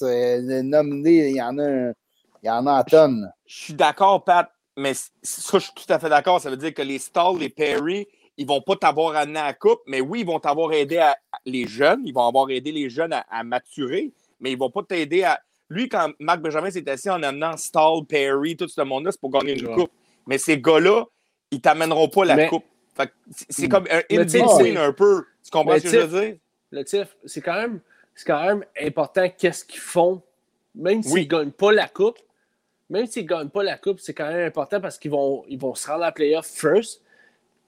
nommé, il y en a à tonnes. Je suis d'accord, Pat. Mais ça, je suis tout à fait d'accord. Ça veut dire que les Stars, les Perry, ils vont pas t'avoir amené à la coupe, mais oui, ils vont t'avoir aidé à maturer, mais ils vont pas t'aider à... Lui, quand Marc Bergevin s'est assis en amenant Stars, Perry, tout ce monde-là, c'est pour gagner une coupe. Mais ces gars-là, ils t'amèneront pas la coupe. Fait que c'est comme un in-between un peu. Tu comprends ce que je veux dire? Le TIF, c'est quand même important qu'est-ce qu'ils font, même s'ils gagnent pas la coupe. Même s'ils ne gagnent pas la coupe, c'est quand même important parce qu'ils vont se rendre à la playoff first.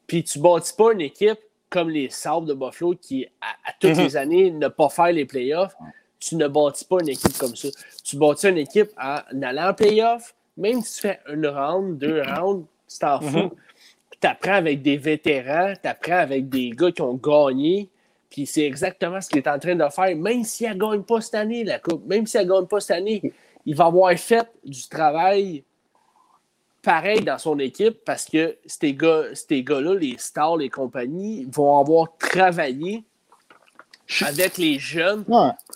Puis tu ne bâtis pas une équipe comme les Sabres de Buffalo qui, à toutes les années, ne pas faire les playoffs. Tu ne bâtis pas une équipe comme ça. Tu bâtis une équipe en allant en playoff. Même si tu fais une round, 2 rounds, tu t'en fous. Tu apprends avec des vétérans, tu apprends avec des gars qui ont gagné. Puis c'est exactement ce qu'il est en train de faire. Même si elle ne gagne pas cette année, la coupe. Même si elle ne gagne pas cette année... Il va avoir fait du travail pareil dans son équipe parce que ces gars-là, les Stars, les compagnies, vont avoir travaillé avec les jeunes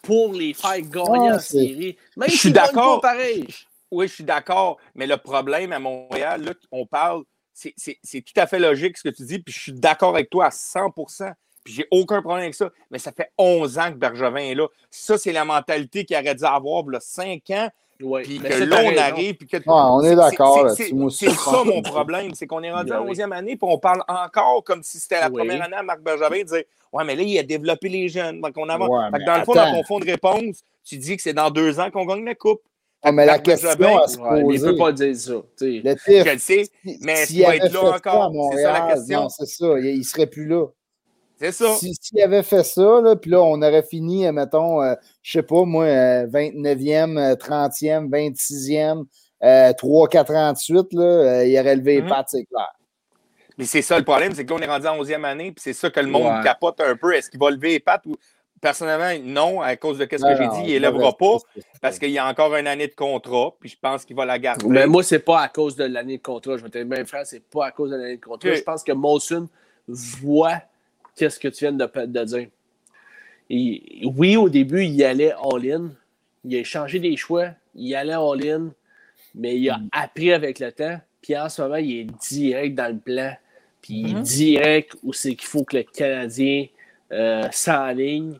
pour les faire gagner en série. Même si ils gagnent pas pareil. Oui, je suis d'accord. Mais le problème à Montréal, là, on parle, c'est tout à fait logique ce que tu dis. Puis je suis d'accord avec toi à 100%. Puis j'ai aucun problème avec ça. Mais ça fait 11 ans que Bergevin est là. Ça, c'est la mentalité qu'il aurait dû avoir là, 5 ans. Ouais, puis que là, on arrive. Puis que... on est d'accord. C'est ça mon problème. C'est qu'on est rendu à la 11e année puis on parle encore comme si c'était la première année à Marc Bergevin de dire « Ouais, mais là, il a développé les jeunes. » Donc, on avance. Fait que dans le fond, dans ton fond de réponse, tu dis que c'est dans 2 ans qu'on gagne la coupe. Ah, mais la question à se poser... il ne peut pas dire ça. Le TIF, je le sais, mais est-ce qu'il va être là encore? C'est ça la question. Non, c'est ça. Il ne serait plus là. C'est ça. S'il avait fait ça, puis là, on aurait fini, mettons, je ne sais pas, moi, 29e, 30e, 26e, 3-4 ans de suite, là, il aurait levé les pattes, c'est clair. Mais c'est ça le problème, c'est que là, on est rendu en 11e année, puis c'est ça que le monde capote un peu. Est-ce qu'il va lever les pattes? Ou... Personnellement, non, à cause de ce que j'ai dit, il ne lèvera pas, parce qu'il y a encore une année de contrat, puis je pense qu'il va la garder. Mais moi, c'est pas à cause de l'année de contrat. Je vais te dire, même frère, c'est pas à cause de l'année de contrat. Je pense que Monson voit... Qu'est-ce que tu viens de dire? Oui, au début, il allait all-in. Il a changé des choix. Il allait all-in. Mais il a appris avec le temps. Puis en ce moment, il est direct dans le plan. Puis il est direct où c'est qu'il faut que le Canadien s'enligne.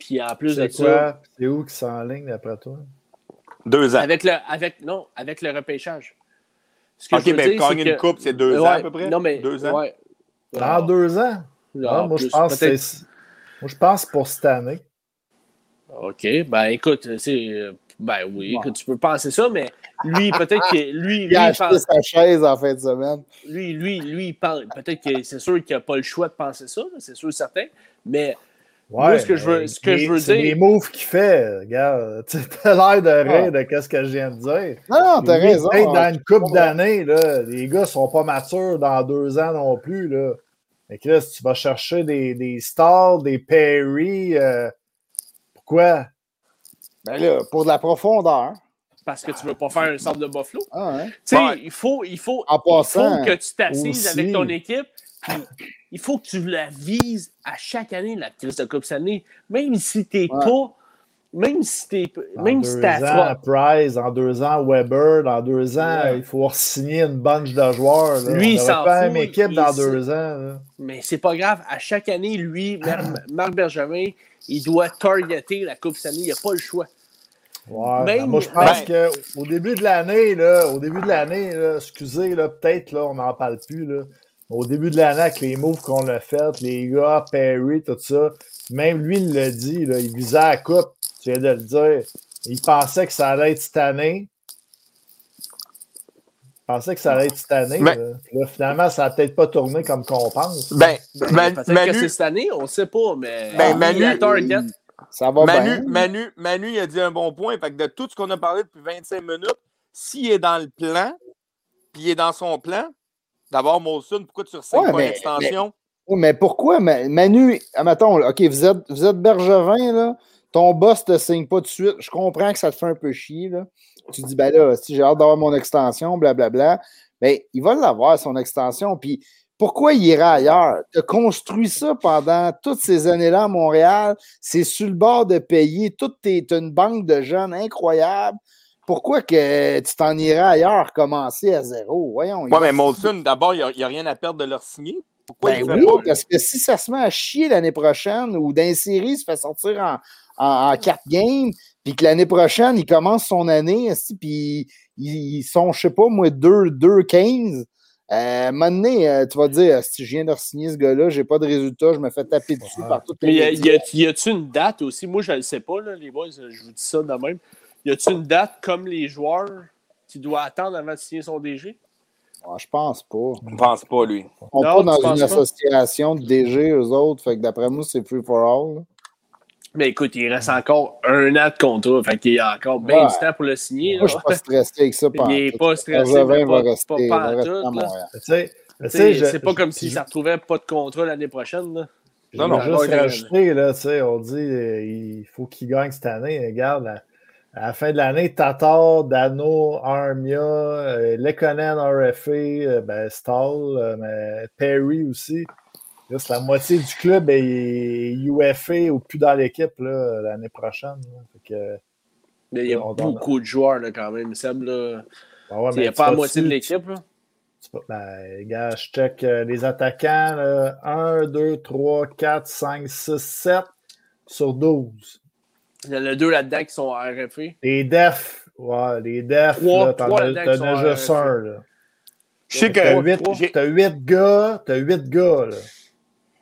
Puis en plus de ça. C'est où qui s'enligne d'après toi? 2 ans. Avec le repêchage. OK, mais gagner une coupe, c'est 2 ans à peu près? Non, mais 2 ans? Ouais. Dans 2 ans? Non, moi, plus, je pense que c'est... Moi, je pense pour cette année. OK, ben écoute, c'est... Ben oui, écoute, tu peux penser ça, mais lui, peut-être que... Lui, il a acheté sa chaise en fin de semaine. Lui, peut-être que c'est sûr qu'il n'a pas le choix de penser ça, c'est sûr certain, mais... Ouais, moi, ce que je veux dire... C'est les moves qu'il fait, regarde. Tu as l'air de rire de qu'est-ce que je viens de dire. Non, t'as raison. Dans une couple d'années, là, les gars sont pas matures dans 2 ans non plus. Là. Mais Chris, tu vas chercher des stars, des Perry. Pourquoi? Ben là, pour de la profondeur. Parce que tu veux pas faire un centre de Buffalo. Ah, ouais. Tu sais, il faut que tu t'assises avec ton équipe. Il faut que tu la vises à chaque année, la crise de Coupe cette année. Même si t'es pas... Même si t'es... Même si t'as... Dans 2 ans, Price, dans 2 ans, Weber, dans 2 ans, il faut signer une bunch de joueurs. Là. Lui, il s'en fout. Une équipe dans 2 ans. Là. Mais c'est pas grave. À chaque année, lui, Marc Bergevin, il doit targeter la Coupe cette année. Il n'y a pas le choix. Ouais, même... Moi, je pense qu'au début de l'année, là, excusez, là, peut-être, là, on n'en parle plus, là. Au début de l'année, avec les moves qu'on a fait, les gars, Perry, tout ça, même lui, il l'a dit, là, il visait à la coupe, tu viens de le dire. Il pensait que ça allait être cette année. Ben, là, finalement, ça n'a peut-être pas tourné comme qu'on pense. Peut-être que c'est cette année, on ne sait pas, mais... Manu, il a dit un bon point, fait que de tout ce qu'on a parlé depuis 25 minutes, s'il est dans le plan, puis il est dans son plan, d'abord, Molson, pourquoi tu ressens pas l'extension? Mais pourquoi? Manu, admettons, OK, vous êtes Bergevin, là, ton boss ne te signe pas tout de suite. Je comprends que ça te fait un peu chier. Là. Tu te dis, ben là, si j'ai hâte d'avoir mon extension, blablabla. Mais il va l'avoir, son extension. Puis pourquoi il ira ailleurs? Tu as construit ça pendant toutes ces années-là à Montréal. C'est sur le bord de payer. Tu as une banque de jeunes incroyable. Pourquoi que tu t'en irais ailleurs commencer à 0? Voyons. Oui, mais Molson, d'abord, il n'y a rien à perdre de leur signer. Pourquoi parce que si ça se met à chier l'année prochaine ou dans les séries, il se fait sortir en 4 games, puis que l'année prochaine, il commence son année, puis ils sont, je sais pas, moi, 2-15. À un moment donné, tu vas te dire, si je viens de signer ce gars-là, j'ai pas de résultat, je me fais taper dessus par toutes les équipes. Mais y a-t-il une date aussi? Moi, je ne le sais pas, là, les boys, je vous dis ça de même. Y a-t-il une date comme les joueurs qui doivent attendre avant de signer son DG? Ah, je pense pas. Je pense pas, lui. On n'est pas dans une association de DG, eux autres. Fait que d'après moi, c'est free for all. Là. Mais écoute, il reste encore 1 an de contrat. Fait qu'il y a encore bien du temps pour le signer. Moi, je suis pas stressé avec ça. Il n'est pas stressé. Bergevin va rester à Montréal. C'est pas comme s'il ne retrouvait pas de contrat l'année prochaine. Là. Non. Juste rajouter, là, tu sais, on dit il faut qu'il gagne cette année. Regarde, à la fin de l'année, Tatar, Dano, Armia, Lekkonen, RFA, Stahl, Perry aussi. Là, c'est la moitié du club est UFA ou plus dans l'équipe là, l'année prochaine. Fait que, mais il y a beaucoup de joueurs là, quand même, Seb. Là. Il n'y a pas la moitié de l'équipe. Là. Gars, je check les attaquants. 1, 2, 3, 4, 5, 6, 7 sur 12. Il y en a 2 là-dedans qui sont RFA. Les Def. Ouais, les Def. 3 là-dedans qui sont RFA. T'en as juste 1, là. Je sais que... T'as 8 gars. Là.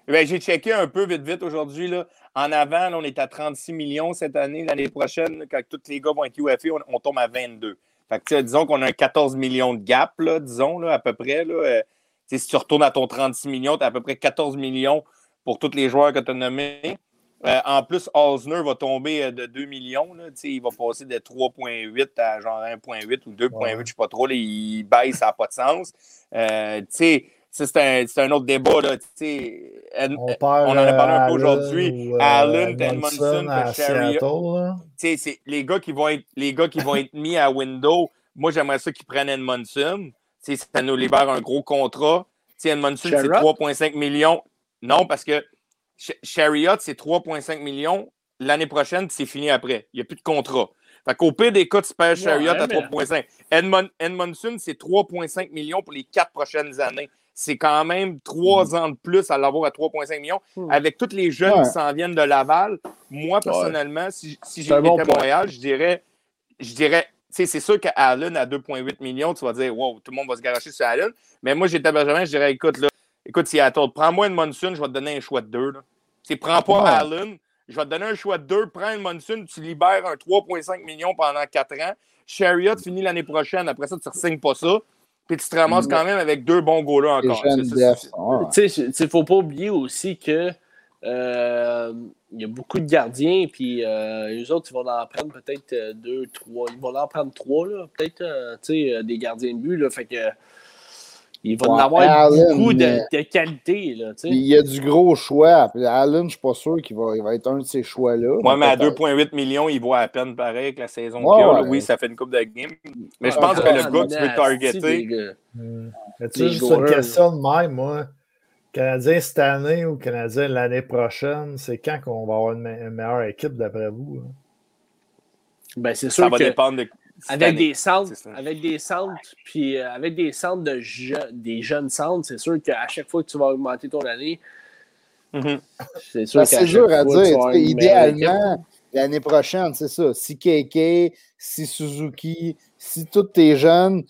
Ben, j'ai checké un peu vite aujourd'hui, là. En avant, là, on est à 36 millions cette année. L'année prochaine, quand tous les gars vont être UFA, on tombe à 22. Fait que, disons qu'on a un 14 millions de gap, là, disons, là, à peu près. Là. Si tu retournes à ton 36 millions, t'as à peu près 14 millions pour tous les joueurs que tu as nommés. En plus, Osner va tomber de 2 millions. Là, il va passer de 3,8 à genre 1,8 ou 2,8, je ne sais pas trop. Là, il baisse, ça n'a pas de sens. C'est un autre débat. Là, on en a parlé un peu aujourd'hui. Allen, Edmondson, Chariot. Les gars qui vont être mis à window, moi, j'aimerais ça qu'ils prennent Edmondson. Ça nous libère un gros contrat. Edmondson, c'est 3,5 millions. Non, parce que Chariot, c'est 3,5 millions. L'année prochaine, c'est fini après. Il n'y a plus de contrat. Fait qu'au pire des cas, tu perds Chariot à 3,5. Edmondson, c'est 3,5 millions pour les 4 prochaines années. c'est quand même 3 ans de plus à l'avoir à 3,5 millions. Avec tous les jeunes qui s'en viennent de Laval, moi, personnellement, si j'étais à Montréal, je dirais c'est sûr qu'à Allen, à 2,8 millions, tu vas dire, wow, tout le monde va se garocher sur Allen. Mais moi, j'étais à Benjamin, je dirais, écoute, Seattle, prends-moi une Monsoon, je vais te donner un choix de 2. Prends pas Allen, je vais te donner un choix de 2, prends une Monsoon, tu libères un 3,5 millions pendant 4 ans. Chariot finit l'année prochaine, après ça, tu ne re-signes pas ça. Puis tu te ramasses quand même avec 2 bons goalers encore. Il faut pas oublier aussi que il y a beaucoup de gardiens, puis eux autres, ils vont en prendre peut-être 2, 3. Ils vont en prendre 3, là, peut-être, des gardiens de but. Là, fait que ils vont en avoir beaucoup de qualité. Là, il y a du gros choix. Allen, je ne suis pas sûr qu'il va être un de ces choix-là. Oui, mais à 2,8 millions, il voit à peine pareil avec la saison qu'il a. Oui, ça fait une coupe de game. Mais je pense que le gars, tu peux targeter. Tu sais, juste une question de même, moi. Canadien cette année ou Canadien l'année prochaine, c'est quand qu'on va avoir une meilleure équipe, d'après vous? Hein? Ben, c'est sûr ça va dépendre de... Avec des jeunes centres, c'est sûr qu'à chaque fois que tu vas augmenter ton année, c'est sûr c'est dur à dire. Idéalement, l'année prochaine, c'est ça. Si KK, si Suzuki, si tous tes jeunes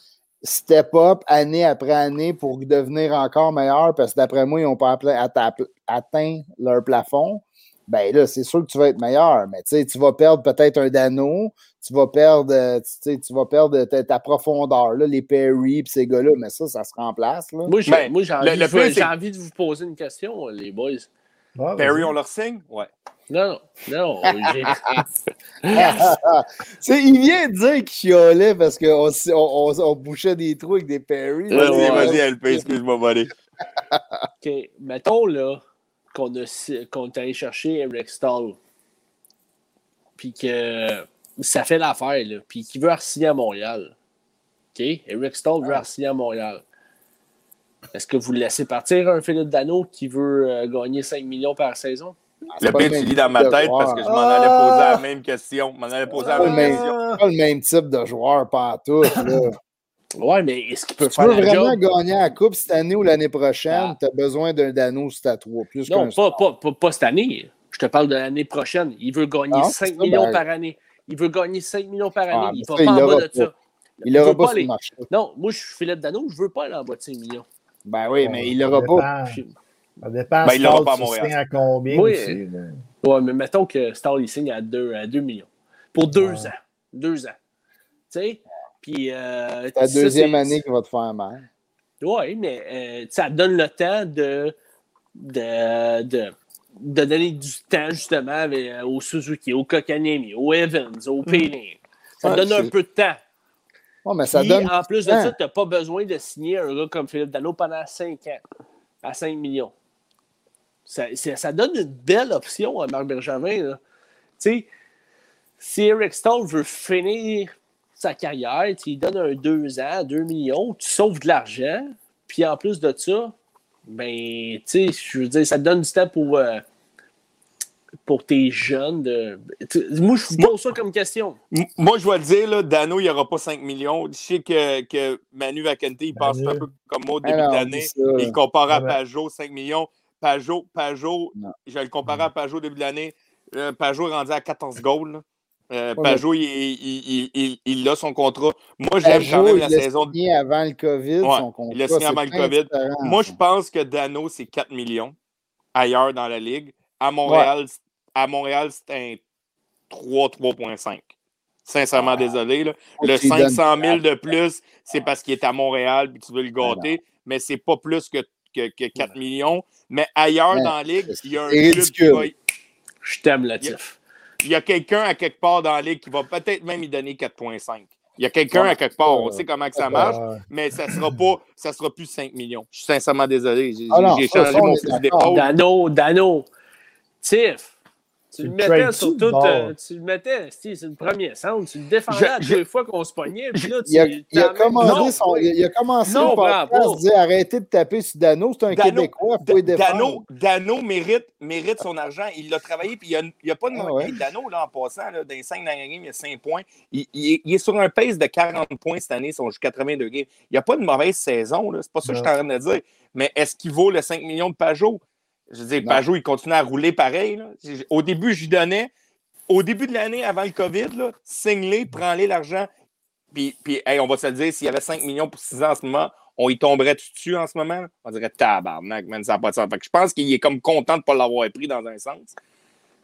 step up année après année pour devenir encore meilleurs, parce que d'après moi, ils n'ont pas atteint leur plafond, ben là, c'est sûr que tu vas être meilleur, mais tu vas perdre peut-être un Dano. Tu vas perdre ta profondeur, là, les Perry et ces gars-là, mais ça se remplace. Là. Moi, j'ai envie de vous poser une question, les boys. Ah, Perry, on leur signe? Ouais. Non. Il vient de dire qu'il chialait parce qu'on bouchait des trous avec des Perry. Vas-y, LP, excuse-moi, buddy. OK, mettons là qu'on est allé chercher Eric Stahl, puis que ça fait l'affaire, là. Puis qui veut re-signer à Montréal. OK? Eric Stahl veut re-signer à Montréal. Est-ce que vous le laissez partir un Philippe Danault qui veut gagner 5 millions par saison? Le pire, tu lis dans ma tête parce que je m'en allais poser la même question. C'est pas le même type de joueur, pas à tous, là. Ouais, mais est-ce qu'il peut faire le job? Tu veux vraiment gagner la Coupe cette année ou l'année prochaine? T'as besoin d'un Danault si t'as 3 plus. Non, pas cette année. Je te parle de l'année prochaine. Il veut gagner 5 millions par année. Il veut gagner 5 millions par année. Il ne va pas en bas de ça. Il n'aura pas les... Non, moi, je suis Philippe Danault. Je ne veux pas aller en bas de 5 millions. Ben oui, mais il n'aura pas. Ça dépend. Ben, il n'aura pas à Montréal. À combien? Oui, mais mettons que Stahl, il signe à 2 millions. Pour 2 ans. 2 ans. Tu sais? Puis. C'est la deuxième année qui va te faire mal. Oui, mais ça donne le temps de donner du temps, justement, au Suzuki, au Kotkaniemi, au Evans, au Pelin. Ça donne un peu de temps. Oh, mais ça donne en plus de ça, tu n'as pas besoin de signer un gars comme Philippe Danault pendant 5 ans, à 5 millions. Ça donne une belle option à Marc Bergevin. Si Eric Stahl veut finir sa carrière, tu lui donnes un 2 ans, 2 millions, tu sauves de l'argent, puis en plus de ça, ben, tu sais, je veux dire, ça te donne du temps pour tes jeunes. Moi, je vous pose ça comme question. Moi, je vais le dire, là, Dano, il n'y aura pas 5 millions. Je sais que Manu Vacanté, il passe un peu comme moi au début de l'année. Il compare à Pajot, 5 millions. Pajot, je le compare à Pajot au début de l'année. Pajot est rendu à 14 goals. Pajot, il a son contrat. Moi, j'aime quand même la saison. Il l'a signé avant le COVID. Il l'a signé avant le COVID. Moi, je pense que Dano, c'est 4 millions ailleurs dans la Ligue. À Montréal, c'est un 3,5. Sincèrement, désolé. Là. Le 500 000 de plus, c'est parce qu'il est à Montréal et tu veux le gâter, mais c'est pas plus que 4 millions. Mais ailleurs dans la Ligue, il y a un club qui va... Je t'aime, Latif. Il y a quelqu'un à quelque part dans la Ligue qui va peut-être même y donner 4,5. Il y a quelqu'un à quelque part, on sait comment que ça marche, mais ça sera plus 5 millions. Je suis sincèrement désolé. J'ai changé mon fusil d'épaule. Dano, Tiff, Tu le mettais sur tout. Tu le mettais, c'est une première centre. Tu le défendais deux fois qu'on se pognait. Puis là, il a commencé le podcast, dire arrêtez de taper sur Dano. C'est un Québécois. Dano mérite son argent. Il l'a travaillé. Puis il n'y a pas de moyen. Dano, là, en passant, là, dans les 5 dernières games, il y a 5 points. Il est sur un pace de 40 points cette année. Ils sont jusqu'à 82 games. Il n'y a pas de mauvaise saison. Là. C'est pas ça que je suis en train de dire. Mais est-ce qu'il vaut le 5 millions de Pajot? Je veux dire, Pajot, il continue à rouler pareil. Là. Au début, j'y donnais. Au début de l'année, avant le COVID, là, signe-les, prends-les l'argent. Puis hey, on va se le dire, s'il y avait 5 millions pour 6 ans en ce moment, on y tomberait dessus en ce moment. Là. On dirait tabarnak, man, ça n'a pas de sens. Fait que je pense qu'il est comme content de ne pas l'avoir pris dans un sens.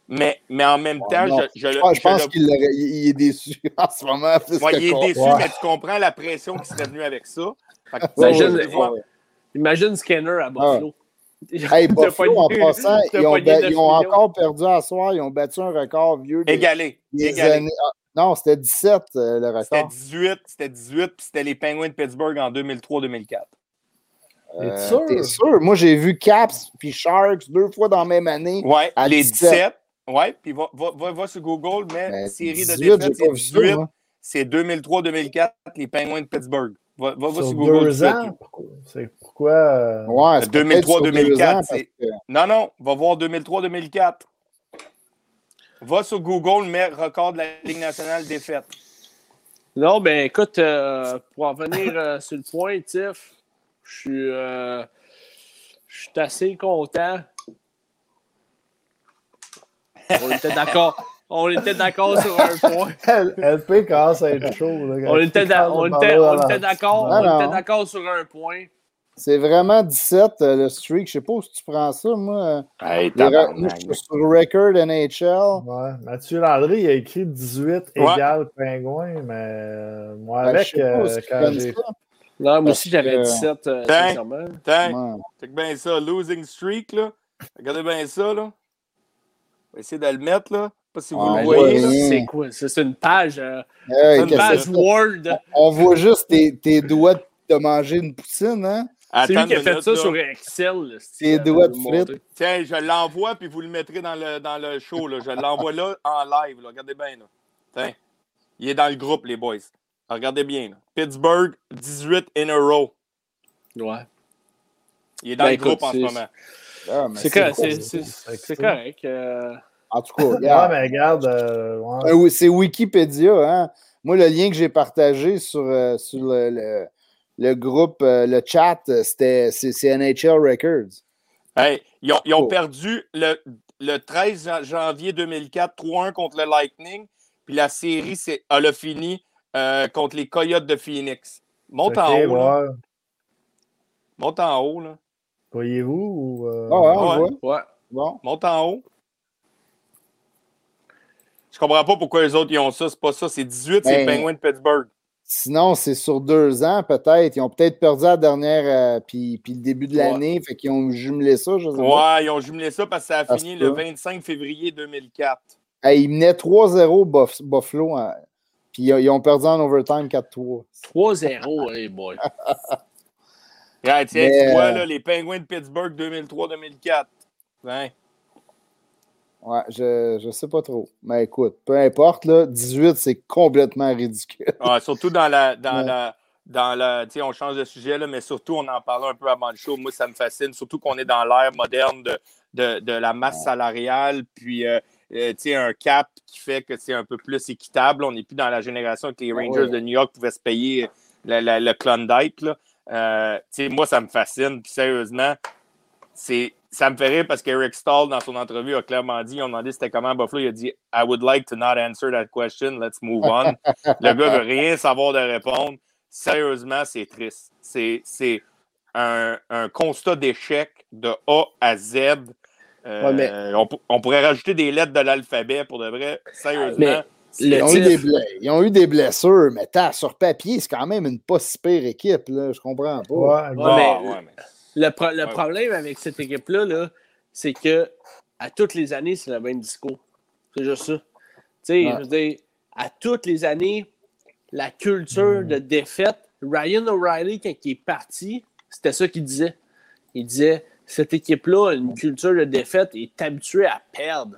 Mais en même temps, je pense qu'il est déçu en ce moment. Il est déçu, mais tu comprends la pression qui serait venue avec ça. Fait que, imagine Skinner à Buffalo. Hey, Buffalo, en passant, ils ont encore perdu à soir. Ils ont battu un record vieux. Égalé. Années... Non, c'était 17, le record. C'était 18, puis c'était les Penguins de Pittsburgh en 2003-2004. T'es sûr? Moi, j'ai vu Caps puis Sharks deux fois dans la même année. Ouais, à les 17. Oui, puis va sur Google, mais série de défaites, c'est 18. Ça, c'est 2003-2004, les Penguins de Pittsburgh. Va sur Google. 2 ans? C'est pourquoi... Ouais, c'est 2003-2004. Que... Non, va voir 2003-2004. Va sur Google, mais record de la Ligue nationale défaite. Non, ben écoute, pour en venir sur le point, Tiff, je suis assez content. On était d'accord sur un point. LP commence à être chaud. On était d'accord sur un point. C'est vraiment 17, le streak. Je sais pas où tu prends ça, moi. Hey, moi, je suis sur Record NHL. Ouais. Mathieu Landry, il a écrit 18 égale Pingouin, mais moi, avec, je sais pas si quand j'ai... Ça. Non, moi aussi, j'avais 17. Tank. Check bien ça. Losing streak, là. Regardez bien ça, là. On va essayer de le mettre, là. Je sais pas si vous le voyez. C'est quoi? C'est une page. Une page Word. On voit juste tes doigts de manger une poutine, hein? C'est lui qui a fait ça là. Sur Excel. Tes doigts de frites. Tiens, je l'envoie, puis vous le mettrez dans le show. Là. Je l'envoie là, en live. Là. Regardez bien, là. Tiens. Il est dans le groupe, les boys. Alors, regardez bien, là. Pittsburgh, 18 in a row. Ouais. Il est dans le groupe en ce moment. Ah, c'est correct. En tout cas, regarde. Ouais, mais regarde c'est Wikipédia. Hein? Moi, le lien que j'ai partagé sur le groupe, le chat, c'est NHL Records. Hey, ils ont perdu le 13 janvier 2004, 3-1 contre le Lightning. Puis la série, elle a fini contre les Coyotes de Phoenix. Monte en haut, là. Voyez-vous? Ouais. Bon. Monte en haut. Je comprends pas pourquoi les autres ils ont ça. C'est pas ça. C'est 18, c'est les Penguins de Pittsburgh. Sinon, c'est sur 2 ans, peut-être. Ils ont peut-être perdu la dernière, puis le début de l'année. Fait qu'ils ont jumelé ça, je sais pas. Ouais, ils ont jumelé ça parce que ça a fini le 25 février 2004. Hey, ils menaient 3-0 Buffalo. Hein. Puis ils ont perdu en overtime 4-3. 3-0, hey boy. Ouais, tiens, tu vois, là, les Penguins de Pittsburgh 2003-2004. Ouais. Ouais, je sais pas trop. Mais écoute, peu importe, là, 18, c'est complètement ridicule. Ouais, surtout dans la, tu sais, on change de sujet, là, mais surtout, on en parlait un peu avant le show. Moi, ça me fascine, surtout qu'on est dans l'ère moderne de la masse salariale, puis, tu sais, un cap qui fait que c'est un peu plus équitable. On n'est plus dans la génération que les Rangers de New York pouvaient se payer le Klondike, là. Tu sais, moi, ça me fascine, puis sérieusement, ça me fait rire parce qu'Eric Stahl, dans son entrevue, a clairement dit, on a demandé c'était comment Buffalo, il a dit « I would like to not answer that question, let's move on ». Le gars veut rien savoir de répondre. Sérieusement, c'est triste. C'est un constat d'échec de A à Z. On pourrait rajouter des lettres de l'alphabet pour de vrai. Sérieusement. Ils ont eu des blessures, mais sur papier, c'est quand même une pas si pire équipe. Là. Je comprends pas. Mais... Le problème avec cette équipe-là, là, c'est que à toutes les années, c'est le même discours. C'est juste ça. Tu sais, je veux dire, à toutes les années, la culture de défaite, Ryan O'Reilly, quand il est parti, c'était ça qu'il disait. Il disait, cette équipe-là, une culture de défaite, est habituée à perdre.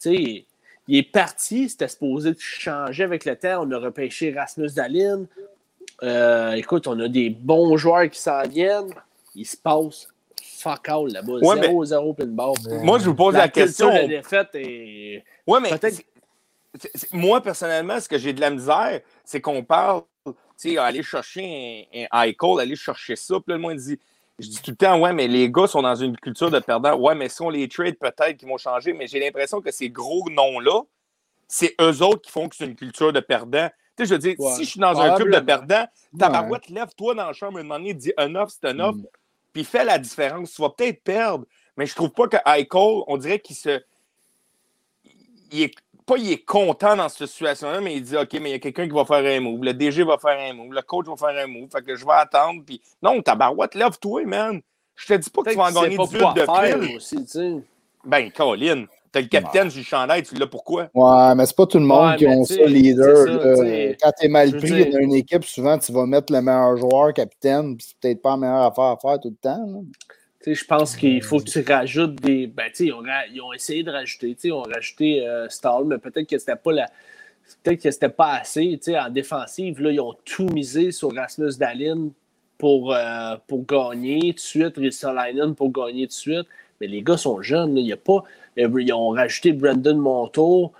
sais, il est parti, c'était supposé changer avec le temps. On a repêché Rasmus Dahlin. Écoute, on a des bons joueurs qui s'en viennent. Il se passe fuck all là-bas. 0-0 puis une barre. Moi, je vous pose la question. La défaite est... Ouais, mais moi, personnellement, ce que j'ai de la misère, c'est qu'on parle, tu sais, aller chercher un high call, aller chercher ça. Puis là, le monde dit... Je dis tout le temps, ouais, mais les gars sont dans une culture de perdant. Ouais, mais si on les trade, peut-être qu'ils vont changer. Mais j'ai l'impression que ces gros noms-là, c'est eux autres qui font que c'est une culture de perdant. Tu sais, je veux dire, ouais, si je suis dans un club de perdant, tabarouette, lève-toi dans la chambre et demande, dis enough, c'est enough. Puis fais la différence. Tu vas peut-être perdre, mais je trouve pas que Eichel, on dirait qu'il se. Il est content dans cette situation-là, mais il dit OK, mais il y a quelqu'un qui va faire un move, le DG va faire un move, le coach va faire un move, fait que je vais attendre. Puis non, tabarouette, lève-toi, man. Je te dis pas que tu vas en gagner 18 de pile. Aussi, tu sais. Ben, Colin, t'as le capitaine du chandail, tu l'as pourquoi? Ouais, mais c'est pas tout le monde qui ont ça, leader. Ça, quand t'es mal pris dans une équipe, souvent tu vas mettre le meilleur joueur, capitaine, puis c'est peut-être pas la meilleure affaire à faire tout le temps. Là. Tu sais, je pense qu'il faut que tu rajoutes des... Ben, tu sais, ils ont essayé de rajouter. Tu sais, ils ont rajouté Stahl, mais peut-être que c'était pas assez. Tu sais, en défensive, là, ils ont tout misé sur Rasmus Dahlin pour gagner tout de suite, Ristolainen pour gagner tout de suite. Mais les gars sont jeunes. Là, il y a pas... Ils ont rajouté Brandon Montour.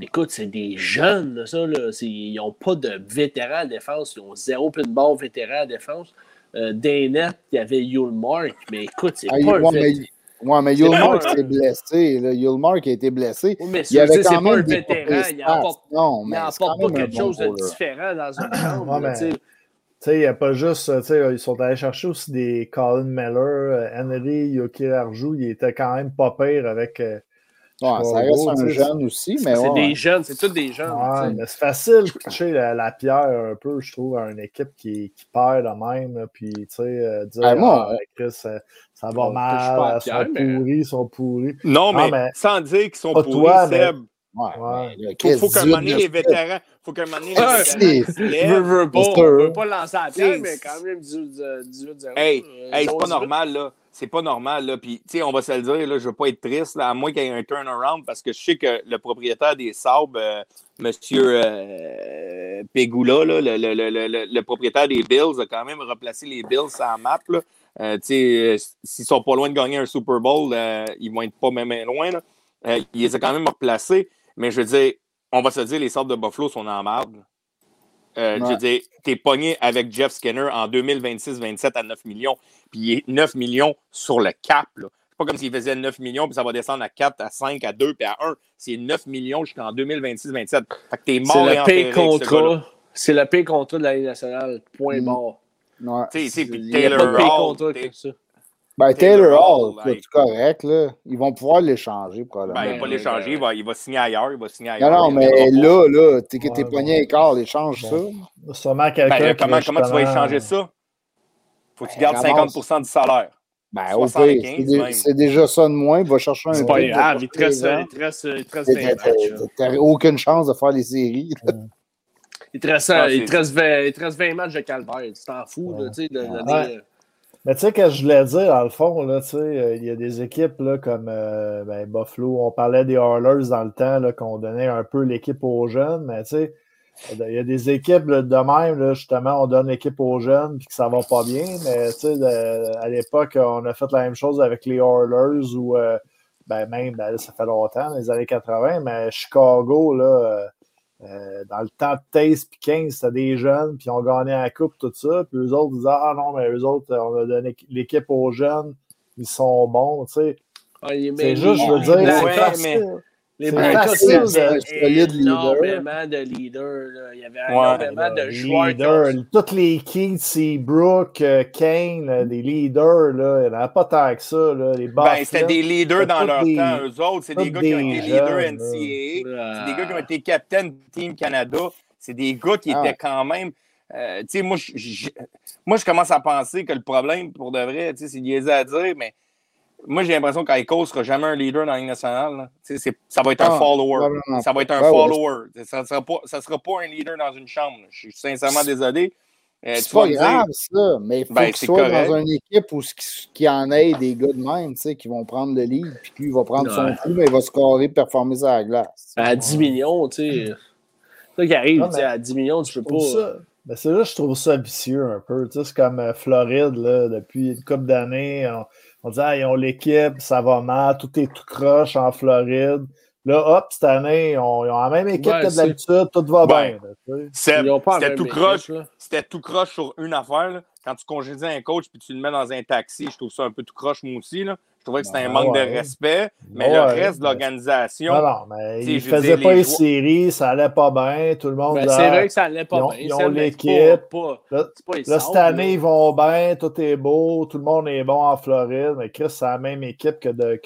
Écoute, c'est des jeunes, là, ça. Là. Ils n'ont pas de vétérans à défense. Ils ont zéro pin ball vétéran à défense. Dainet, il y avait Ullmark, mais écoute, c'est pas un vétéran. Oui, mais Ullmark s'est blessé. Ullmark a été blessé. Oui, mais ça, c'est pas un vétéran. Il n'apporte pas quelque chose de différent dans une chambre. Tu sais, il n'y a pas juste... Ils sont allés chercher aussi des Colin Miller, Henry, Yuki Arjou. Il était quand même pas pire avec... ça reste un jeune aussi, mais c'est des jeunes, c'est tous des jeunes. Ouais, mais c'est facile de toucher la pierre un peu, je trouve, à une équipe qui perd de même, puis tu sais, dire Chris, ça va mal, ils sont pourris. Non, mais sans dire qu'ils sont pourris, Seb. Faut qu'à un moment donné, les vétérans... Faut qu'à un moment donné, les vétérans... On peut pas lancer la pierre, mais quand même 18-0. Hey, c'est pas normal, là. C'est pas normal, là. Puis, tu sais, on va se le dire, là, je veux pas être triste, là, à moins qu'il y ait un turnaround, parce que je sais que le propriétaire des Sabres, M. Pegula, là, le propriétaire des Bills, a quand même replacé les Bills sur la map, là. Tu sais, s'ils sont pas loin de gagner un Super Bowl, ils vont être pas même loin, là. Ils les ont quand même replacés. Mais je veux dire, on va se le dire, les Sabres de Buffalo sont en marde. Je veux dire, t'es pogné avec Jeff Skinner en 2026-27 à 9 millions, puis il est 9 millions sur le cap, là. C'est pas comme s'il faisait 9 millions, puis ça va descendre à 4, à 5, à 2, puis à 1. C'est 9 millions jusqu'en 2026-27. Fait que t'es mort et enterré avec ce gars-là. C'est le pire contrat de la Ligue nationale. Point mort. Tu sais, puis Taylor Hall... Ben, Taylor Hall, c'est correct, là. Ils vont pouvoir l'échanger, probablement. Ben, ils vont l'échanger, il va signer ailleurs, Non, mais là, t'es poigné à écart, échange ça. Sûrement quelqu'un comment tu vas échanger ça? Faut que tu gardes 50% du salaire. Ben, OK, c'est déjà ça de moins. Va chercher un... C'est pas grave, il te reste 20 matchs. T'as aucune chance de faire les séries. Il te reste 20 matchs de calvaire. Tu t'en fous, là, tu sais, de... Mais tu sais, qu'est-ce que je voulais dire, dans le fond, là, tu sais, il y a des équipes là, comme Buffalo, on parlait des Oilers dans le temps, là, qu'on donnait un peu l'équipe aux jeunes, mais tu sais, il y a des équipes là, de même, là, justement, on donne l'équipe aux jeunes puis que ça va pas bien, mais tu sais, à l'époque, on a fait la même chose avec les Oilers ou, là, ça fait longtemps, dans les années 80, mais Chicago, là... dans le temps de Taze puis 15, c'était des jeunes, puis on gagnait la coupe, tout ça. Puis eux autres disaient, eux autres, on a donné l'équipe aux jeunes, ils sont bons, tu sais. C'est juste, je veux dire, les Blackhawks, c'est énormément de leaders. Là. Il y avait énormément de joueurs. Toutes les Kings, Seabrook, Kane, des leaders, là, il n'y en a pas tant que ça. Là. Les Boston, c'était des leaders dans leur temps, eux autres. C'est des gars qui ont été leaders NCAA. C'est des gars qui ont été capitaines du Team Canada. C'est des gars qui étaient quand même... tu sais, moi, je commence à penser que le problème, pour de vrai, tu sais, c'est lié à dire, mais... Moi, j'ai l'impression qu'Eichel ne sera jamais un leader dans la Ligue nationale. Ça va être un follower. Ça va être un follower. Ça ne sera pas un leader dans une chambre. Je suis sincèrement désolé. C'est pas grave, ça, mais il faut qu'il soit correct. Dans une équipe où qu'il y en ait des gars de même, tu sais, qui vont prendre le lead, puis lui, il va prendre son coup, mais il va scorer, performer sur la glace. À 10 millions, tu sais. C'est ça qui arrive, non, à 10 millions, tu peux pas. Ça, ben c'est là que je trouve ça vicieux un peu. Tu sais, c'est comme Floride, là, depuis une couple d'années, on dit, ils ont l'équipe, ça va mal, tout est tout croche en Floride. Là, hop, cette année, ils ont la même équipe que d'habitude, tout va bien. C'était tout croche sur une affaire. Là. Quand tu congédies un coach puis tu le mets dans un taxi, je trouve ça un peu tout croche, moi aussi. Là. Je trouvais que c'était un manque de respect, mais le reste de l'organisation... Non, mais ils ne faisaient pas les séries, ça allait pas bien, tout le monde... c'est vrai que ça allait pas bien. Ils ont l'équipe. Là, cette année, ils vont bien, tout est beau, tout le monde est bon en Floride, mais Chris, c'est la même équipe que là,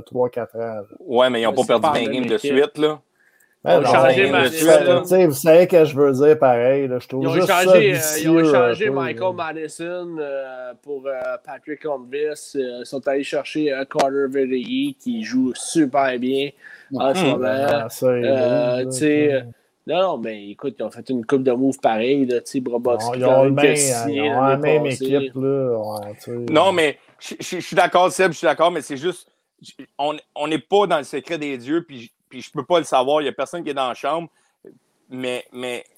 3-4 ans. Là. Ouais, mais ils n'ont pas perdu 20 games de suite, là. Ils ont changé Madison. Vous savez que je veux dire pareil. Là, je trouve ils ont échangé Michael Madison pour Patrick Hornbush. Ils sont allés chercher Carter Verhey qui joue super bien en ce moment. Non, mais écoute, ils ont fait une coupe de moves pareil. Brobovski, ils ont la même équipe. Non, mais je suis d'accord, Seb, mais c'est juste, on n'est pas dans le secret des dieux, puis je peux pas le savoir, il n'y a personne qui est dans la chambre, mais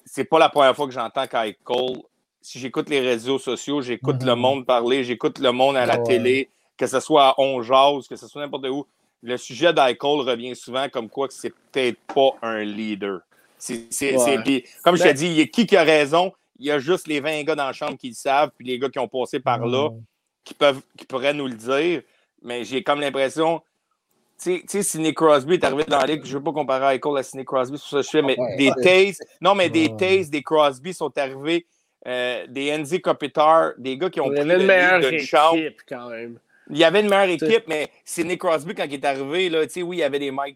c'est pas la première fois que j'entends Kyle Cole. Si j'écoute les réseaux sociaux, j'écoute le monde parler, j'écoute le monde à la télé, que ce soit à On Jase, que ce soit n'importe où, le sujet d'Kyle Cole revient souvent comme quoi que c'est peut-être pas un leader. C'est, comme je te dis, il y a qui a raison, il y a juste les 20 gars dans la chambre qui le savent, puis les gars qui ont passé par là, qui pourraient nous le dire, mais j'ai comme l'impression... Tu sais, Sidney Crosby est arrivé dans la ligue, je ne veux pas comparer à Cole à Sidney Crosby, c'est pour ça que je fais, mais des Taze, des Crosby sont arrivés, des Enzi Kopitar, des gars qui ont pris le meilleur d'une chambre. Quand même. Il y avait une meilleure équipe, mais Sidney Crosby, quand il est arrivé, là, il y avait des Mike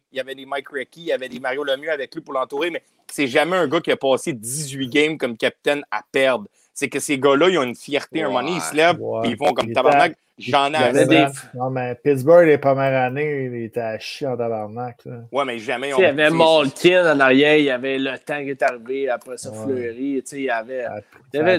Recchi, il y avait des Mario Lemieux avec lui pour l'entourer, mais c'est jamais un gars qui a passé 18 games comme capitaine à perdre. C'est que ces gars-là, ils ont une fierté, un moment donné, ils se lèvent, puis ils font comme tabarnak. J'en ai assez. Non, mais Pittsburgh, les premières années, il était à chier en tabarnak. Ouais, mais jamais. Il y avait Malkin en arrière, il y avait le temps qui est arrivé, après ça, Fleury. Il y avait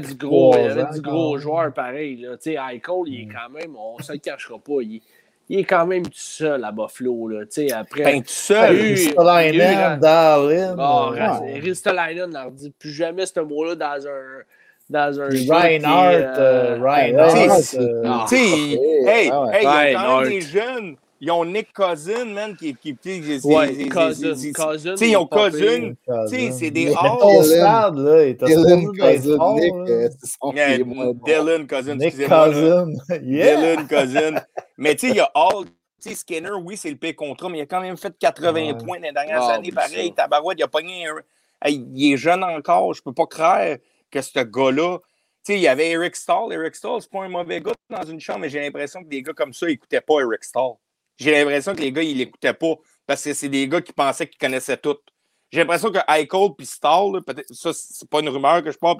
du gros joueur pareil. Eichel, il est quand même, on ne se le cachera pas, il est quand même tout seul à Buffalo. Après, tout seul. Ristolainen, Darlin. Ristolainen n'a dit plus jamais ce mot-là dans un. Dans un Reinhardt, ils ont quand même des jeunes. Ils ont Nick Cousin, man, Cousin. Ils ont Cousin. C'est des stade, là. Dylan Cousin. Mais tu sais, il y a Hall. Skinner, oui, c'est le pire contrat, mais il a quand même fait 80 points dans les dernières années. Pareil, tabarouette, il a pogné un... Il est jeune encore, je peux pas croire. Que ce gars-là, tu sais, il y avait Eric Stahl. Eric Stahl, c'est pas un mauvais gars dans une chambre, mais j'ai l'impression que des gars comme ça, ils n'écoutaient pas Eric Stahl. J'ai l'impression que les gars, ils l'écoutaient pas parce que c'est des gars qui pensaient qu'ils connaissaient tout. J'ai l'impression que Eichel puis Stahl, là, peut-être, ça, c'est pas une rumeur que je parle,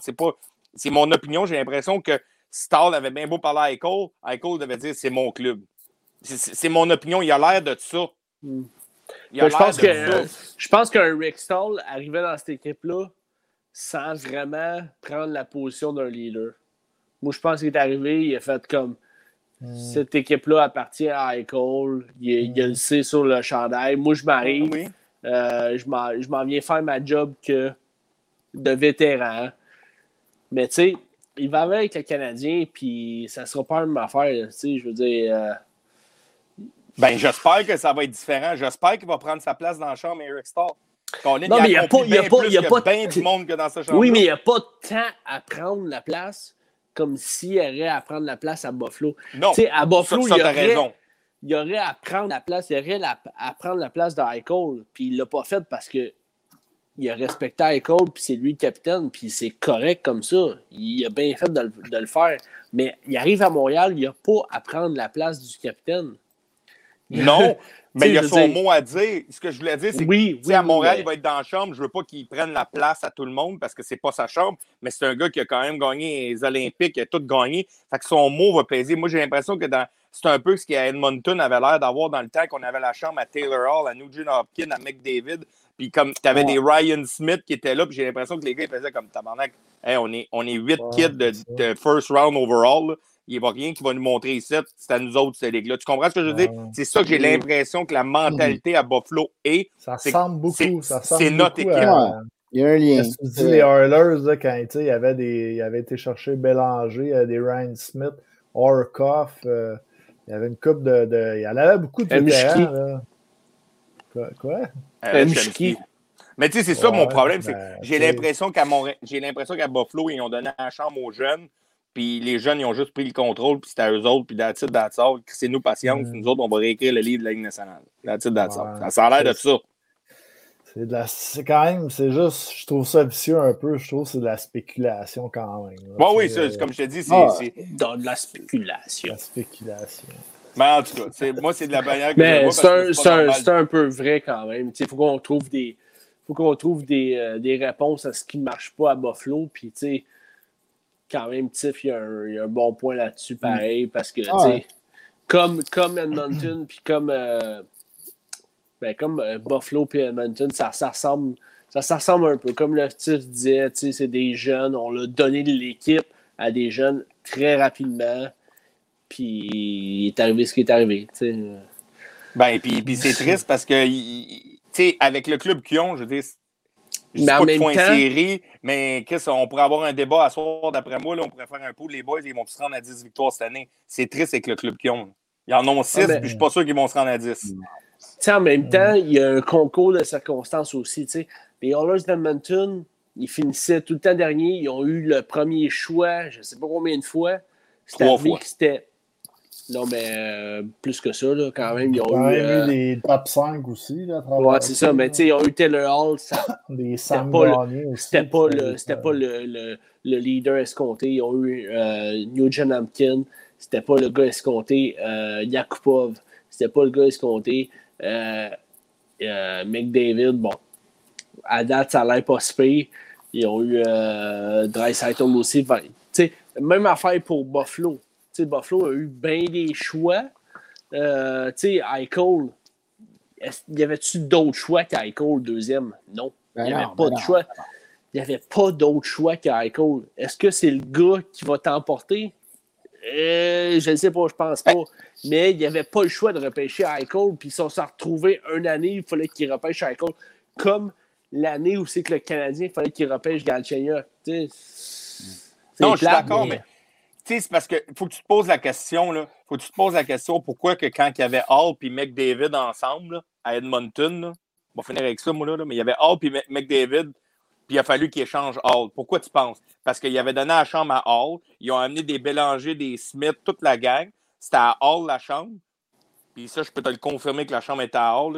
c'est mon opinion. J'ai l'impression que Stahl avait bien beau parler à Eichel. Eichel devait dire c'est mon club. C'est mon opinion. Il a l'air de ça. Je pense que Eric Stahl arrivait dans cette équipe-là sans vraiment prendre la position d'un leader. Moi, je pense qu'il est arrivé, il a fait comme cette équipe-là appartient à Eichel, il le sait sur le chandail. Moi, je m'arrive, je m'en viens faire ma job de vétéran. Mais tu sais, il va avec le Canadien, puis ça sera pas la même affaire. Tu sais, je veux dire... j'espère que ça va être différent. J'espère qu'il va prendre sa place dans la chambre Eric Stahl. Non, mais il n'y a pas bien du monde que dans ce champ-là. Oui, mais il n'y a pas de temps à prendre la place comme s'il y aurait à prendre la place à Buffalo. Non, t'sais, à Buffalo, il y aurait à prendre la place, de Eichel, puis il ne l'a pas fait parce que il a respecté Eichel, puis c'est lui le capitaine, puis c'est correct comme ça. Il a bien fait de le faire. Mais il arrive à Montréal, il n'y a pas à prendre la place du capitaine. Non, Mais il a son mot à dire. Ce que je voulais dire, c'est que à Montréal, il va être dans la chambre. Je veux pas qu'il prenne la place à tout le monde parce que c'est pas sa chambre. Mais c'est un gars qui a quand même gagné les Olympiques, il a tout gagné. Fait que son mot va peser. Moi, j'ai l'impression que c'est un peu ce qu'Edmonton avait l'air d'avoir dans le temps qu'on avait la chambre à Taylor Hall, à Nugent Hopkins, à McDavid. Puis comme tu avais des Ryan Smith qui étaient là, puis j'ai l'impression que les gars ils faisaient comme tabarnak. Hey, on est 8 kids de first round overall. Là. Il n'y a rien qui va nous montrer ici. C'est à nous autres, ces ligues-là. Tu comprends ce que je veux dire? C'est ça que j'ai l'impression que la mentalité à Buffalo est. Ça ressemble beaucoup. C'est notre équipe. Il y a un lien. Tu dis les Oilers, là, quand il y avait été chercher Bélanger, des Ryan Smith, Orkoff. Il y avait une coupe de. Il y en avait beaucoup de vétérans. Quoi? Chemsky. Mais tu sais, c'est ça mon problème. J'ai l'impression qu'à Buffalo, ils ont donné la chambre aux jeunes. Puis les jeunes, ils ont juste pris le contrôle, puis c'était à eux autres, puis that's it. C'est nous patience, nous autres, on va réécrire le livre de la Ligue nationale. That's it. Ça a l'air de ça. C'est quand même, c'est juste, je trouve ça vicieux un peu, je trouve que c'est de la spéculation quand même. Là, c'est comme je te dis, c'est dans de la spéculation. Mais en tout cas, moi, c'est de la manière que c'est un peu vrai quand même. Il faut qu'on trouve des réponses à ce qui ne marche pas à Buffalo, puis tu sais, quand même, Tiff, il y a un bon point là-dessus, pareil, parce que, comme Edmonton, puis comme Buffalo puis Edmonton, ça ressemble un peu. Comme le Tiff disait, c'est des jeunes, on l'a donné de l'équipe à des jeunes très rapidement, puis il est arrivé ce qui est arrivé, tu sais. Ben, puis c'est triste parce que, tu sais, avec le club qu'ils ont, je veux dire, mais en même temps, mais Chris, on pourrait avoir un débat à soir d'après moi. Là, on pourrait faire un pool. Les boys, ils vont se rendre à 10 victoires cette année. C'est triste avec le club qu'ils ont. Ils en ont 6, puis je suis pas sûr qu'ils vont se rendre à 10. En même temps, il y a un concours de circonstances aussi. T'sais. Les Oilers d'Edmonton, ils finissaient tout le temps dernier. Ils ont eu le premier choix, je ne sais pas combien de fois. C'était 3 fois. Non, mais plus que ça, là, quand même. Ils ont eu des top 5 aussi. Là, ouais, c'est ça, mais tu sais, ils ont eu Taylor Hall. C'était pas le leader escompté. Ils ont eu Nugent Hopkins. C'était pas le gars escompté. Yakupov. C'était pas le gars escompté. McDavid, bon. À date, ça a l'air pas si pire. Ils ont eu Draisaitl aussi. Tu sais, même affaire pour Buffalo. T'sais, Buffalo a eu bien des choix. Eichel, y avait-tu d'autres choix qu'Eichel deuxième? Non. Il n'y avait pas de choix. Il n'y avait pas d'autres choix qu'Eichel. Est-ce que c'est le gars qui va t'emporter? Je ne sais pas, je pense pas. Mais il n'y avait pas le choix de repêcher Eichel. Puis si on s'est retrouvé une année, il fallait qu'il repêche Eichel. Comme l'année où c'est que le Canadien, il fallait qu'il repêche Galchenyuk. Non, je suis d'accord, mais... Tu sais, c'est parce que faut que tu te poses la question, là. Faut que tu te poses la question pourquoi que quand il y avait Hall et McDavid ensemble, là, à Edmonton, là, on va finir avec ça, moi, là, mais il y avait Hall et McDavid, puis il a fallu qu'ils échangent Hall. Pourquoi tu penses? Parce qu'ils avaient donné la chambre à Hall, ils ont amené des Bélanger, des Smith, toute la gang. C'était à Hall, la chambre. Puis ça, je peux te le confirmer que la chambre était à Hall.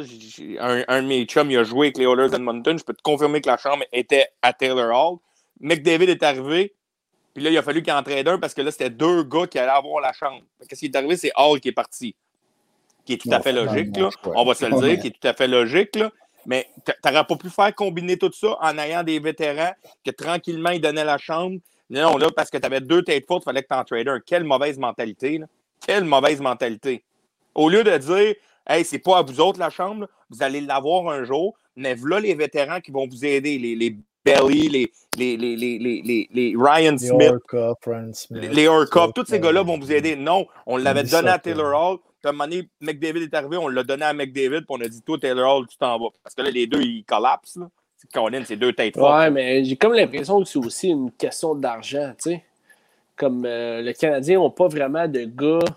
Un de mes chums, il a joué avec les Oilers d'Edmonton. Je peux te confirmer que la chambre était à Taylor Hall. McDavid est arrivé. Puis là, il a fallu qu'il entraîne un parce que là, c'était 2 gars qui allaient avoir la chambre. Qu'est-ce qui est arrivé? C'est Hall qui est parti. Qui est tout à fait logique, là. On va se le dire, qui est tout à fait logique, là. Mais t'aurais pas pu faire combiner tout ça en ayant des vétérans que tranquillement, ils donnaient la chambre. Non, là, parce que t'avais 2 têtes fortes, il fallait que t'en trades un. Quelle mauvaise mentalité, là. Quelle mauvaise mentalité. Au lieu de dire, hey, c'est pas à vous autres la chambre, là. Vous allez l'avoir un jour, mais voilà les vétérans qui vont vous aider, les Belly, les Ryan Smith, les Orkoff, tous ces gars-là vont vous aider. Non, on l'avait donné à Taylor Hall. Puis à un moment donné, McDavid est arrivé, on l'a donné à McDavid, puis on a dit, toi, Taylor Hall, tu t'en vas. Parce que là, les deux, ils collapsent. Colin, c'est 2 têtes fortes. Ouais, mais j'ai comme l'impression que c'est aussi une question d'argent, tu sais. Comme les Canadiens n'ont pas vraiment de gars, tu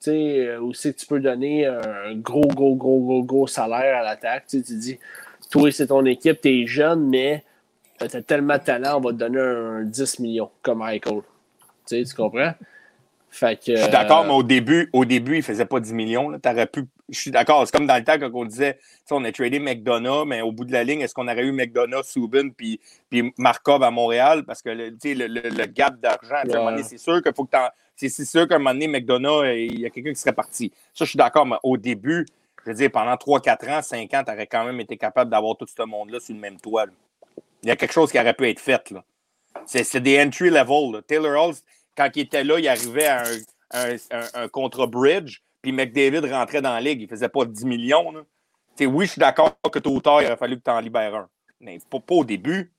sais, où c'est que tu peux donner un gros salaire à l'attaque. Tu sais, tu dis, toi, c'est ton équipe, t'es jeune, mais... T'as tellement de talent, on va te donner un 10 millions, comme Eichel. Tu comprends? Fait que, je suis d'accord, mais au début, il ne faisait pas 10 millions. Là. T'aurais pu... Je suis d'accord, c'est comme dans le temps quand on disait, on a tradé McDonough, mais au bout de la ligne, est-ce qu'on aurait eu McDonough, Subban, puis Markov à Montréal? Parce que le gap d'argent, à un moment donné, c'est sûr qu'il faut que t'en... C'est sûr qu'à un moment donné, McDonough, il y a quelqu'un qui serait parti. Ça, je suis d'accord, mais au début... Je veux dire, pendant 3, 4 ans, 5 ans, tu aurais quand même été capable d'avoir tout ce monde-là sur le même toit. Là. Il y a quelque chose qui aurait pu être fait. Là. C'est des entry level. Là. Taylor Hall, quand il était là, il arrivait à un contrat bridge, puis McDavid rentrait dans la ligue. Il ne faisait pas 10 millions. Là. Oui, je suis d'accord que tôt ou tard, il aurait fallu que tu en libères un. Mais pas au début.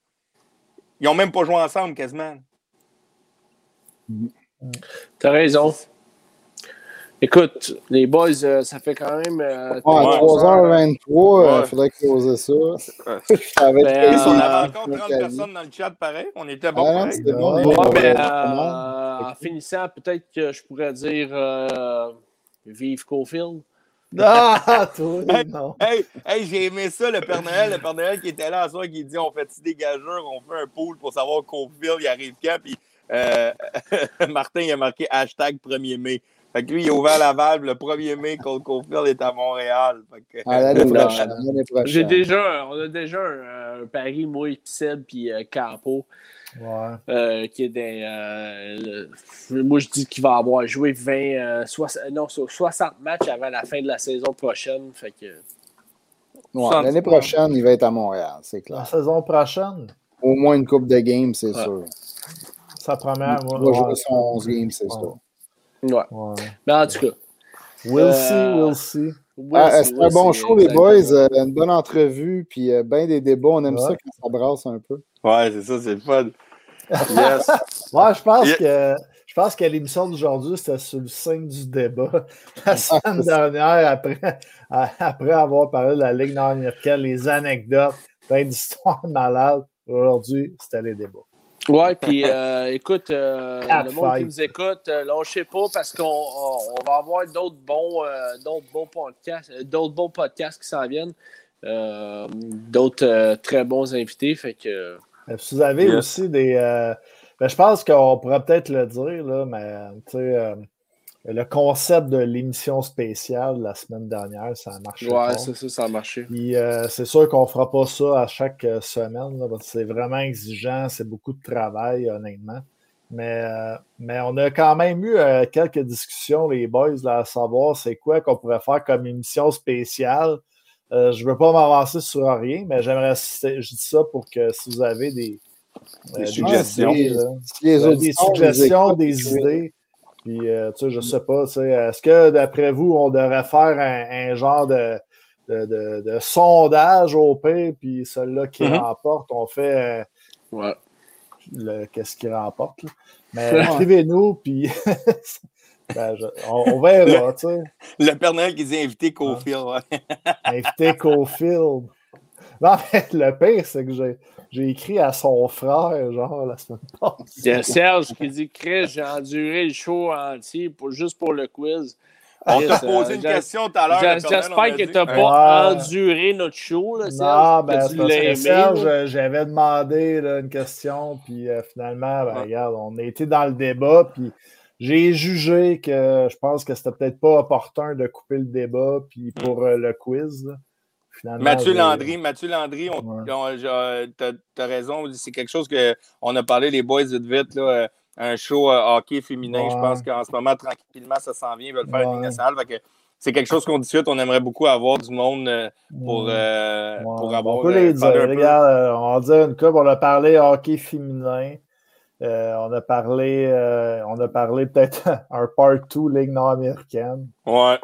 Ils n'ont même pas joué ensemble, quasiment. T'as raison. Écoute, les boys, ça fait quand même... 3h23, il faudrait closer ça. On avait encore 30 personnes dans le chat, pareil. On était bon, pareil. En finissant, peut-être que je pourrais dire vive Cofield. Ah, toi, non! Hey, j'ai aimé ça, le Père Noël qui était là à soir, qui dit on fait-tu des gageurs, on fait un pool pour savoir Cofield, il arrive quand, puis Martin, il a marqué #1er mai. Fait que lui, il est ouvert la valve le 1er mai contre Cofield est à Montréal. Fait que... on a déjà un pari, moi, Seb, puis Capo. Ouais. Qui est des, moi, je dis qu'il va avoir joué 60 matchs avant la fin de la saison prochaine. Fait que... ouais, l'année prochaine, il va être à Montréal, c'est clair. La saison prochaine? Au moins une coupe de games, c'est sûr. Sa première, moi. Il va jouer son 11 games, c'est sûr. Ouais. Mais en tout cas. We'll see. C'était un bon show, les boys. Une bonne entrevue, puis bien des débats. On aime ça quand ça brasse un peu. Ouais, c'est ça, c'est le fun. Yes. Ouais, je pense que l'émission d'aujourd'hui, c'était sur le signe du débat. La semaine dernière, après avoir parlé de la Ligue nord-américaine, les anecdotes, plein d'histoires malades, aujourd'hui, c'était les débats. Oui, puis écoute, le monde qui nous écoute, lâchez pas parce qu'on va avoir d'autres bons podcasts qui s'en viennent, d'autres très bons invités. Fait que... Vous avez aussi des... je pense qu'on pourrait peut-être le dire, là, mais tu sais, le concept de l'émission spéciale la semaine dernière, ça a marché. Oui, c'est ça, ça a marché. Puis, c'est sûr qu'on ne fera pas ça à chaque semaine. Là, parce que c'est vraiment exigeant, c'est beaucoup de travail, honnêtement. Mais on a quand même eu quelques discussions, les boys, là, à savoir c'est quoi qu'on pourrait faire comme émission spéciale. Je ne veux pas m'avancer sur rien, mais j'aimerais, je dis ça pour que si vous avez des suggestions, des idées. Puis, tu sais, je sais pas, tu sais, est-ce que, d'après vous, on devrait faire un genre de sondage au pire, puis celui-là qui remporte, on fait qu'est-ce qui remporte, là. Mais écrivez-nous, puis on verra, tu sais. Le Père Noël qui dit inviter Cofield. Ouais. Inviter Cofield. Non, mais le pire, c'est que j'ai écrit à son frère, genre, la semaine passée. Il y a Serge qui dit « Chris, j'ai enduré le show entier juste pour le quiz. » On t'a posé une question tout à l'heure. J'espère que tu n'as pas enduré notre show, là, Serge. Non, ben, Serge, j'avais demandé là, une question, puis finalement, regarde, on a été dans le débat, puis j'ai jugé que je pense que c'était peut-être pas opportun de couper le débat puis pour le quiz, là. Mathieu Landry, t'as raison, c'est quelque chose qu'on a parlé, les boys, vite, là, un show hockey féminin, je pense qu'en ce moment, tranquillement, ça s'en vient, ils veulent faire une ligue nationale, fait que c'est quelque chose qu'on discute, on aimerait beaucoup avoir du monde pour avoir... On peut les dire, regarde, on dit une coupe, on a parlé hockey féminin, on a parlé peut-être un part 2 Ligue nord-américaine. Ouais.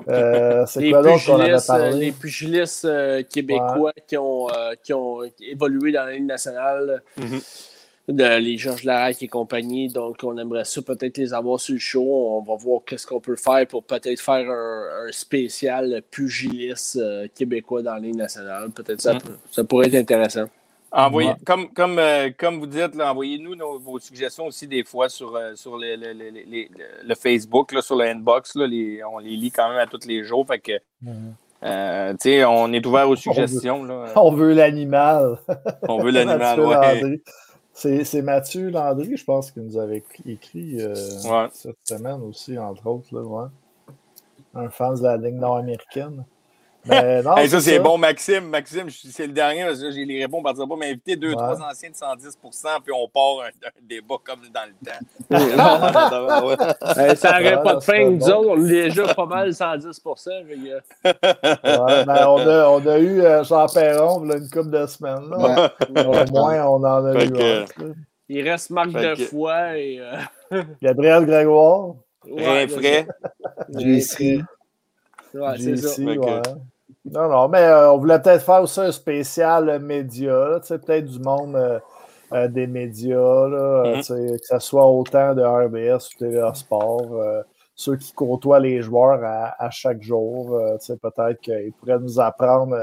C'est quoi d'autre qu'on avait parlé? Les pugilistes québécois qui ont évolué dans la Ligue nationale, les Georges Larac et compagnie. Donc, on aimerait ça peut-être les avoir sur le show. On va voir qu'est-ce qu'on peut faire pour peut-être faire un spécial pugiliste québécois dans la Ligue nationale. Peut-être ça pourrait être intéressant. Comme vous dites, là, envoyez-nous vos suggestions aussi des fois sur le Facebook, là, sur le inbox. Là, on les lit quand même à tous les jours. Fait que, tu sais, on est ouvert aux suggestions. On veut l'animal. On veut l'animal, oui. C'est Mathieu Landry, je pense, qui nous avait écrit cette semaine aussi, entre autres. Là, un fan de la Ligue nord-américaine. Mais non, hey, ça, c'est ça. Bon, Maxime. Maxime, c'est le dernier, parce que là, j'ai les réponses, on ne partira pas, mais invitez 2-3 anciens de 110%, puis on part un débat comme dans le temps. Ça n'aurait pas de fin, nous autres, on est déjà pas mal 110%. On a eu Jean Perron, là, une couple de semaines. Là. Ouais. Au moins, on en a eu un. Il reste Marc Defoy et... Gabriel Grégoire. Ouais, Rinfray. J.C. Ouais, c'est ça. Ouais. Okay. Non, mais on voulait peut-être faire aussi un spécial média, tu sais, peut-être du monde des médias, là, que ce soit autant de RBS ou TVA Sport, ceux qui côtoient les joueurs à chaque jour, tu sais, peut-être qu'ils pourraient nous apprendre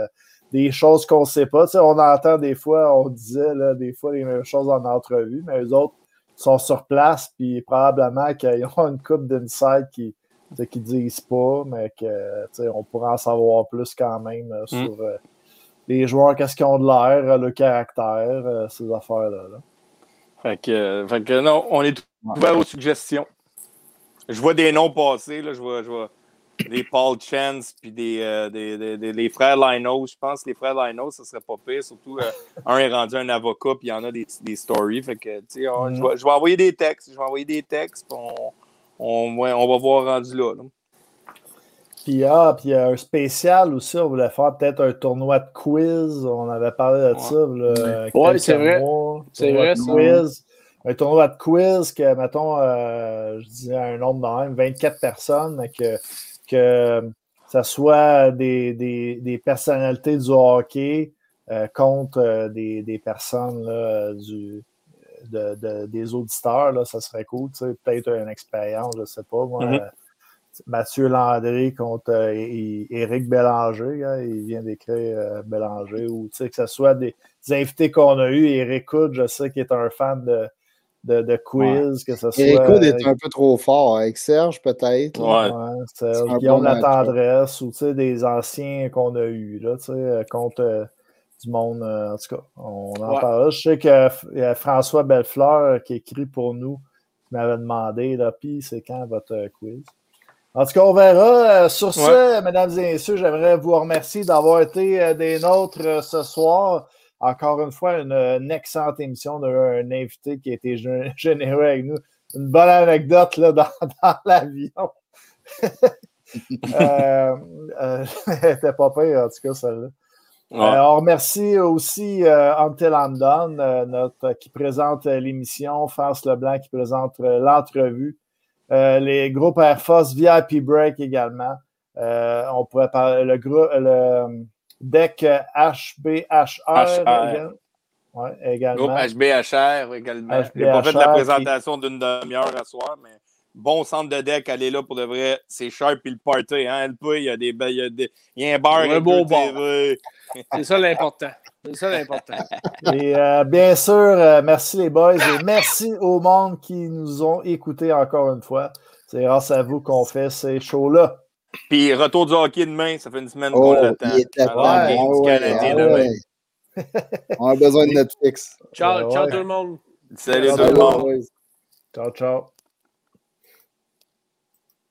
des choses qu'on ne sait pas. Tu sais, on entend des fois, on disait là, des fois les mêmes choses en entrevue, mais eux autres sont sur place, puis probablement qu'ils ont une couple d'insights qui ne disent pas, mais qu'on pourrait en savoir plus quand même sur les joueurs, qu'est-ce qu'ils ont de l'air, le caractère, ces affaires-là. Là. Fait que non, on est ouvert aux suggestions. Je vois des noms passer, là, je vois des Paul Chance, puis les frères Lino, je pense que les frères Lino, ça serait pas pire, surtout un est rendu un avocat, puis il y en a des stories, fait que, je vais envoyer des textes, puis on va voir rendu là. Puis il y a un spécial aussi, on voulait faire peut-être un tournoi de quiz. On avait parlé de ça. Oui, c'est vrai. C'est vrai, quiz. Un tournoi de quiz que, mettons, je disais un nombre de même, 24 personnes, que ça soit des personnalités du hockey contre des personnes là, des auditeurs, là, ça serait cool. Peut-être une expérience, je ne sais pas. Moi, Mathieu Landry contre Éric Bélanger. Hein, il vient d'écrire Bélanger. Ou que ce soit des invités qu'on a eus. Éric Hood, je sais qu'il est un fan de quiz. Ouais. Éric Hood est un peu trop fort. Avec Serge, peut-être. Ouais, Serge, Guillaume Latendresse. Ou des anciens qu'on a eus là, contre... du monde, en tout cas, on en parle. Je sais que François Bellefleur, qui écrit pour nous, m'avait demandé, là, puis c'est quand votre quiz? En tout cas, on verra. Sur ce, mesdames et messieurs, j'aimerais vous remercier d'avoir été des nôtres ce soir. Encore une fois, une excellente émission. On a eu un invité qui a été généreux avec nous. Une bonne anecdote là, dans l'avion. Elle n'était pas pire, en tout cas, celle-là. Ouais. On remercie aussi Until I'm Done, qui présente l'émission, France Leblanc qui présente l'entrevue, les groupes Air Force, VIP Break également. On pourrait parler le deck HBHR. Ouais, également. Groupe HBHR également. J'ai pas fait de la présentation d'une demi-heure à soir, mais bon centre de deck, allez là pour de vrai, c'est cher puis le party, hein, LP, il y a un bar, un beau bar. C'est ça l'important. Et bien sûr, merci les boys et merci au monde qui nous ont écoutés encore une fois. C'est grâce à vous qu'on fait ces shows-là. Puis retour du hockey demain, ça fait une semaine qu'on l'attend. Canadien demain. On a besoin de Netflix. Ciao tout le monde. Salut tout le monde. Ciao.